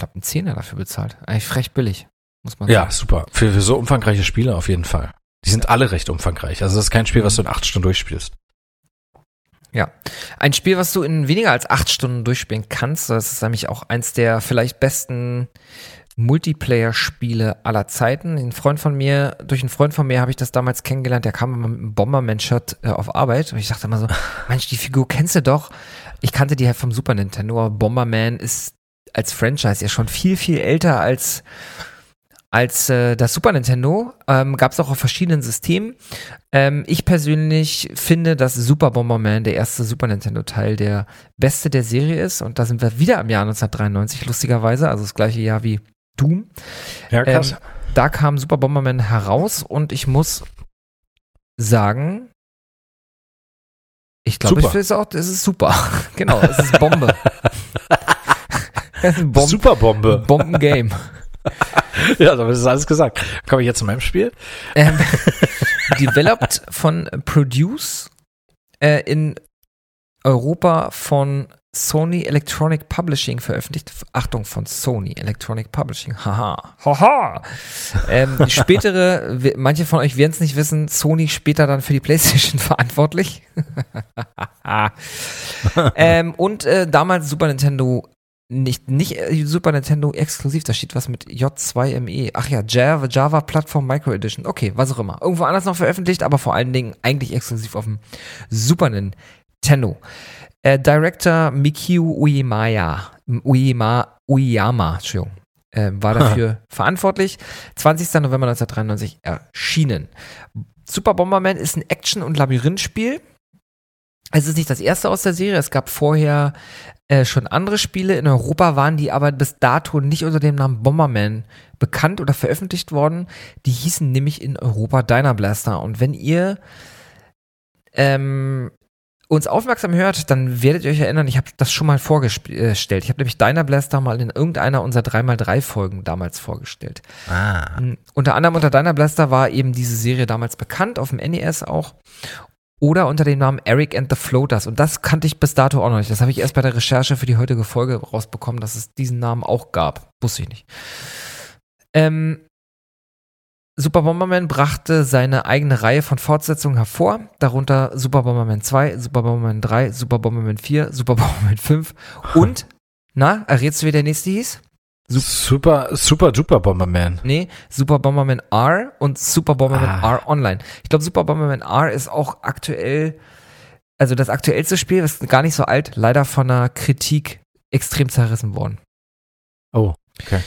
einen Zehner dafür bezahlt. Eigentlich frech billig, muss man sagen. Ja, super. Für so umfangreiche Spiele auf jeden Fall. Die sind alle recht umfangreich. Also das ist kein Spiel, was du in 8 Stunden durchspielst. Ja, ein Spiel, was du in weniger als 8 Stunden durchspielen kannst, das ist nämlich auch eins der vielleicht besten Multiplayer-Spiele aller Zeiten. Durch einen Freund von mir habe ich das damals kennengelernt. Der kam immer mit einem Bomberman-Shirt auf Arbeit und ich dachte immer so, Mensch, die Figur kennst du doch. Ich kannte die halt vom Super Nintendo, aber Bomberman ist als Franchise ja schon viel, viel älter als das Super Nintendo. Gab es auch auf verschiedenen Systemen. Ich persönlich finde, dass Super Bomberman, der erste Super Nintendo-Teil, der beste der Serie ist. Und da sind wir wieder im Jahr 1993, lustigerweise. Also das gleiche Jahr wie Doom. Ja, krass. Da kam Super Bomberman heraus und ich muss sagen, ich glaube, es ist super. Genau, es ist Bombe. Super Bombe. Bomben-Game. Ja, damit ist alles gesagt. Komme ich jetzt zu meinem Spiel? Developed von Produce, in Europa von Sony Electronic Publishing veröffentlicht. Achtung, von Sony Electronic Publishing. Haha. Haha. Spätere, manche von euch werden es nicht wissen, Sony später dann für die PlayStation verantwortlich. Damals Super Nintendo. Nicht Super Nintendo exklusiv, da steht was mit J2ME. Ach ja, Java Platform Micro Edition. Okay, was auch immer. Irgendwo anders noch veröffentlicht, aber vor allen Dingen eigentlich exklusiv auf dem Super Nintendo. Director Mikio Uyama war dafür verantwortlich. 20. November 1993 erschienen. Super Bomberman ist ein Action- und Labyrinthspiel. Es ist nicht das erste aus der Serie. Es gab vorher schon andere Spiele. In Europa waren die aber bis dato nicht unter dem Namen Bomberman bekannt oder veröffentlicht worden. Die hießen nämlich in Europa Dino Blaster. Und wenn ihr uns aufmerksam hört, dann werdet ihr euch erinnern, ich habe das schon mal vorgestellt. Ich habe nämlich Dino Blaster mal in irgendeiner unserer 3x3-Folgen damals vorgestellt. Ah. Unter anderem unter Dino Blaster war eben diese Serie damals bekannt, auf dem NES auch. Oder unter dem Namen Eric and the Floaters. Und das kannte ich bis dato auch noch nicht. Das habe ich erst bei der Recherche für die heutige Folge rausbekommen, dass es diesen Namen auch gab. Wusste ich nicht. Super Bomberman brachte seine eigene Reihe von Fortsetzungen hervor. Darunter Super Bomberman 2, Super Bomberman 3, Super Bomberman 4, Super Bomberman 5. Und, errätst du, wie der nächste hieß? Super Duper Bomberman. Nee, Super Bomberman R und Super Bomberman R Online. Ich glaube, Super Bomberman R ist auch aktuell, also das aktuellste Spiel, das ist gar nicht so alt, leider von einer Kritik extrem zerrissen worden. Oh, okay.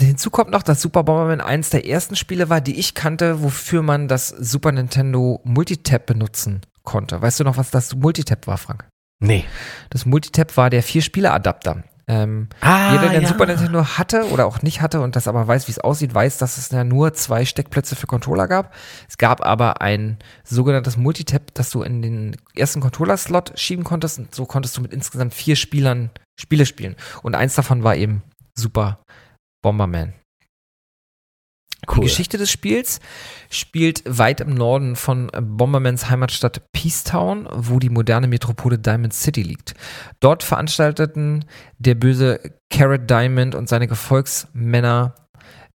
Hinzu kommt noch, dass Super Bomberman eins der ersten Spiele war, die ich kannte, wofür man das Super Nintendo Multitap benutzen konnte. Weißt du noch, was das Multitap war, Frank? Nee. Das Multitap war der 4-Spieler-Adapter. Jeder, der ein Super Nintendo hatte oder auch nicht hatte und das aber weiß, wie es aussieht, weiß, dass es ja nur 2 Steckplätze für Controller gab. Es gab aber ein sogenanntes Multitap, das du in den ersten Controller-Slot schieben konntest und so konntest du mit insgesamt 4 Spielern Spiele spielen. Und eins davon war eben Super Bomberman. Cool. Die Geschichte des Spiels spielt weit im Norden von Bombermans Heimatstadt Peacetown, wo die moderne Metropole Diamond City liegt. Dort veranstalteten der böse Carrot Diamond und seine Gefolgsmänner,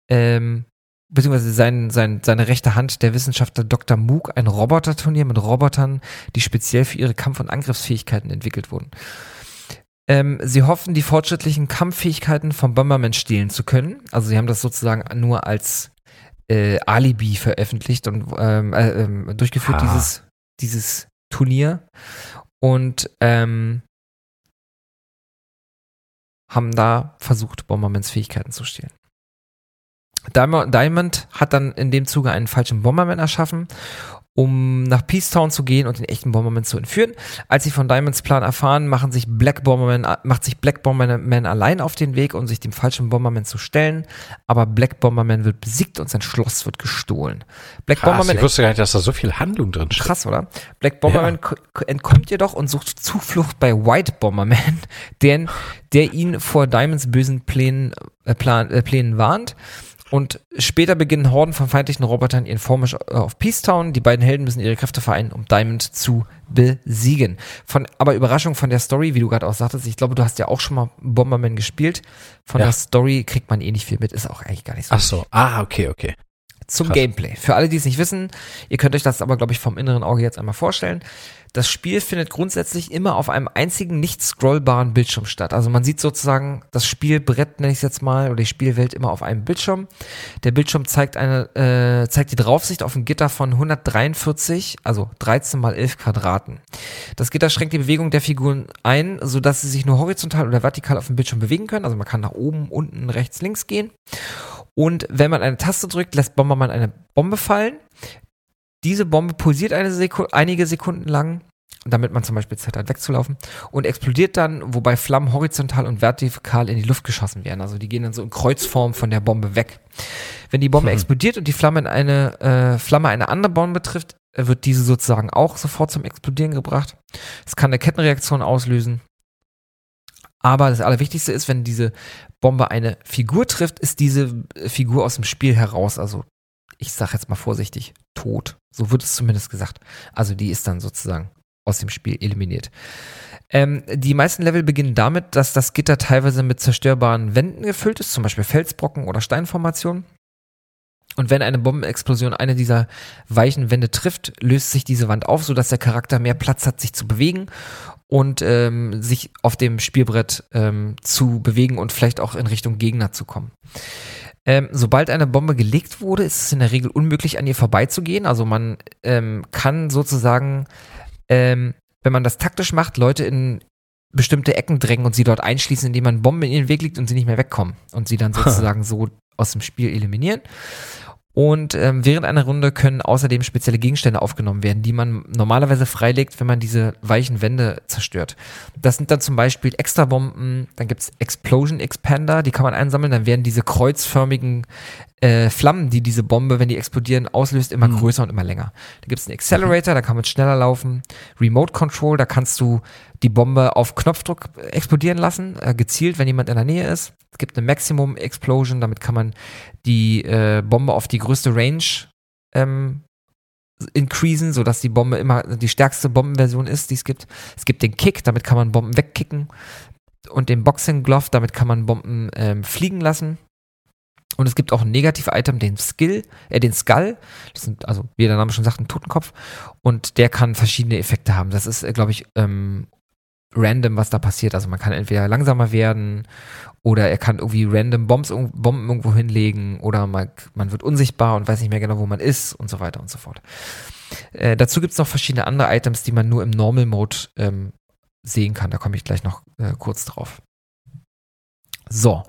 beziehungsweise seine rechte Hand, der Wissenschaftler Dr. Moog, ein Roboterturnier mit Robotern, die speziell für ihre Kampf- und Angriffsfähigkeiten entwickelt wurden. Sie hoffen, die fortschrittlichen Kampffähigkeiten von Bomberman stehlen zu können. Also sie haben das sozusagen nur als Alibi veröffentlicht und durchgeführt, dieses Turnier, und haben da versucht, Bombermans Fähigkeiten zu stehlen. Diamond hat dann in dem Zuge einen falschen Bomberman erschaffen, um nach Peacetown zu gehen und den echten Bomberman zu entführen. Als sie von Diamonds Plan erfahren, macht sich Black Bomberman allein auf den Weg, um sich dem falschen Bomberman zu stellen. Aber Black Bomberman wird besiegt und sein Schloss wird gestohlen. Ich wusste gar nicht, dass da so viel Handlung drin steht. Krass, oder? Black Bomberman entkommt jedoch und sucht Zuflucht bei White Bomberman, der ihn vor Diamonds bösen Plänen warnt. Und später beginnen Horden von feindlichen Robotern ihren Vormarsch auf Peacetown. Die beiden Helden müssen ihre Kräfte vereinen, um Diamond zu besiegen. Aber Überraschung von der Story, wie du gerade auch sagtest, ich glaube, du hast ja auch schon mal Bomberman gespielt. Von der Story kriegt man eh nicht viel mit, ist auch eigentlich gar nicht so. Ach so, okay. zum Gameplay. Für alle, die es nicht wissen, ihr könnt euch das aber, glaube ich, vom inneren Auge jetzt einmal vorstellen. Das Spiel findet grundsätzlich immer auf einem einzigen, nicht scrollbaren Bildschirm statt. Also man sieht sozusagen das Spielbrett, nenne ich es jetzt mal, oder die Spielwelt immer auf einem Bildschirm. Der Bildschirm zeigt zeigt die Draufsicht auf ein Gitter von 143, also 13 mal 11 Quadraten. Das Gitter schränkt die Bewegung der Figuren ein, sodass sie sich nur horizontal oder vertikal auf dem Bildschirm bewegen können. Also man kann nach oben, unten, rechts, links gehen. Und wenn man eine Taste drückt, lässt Bomberman eine Bombe fallen. Diese Bombe pulsiert einige Sekunden lang, damit man zum Beispiel Zeit hat, wegzulaufen, und explodiert dann, wobei Flammen horizontal und vertikal in die Luft geschossen werden. Also die gehen dann so in Kreuzform von der Bombe weg. Wenn die Bombe explodiert und die Flamme eine andere Bombe trifft, wird diese sozusagen auch sofort zum Explodieren gebracht. Es kann eine Kettenreaktion auslösen. Aber das Allerwichtigste ist, wenn diese Bombe eine Figur trifft, ist diese Figur aus dem Spiel heraus, also ich sag jetzt mal vorsichtig, tot. So wird es zumindest gesagt. Also die ist dann sozusagen aus dem Spiel eliminiert. Die meisten Level beginnen damit, dass das Gitter teilweise mit zerstörbaren Wänden gefüllt ist, zum Beispiel Felsbrocken oder Steinformationen. Und wenn eine Bombenexplosion eine dieser weichen Wände trifft, löst sich diese Wand auf, sodass der Charakter mehr Platz hat, sich zu bewegen und sich auf dem Spielbrett zu bewegen und vielleicht auch in Richtung Gegner zu kommen. Sobald eine Bombe gelegt wurde, ist es in der Regel unmöglich, an ihr vorbeizugehen. Also man kann sozusagen, wenn man das taktisch macht, Leute in bestimmte Ecken drängen und sie dort einschließen, indem man Bomben in ihren Weg legt und sie nicht mehr wegkommen. Und sie dann sozusagen so aus dem Spiel eliminieren. Und während einer Runde können außerdem spezielle Gegenstände aufgenommen werden, die man normalerweise freilegt, wenn man diese weichen Wände zerstört. Das sind dann zum Beispiel Extrabomben, dann gibt's Explosion Expander, die kann man einsammeln, dann werden diese kreuzförmigen Flammen, die diese Bombe, wenn die explodieren, auslöst, immer größer und immer länger. Da gibt's einen Accelerator, da kann man schneller laufen, Remote Control, da kannst du die Bombe auf Knopfdruck explodieren lassen, gezielt, wenn jemand in der Nähe ist. Es gibt eine Maximum Explosion, damit kann man die Bombe auf die größte Range increasen, sodass die Bombe immer die stärkste Bombenversion ist, die es gibt. Es gibt den Kick, damit kann man Bomben wegkicken, und den Boxing Glove, damit kann man Bomben fliegen lassen. Und es gibt auch ein Negativ-Item, den Skull. Das sind, also wie der Name schon sagt, ein Totenkopf. Und der kann verschiedene Effekte haben. Das ist, glaube ich, random, was da passiert. Also man kann entweder langsamer werden oder er kann irgendwie random Bomben irgendwo hinlegen oder man wird unsichtbar und weiß nicht mehr genau, wo man ist und so weiter und so fort. Dazu gibt es noch verschiedene andere Items, die man nur im Normal-Mode sehen kann. Da komme ich gleich noch kurz drauf. So,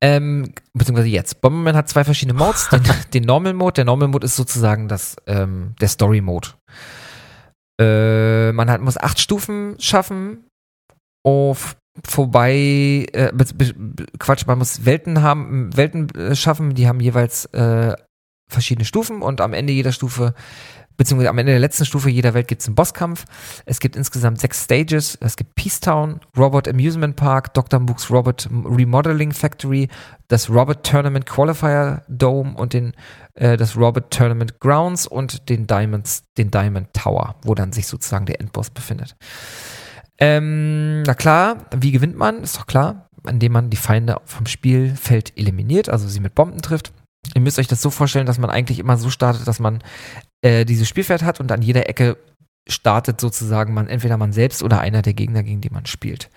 beziehungsweise jetzt. Bomberman hat zwei verschiedene Modes, den Normal-Mode. Der Normal-Mode ist sozusagen der Story-Mode. Man muss 8 Stufen schaffen, man muss Welten schaffen, die haben jeweils verschiedene Stufen, und am Ende jeder Stufe, beziehungsweise am Ende der letzten Stufe jeder Welt gibt es einen Bosskampf. Es gibt insgesamt 6 Stages. Es gibt Peacetown, Robot Amusement Park, Dr. Mook's Robot Remodeling Factory, das Robot Tournament Qualifier Dome und das Robot Tournament Grounds und den Diamond Tower, wo dann sich sozusagen der Endboss befindet. Na klar, wie gewinnt man? Ist doch klar, indem man die Feinde vom Spielfeld eliminiert, also sie mit Bomben trifft. Ihr müsst euch das so vorstellen, dass man eigentlich immer so startet, dass man dieses Spielfeld hat und an jeder Ecke startet sozusagen entweder man selbst oder einer der Gegner, gegen die man spielt.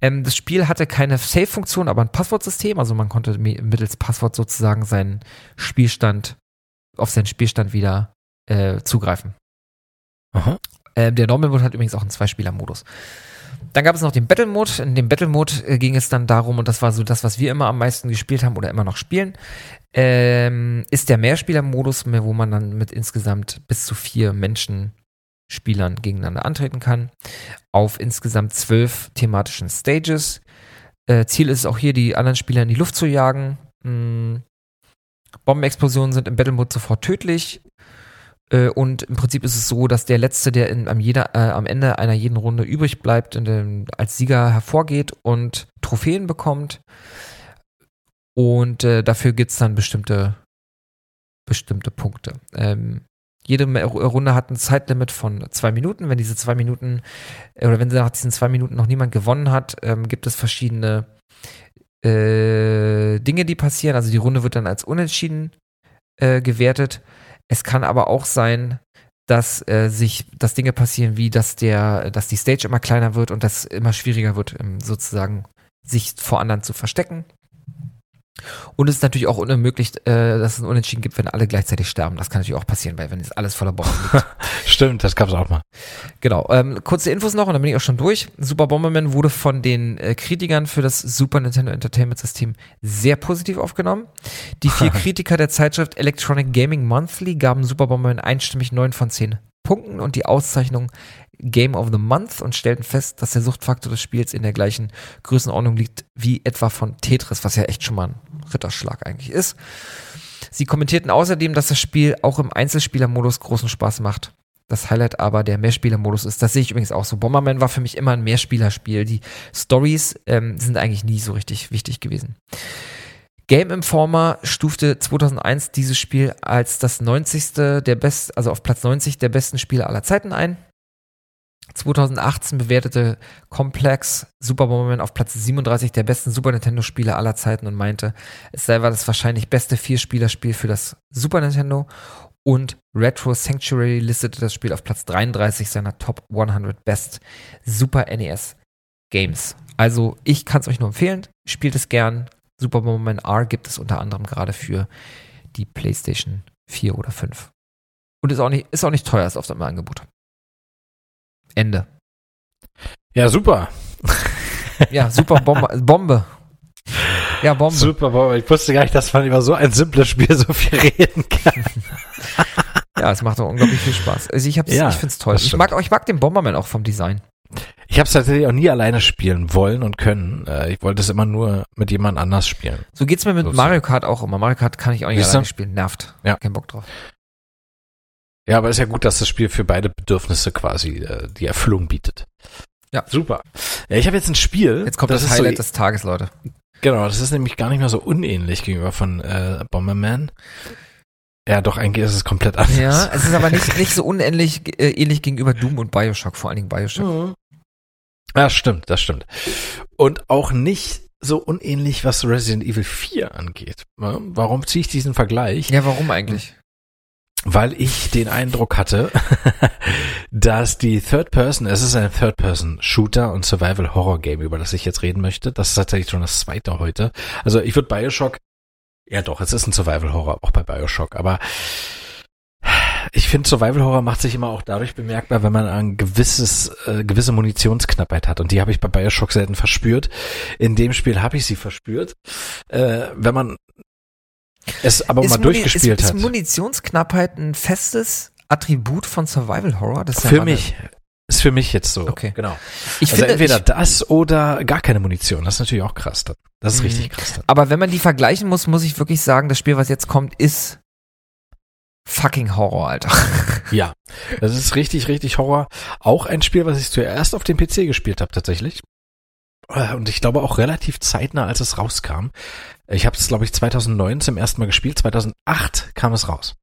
Das Spiel hatte keine Save-Funktion, aber ein Passwortsystem, also man konnte mittels Passwort sozusagen auf seinen Spielstand wieder zugreifen. Aha. Der Normal-Mode hat übrigens auch einen 2-Spieler-Modus. Dann gab es noch den Battle-Mode. In dem Battle-Mode ging es dann darum, und das war so das, was wir immer am meisten gespielt haben oder immer noch spielen, ist der Mehrspieler-Modus, wo man dann mit insgesamt bis zu 4 Menschenspielern gegeneinander antreten kann, auf insgesamt 12 thematischen Stages. Ziel ist es auch hier, die anderen Spieler in die Luft zu jagen. Bombenexplosionen sind im Battle-Mode sofort tödlich. Und im Prinzip ist es so, dass der Letzte, der am Ende einer jeden Runde übrig bleibt, als Sieger hervorgeht und Trophäen bekommt. Und dafür gibt es dann bestimmte Punkte. Jede Runde hat ein Zeitlimit von 2 Minuten. Wenn nach diesen 2 Minuten noch niemand gewonnen hat, gibt es verschiedene Dinge, die passieren. Also die Runde wird dann als unentschieden gewertet. Es kann aber auch sein, dass Dinge passieren, wie dass die Stage immer kleiner wird und das immer schwieriger wird, sozusagen sich vor anderen zu verstecken. Und es ist natürlich auch unermöglicht, dass es einen Unentschieden gibt, wenn alle gleichzeitig sterben. Das kann natürlich auch passieren, weil wenn jetzt alles voller Bomben liegt. Stimmt, das gab's auch mal. Genau. Kurze Infos noch und dann bin ich auch schon durch. Super Bomberman wurde von den Kritikern für das Super Nintendo Entertainment System sehr positiv aufgenommen. Die 4 Kritiker der Zeitschrift Electronic Gaming Monthly gaben Super Bomberman einstimmig 9 von 10 Punkten und die Auszeichnung Game of the Month und stellten fest, dass der Suchtfaktor des Spiels in der gleichen Größenordnung liegt wie etwa von Tetris, was ja echt schon mal ein Ritterschlag eigentlich ist. Sie kommentierten außerdem, dass das Spiel auch im Einzelspielermodus großen Spaß macht. Das Highlight aber der Mehrspielermodus ist, das sehe ich übrigens auch so. Bomberman war für mich immer ein Mehrspielerspiel. Die Storys sind eigentlich nie so richtig wichtig gewesen. Game Informer stufte 2001 dieses Spiel als das 90. Also auf Platz 90 der besten Spiele aller Zeiten ein. 2018 bewertete Complex Super Bomberman auf Platz 37 der besten Super Nintendo-Spiele aller Zeiten und meinte, es sei das wahrscheinlich beste 4-Spieler-Spiel für das Super Nintendo. Und Retro Sanctuary listete das Spiel auf Platz 33 seiner Top 100 Best Super NES Games. Also ich kann es euch nur empfehlen, spielt es gern. Super Bomberman R gibt es unter anderem gerade für die PlayStation 4 oder 5. Und ist auch nicht teuer, ist oft im Angebot. Ende. Ja, super. Ja, super Bombe. Ja, Bombe. Super Bombe. Ich wusste gar nicht, dass man über so ein simples Spiel so viel reden kann. Ja, es macht doch unglaublich viel Spaß. Also ich finde es toll. Ich mag den Bomberman auch vom Design. Ich habe es tatsächlich auch nie alleine spielen wollen und können. Ich wollte es immer nur mit jemand anders spielen. So geht's mir mit Mario Kart auch immer. Mario Kart kann ich auch nicht alleine spielen. Nervt. Ja. Kein Bock drauf. Ja, aber ist ja gut, dass das Spiel für beide Bedürfnisse quasi die Erfüllung bietet. Ja. Super. Ja, ich habe jetzt ein Spiel. Jetzt kommt das Highlight des Tages, Leute. Genau, das ist nämlich gar nicht mehr so unähnlich gegenüber von Bomberman. Ja, doch, eigentlich ist es komplett anders. Ja, es ist aber nicht so unähnlich ähnlich gegenüber Doom und Bioshock, vor allen Dingen Bioshock. Ja, das stimmt. Und auch nicht so unähnlich, was Resident Evil 4 angeht. Warum ziehe ich diesen Vergleich? Ja, warum eigentlich? Weil ich den Eindruck hatte, dass es ist ein Third-Person-Shooter und Survival-Horror-Game, über das ich jetzt reden möchte. Das ist tatsächlich schon das zweite heute. Also ich würde Bioshock, ja doch, es ist ein Survival-Horror, auch bei Bioshock, aber ich finde, Survival-Horror macht sich immer auch dadurch bemerkbar, wenn man eine gewisse Munitionsknappheit hat. Und die habe ich bei Bioshock selten verspürt. In dem Spiel habe ich sie verspürt. Wenn man es aber mal durchgespielt hat. Ist Munitionsknappheit ein festes Attribut von Survival Horror? Das ist für mich. Ist für mich jetzt so. Okay. Genau. Ich finde, entweder das oder gar keine Munition. Das ist natürlich auch krass. Das ist richtig krass. Aber wenn man die vergleichen muss ich wirklich sagen, das Spiel, was jetzt kommt, ist fucking Horror, Alter. Ja. Das ist richtig, richtig Horror. Auch ein Spiel, was ich zuerst auf dem PC gespielt habe, tatsächlich. Und ich glaube auch relativ zeitnah, als es rauskam. Ich habe es, glaube ich, 2009 zum ersten Mal gespielt. 2008 kam es raus.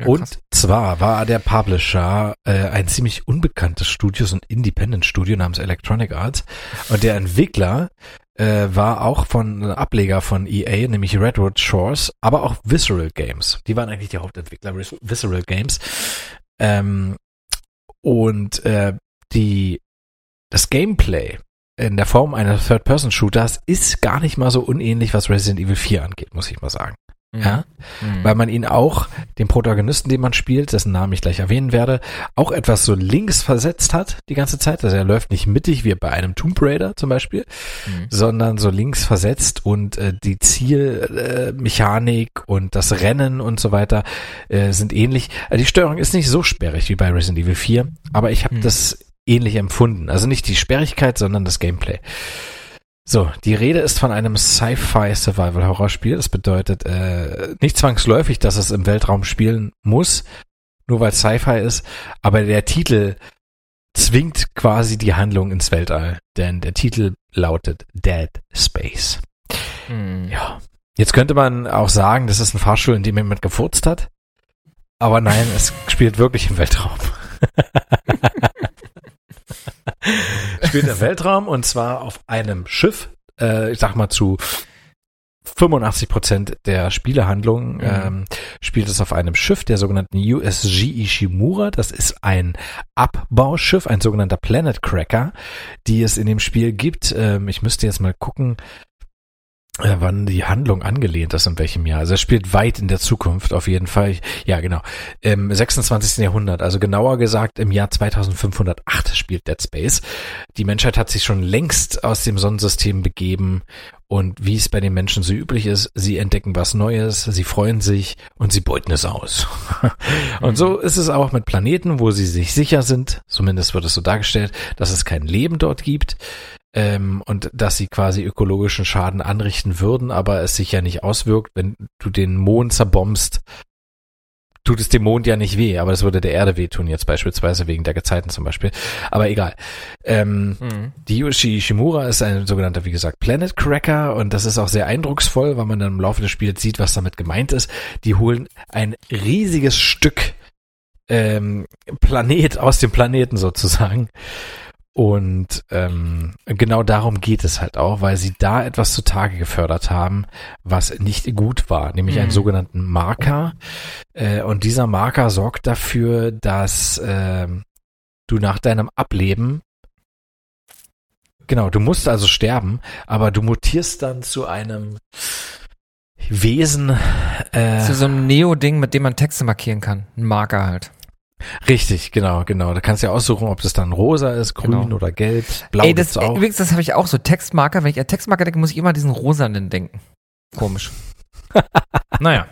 Ja, und zwar war der Publisher ein ziemlich unbekanntes Studio, so ein Independent-Studio namens Electronic Arts. Und der Entwickler war auch von einem Ableger von EA, nämlich Redwood Shores, aber auch Visceral Games. Die waren eigentlich die Hauptentwickler, Visceral Games. Das Gameplay in der Form eines Third-Person-Shooters ist gar nicht mal so unähnlich, was Resident Evil 4 angeht, muss ich mal sagen. Ja? Mhm. Weil man ihn auch, den Protagonisten, den man spielt, dessen Namen ich gleich erwähnen werde, auch etwas so links versetzt hat die ganze Zeit. Also er läuft nicht mittig wie bei einem Tomb Raider zum Beispiel, sondern so links versetzt und die Zielmechanik und das Rennen und so weiter sind ähnlich. Also die Steuerung ist nicht so sperrig wie bei Resident Evil 4, aber ich habe das ähnlich empfunden. Also nicht die Sperrigkeit, sondern das Gameplay. So, die Rede ist von einem Sci-Fi-Survival-Horror-Spiel. Das bedeutet nicht zwangsläufig, dass es im Weltraum spielen muss, nur weil es Sci-Fi ist, aber der Titel zwingt quasi die Handlung ins Weltall, denn der Titel lautet Dead Space. Ja. Jetzt könnte man auch sagen, das ist ein Fahrstuhl, in dem jemand gefurzt hat, aber nein, es spielt wirklich im Weltraum. Spielt im Weltraum und zwar auf einem Schiff, ich sag mal zu 85% der Spielehandlung spielt es auf einem Schiff, der sogenannten USG Ishimura. Das ist ein Abbauschiff, ein sogenannter Planet Cracker, die es in dem Spiel gibt. Ich müsste jetzt mal gucken, wann die Handlung angelehnt ist, in welchem Jahr. Also es spielt weit in der Zukunft, auf jeden Fall. Ja, genau. Im 26. Jahrhundert, also genauer gesagt im Jahr 2508 spielt Dead Space. Die Menschheit hat sich schon längst aus dem Sonnensystem begeben und wie es bei den Menschen so üblich ist, sie entdecken was Neues, sie freuen sich und sie beuten es aus. Und so ist es auch mit Planeten, wo sie sich sicher sind, zumindest wird es so dargestellt, dass es kein Leben dort gibt. Und dass sie quasi ökologischen Schaden anrichten würden, aber es sich ja nicht auswirkt, wenn du den Mond zerbombst, tut es dem Mond ja nicht weh, aber es würde der Erde wehtun jetzt beispielsweise, wegen der Gezeiten zum Beispiel, aber egal. Die Yoshi Ishimura ist ein sogenannter, wie gesagt, Planet Cracker und das ist auch sehr eindrucksvoll, weil man dann im Laufe des Spiels sieht, was damit gemeint ist. Die holen ein riesiges Stück Planet aus dem Planeten sozusagen. Und genau darum geht es halt auch, weil sie da etwas zutage gefördert haben, was nicht gut war, nämlich einen sogenannten Marker. Und dieser Marker sorgt dafür, dass du nach deinem Ableben, genau, du musst also sterben, aber du mutierst dann zu einem Wesen. Zu so einem Neo-Ding, mit dem man Texte markieren kann. Ein Marker halt. Richtig, genau. Da kannst du ja aussuchen, ob das dann rosa ist, grün oder gelb, blau. Ey, das auch. Übrigens, das habe ich auch so, Textmarker. Wenn ich an Textmarker denke, muss ich immer an diesen rosanen denken. Komisch. Naja.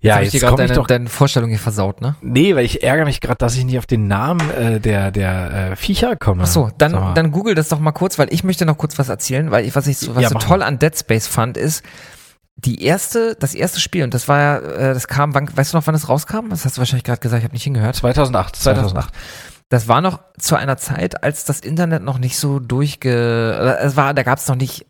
Ja, jetzt habe ich dir gerade deine Vorstellung hier versaut, ne? Nee, weil ich ärgere mich gerade, dass ich nicht auf den Namen der Viecher komme. Ach so, dann google das doch mal kurz, weil ich möchte noch kurz was erzählen, weil was ich so toll an Dead Space fand, ist, das erste Spiel, und das war ja, das kam, weißt du noch, wann das rauskam? Das hast du wahrscheinlich gerade gesagt, ich habe nicht hingehört. 2008. Das war noch zu einer Zeit, als das Internet noch nicht so da gab es noch nicht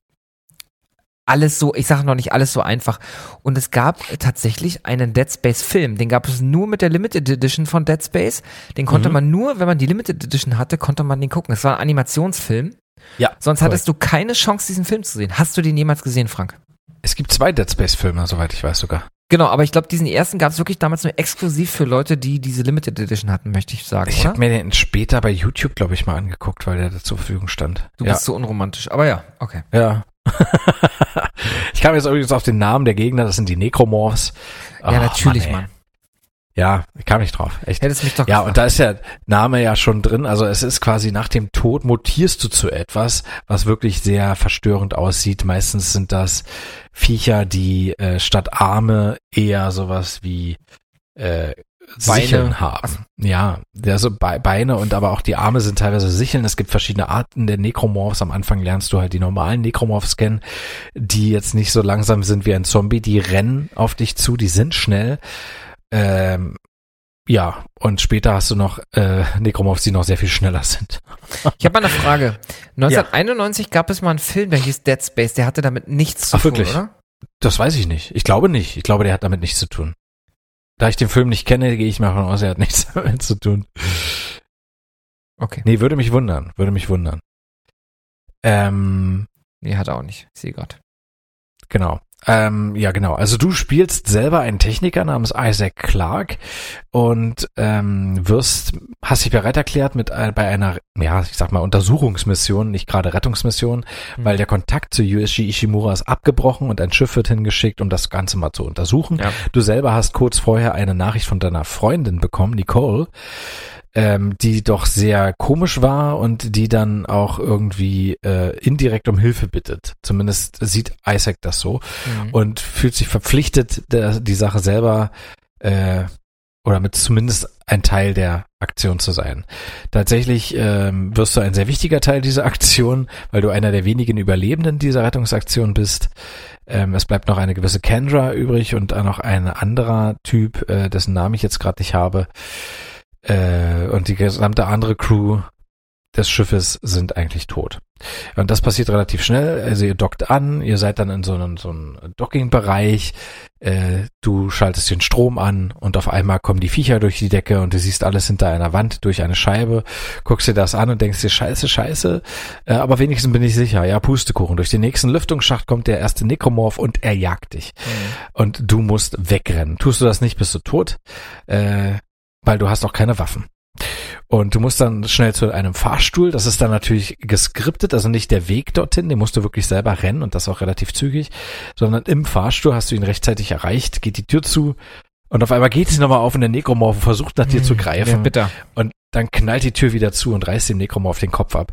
alles so, ich sage noch nicht alles so einfach. Und es gab tatsächlich einen Dead Space Film, den gab es nur mit der Limited Edition von Dead Space. Den konnte man nur, wenn man die Limited Edition hatte, konnte man den gucken. Es war ein Animationsfilm. Ja. Sonst hattest du keine Chance, diesen Film zu sehen. Hast du den jemals gesehen, Frank? Es gibt 2 Dead Space-Filme, soweit ich weiß sogar. Genau, aber ich glaube, diesen ersten gab es wirklich damals nur exklusiv für Leute, die diese Limited Edition hatten, möchte ich sagen. Ich habe mir den später bei YouTube, glaube ich, mal angeguckt, weil der da zur Verfügung stand. Du bist so unromantisch, aber ja, okay. Ja. Ich kam jetzt übrigens auf den Namen der Gegner, das sind die Necromorphs. Ja, natürlich, Mann. Ja, ich kam nicht drauf. Echt. Hättest mich doch gefragt. Und da ist der Name ja schon drin. Also es ist quasi nach dem Tod mutierst du zu etwas, was wirklich sehr verstörend aussieht. Meistens sind das Viecher, die statt Arme eher sowas wie Sicheln haben. Ja, also Beine und aber auch die Arme sind teilweise Sicheln. Es gibt verschiedene Arten der Necromorphs. Am Anfang lernst du halt die normalen Necromorphs kennen, die jetzt nicht so langsam sind wie ein Zombie. Die rennen auf dich zu, die sind schnell. Ja, und später hast du noch Necromorphs, die noch sehr viel schneller sind. Ich habe mal eine Frage. 1991 gab es mal einen Film, der hieß Dead Space. Der hatte damit nichts zu tun, oder? Das weiß ich nicht. Ich glaube nicht. Ich glaube, der hat damit nichts zu tun. Da ich den Film nicht kenne, gehe ich mal davon aus, er hat nichts damit zu tun. Okay. Nee, würde mich wundern. Nee, hat er auch nicht. Ich sehe gerade. Genau. Ja, genau. Also du spielst selber einen Techniker namens Isaac Clarke und hast dich bereit erklärt bei einer, ja, ich sag mal Untersuchungsmission, nicht gerade Rettungsmission, weil der Kontakt zu USG Ishimura ist abgebrochen und ein Schiff wird hingeschickt, um das Ganze mal zu untersuchen. Ja. Du selber hast kurz vorher eine Nachricht von deiner Freundin bekommen, Nicole, die doch sehr komisch war und die dann auch irgendwie indirekt um Hilfe bittet. Zumindest sieht Isaac das so und fühlt sich verpflichtet, die Sache selber oder mit zumindest ein Teil der Aktion zu sein. Tatsächlich wirst du ein sehr wichtiger Teil dieser Aktion, weil du einer der wenigen Überlebenden dieser Rettungsaktion bist. Es bleibt noch eine gewisse Kendra übrig und noch ein anderer Typ, dessen Namen ich jetzt gerade nicht habe. Und die gesamte andere Crew des Schiffes sind eigentlich tot. Und das passiert relativ schnell. Also ihr dockt an, ihr seid dann in so einem Docking-Bereich, du schaltest den Strom an und auf einmal kommen die Viecher durch die Decke und du siehst alles hinter einer Wand, durch eine Scheibe, guckst dir das an und denkst dir, scheiße, aber wenigstens bin ich sicher, ja, Pustekuchen. Durch den nächsten Lüftungsschacht kommt der erste Necromorph und er jagt dich. Mhm. Und du musst wegrennen. Tust du das nicht, bist du tot, weil du hast auch keine Waffen. Und du musst dann schnell zu einem Fahrstuhl, das ist dann natürlich geskriptet, also nicht der Weg dorthin, den musst du wirklich selber rennen und das auch relativ zügig, sondern im Fahrstuhl hast du ihn rechtzeitig erreicht, geht die Tür zu und auf einmal geht sie nochmal auf und der Necromorph versucht nach dir zu greifen. Ja, bitte. Und dann knallt die Tür wieder zu und reißt dem Necromorph den Kopf ab.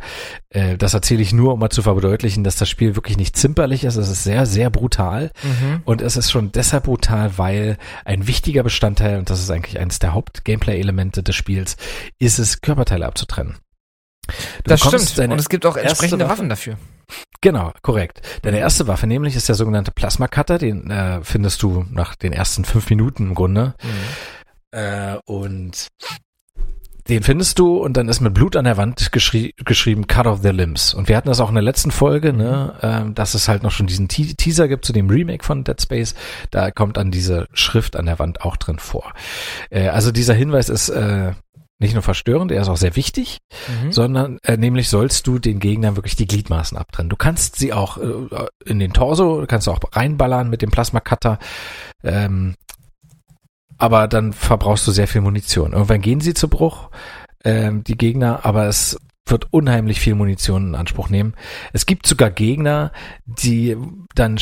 Das erzähle ich nur, um mal zu verdeutlichen, dass das Spiel wirklich nicht zimperlich ist. Es ist sehr, sehr brutal. Mhm. Und es ist schon deshalb brutal, weil ein wichtiger Bestandteil, und das ist eigentlich eines der Haupt-Gameplay-Elemente des Spiels, ist es, Körperteile abzutrennen. Das stimmt. Und es gibt auch entsprechende Waffen dafür. Genau, korrekt. Deine erste Waffe nämlich ist der sogenannte Plasma-Cutter. Den findest du nach den ersten 5 Minuten im Grunde. Mhm. Und den findest du und dann ist mit Blut an der Wand geschrieben Cut off their limbs. Und wir hatten das auch in der letzten Folge, ne, dass es halt noch schon diesen Teaser gibt zu dem Remake von Dead Space. Da kommt dann diese Schrift an der Wand auch drin vor. Also dieser Hinweis ist nicht nur verstörend, er ist auch sehr wichtig, sondern nämlich sollst du den Gegnern wirklich die Gliedmaßen abtrennen. Du kannst sie auch in den Torso, kannst du auch reinballern mit dem Plasma-Cutter, aber dann verbrauchst du sehr viel Munition. Irgendwann gehen sie zu Bruch, die Gegner, aber es wird unheimlich viel Munition in Anspruch nehmen. Es gibt sogar Gegner, die dann,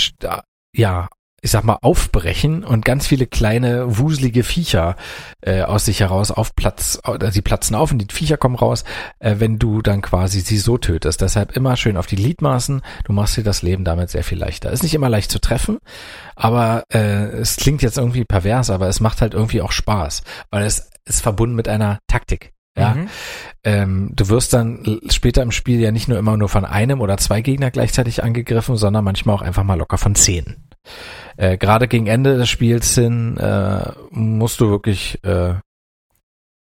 ja, ich sag mal, aufbrechen und ganz viele kleine, wuselige Viecher aus sich heraus sie platzen auf und die Viecher kommen raus, wenn du dann quasi sie so tötest. Deshalb immer schön auf die Gliedmaßen, du machst dir das Leben damit sehr viel leichter. Ist nicht immer leicht zu treffen, aber es klingt jetzt irgendwie pervers, aber es macht halt irgendwie auch Spaß, weil es ist verbunden mit einer Taktik. Ja, du wirst dann später im Spiel ja nicht nur immer nur von einem oder zwei Gegner gleichzeitig angegriffen, sondern manchmal auch einfach mal locker von 10. Gerade gegen Ende des Spiels hin musst du wirklich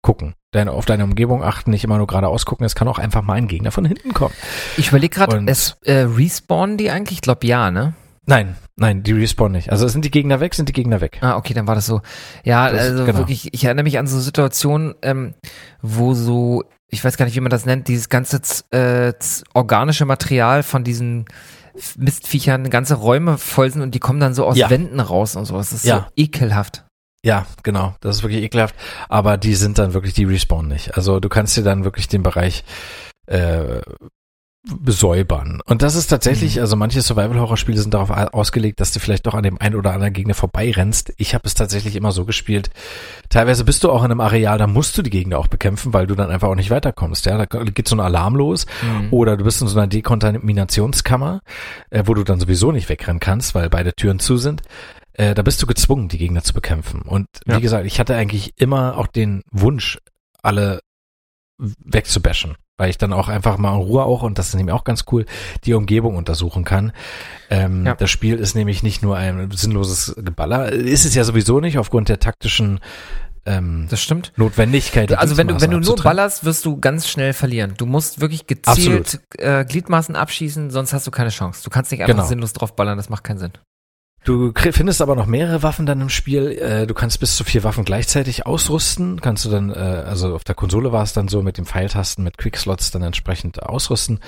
gucken. Auf deine Umgebung achten, nicht immer nur geradeaus gucken. Es kann auch einfach mal ein Gegner von hinten kommen. Ich überlege gerade, respawnen die eigentlich? Ich glaube ja, ne? Nein, die respawnen nicht. Also sind die Gegner weg. Ah, okay, dann war das so. Ja, wirklich, ich erinnere mich an so Situationen, wo so, ich weiß gar nicht, wie man das nennt, dieses ganze organische Material von diesen Mistviechern ganze Räume voll sind und die kommen dann so aus Wänden raus und sowas. Das ist so ekelhaft. Ja, genau. Das ist wirklich ekelhaft. Aber die sind dann wirklich, die respawnen nicht. Also du kannst dir dann wirklich den Bereich besäubern. Und das ist tatsächlich, also manche Survival-Horror-Spiele sind darauf ausgelegt, dass du vielleicht doch an dem einen oder anderen Gegner vorbeirennst. Ich habe es tatsächlich immer so gespielt. Teilweise bist du auch in einem Areal, da musst du die Gegner auch bekämpfen, weil du dann einfach auch nicht weiterkommst. Ja, da geht so ein Alarm los oder du bist in so einer Dekontaminationskammer, wo du dann sowieso nicht wegrennen kannst, weil beide Türen zu sind. Da bist du gezwungen, die Gegner zu bekämpfen. Und wie gesagt, ich hatte eigentlich immer auch den Wunsch, alle wegzubashen, weil ich dann auch einfach mal in Ruhe auch, und das ist nämlich auch ganz cool, die Umgebung untersuchen kann. Das Spiel ist nämlich nicht nur ein sinnloses Geballer, ist es ja sowieso nicht, aufgrund der taktischen das stimmt. Notwendigkeit. Also wenn du nur ballerst, wirst du ganz schnell verlieren. Du musst wirklich gezielt Gliedmaßen abschießen, sonst hast du keine Chance. Du kannst nicht einfach sinnlos draufballern, das macht keinen Sinn. Du findest aber noch mehrere Waffen dann im Spiel. Du kannst bis zu 4 Waffen gleichzeitig ausrüsten. Kannst du dann, also auf der Konsole war es dann so, mit den Pfeiltasten, mit Quickslots dann entsprechend ausrüsten.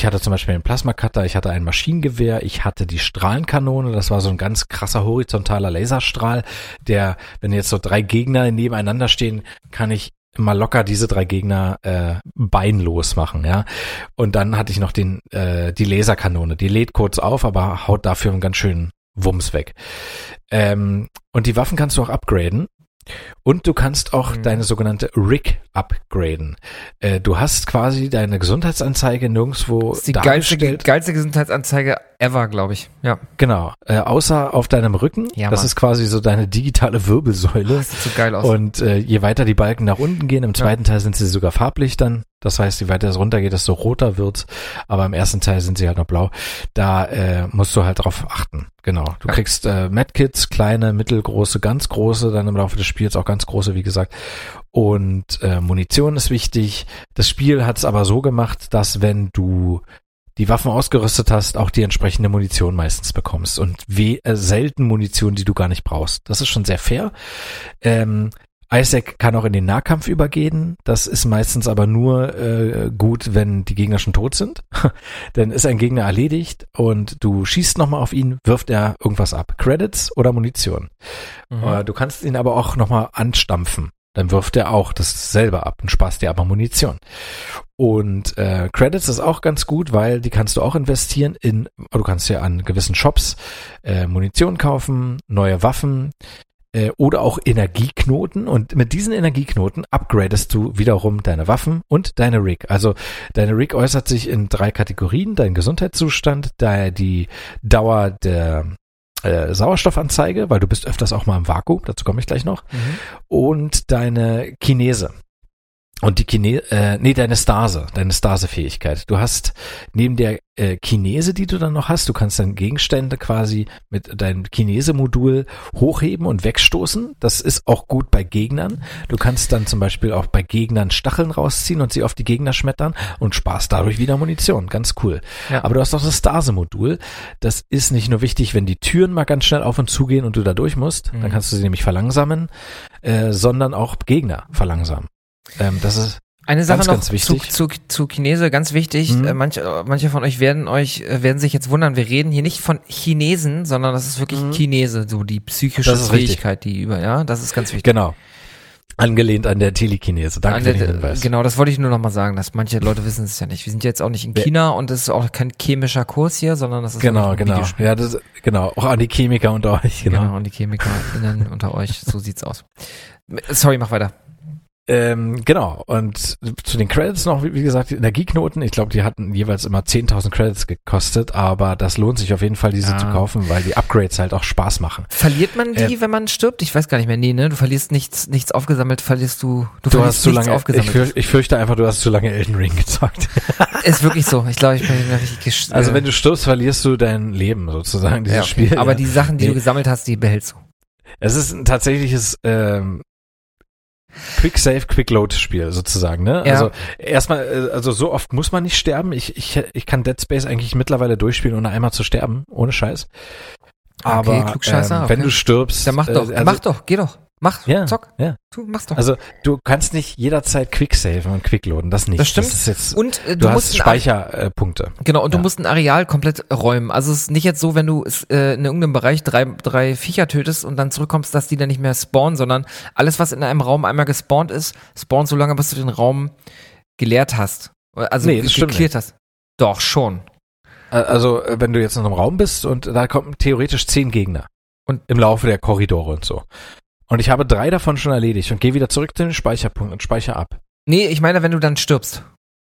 Ich hatte zum Beispiel einen Plasma-Cutter, ich hatte ein Maschinengewehr, ich hatte die Strahlenkanone, das war so ein ganz krasser horizontaler Laserstrahl, der, wenn jetzt so 3 Gegner nebeneinander stehen, kann ich mal locker diese 3 Gegner beinlos machen, ja. Und dann hatte ich noch die Laserkanone. Die lädt kurz auf, aber haut dafür einen ganz schönen Wumms weg. Und die Waffen kannst du auch upgraden. Und du kannst auch deine sogenannte Rig upgraden. Du hast quasi deine Gesundheitsanzeige nirgendwo dargestellt. Das ist die geilste Gesundheitsanzeige Ever, glaube ich, ja. Genau, außer auf deinem Rücken, ja, das ist quasi so deine digitale Wirbelsäule. Das sieht so geil aus. Und je weiter die Balken nach unten gehen, im zweiten Teil sind sie sogar farblich dann. Das heißt, je weiter es runter geht, desto roter wird's. Aber im ersten Teil sind sie halt noch blau. Da musst du halt drauf achten, genau. Du kriegst Medkits, kleine, mittelgroße, ganz große, dann im Laufe des Spiels auch ganz große, wie gesagt. Und Munition ist wichtig. Das Spiel hat's aber so gemacht, dass wenn du die Waffen ausgerüstet hast, auch die entsprechende Munition meistens bekommst und selten Munition, die du gar nicht brauchst. Das ist schon sehr fair. Isaac kann auch in den Nahkampf übergehen. Das ist meistens aber nur gut, wenn die Gegner schon tot sind. Dann ist ein Gegner erledigt und du schießt nochmal auf ihn, wirft er irgendwas ab. Credits oder Munition. Mhm. Du kannst ihn aber auch nochmal anstampfen. Dann wirft er auch dasselbe ab und sparst dir aber Munition. Und Credits ist auch ganz gut, weil die kannst du auch investieren in, du kannst ja an gewissen Shops Munition kaufen, neue Waffen oder auch Energieknoten. Und mit diesen Energieknoten upgradest du wiederum deine Waffen und deine Rig. Also deine Rig äußert sich in 3 Kategorien. Dein Gesundheitszustand, die Dauer der Sauerstoffanzeige, weil du bist öfters auch mal im Vakuum, dazu komme ich gleich noch, und deine Kinese. Und deine Stase, deine Stase-Fähigkeit. Du hast neben der Kinese, die du dann noch hast, du kannst dann Gegenstände quasi mit deinem Kinese-Modul hochheben und wegstoßen. Das ist auch gut bei Gegnern. Du kannst dann zum Beispiel auch bei Gegnern Stacheln rausziehen und sie auf die Gegner schmettern und sparst dadurch wieder Munition. Ganz cool. Ja. Aber du hast auch das Stase-Modul. Das ist nicht nur wichtig, wenn die Türen mal ganz schnell auf und zu gehen und du da durch musst, dann kannst du sie nämlich verlangsamen, sondern auch Gegner verlangsamen. Das ist eine Sache ganz wichtig. Zu Chinese, ganz wichtig. Manche von euch werden sich jetzt wundern. Wir reden hier nicht von Chinesen, sondern das ist wirklich Chinese, so die psychische Fähigkeit, das ist ganz wichtig. Genau. Angelehnt an der Telekinese. Danke für den Hinweis. Genau, das wollte ich nur nochmal sagen, dass manche Leute wissen es ja nicht. Wir sind jetzt auch nicht in China und es ist auch kein chemischer Kurs hier, sondern das ist ein Videospiel. Ja, auch an die Chemiker unter euch. Genau, an die ChemikerInnen unter euch. So sieht's aus. Sorry, mach weiter. Genau, und zu den Credits noch, wie gesagt, die Energieknoten, ich glaube, die hatten jeweils immer 10.000 Credits gekostet, aber das lohnt sich auf jeden Fall, diese zu kaufen, weil die Upgrades halt auch Spaß machen. Verliert man die, wenn man stirbt? Ich weiß gar nicht mehr, nee, ne? Du verlierst nichts aufgesammelt, du hast zu lange aufgesammelt. Ich fürchte einfach, du hast zu lange Elden Ring gezockt. Ist wirklich so, ich glaube, ich bin nicht mehr richtig Also wenn du stirbst, verlierst du dein Leben sozusagen, dieses Spiel. Aber die Sachen, die du gesammelt hast, die behältst du. Es ist ein tatsächliches, Quick-Save, Quick-Load-Spiel sozusagen, ne? Ja. Also erstmal, so oft muss man nicht sterben. Ich kann Dead Space eigentlich mittlerweile durchspielen, ohne einmal zu sterben, ohne Scheiß. Aber wenn du stirbst, dann zock. Ja. Du machst doch. Also du kannst nicht jederzeit Quick-Saven und Quick-Loaden, das nicht. Das stimmt. Das ist jetzt, und du hast Speicherpunkte. Genau, und du musst ein Areal komplett räumen. Also es ist nicht jetzt so, wenn du in irgendeinem Bereich drei Viecher tötest und dann zurückkommst, dass die dann nicht mehr spawnen, sondern alles, was in einem Raum einmal gespawnt ist, spawnt so lange, bis du den Raum geleert hast. Also geklärt hast. Doch, schon. Also wenn du jetzt in einem Raum bist und da kommen theoretisch 10 Gegner. Und im Laufe der Korridore und so. Und ich habe 3 davon schon erledigt und gehe wieder zurück zu den Speicherpunkt und speichere ab. Nee, ich meine, wenn du dann stirbst.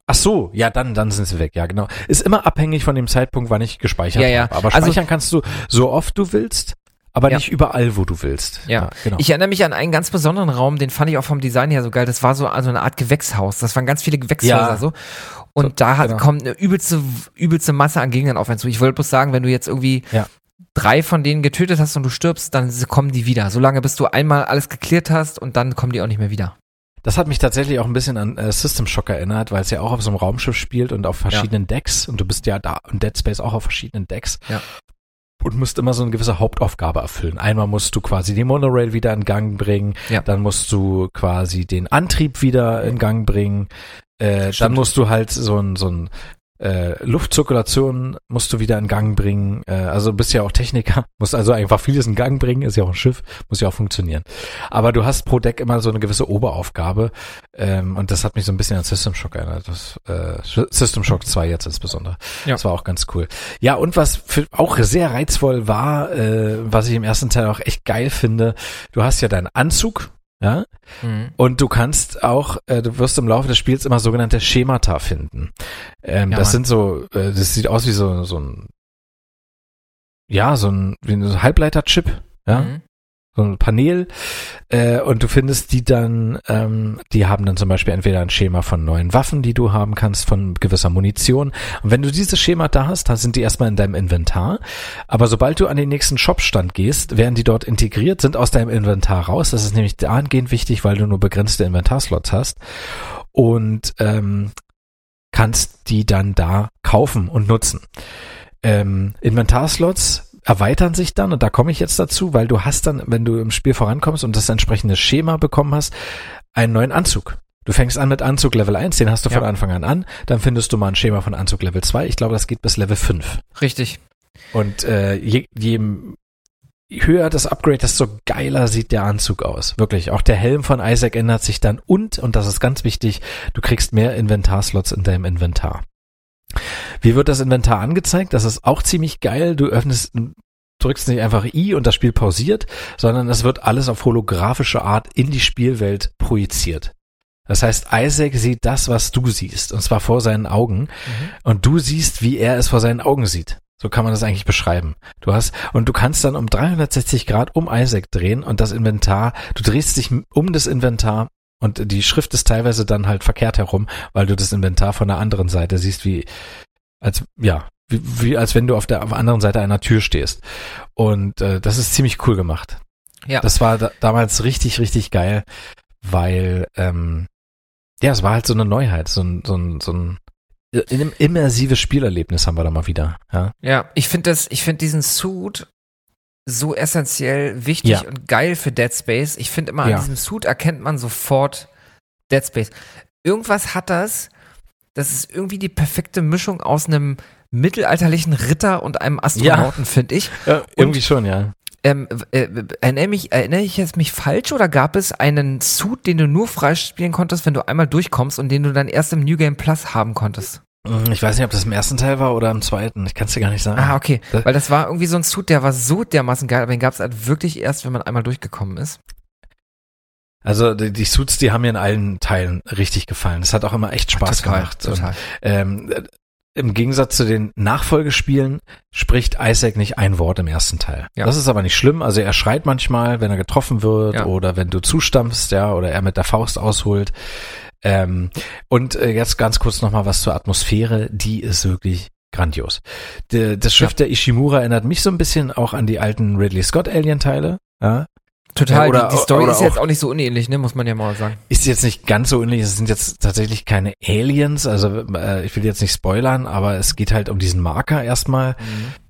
Ach so, ja, dann sind sie weg, ja, genau. Ist immer abhängig von dem Zeitpunkt, wann ich gespeichert habe. Aber speichern kannst du so oft du willst, aber nicht überall, wo du willst. Ja, genau. Ich erinnere mich an einen ganz besonderen Raum, den fand ich auch vom Design her so geil. Das war so also eine Art Gewächshaus. Das waren ganz viele Gewächshäuser so. Und kommt eine übelste Masse an Gegnern auf einen zu. Ich wollte bloß sagen, wenn du jetzt irgendwie 3 von denen getötet hast und du stirbst, dann kommen die wieder. Solange bis du einmal alles geklärt hast und dann kommen die auch nicht mehr wieder. Das hat mich tatsächlich auch ein bisschen an System Shock erinnert, weil es ja auch auf so einem Raumschiff spielt und auf verschiedenen Decks und du bist ja da und Dead Space auch auf verschiedenen Decks. Ja. Und musst immer so eine gewisse Hauptaufgabe erfüllen. Einmal musst du quasi die Monorail wieder in Gang bringen, dann musst du quasi den Antrieb wieder in Gang bringen, dann musst du halt so ein Luftzirkulation musst du wieder in Gang bringen, also bist ja auch Techniker, musst also einfach vieles in Gang bringen, ist ja auch ein Schiff, muss ja auch funktionieren. Aber du hast pro Deck immer so eine gewisse Oberaufgabe und das hat mich so ein bisschen an System Shock erinnert, System Shock 2 jetzt insbesondere. Ja. Das war auch ganz cool. Ja, und was auch sehr reizvoll war, was ich im ersten Teil auch echt geil finde, du hast ja deinen Anzug, und du kannst auch, du wirst im Laufe des Spiels immer sogenannte Schemata finden. Das sind so, das sieht aus wie so ein ja, so ein Halbleiterchip, ja, mhm. so ein Panel, und du findest die dann, die haben dann zum Beispiel entweder ein Schema von neuen Waffen, die du haben kannst, von gewisser Munition, und wenn du dieses Schema da hast, dann sind die erstmal in deinem Inventar, aber sobald du an den nächsten Shopstand gehst, werden die dort integriert, sind aus deinem Inventar raus, das ist nämlich dahingehend wichtig, weil du nur begrenzte Inventarslots hast und kannst die dann da kaufen und nutzen. Inventarslots erweitern sich dann, und da komme ich jetzt dazu, weil du hast dann, wenn du im Spiel vorankommst und das entsprechende Schema bekommen hast, einen neuen Anzug. Du fängst an mit Anzug Level 1, den hast du von Anfang an, dann findest du mal ein Schema von Anzug Level 2, ich glaube, das geht bis Level 5. Richtig. Und je höher das Upgrade, desto geiler sieht der Anzug aus. Wirklich, auch der Helm von Isaac ändert sich dann und das ist ganz wichtig, du kriegst mehr Inventarslots in deinem Inventar. Wie wird das Inventar angezeigt? Das ist auch ziemlich geil. Du drückst nicht einfach I und das Spiel pausiert, sondern es wird alles auf holographische Art in die Spielwelt projiziert. Das heißt, Isaac sieht das, was du siehst, und zwar vor seinen Augen, und du siehst, wie er es vor seinen Augen sieht. So kann man das eigentlich beschreiben. Du kannst dann um 360 Grad um Isaac drehen und das Inventar, du drehst dich um das Inventar. Und die Schrift ist teilweise dann halt verkehrt herum, weil du das Inventar von der anderen Seite siehst, als wenn du auf der anderen Seite einer Tür stehst. Und das ist ziemlich cool gemacht. Ja. Das war damals richtig, richtig geil, weil es war halt so eine Neuheit, so ein immersives Spielerlebnis haben wir da mal wieder. Ja, ich finde diesen Suit so essentiell wichtig und geil für Dead Space. Ich finde immer, an diesem Suit erkennt man sofort Dead Space. Irgendwas hat das ist irgendwie die perfekte Mischung aus einem mittelalterlichen Ritter und einem Astronauten, finde ich. Ja, irgendwie und, schon, ja. Erinnere ich jetzt mich falsch, oder gab es einen Suit, den du nur freispielen konntest, wenn du einmal durchkommst, und den du dann erst im New Game Plus haben konntest? Ich weiß nicht, ob das im ersten Teil war oder im zweiten. Ich kann es dir gar nicht sagen. Ah, okay. Weil das war irgendwie so ein Suit, der war so dermaßen geil, aber den gab es halt wirklich erst, wenn man einmal durchgekommen ist. Also die Suits, die haben mir in allen Teilen richtig gefallen. Das hat auch immer echt Spaß gemacht. Total. Und, im Gegensatz zu den Nachfolgespielen spricht Isaac nicht ein Wort im ersten Teil. Ja. Das ist aber nicht schlimm. Also er schreit manchmal, wenn er getroffen wird oder wenn du zustampfst, oder er mit der Faust ausholt. Und jetzt ganz kurz nochmal was zur Atmosphäre, die ist wirklich grandios. Das Schiff der Ishimura erinnert mich so ein bisschen auch an die alten Ridley Scott Alien-Teile. Ja? Total, die Story ist jetzt auch nicht so unähnlich, ne? Muss man ja mal sagen. Ist jetzt nicht ganz so unähnlich, es sind jetzt tatsächlich keine Aliens, also ich will jetzt nicht spoilern, aber es geht halt um diesen Marker erstmal.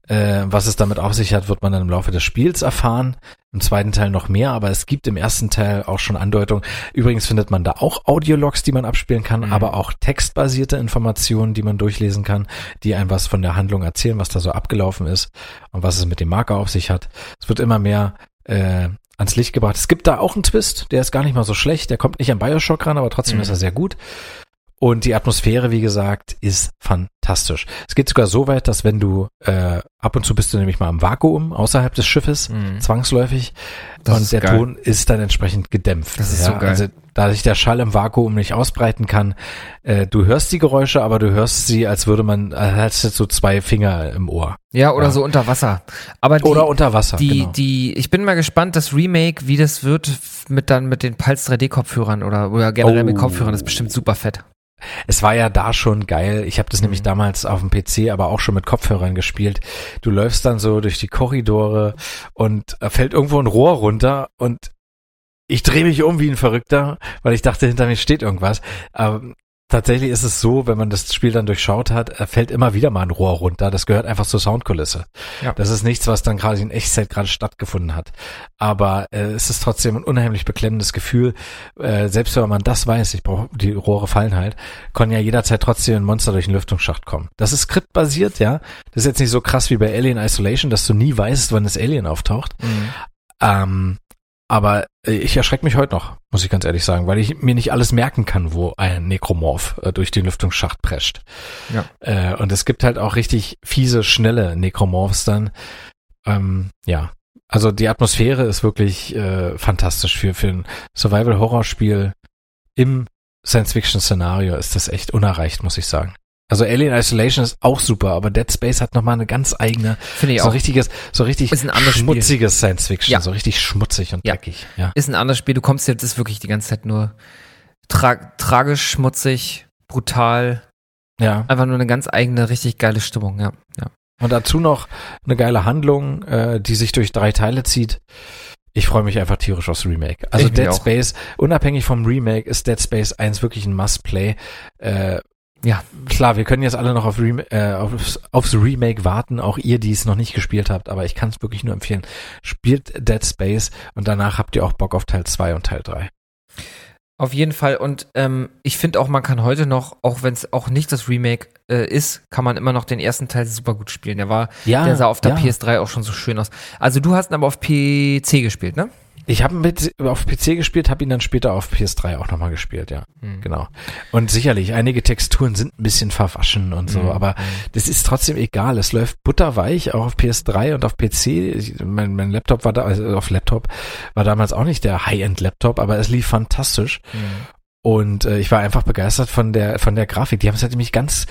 Was es damit auf sich hat, wird man dann im Laufe des Spiels erfahren. Im zweiten Teil noch mehr, aber es gibt im ersten Teil auch schon Andeutungen. Übrigens findet man da auch Audiologs, die man abspielen kann, aber auch textbasierte Informationen, die man durchlesen kann, die einem was von der Handlung erzählen, was da so abgelaufen ist und was es mit dem Marker auf sich hat. Es wird immer mehr ans Licht gebracht. Es gibt da auch einen Twist, der ist gar nicht mal so schlecht. Der kommt nicht an Bioshock ran, aber trotzdem ist er sehr gut. Und die Atmosphäre, wie gesagt, ist fantastisch. Es geht sogar so weit, dass wenn du, ab und zu bist du nämlich mal im Vakuum, außerhalb des Schiffes, zwangsläufig, und der Ton ist dann entsprechend gedämpft. Das ist so geil. Also, da sich der Schall im Vakuum nicht ausbreiten kann, du hörst die Geräusche, aber du hörst sie, als hättest du zwei Finger im Ohr. Ja, oder so unter Wasser. Oder unter Wasser, genau. Ich bin mal gespannt, das Remake, wie das wird mit den Pulse 3D-Kopfhörern oder generell mit Kopfhörern, das ist bestimmt super fett. Es war ja da schon geil. Ich habe das nämlich damals auf dem PC, aber auch schon mit Kopfhörern gespielt. Du läufst dann so durch die Korridore und fällt irgendwo ein Rohr runter und ich drehe mich um wie ein Verrückter, weil ich dachte, hinter mir steht irgendwas. Aber tatsächlich ist es so, wenn man das Spiel dann durchschaut hat, fällt immer wieder mal ein Rohr runter. Das gehört einfach zur Soundkulisse. Ja. Das ist nichts, was dann gerade in Echtzeit gerade stattgefunden hat. Aber es ist trotzdem ein unheimlich beklemmendes Gefühl. Selbst wenn man das weiß, die Rohre fallen halt, kann ja jederzeit trotzdem ein Monster durch den Lüftungsschacht kommen. Das ist skriptbasiert, ja. Das ist jetzt nicht so krass wie bei Alien Isolation, dass du nie weißt, wann das Alien auftaucht. Aber ich erschrecke mich heute noch, muss ich ganz ehrlich sagen, weil ich mir nicht alles merken kann, wo ein Necromorph durch den Lüftungsschacht prescht. Ja. Und es gibt halt auch richtig fiese, schnelle Necromorphs dann. Also die Atmosphäre ist wirklich fantastisch für ein Survival-Horror-Spiel. Im Science-Fiction-Szenario ist das echt unerreicht, muss ich sagen. Also Alien Isolation ist auch super, aber Dead Space hat nochmal eine ganz eigene, finde ich so auch. So richtig ist ein anderes schmutziges Spiel. Science Fiction, ja. So richtig schmutzig und dreckig. Ja. Ist ein anderes Spiel, du kommst dir, das ist wirklich die ganze Zeit nur tragisch, schmutzig, brutal. Ja. Einfach nur eine ganz eigene, richtig geile Stimmung, ja. Und dazu noch eine geile Handlung, die sich durch 3 Teile zieht. Ich freue mich einfach tierisch aufs Remake. Also ich Dead Space, unabhängig vom Remake, ist Dead Space 1 wirklich ein Must-Play. Ja, klar, wir können jetzt alle noch auf aufs Remake warten, auch ihr, die es noch nicht gespielt habt, aber ich kann es wirklich nur empfehlen. Spielt Dead Space und danach habt ihr auch Bock auf Teil 2 und Teil 3. Auf jeden Fall, und ich finde auch, man kann heute noch, auch wenn es auch nicht das Remake ist, kann man immer noch den ersten Teil super gut spielen. Der sah auf der PS3 auch schon so schön aus. Also du hast ihn aber auf PC gespielt, ne? Ich habe ihn auf PC gespielt, habe ihn dann später auf PS3 auch nochmal gespielt, ja. Mhm. Genau. Und sicherlich, einige Texturen sind ein bisschen verwaschen und so, aber das ist trotzdem egal. Es läuft butterweich, auch auf PS3 und auf PC. Mein Laptop war da, also auf Laptop, war damals auch nicht der High-End-Laptop, aber es lief fantastisch. Mhm. Und ich war einfach begeistert von der Grafik. Die haben es halt nämlich ganz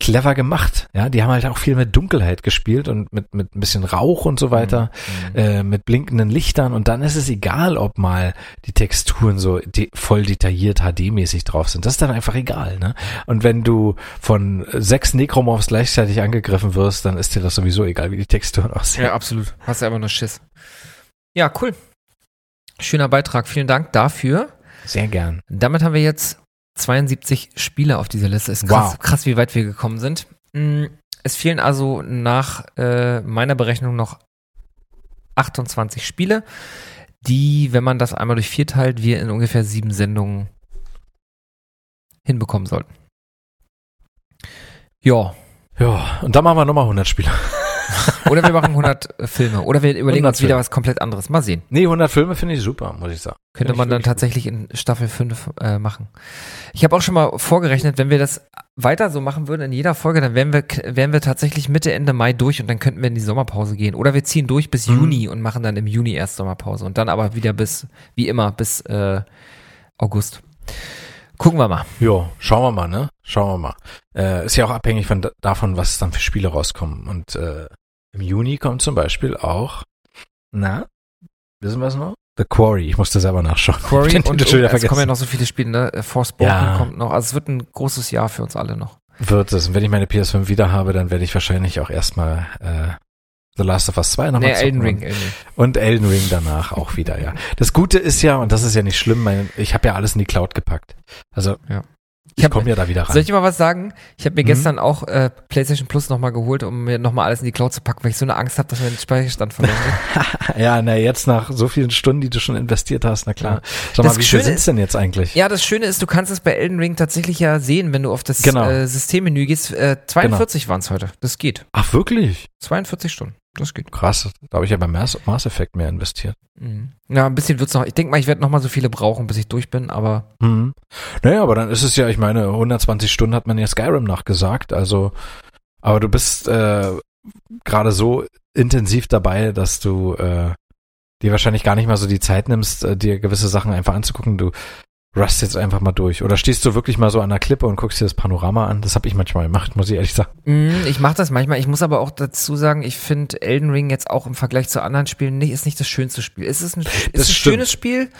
clever gemacht, ja, die haben halt auch viel mit Dunkelheit gespielt und mit ein bisschen Rauch und so weiter, mit blinkenden Lichtern, und dann ist es egal, ob mal die Texturen so voll detailliert HD-mäßig drauf sind, das ist dann einfach egal, ne, und wenn du von 6 Necromorphs gleichzeitig angegriffen wirst, dann ist dir das sowieso egal, wie die Texturen aussehen. Ja, absolut, hast ja einfach nur Schiss. Ja, cool. Schöner Beitrag, vielen Dank dafür. Sehr gern. Damit haben wir jetzt 72 Spiele auf dieser Liste. Ist krass, wow. Krass, wie weit wir gekommen sind. Es fehlen also nach meiner Berechnung noch 28 Spiele, die, wenn man das einmal durch 4 teilt, wir in ungefähr 7 Sendungen hinbekommen sollten. Ja, und dann machen wir nochmal 100 Spiele. Oder wir machen 100 Filme. Oder wir überlegen uns wieder was komplett anderes. Mal sehen. Nee, 100 Filme finde ich super, muss ich sagen. Könnte man dann tatsächlich in Staffel 5 machen. Ich habe auch schon mal vorgerechnet, wenn wir das weiter so machen würden in jeder Folge, dann wären wir tatsächlich Mitte, Ende Mai durch und dann könnten wir in die Sommerpause gehen. Oder wir ziehen durch bis Juni und machen dann im Juni erst Sommerpause. Und dann aber wieder bis August. Gucken wir mal. Jo, schauen wir mal, ne? Ist ja auch abhängig davon, was dann für Spiele rauskommen. Und im Juni kommt zum Beispiel auch, wissen wir es noch? The Quarry. Ich musste selber nachschauen. Quarry, und es kommen ja noch so viele Spiele, ne? Forspoken kommt noch. Also es wird ein großes Jahr für uns alle noch. Wird es. Und wenn ich meine PS5 wieder habe, dann werde ich wahrscheinlich auch erstmal The Last of Us 2 nochmal zocken. Elden Ring. Und Elden Ring danach auch wieder, ja. Das Gute ist ja, und das ist ja nicht schlimm, ich habe ja alles in die Cloud gepackt. Also, ja. Ich komme ja da wieder rein. Soll ich dir mal was sagen? Ich habe mir gestern auch PlayStation Plus nochmal geholt, um mir nochmal alles in die Cloud zu packen, weil ich so eine Angst habe, dass wir den Speicherstand verlieren. Ja, jetzt nach so vielen Stunden, die du schon investiert hast, na klar. Ja. Sag mal, wie schön ist es denn jetzt eigentlich? Ja, das Schöne ist, du kannst es bei Elden Ring tatsächlich ja sehen, wenn du auf das Systemmenü gehst. 42 waren es heute. Das geht. Ach, wirklich? 42 Stunden. Das geht. Krass, da habe ich ja beim Mass Effect mehr investiert. Ja, ein bisschen wird's noch. Ich denke mal, ich werde noch mal so viele brauchen, bis ich durch bin, aber... Naja, aber dann ist es ja, ich meine, 120 Stunden hat man ja Skyrim nachgesagt, also, aber du bist gerade so intensiv dabei, dass du dir wahrscheinlich gar nicht mal so die Zeit nimmst, dir gewisse Sachen einfach anzugucken. Du rust jetzt einfach mal durch. Oder stehst du wirklich mal so an der Klippe und guckst dir das Panorama an? Das habe ich manchmal gemacht, muss ich ehrlich sagen. Ich mache das manchmal. Ich muss aber auch dazu sagen, ich finde Elden Ring jetzt auch im Vergleich zu anderen Spielen ist nicht das schönste Spiel. Es ist ein schönes Spiel.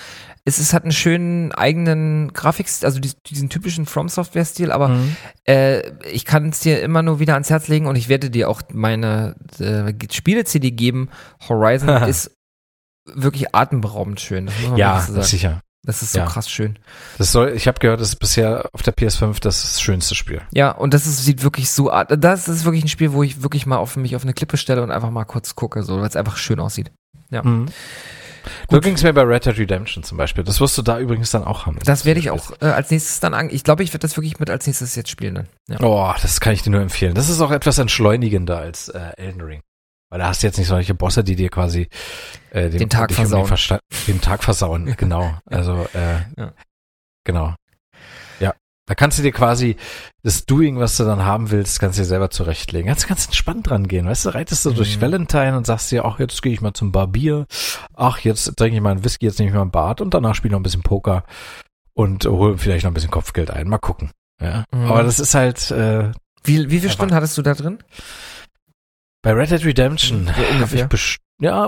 Es hat einen schönen eigenen Grafik, also diesen typischen From-Software-Stil, aber ich kann es dir immer nur wieder ans Herz legen und ich werde dir auch meine Spiele-CD geben. Horizon ist wirklich atemberaubend schön. Das muss man so sagen. Sicher. Das ist so krass schön. Ich habe gehört, das ist bisher auf der PS5 das schönste Spiel. Ja, und sieht wirklich so, das ist wirklich ein Spiel, wo ich wirklich mal mich auf eine Klippe stelle und einfach mal kurz gucke, so, weil es einfach schön aussieht. Ja. So ging es mir bei Red Dead Redemption zum Beispiel. Das wirst du da übrigens dann auch haben. Das werde ich auch als nächstes dann ich glaube, ich werde das wirklich mit als nächstes jetzt spielen dann. Ja. Oh, das kann ich dir nur empfehlen. Das ist auch etwas entschleunigender als Elden Ring. Weil da hast du jetzt nicht solche Bosse, die dir quasi den Tag versauen. Den Tag versauen, genau. Also, genau. Ja, da kannst du dir quasi das Doing, was du dann haben willst, kannst du dir selber zurechtlegen. Kannst du ganz entspannt dran gehen, weißt du? Reitest du durch Valentine und sagst dir, ach, jetzt gehe ich mal zum Barbier. Ach, jetzt trinke ich mal einen Whisky, jetzt nehme ich mal ein Bad und danach spiele ich noch ein bisschen Poker und hole vielleicht noch ein bisschen Kopfgeld ein. Mal gucken. Ja. Aber das ist halt Wie viele Stunden hattest du da drin? Bei Red Dead Redemption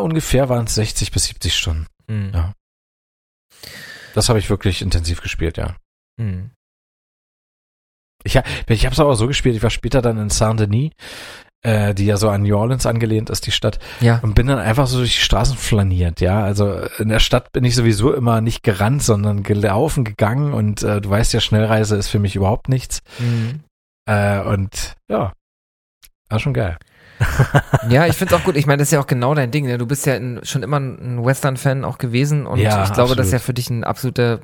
ungefähr waren es 60 bis 70 Stunden. Mhm. Ja. Das habe ich wirklich intensiv gespielt, ja. Mhm. Ich habe es aber so gespielt, ich war später dann in Saint-Denis, die ja so an New Orleans angelehnt ist, die Stadt, und bin dann einfach so durch die Straßen flaniert, ja. Also in der Stadt bin ich sowieso immer nicht gerannt, sondern gelaufen, gegangen und du weißt ja, Schnellreise ist für mich überhaupt nichts. Mhm. Und ja, war schon geil. Ja, ich find's auch gut. Ich meine, das ist ja auch genau dein Ding. Ne? Du bist ja schon immer ein Western-Fan auch gewesen und ja, ich glaube, absolut. Das ist ja für dich ein absoluter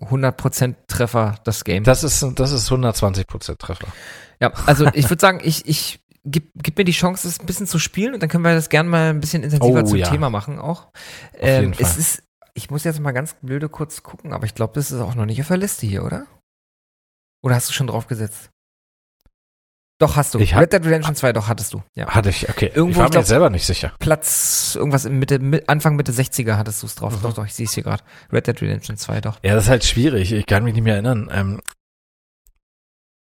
100% Treffer, das Game. Das ist 120% Treffer. Ja, also ich würde sagen, ich gib mir die Chance, das ein bisschen zu spielen und dann können wir das gerne mal ein bisschen intensiver Thema machen auch. Auf jeden Fall. Ich muss jetzt mal ganz blöde kurz gucken, aber ich glaube, das ist auch noch nicht auf der Liste hier, oder? Oder hast du schon drauf gesetzt? Doch, hast du. Red Dead Redemption 2, doch, hattest du. Ja. Hatte ich, okay. Irgendwo, ich war mir jetzt selber nicht sicher. Platz, irgendwas im Anfang, Mitte 60er hattest du es drauf. Mhm. Doch, ich sehe es hier gerade. Red Dead Redemption 2, doch. Ja, das ist halt schwierig. Ich kann mich nicht mehr erinnern.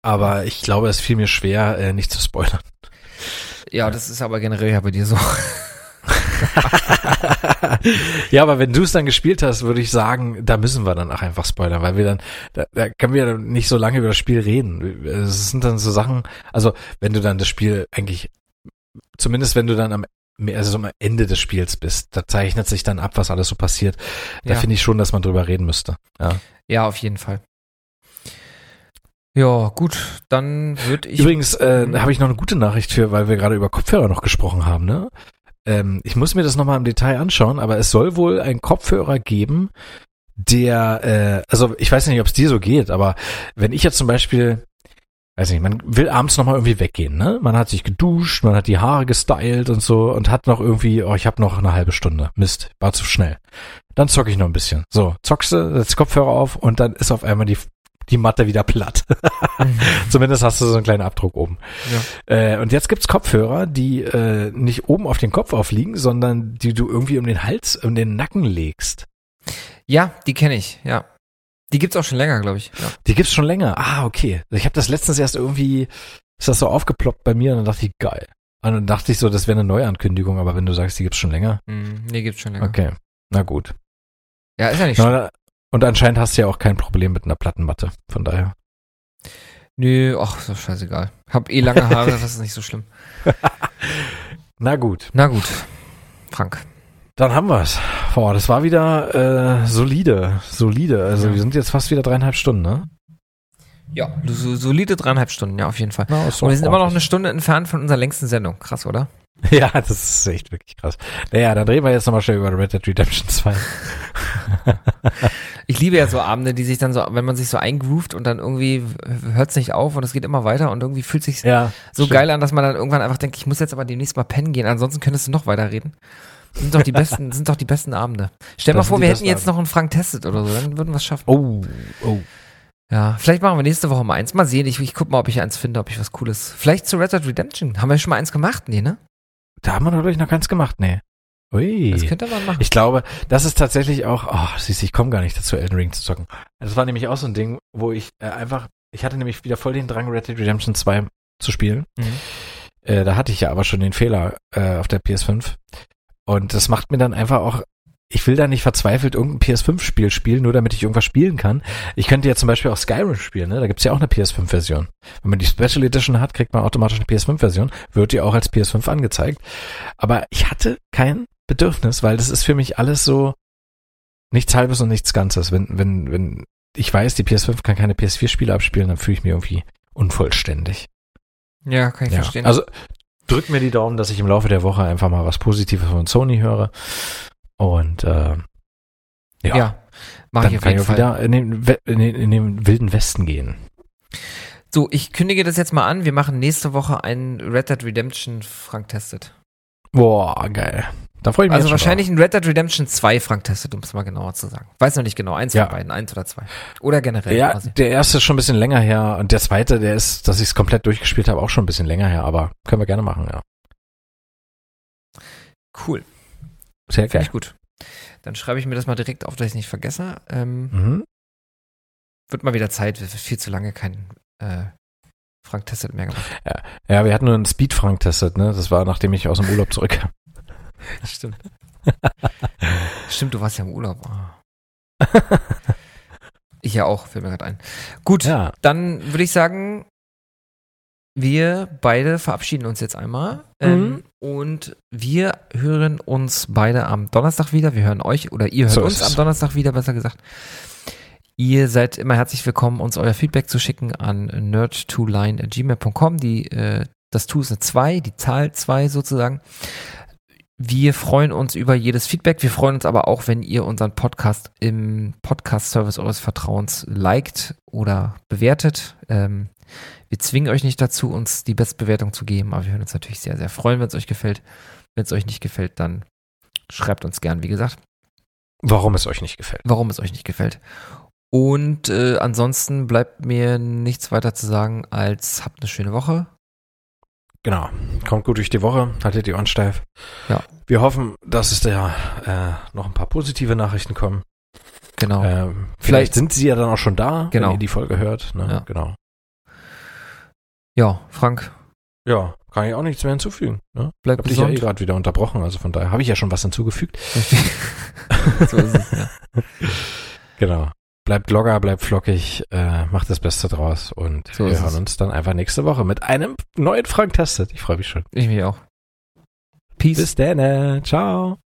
Aber ich glaube, es fiel mir schwer, nicht zu spoilern. Ja, das ist aber generell ja bei dir so. Ja, aber wenn du es dann gespielt hast, würde ich sagen, da müssen wir dann auch einfach spoilern, weil wir dann, da können wir dann nicht so lange über das Spiel reden. Es sind dann so Sachen, also wenn du dann das Spiel eigentlich, zumindest wenn du dann am Ende des Spiels bist, da zeichnet sich dann ab, was alles so passiert. Da finde ich schon, dass man drüber reden müsste. Ja, auf jeden Fall. Ja, gut, dann würde ich... Übrigens habe ich noch eine gute Nachricht weil wir gerade über Kopfhörer noch gesprochen haben, ne? Ich muss mir das nochmal im Detail anschauen, aber es soll wohl einen Kopfhörer geben, der, also ich weiß nicht, ob es dir so geht, aber wenn ich jetzt zum Beispiel, weiß nicht, man will abends nochmal irgendwie weggehen, ne? Man hat sich geduscht, man hat die Haare gestylt und so und hat noch irgendwie, ich habe noch eine halbe Stunde, Mist, war zu schnell. Dann zocke ich noch ein bisschen. So, zockst du, setzt Kopfhörer auf und dann ist auf einmal die Matte wieder platt. Zumindest hast du so einen kleinen Abdruck oben. Ja. Und jetzt gibt's Kopfhörer, die nicht oben auf den Kopf aufliegen, sondern die du irgendwie um den Hals, um den Nacken legst. Ja, die kenne ich, ja. Die gibt's auch schon länger, glaube ich. Ja. Die gibt's schon länger? Ah, okay. Ich habe das letztens erst irgendwie, ist das so aufgeploppt bei mir und dann dachte ich, geil. Und dann dachte ich so, das wäre eine Neuankündigung, aber wenn du sagst, die gibt's schon länger? Nee, gibt's schon länger. Okay, na gut. Ja, ist ja nicht schlimm. Und anscheinend hast du ja auch kein Problem mit einer Plattenmatte, von daher. Nö, ach, ist doch scheißegal. Hab lange Haare, das ist nicht so schlimm. Na gut, Frank. Dann haben wir's. Boah, das war wieder solide. Also Wir sind jetzt fast wieder 3,5 Stunden, ne? Ja, solide 3,5 Stunden, ja, auf jeden Fall. Na, und wir sind immer noch eine Stunde entfernt von unserer längsten Sendung. Krass, oder? Ja, das ist echt wirklich krass. Naja, dann reden wir jetzt nochmal schnell über Red Dead Redemption 2. Ich liebe ja so Abende, die sich dann so, wenn man sich so eingroovt und dann irgendwie hört's nicht auf und es geht immer weiter und irgendwie fühlt sich's so stimmt. Geil an, dass man dann irgendwann einfach denkt, ich muss jetzt aber demnächst mal pennen gehen, ansonsten könntest du noch weiterreden. Sind doch die besten Abende. Stell mal vor, wir hätten jetzt noch einen Frank testet oder so, dann würden wir es schaffen. Oh. Ja, vielleicht machen wir nächste Woche mal eins. Mal sehen, ich guck mal, ob ich eins finde, ob ich was Cooles. Vielleicht zu Red Dead Redemption. Haben wir schon mal eins gemacht? Nee, ne? Da haben wir natürlich noch keins gemacht, ne? Ui. Das könnte man machen. Ich glaube, das ist tatsächlich auch, siehst du, ich komme gar nicht dazu, Elden Ring zu zocken. Das war nämlich auch so ein Ding, wo ich ich hatte nämlich wieder voll den Drang, Red Dead Redemption 2 zu spielen. Mhm. Da hatte ich ja aber schon den Fehler auf der PS5. Und das macht mir dann einfach auch, ich will da nicht verzweifelt irgendein PS5-Spiel spielen, nur damit ich irgendwas spielen kann. Ich könnte ja zum Beispiel auch Skyrim spielen, ne? Da gibt's ja auch eine PS5-Version. Wenn man die Special Edition hat, kriegt man automatisch eine PS5-Version, wird die auch als PS5 angezeigt. Aber ich hatte kein Bedürfnis, weil das ist für mich alles so nichts Halbes und nichts Ganzes. Wenn ich weiß, die PS5 kann keine PS4-Spiele abspielen, dann fühle ich mich irgendwie unvollständig. Ja, kann ich verstehen. Also drück mir die Daumen, dass ich im Laufe der Woche einfach mal was Positives von Sony höre. Und mach dann ich auf jeden Fall. Wieder in den wilden Westen gehen. So, ich kündige das jetzt mal an. Wir machen nächste Woche einen Red Dead Redemption Frank testet. Boah, geil. Da freue ich mich. Also wahrscheinlich ein Red Dead Redemption 2 Frank testet, um es mal genauer zu sagen. Weiß noch nicht genau, eins von beiden, eins oder zwei. Oder generell. Ja, der erste ist schon ein bisschen länger her und der zweite, der ist, dass ich es komplett durchgespielt habe, auch schon ein bisschen länger her, aber können wir gerne machen, ja. Cool. Sehr geil. Gut. Dann schreibe ich mir das mal direkt auf, dass ich es nicht vergesse. Wird mal wieder Zeit, viel zu lange kein Frank Testet mehr gemacht. Ja, wir hatten nur einen Speed-Frank Testet, ne? Das war, nachdem ich aus dem Urlaub zurückkam. Stimmt. Stimmt, du warst ja im Urlaub. Oh. Ich ja auch, fällt mir gerade ein. Gut, ja. Dann würde ich sagen, wir beide verabschieden uns jetzt einmal. Und wir hören uns beide am Donnerstag wieder. Wir hören euch, oder ihr hört so uns am Donnerstag wieder, besser gesagt. Ihr seid immer herzlich willkommen, uns euer Feedback zu schicken an nerd2line@gmail.com. Das 2 ist eine 2, die Zahl 2 sozusagen. Wir freuen uns über jedes Feedback. Wir freuen uns aber auch, wenn ihr unseren Podcast im Podcast-Service eures Vertrauens liked oder bewertet. Wir zwingen euch nicht dazu, uns die Bestbewertung zu geben, aber wir würden uns natürlich sehr, sehr freuen, wenn es euch gefällt. Wenn es euch nicht gefällt, dann schreibt uns gern, wie gesagt. Warum es euch nicht gefällt. Und ansonsten bleibt mir nichts weiter zu sagen, als habt eine schöne Woche. Genau, kommt gut durch die Woche, haltet die Ohren steif. Ja. Wir hoffen, dass es da noch ein paar positive Nachrichten kommen. Genau. Vielleicht sind sie ja dann auch schon da, wenn ihr die Folge hört. Ne? Ja. Genau. Ja, Frank. Ja, kann ich auch nichts mehr hinzufügen. Ne? Bleibt gesund. Ich habe dich ja gerade wieder unterbrochen, also von daher habe ich ja schon was hinzugefügt. So ist es, ja. Genau. Bleibt locker, bleibt flockig, macht das Beste draus und so wir hören uns dann einfach nächste Woche mit einem neuen Frank Testet. Ich freue mich schon. Ich mich auch. Peace. Bis dann. Ciao.